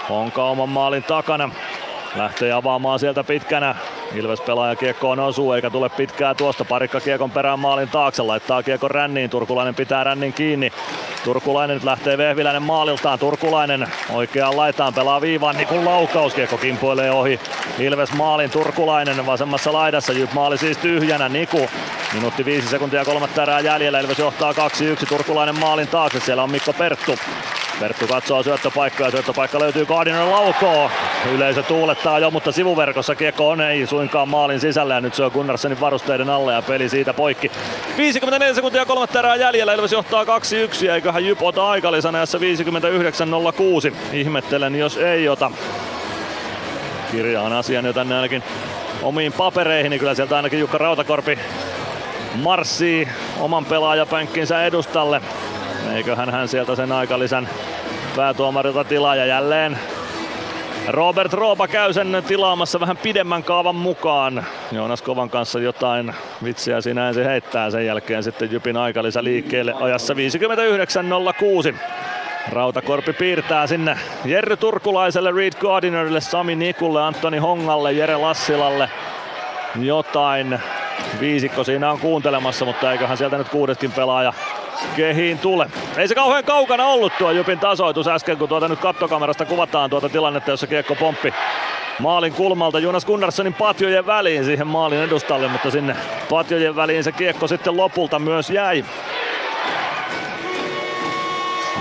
Honka oman maalin takana. Lähtee avaamaan sieltä pitkänä. Ilves pelaaja kiekkoon osuu eikä tule pitkää tuosta. Parikka kiekon perään maalin taakse. Laittaa kiekon ränniin. Turkulainen pitää rännin kiinni. Turkulainen nyt lähtee Vehviläinen maaliltaan. Turkulainen oikeaan laitaan. Pelaa viivaan niin kuin laukaus. Kiekko kimpoilee ohi. Ilves maalin Turkulainen vasemmassa laidassa. Jyp maali siis tyhjänä. Niku. Minuutti 5 sekuntia kolmatta erää jäljellä. Ilves johtaa 2-1. Turkulainen maalin taakse. Siellä on Mikko Perttu. Perttu katsoo syöttöpaikkaa ja syöttöpaikka löytyy Kahdinen laukoo. Yleisö tuulettaa jo, mutta sivuverkossa kiekko on ei suinkaan maalin sisällä ja nyt se on Gunnarssonin varusteiden alle ja peli siitä poikki. 54 sekuntia kolmatta erää jäljellä, Ilves johtaa 2-1 ja eiköhän Jyp ota aikalisana jossa 59.06. Ihmettelen jos ei ota. Kirjaan asian jo tänne ainakin omiin papereihin, niin kyllä sieltä ainakin Jukka Rautakorpi marssii oman pelaajapänkkinsä edustalle. Eiköhän hän sieltä sen aikalisän päätuomarilta tilaa ja jälleen Robert Roopa käy sen tilaamassa vähän pidemmän kaavan mukaan. Joonas Kovan kanssa jotain vitsiä sinä ensin heittää, sen jälkeen sitten Jypin aikalisä liikkeelle ajassa 59.06. Rautakorpi piirtää sinne Jerry Turkulaiselle, Reed Gardinerille, Sami Nikulle, Antoni Hongalle, Jere Lassilalle jotain. Viisikko siinä on kuuntelemassa, mutta eiköhän sieltä nyt kuudetkin pelaaja kehiin tule. Ei se kauhean kaukana ollut tuo Jypin tasoitus äsken, kun tuota nyt kattokamerasta kuvataan tuota tilannetta, jossa kiekko pomppi maalin kulmalta Jonas Gunnarssonin patjojen väliin siihen maalin edustalle, mutta sinne patjojen väliin se kiekko sitten lopulta myös jäi.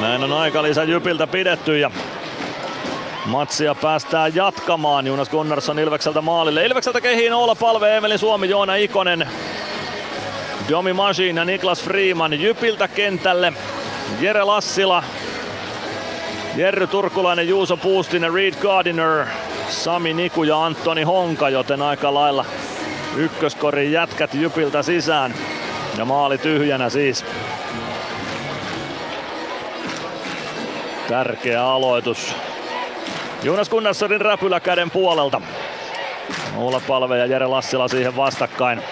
Näin on aikalisä Jypiltä pidetty ja matsia päästään jatkamaan. Jonas Gunnarsson Ilvekseltä maalille. Ilvekseltä kehiin Oula Palve, Evelin Suomi, Joona Ikonen, Domi Masin ja Niklas Freeman. Jypiltä kentälle Jere Lassila, Jerry Turkulainen, Juuso Puustinen, Reed Gardiner, Sami Niku ja Antoni Honka, joten aika lailla ykköskorin jätkät Jypiltä sisään. Ja maali tyhjänä siis. Tärkeä aloitus Jonas Gunnarssonin räpylä käden puolelta. Oula Palve ja Jere Lassila siihen vastakkain.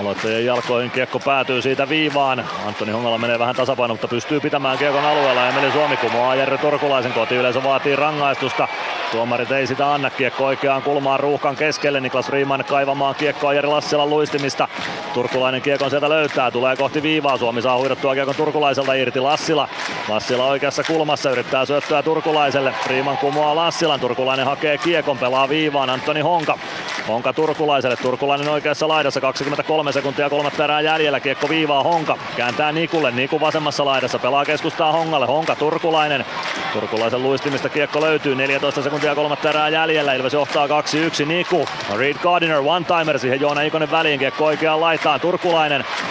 Aloittajien jalkoihin kiekko päätyy siitä viivaan. Antoni Hongala menee vähän tasapainoon, mutta pystyy pitämään kiekon alueella. Emeli Suomi kumoaa Jerry Turkulaisen, kotiyleisö vaatii rangaistusta. Tuomarit ei sitä anna. Kiekko oikeaan kulmaan ruuhkan keskelle. Niklas Riemann kaivamaan kiekkoa Jere Lassilan luistimista. Turkulainen kiekon sieltä löytää. Tulee kohti viivaa. Suomi saa huidottua kiekon Turkulaiselta irti. Lassila. Lassila oikeassa kulmassa yrittää syöttöä Turkulaiselle. Riemann kumoaa Lassilan. Turkulainen hakee kiekon. Pelaa viivaan Antoni Honka. Honka Turkulaiselle. Turkulainen oikeassa laidassa. 23 sekuntia kolmatta erää jäljellä. Kiekko viivaa Honka. Kääntää Nikulle. Niku vasemmassa laidassa. Pelaa keskustaa Hongalle. Honka Turkulainen. Turkulaisen luistimista kiekko löytyy. 14 sekuntia ja kolmatta erää jäljellä. Ilves johtaa 2-1. Niku, Reed Gardiner, one-timer siihen Joona Ikonen väliin. Kiekko oikeaan laitaan.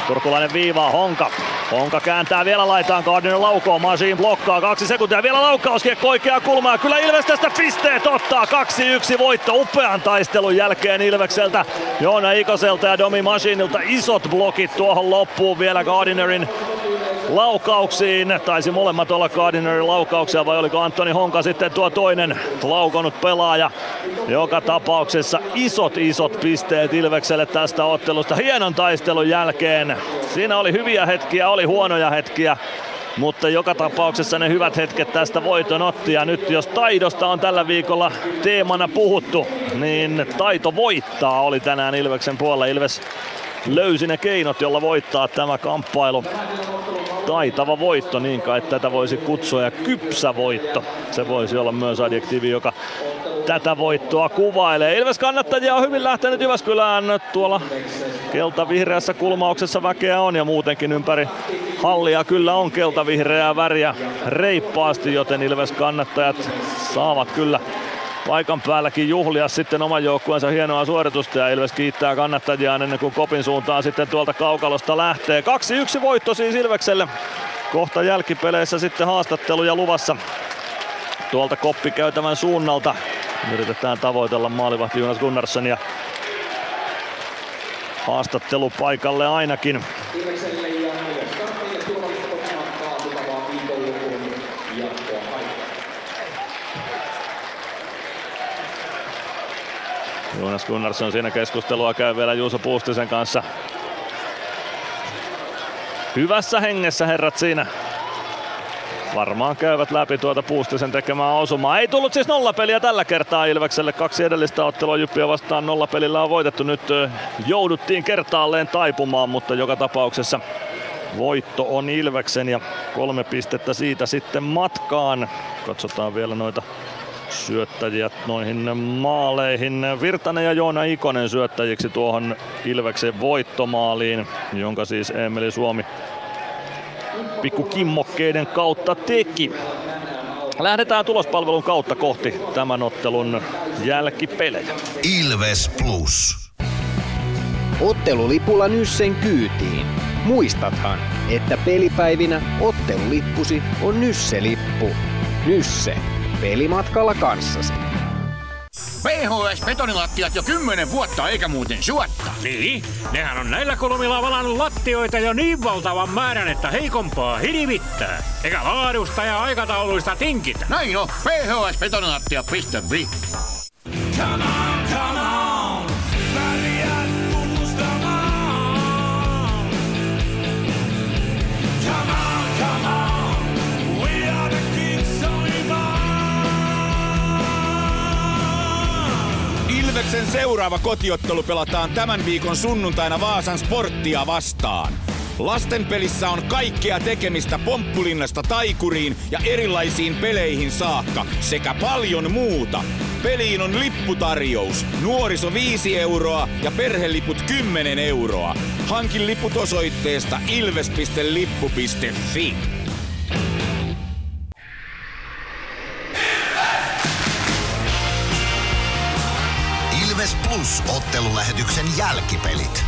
Turkulainen viivaa Honka. Honka kääntää vielä laitaan. Gardiner laukoo. Masin blokkaa. 2 sekuntia. Vielä laukaus. Kiekko oikeaan kulmaan. Kyllä Ilves tästä pisteet ottaa. 2-1 voitto upean taistelun jälkeen Ilvekseltä. Joona Ikoselta ja Domi Masinilta isot blokit tuohon loppuun vielä Gardinerin laukauksiin. Taisi molemmat olla Gardinerin laukauksia, vai oliko Antoni Honka sitten tuo toinen laukonut pelaaja. Joka tapauksessa isot pisteet Ilvekselle tästä ottelusta hienon taistelun jälkeen. Siinä oli hyviä hetkiä, oli huonoja hetkiä, mutta joka tapauksessa ne hyvät hetket tästä voiton otti. Ja nyt jos taidosta on tällä viikolla teemana puhuttu, niin taito voittaa oli tänään Ilveksen puolella. Ilves löysi ne keinot, jolla voittaa tämä kamppailu. Taitava voitto, niin kai tätä voisi kutsua, ja kypsä voitto. Se voisi olla myös adjektiivi, joka tätä voittoa kuvailee. Ilves kannattajia on hyvin lähtenyt Jyväskylään. Tuolla kelta-vihreässä kulmauksessa väkeä on ja muutenkin ympäri hallia kyllä on kelta-vihreää väriä reippaasti, joten Ilves kannattajat saavat kyllä paikan päälläkin juhlia sitten oman joukkueensa hienoa suoritusta, ja Ilves kiittää kannattajiaan ennen kuin kopin suuntaan sitten tuolta kaukalosta lähtee. 2-1 voitto siis Ilvekselle. Kohta jälkipeleissä sitten haastatteluja luvassa tuolta koppikäytävän suunnalta. Yritetään tavoitella maalivahti Jonas Gunnarssonia haastattelupaikalle ainakin. Jonas Gunnarsson siinä keskustelua käy vielä Juuso Puustisen kanssa. Hyvässä hengessä herrat siinä. Varmaan käyvät läpi tuota Puustisen tekemää osumaa. Ei tullut siis nollapeliä tällä kertaa Ilvekselle. 2 edellistä ottelua Jyppiä vastaan nollapelillä on voitettu. Nyt jouduttiin kertaalleen taipumaan, mutta joka tapauksessa voitto on Ilveksen ja 3 pistettä siitä sitten matkaan. Katsotaan vielä noita syöttäjiä noihin maaleihin. Virtanen ja Joona Ikonen syöttäjiksi tuohon Ilveksen voittomaaliin, jonka siis Eemeli Suomi pikkukimmokkeiden kautta teki. Lähdetään tulospalvelun kautta kohti tämän ottelun jälkipelejä. Ilves Plus. Ottelulipulla Nyssen kyytiin. Muistathan, että pelipäivinä ottelulippusi on Nysse-lippu. Nysse. Pelimatkalla kanssasi. PHS-betonilattiat jo 10 vuotta eikä muuten suotta. Niin, nehän on näillä kolmilla valannut lattioita jo niin valtavan määrän, että heikompaa hirvittää. Eikä laadusta ja aikatauluista tinkitä. Näin on, phsbetonilattia.fi. Come on, come on, väriät tunnustamaan. Come on, come on, we are the kids on Ivan. Ilveksen seuraava kotiottelu pelataan tämän viikon sunnuntaina Vaasan Sporttia vastaan. Lastenpelissä on kaikkea tekemistä Pomppulinnasta taikuriin ja erilaisiin peleihin saakka sekä paljon muuta. Peliin on lipputarjous. Nuoriso 5 euroa ja perheliput 10 euroa. Hankin liput osoitteesta ilves.lippu.fi. Ilves Plus -ottelulähetyksen jälkipelit.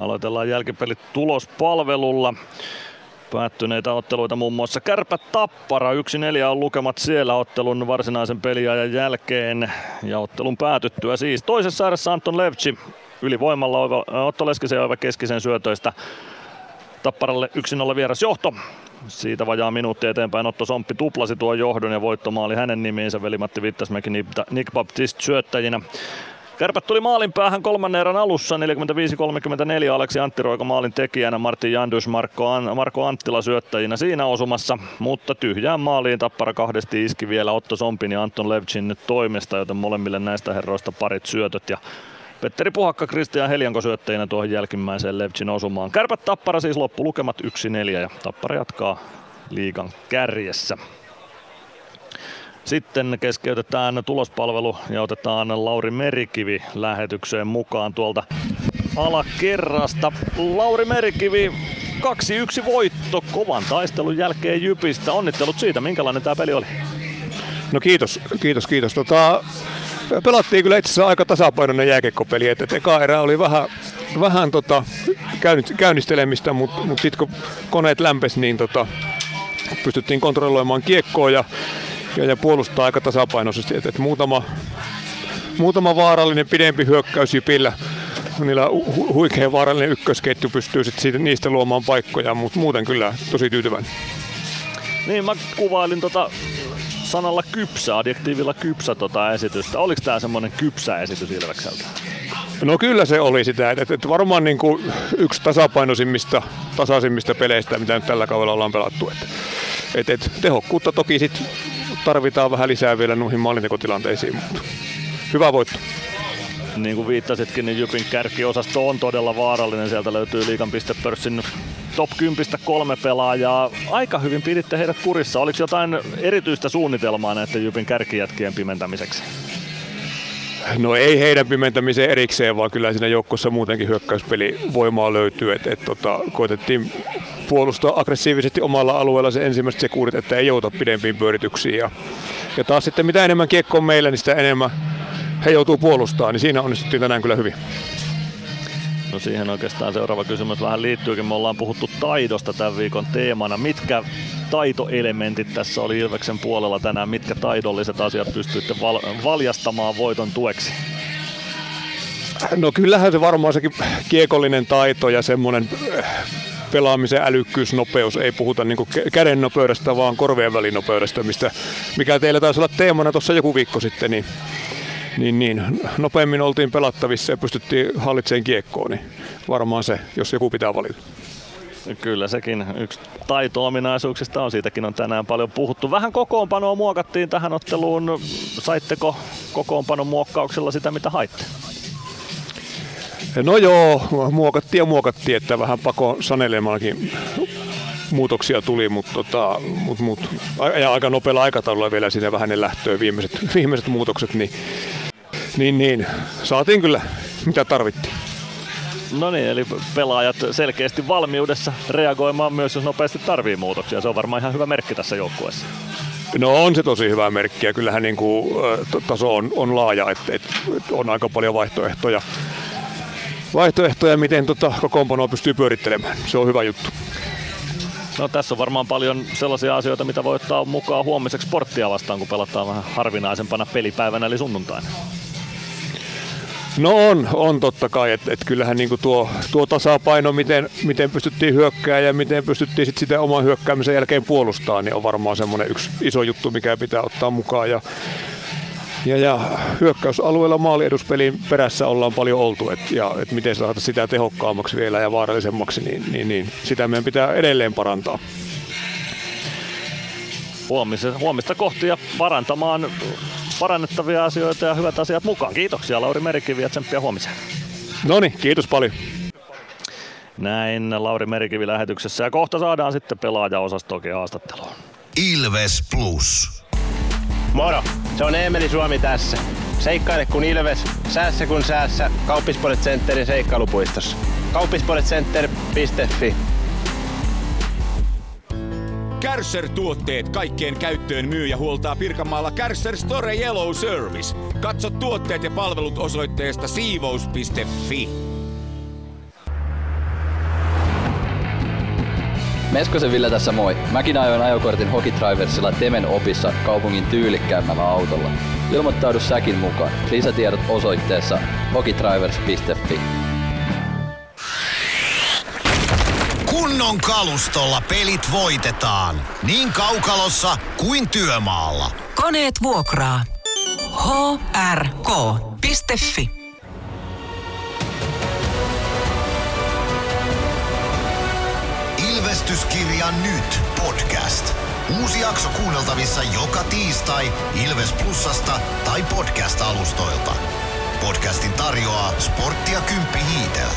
Aloitellaan jälkipelit tulospalvelulla. Päättyneitä otteluita muun muassa Kärpät Tappara 1-4 on lukemat siellä ottelun varsinaisen peliajan jälkeen ja ottelun päätyttyä siis. Toisessa ääressä Anton Levci ylivoimalla Otto Leskisen ja Oiva Keskisen syötöistä Tapparalle 1-0 vierasjohto. Siitä vajaa minuutti eteenpäin Otto Somppi tuplasi tuon johdon ja voittomaali hänen nimiinsä. Veli-Matti Vittasmäki, Nick Baptist syöttäjinä. Kärpät tuli maalin päähän kolmannen erän alussa, 45-34 Aleksi Anttiroika maalin tekijänä, Martin Jandys, Marko Anttila syöttäjinä siinä osumassa, mutta tyhjään maaliin Tappara kahdesti iski vielä Otto Sompin ja Anton Levcin toimesta, joten molemmille näistä herroista parit syötöt ja Petteri Puhakka, Kristian Helianko syöttäjinä tuohon jälkimmäiseen Levcin osumaan. Kärpät Tappara siis loppulukemat 1-4 ja Tappara jatkaa liigan kärjessä. Sitten keskeytetään tulospalvelu ja otetaan Lauri Merikivi lähetykseen mukaan tuolta alakerrasta. Lauri Merikivi, 2-1 voitto kovan taistelun jälkeen Jypistä. Onnittelut siitä, minkälainen tämä peli oli? No kiitos. Pelattiin kyllä itse asiassa aika tasapainoinen jääkiekkopeli, että eka erä oli vähän käynnistelemistä, mutta sitten kun koneet lämpesi, niin pystyttiin kontrolloimaan kiekkoa ja puolustaa aika tasapainoisesti, että muutama vaarallinen pidempi hyökkäys Jypillä. Niillä huikein vaarallinen ykkösketju pystyy sitten niistä luomaan paikkoja, mutta muuten kyllä tosi tyytyväinen. Niin, mä kuvailin sanalla kypsä, adjektiivilla kypsä esitystä. Oliko tämä semmoinen kypsä esitys Ilvekseltä? No kyllä se oli sitä, että varmaan niin kuin yksi tasaisimmista peleistä, mitä nyt tällä kaudella ollaan pelattu. Et tehokkuutta toki sit tarvitaan vähän lisää vielä noihin maalintekotilanteisiin, mutta hyvä voitto. Niin kuin viittasitkin, niin Jypin kärkiosasto on todella vaarallinen. Sieltä löytyy liigan pistepörssin top 10 3 pelaajaa. Aika hyvin piditte heidät kurissa. Oliko jotain erityistä suunnitelmaa näiden Jypin kärkijätkien pimentämiseksi? No ei heidän pimentämiseen erikseen, vaan kyllä siinä joukossa muutenkin hyökkäyspelivoimaa löytyy. Koitettiin puolustaa aggressiivisesti omalla alueella se ensimmäiset sekuurit, että ei jouta pidempiin pyörityksiin. Ja taas sitten mitä enemmän kiekko on meillä, niin sitä enemmän he joutuu puolustamaan, niin siinä onnistuttiin tänään kyllä hyvin. No siihen oikeastaan seuraava kysymys vähän liittyykin. Me ollaan puhuttu taidosta tämän viikon teemana. Mitkä taitoelementit tässä oli Ilveksen puolella tänään? Mitkä taidolliset asiat pystyitte valjastamaan voiton tueksi? No kyllähän se varmaan sekin kiekollinen taito ja semmoinen pelaamisen älykkyys, nopeus, ei puhuta niin kuin käden nopeudesta, vaan korvien välinopeudesta, mistä, mikä teillä taisi olla teemana tuossa joku viikko sitten, niin nopeammin oltiin pelattavissa ja pystyttiin hallitsemaan kiekkoon, niin varmaan se, jos joku pitää valita. Kyllä sekin yksi taito-ominaisuuksista on, siitäkin on tänään paljon puhuttu. Vähän kokoonpanoa muokattiin tähän otteluun. Saitteko kokoonpanon muokkauksella sitä, mitä haitte? No joo, muokattiin, että vähän pako sanelemallakin muutoksia tuli, mutta ja aika nopealla aikataululla vielä siinä vähän ne lähtöön viimeiset muutokset, niin saatiin kyllä mitä tarvittiin. No niin, eli pelaajat selkeästi valmiudessa reagoimaan myös, jos nopeasti tarvii muutoksia. Se on varmaan ihan hyvä merkki tässä joukkueessa. No on se tosi hyvä merkki ja kyllähän niin kuin, taso on laaja, että on aika paljon vaihtoehtoja miten kokoonpanoa pystyy pyörittelemään. Se on hyvä juttu. No tässä on varmaan paljon sellaisia asioita, mitä voi ottaa mukaan huomiseksi Sporttia vastaan, kun pelataan vähän harvinaisempana pelipäivänä eli sunnuntaina. No on totta kai, että kyllähän niinku tuo tasapaino, miten pystyttiin hyökkäämään ja miten pystyttiin sitä oman hyökkäämisen jälkeen puolustamaan, niin on varmaan semmoinen yksi iso juttu, mikä pitää ottaa mukaan. Ja hyökkäysalueella maalieduspelin perässä ollaan paljon oltu, et miten saada sitä tehokkaammaksi vielä ja vaarallisemmaksi, niin sitä meidän pitää edelleen parantaa. Huomista kohti ja parantamaan parannettavia asioita ja hyvät asiat mukaan. Kiitoksia Lauri Merikivi ja tsemppiä huomiseen. Noniin, kiitos paljon. Näin Lauri Merikivi lähetyksessä ja kohta saadaan sitten pelaajaosastokin haastatteluun. Ilves Plus. Moro, se on Eemeli Suomi tässä. Seikkaile kun Ilves, säässä kun säässä. Kauppisports Centerin seikkailupuistossa. Kauppisportscenter.fi. Kärcher-tuotteet kaikkeen käyttöön myy ja huoltaa Pirkanmaalla Kärcher Store Yellow Service. Katso tuotteet ja palvelut osoitteesta siivous.fi. Meskosen Ville tässä moi. Mäkin ajoin ajokortin Hokitriversilla Temen opissa kaupungin tyylikkäämmällä autolla. Ilmoittaudu säkin mukaan. Lisätiedot osoitteessa hokitrivers.fi. Kunnon kalustolla pelit voitetaan. Niin kaukalossa kuin työmaalla. Koneet vuokraa. hrk.fi. Ilvestyskirja nyt podcast. Uusi jakso kuunneltavissa joka tiistai Ilves Plusasta tai podcast-alustoilta. Podcastin tarjoaa Sporttia Kymppi Hiitelä.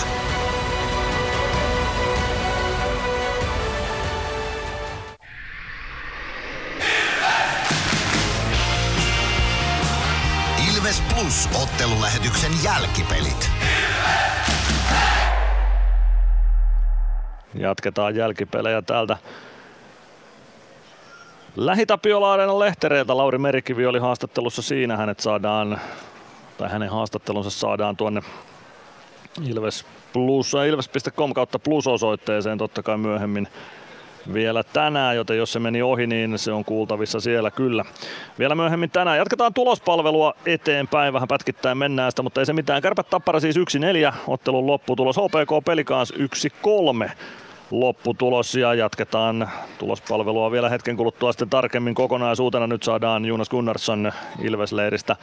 Ilves Plus ottelulähetyksen jälkipelit. Jatketaan jälkipelejä täältä Lähi-Tapiola-areenan lehtereiltä. Lauri Merikivi oli haastattelussa siinä. Hänen haastattelunsa saadaan tuonne Ilves Plus, ilves.com/plus osoitteeseen totta kai myöhemmin vielä tänään, joten jos se meni ohi, niin se on kuultavissa siellä kyllä. Vielä myöhemmin tänään. Jatketaan tulospalvelua eteenpäin. Vähän pätkittäin mennään sitä, mutta ei se mitään. Kärpät Tappara siis 1-4 ottelun lopputulos. HPK Pelikans 1-3 lopputulos. Ja jatketaan tulospalvelua vielä hetken kuluttua sitten tarkemmin kokonaisuutena. Nyt saadaan Jonas Gunnarsson Ilves-leiristä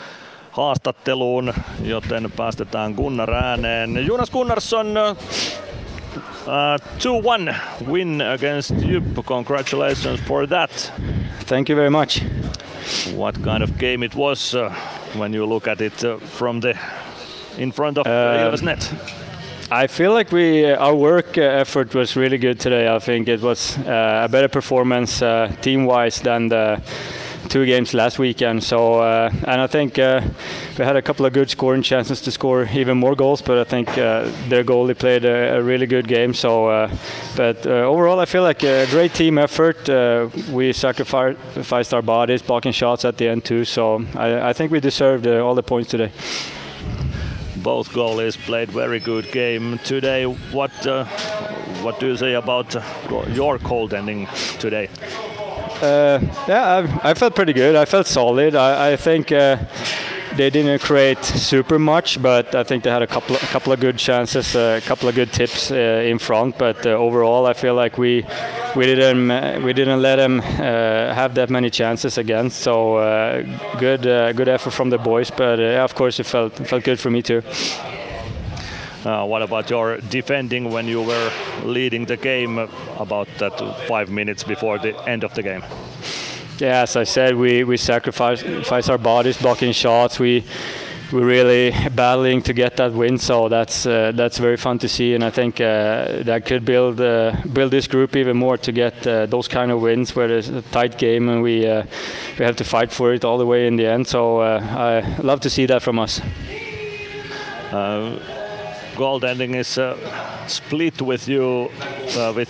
haastatteluun, joten päästetään Gunnar ääneen. Jonas Gunnarsson, 2-1 win against Jupp. Congratulations for that. Thank you very much. What kind of game it was when you look at it from the in front of Ilves net? I feel like our work effort was really good today. I think it was a better performance team-wise than the two games last weekend. So and I think we had a couple of good scoring chances to score even more goals, but I think their goalie played a really good game. So but overall I feel like a great team effort. We sacrificed our bodies blocking shots at the end too, so I think we deserved all the points today. Both goalies played very good game today. What do you say about your cold ending today? I felt pretty good. I felt solid. I think They didn't create super much, but I think they had a couple of good chances, a couple of good tips in front. But overall, I feel like we didn't let them have that many chances again. So good effort from the boys, but of course it felt good for me too. What about your defending when you were leading the game about that 5 minutes before the end of the game? Yeah, as I said, we sacrifice our bodies blocking shots. We're really battling to get that win, so that's very fun to see, and I think that could build this group even more to get those kind of wins where there's a tight game and we have to fight for it all the way in the end. So I love to see that from us. Goaltending is split with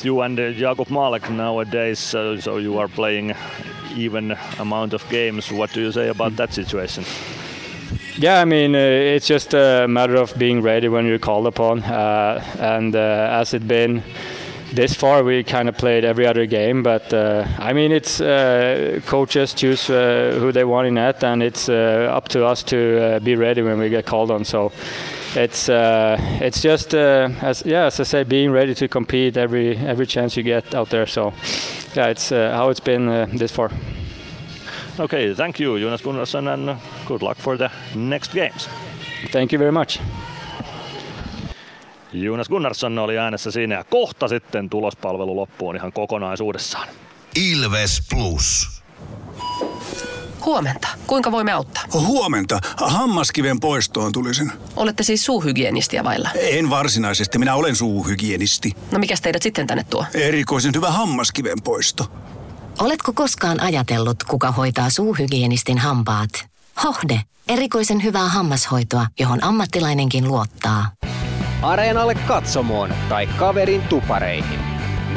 you and Jakub Malek nowadays, so you are playing even amount of games. What do you say about that situation? Yeah, I mean, it's just a matter of being ready when you're called upon, and as it's been this far, we kind of played every other game, but I mean, it's coaches choose who they want in net, and it's up to us to be ready when we get called on. So it's just as I said, being ready to compete every chance you get out there. So yeah, it's how it's been this far. Okay, thank you, Jonas Gunnarsson, and good luck for the next games. Thank you very much. Jonas Gunnarsson oli äänessä siinä, ja kohta sitten tulospalvelu loppuun ihan kokonaisuudessaan. Ilves Plus. Huomenta. Kuinka voimme auttaa? Huomenta. Hammaskiven poistoon tulisin. Olette siis suuhygienistiä vailla? En varsinaisesti. Minä olen suuhygienisti. No mikäs teidät sitten tänne tuo? Erikoisen hyvä hammaskiven poisto. Oletko koskaan ajatellut, kuka hoitaa suuhygienistin hampaat? Hohde. Erikoisen hyvää hammashoitoa, johon ammattilainenkin luottaa. Areenalle katsomoon tai kaverin tupareihin.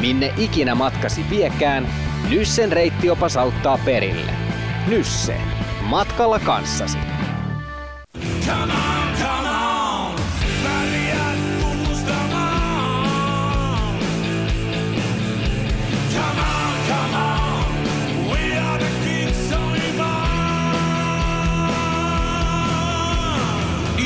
Minne ikinä matkasi viekään, Nyssen reittiopas auttaa perille. Nysse. Matkalla kanssasi. Come on, come on. Väliät tunnustamaan. Come on, come on. We are the kids of Ivan.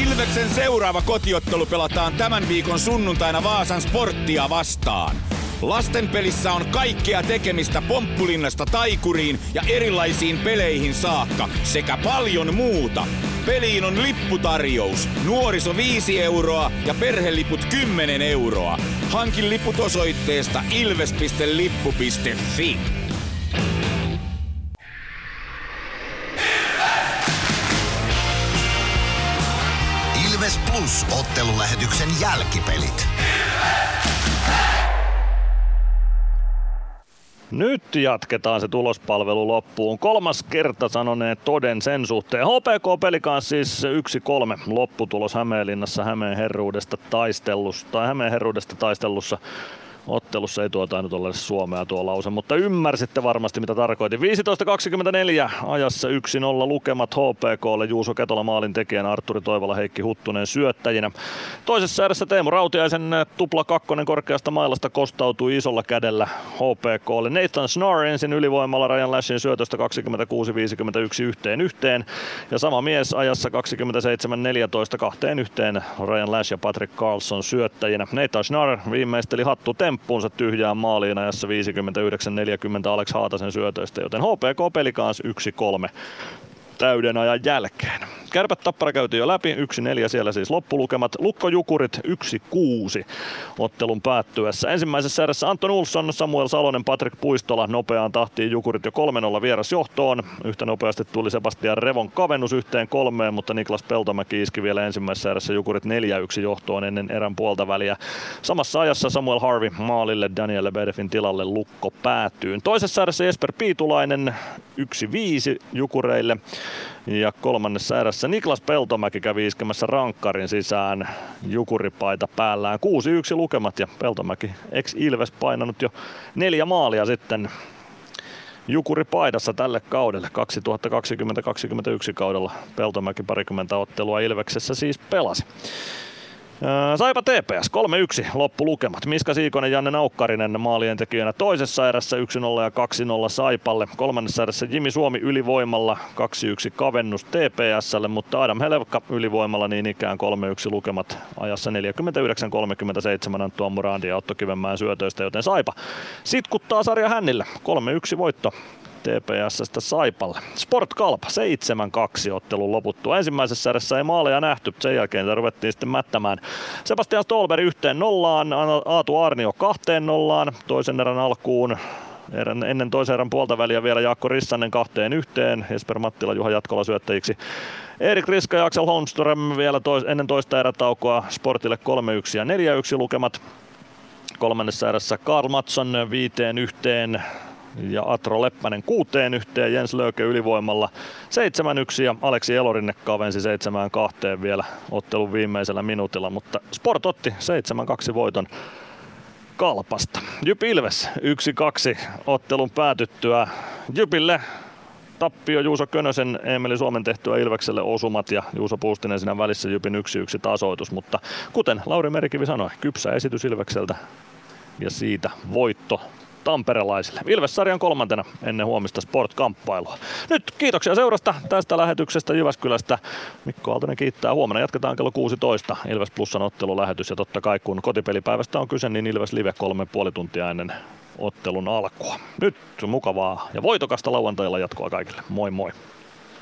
Ilveksen seuraava kotiottelu pelataan tämän viikon sunnuntaina Vaasan Sporttia vastaan. Lastenpelissä on kaikkea tekemistä pomppulinnasta taikuriin ja erilaisiin peleihin saakka sekä paljon muuta. Peliin on lipputarjous. Nuoriso 5 euroa ja perheliput 10 euroa. Hankin liput osoitteesta ilves.lippu.fi. Ilves! Ilves Plus -ottelulähetyksen jälkipelit. Ilves! Hey! Nyt jatketaan se tulospalvelu loppuun. Kolmas kerta sanoneen toden sen suhteen. HPK-pelikaan siis 1-3 lopputulos Hämeenlinnassa Hämeen herruudesta taistelussa. Ottelussa ei tainnut olla Suomea tuo lause, mutta ymmärsitte varmasti mitä tarkoitin. 15.24 ajassa 1-0 lukemat HPK:lle. Juuso Ketola maalintekijänä, Arturi Toivola, Heikki Huttunen syöttäjinä. Toisessa ääressä Teemu Rautiaisen tupla kakkonen korkeasta mailasta kostautui isolla kädellä HPK:lle. Nathan Snar ensin ylivoimalla Ryan Lashin syötöstä 26.51 yhteen. Ja sama mies ajassa 27.14 2-1 Ryan Lash ja Patrick Carlson syöttäjinä. Nathan Snar viimeisteli hattu temppuunsa tyhjään maaliin ajassa 59.40 Alex Haatasen syötöistä, joten HPK peli kanssa 1-3 täyden ajan jälkeen. Kärpät Tappara käytiin jo läpi, 1-4 siellä siis loppulukemat. Lukko Jukurit 1-6 ottelun päättyessä. Ensimmäisessä erässä Anton Olsson, Samuel Salonen, Patrick Puistola nopeaan tahtiin Jukurit jo 3-0 vierasjohtoon. Yhtä nopeasti tuli Sebastian Revon kavennus 1-3, mutta Niklas Peltomäki iski vielä ensimmäisessä erässä Jukurit 4-1 johtoon ennen erän puolta väliä. Samassa ajassa Samuel Harvey maalille, Daniel Lebedefin tilalle Lukko päätyy. Toisessa erässä Jesper Piitulainen 1-5 Jukureille. Ja kolmannessa erässä Niklas Peltomäki kävi iskemässä rankkarin sisään Jukuripaita päällään. 6-1 lukemat ja Peltomäki ex-Ilves painanut jo 4 maalia sitten Jukuripaidassa tälle kaudelle. 2020-2021 kaudella Peltomäki parikymmentä ottelua Ilveksessä siis pelasi. Saipa TPS 3-1 loppulukemat. Miska Siikonen, Janne Naukkarinen maalien tekijänä toisessa erässä 1-0 ja 2-0 Saipalle. Kolmannessa erässä Jimi Suomi ylivoimalla 2-1 kavennus TPS:lle, mutta Adam Helvka ylivoimalla niin ikään 3-1 lukemat ajassa 49:37 Anttu Amurandi ja Otto Kivenmäen syötöistä, joten Saipa sitkuttaa sarja hännillä. 3-1 voitto TPS:stä Saipalle. Sport Kalpa 7-2 ottelun loputtua. Ensimmäisessä erässä ei maaleja nähty, sen jälkeen se ruvettiin sitten mättämään. Sebastian Stolberg 1-0, Aatu Aarnio 2-0, toisen erän alkuun. Ennen toisen erän puolta väliä vielä Jaakko Rissanen 2-1, Jesper Mattila Juha Jatkola syöttäjiksi. Erik Riska ja Axel Holmström vielä ennen toista erätaukoa Sportille 3-1 ja 4-1 lukemat. Kolmannessa erässä Karl Mattsson 5-1. Ja Atro Leppänen 6-1, Jens Lööke ylivoimalla 7-1 ja Aleksi Elorinne kavensi 7-2 vielä ottelun viimeisellä minuutilla, mutta Sport otti 7-2 voiton Kalpasta. JyP Ilves 1-2 ottelun päätyttyä. JyPille tappio Juuso Könösen, Eemeli Suomen tehtyä Ilvekselle osumat ja Juuso Puustinen siinä välissä JyPin 1-1 tasoitus, mutta kuten Lauri Merikivi sanoi, kypsä esitys Ilvekseltä ja siitä voitto tamperelaisille. Ilves-sarjan kolmantena ennen huomista Sport-kamppailua. Nyt kiitoksia seurasta tästä lähetyksestä Jyväskylästä. Mikko Aaltonen kiittää. Huomenna jatketaan kello 16 Ilves Plusan ottelulähetys. Ja totta kai kun kotipelipäivästä on kyse, niin Ilves Live 3,5 tuntia ennen ottelun alkua. Nyt mukavaa ja voitokasta lauantailla jatkoa kaikille. Moi moi!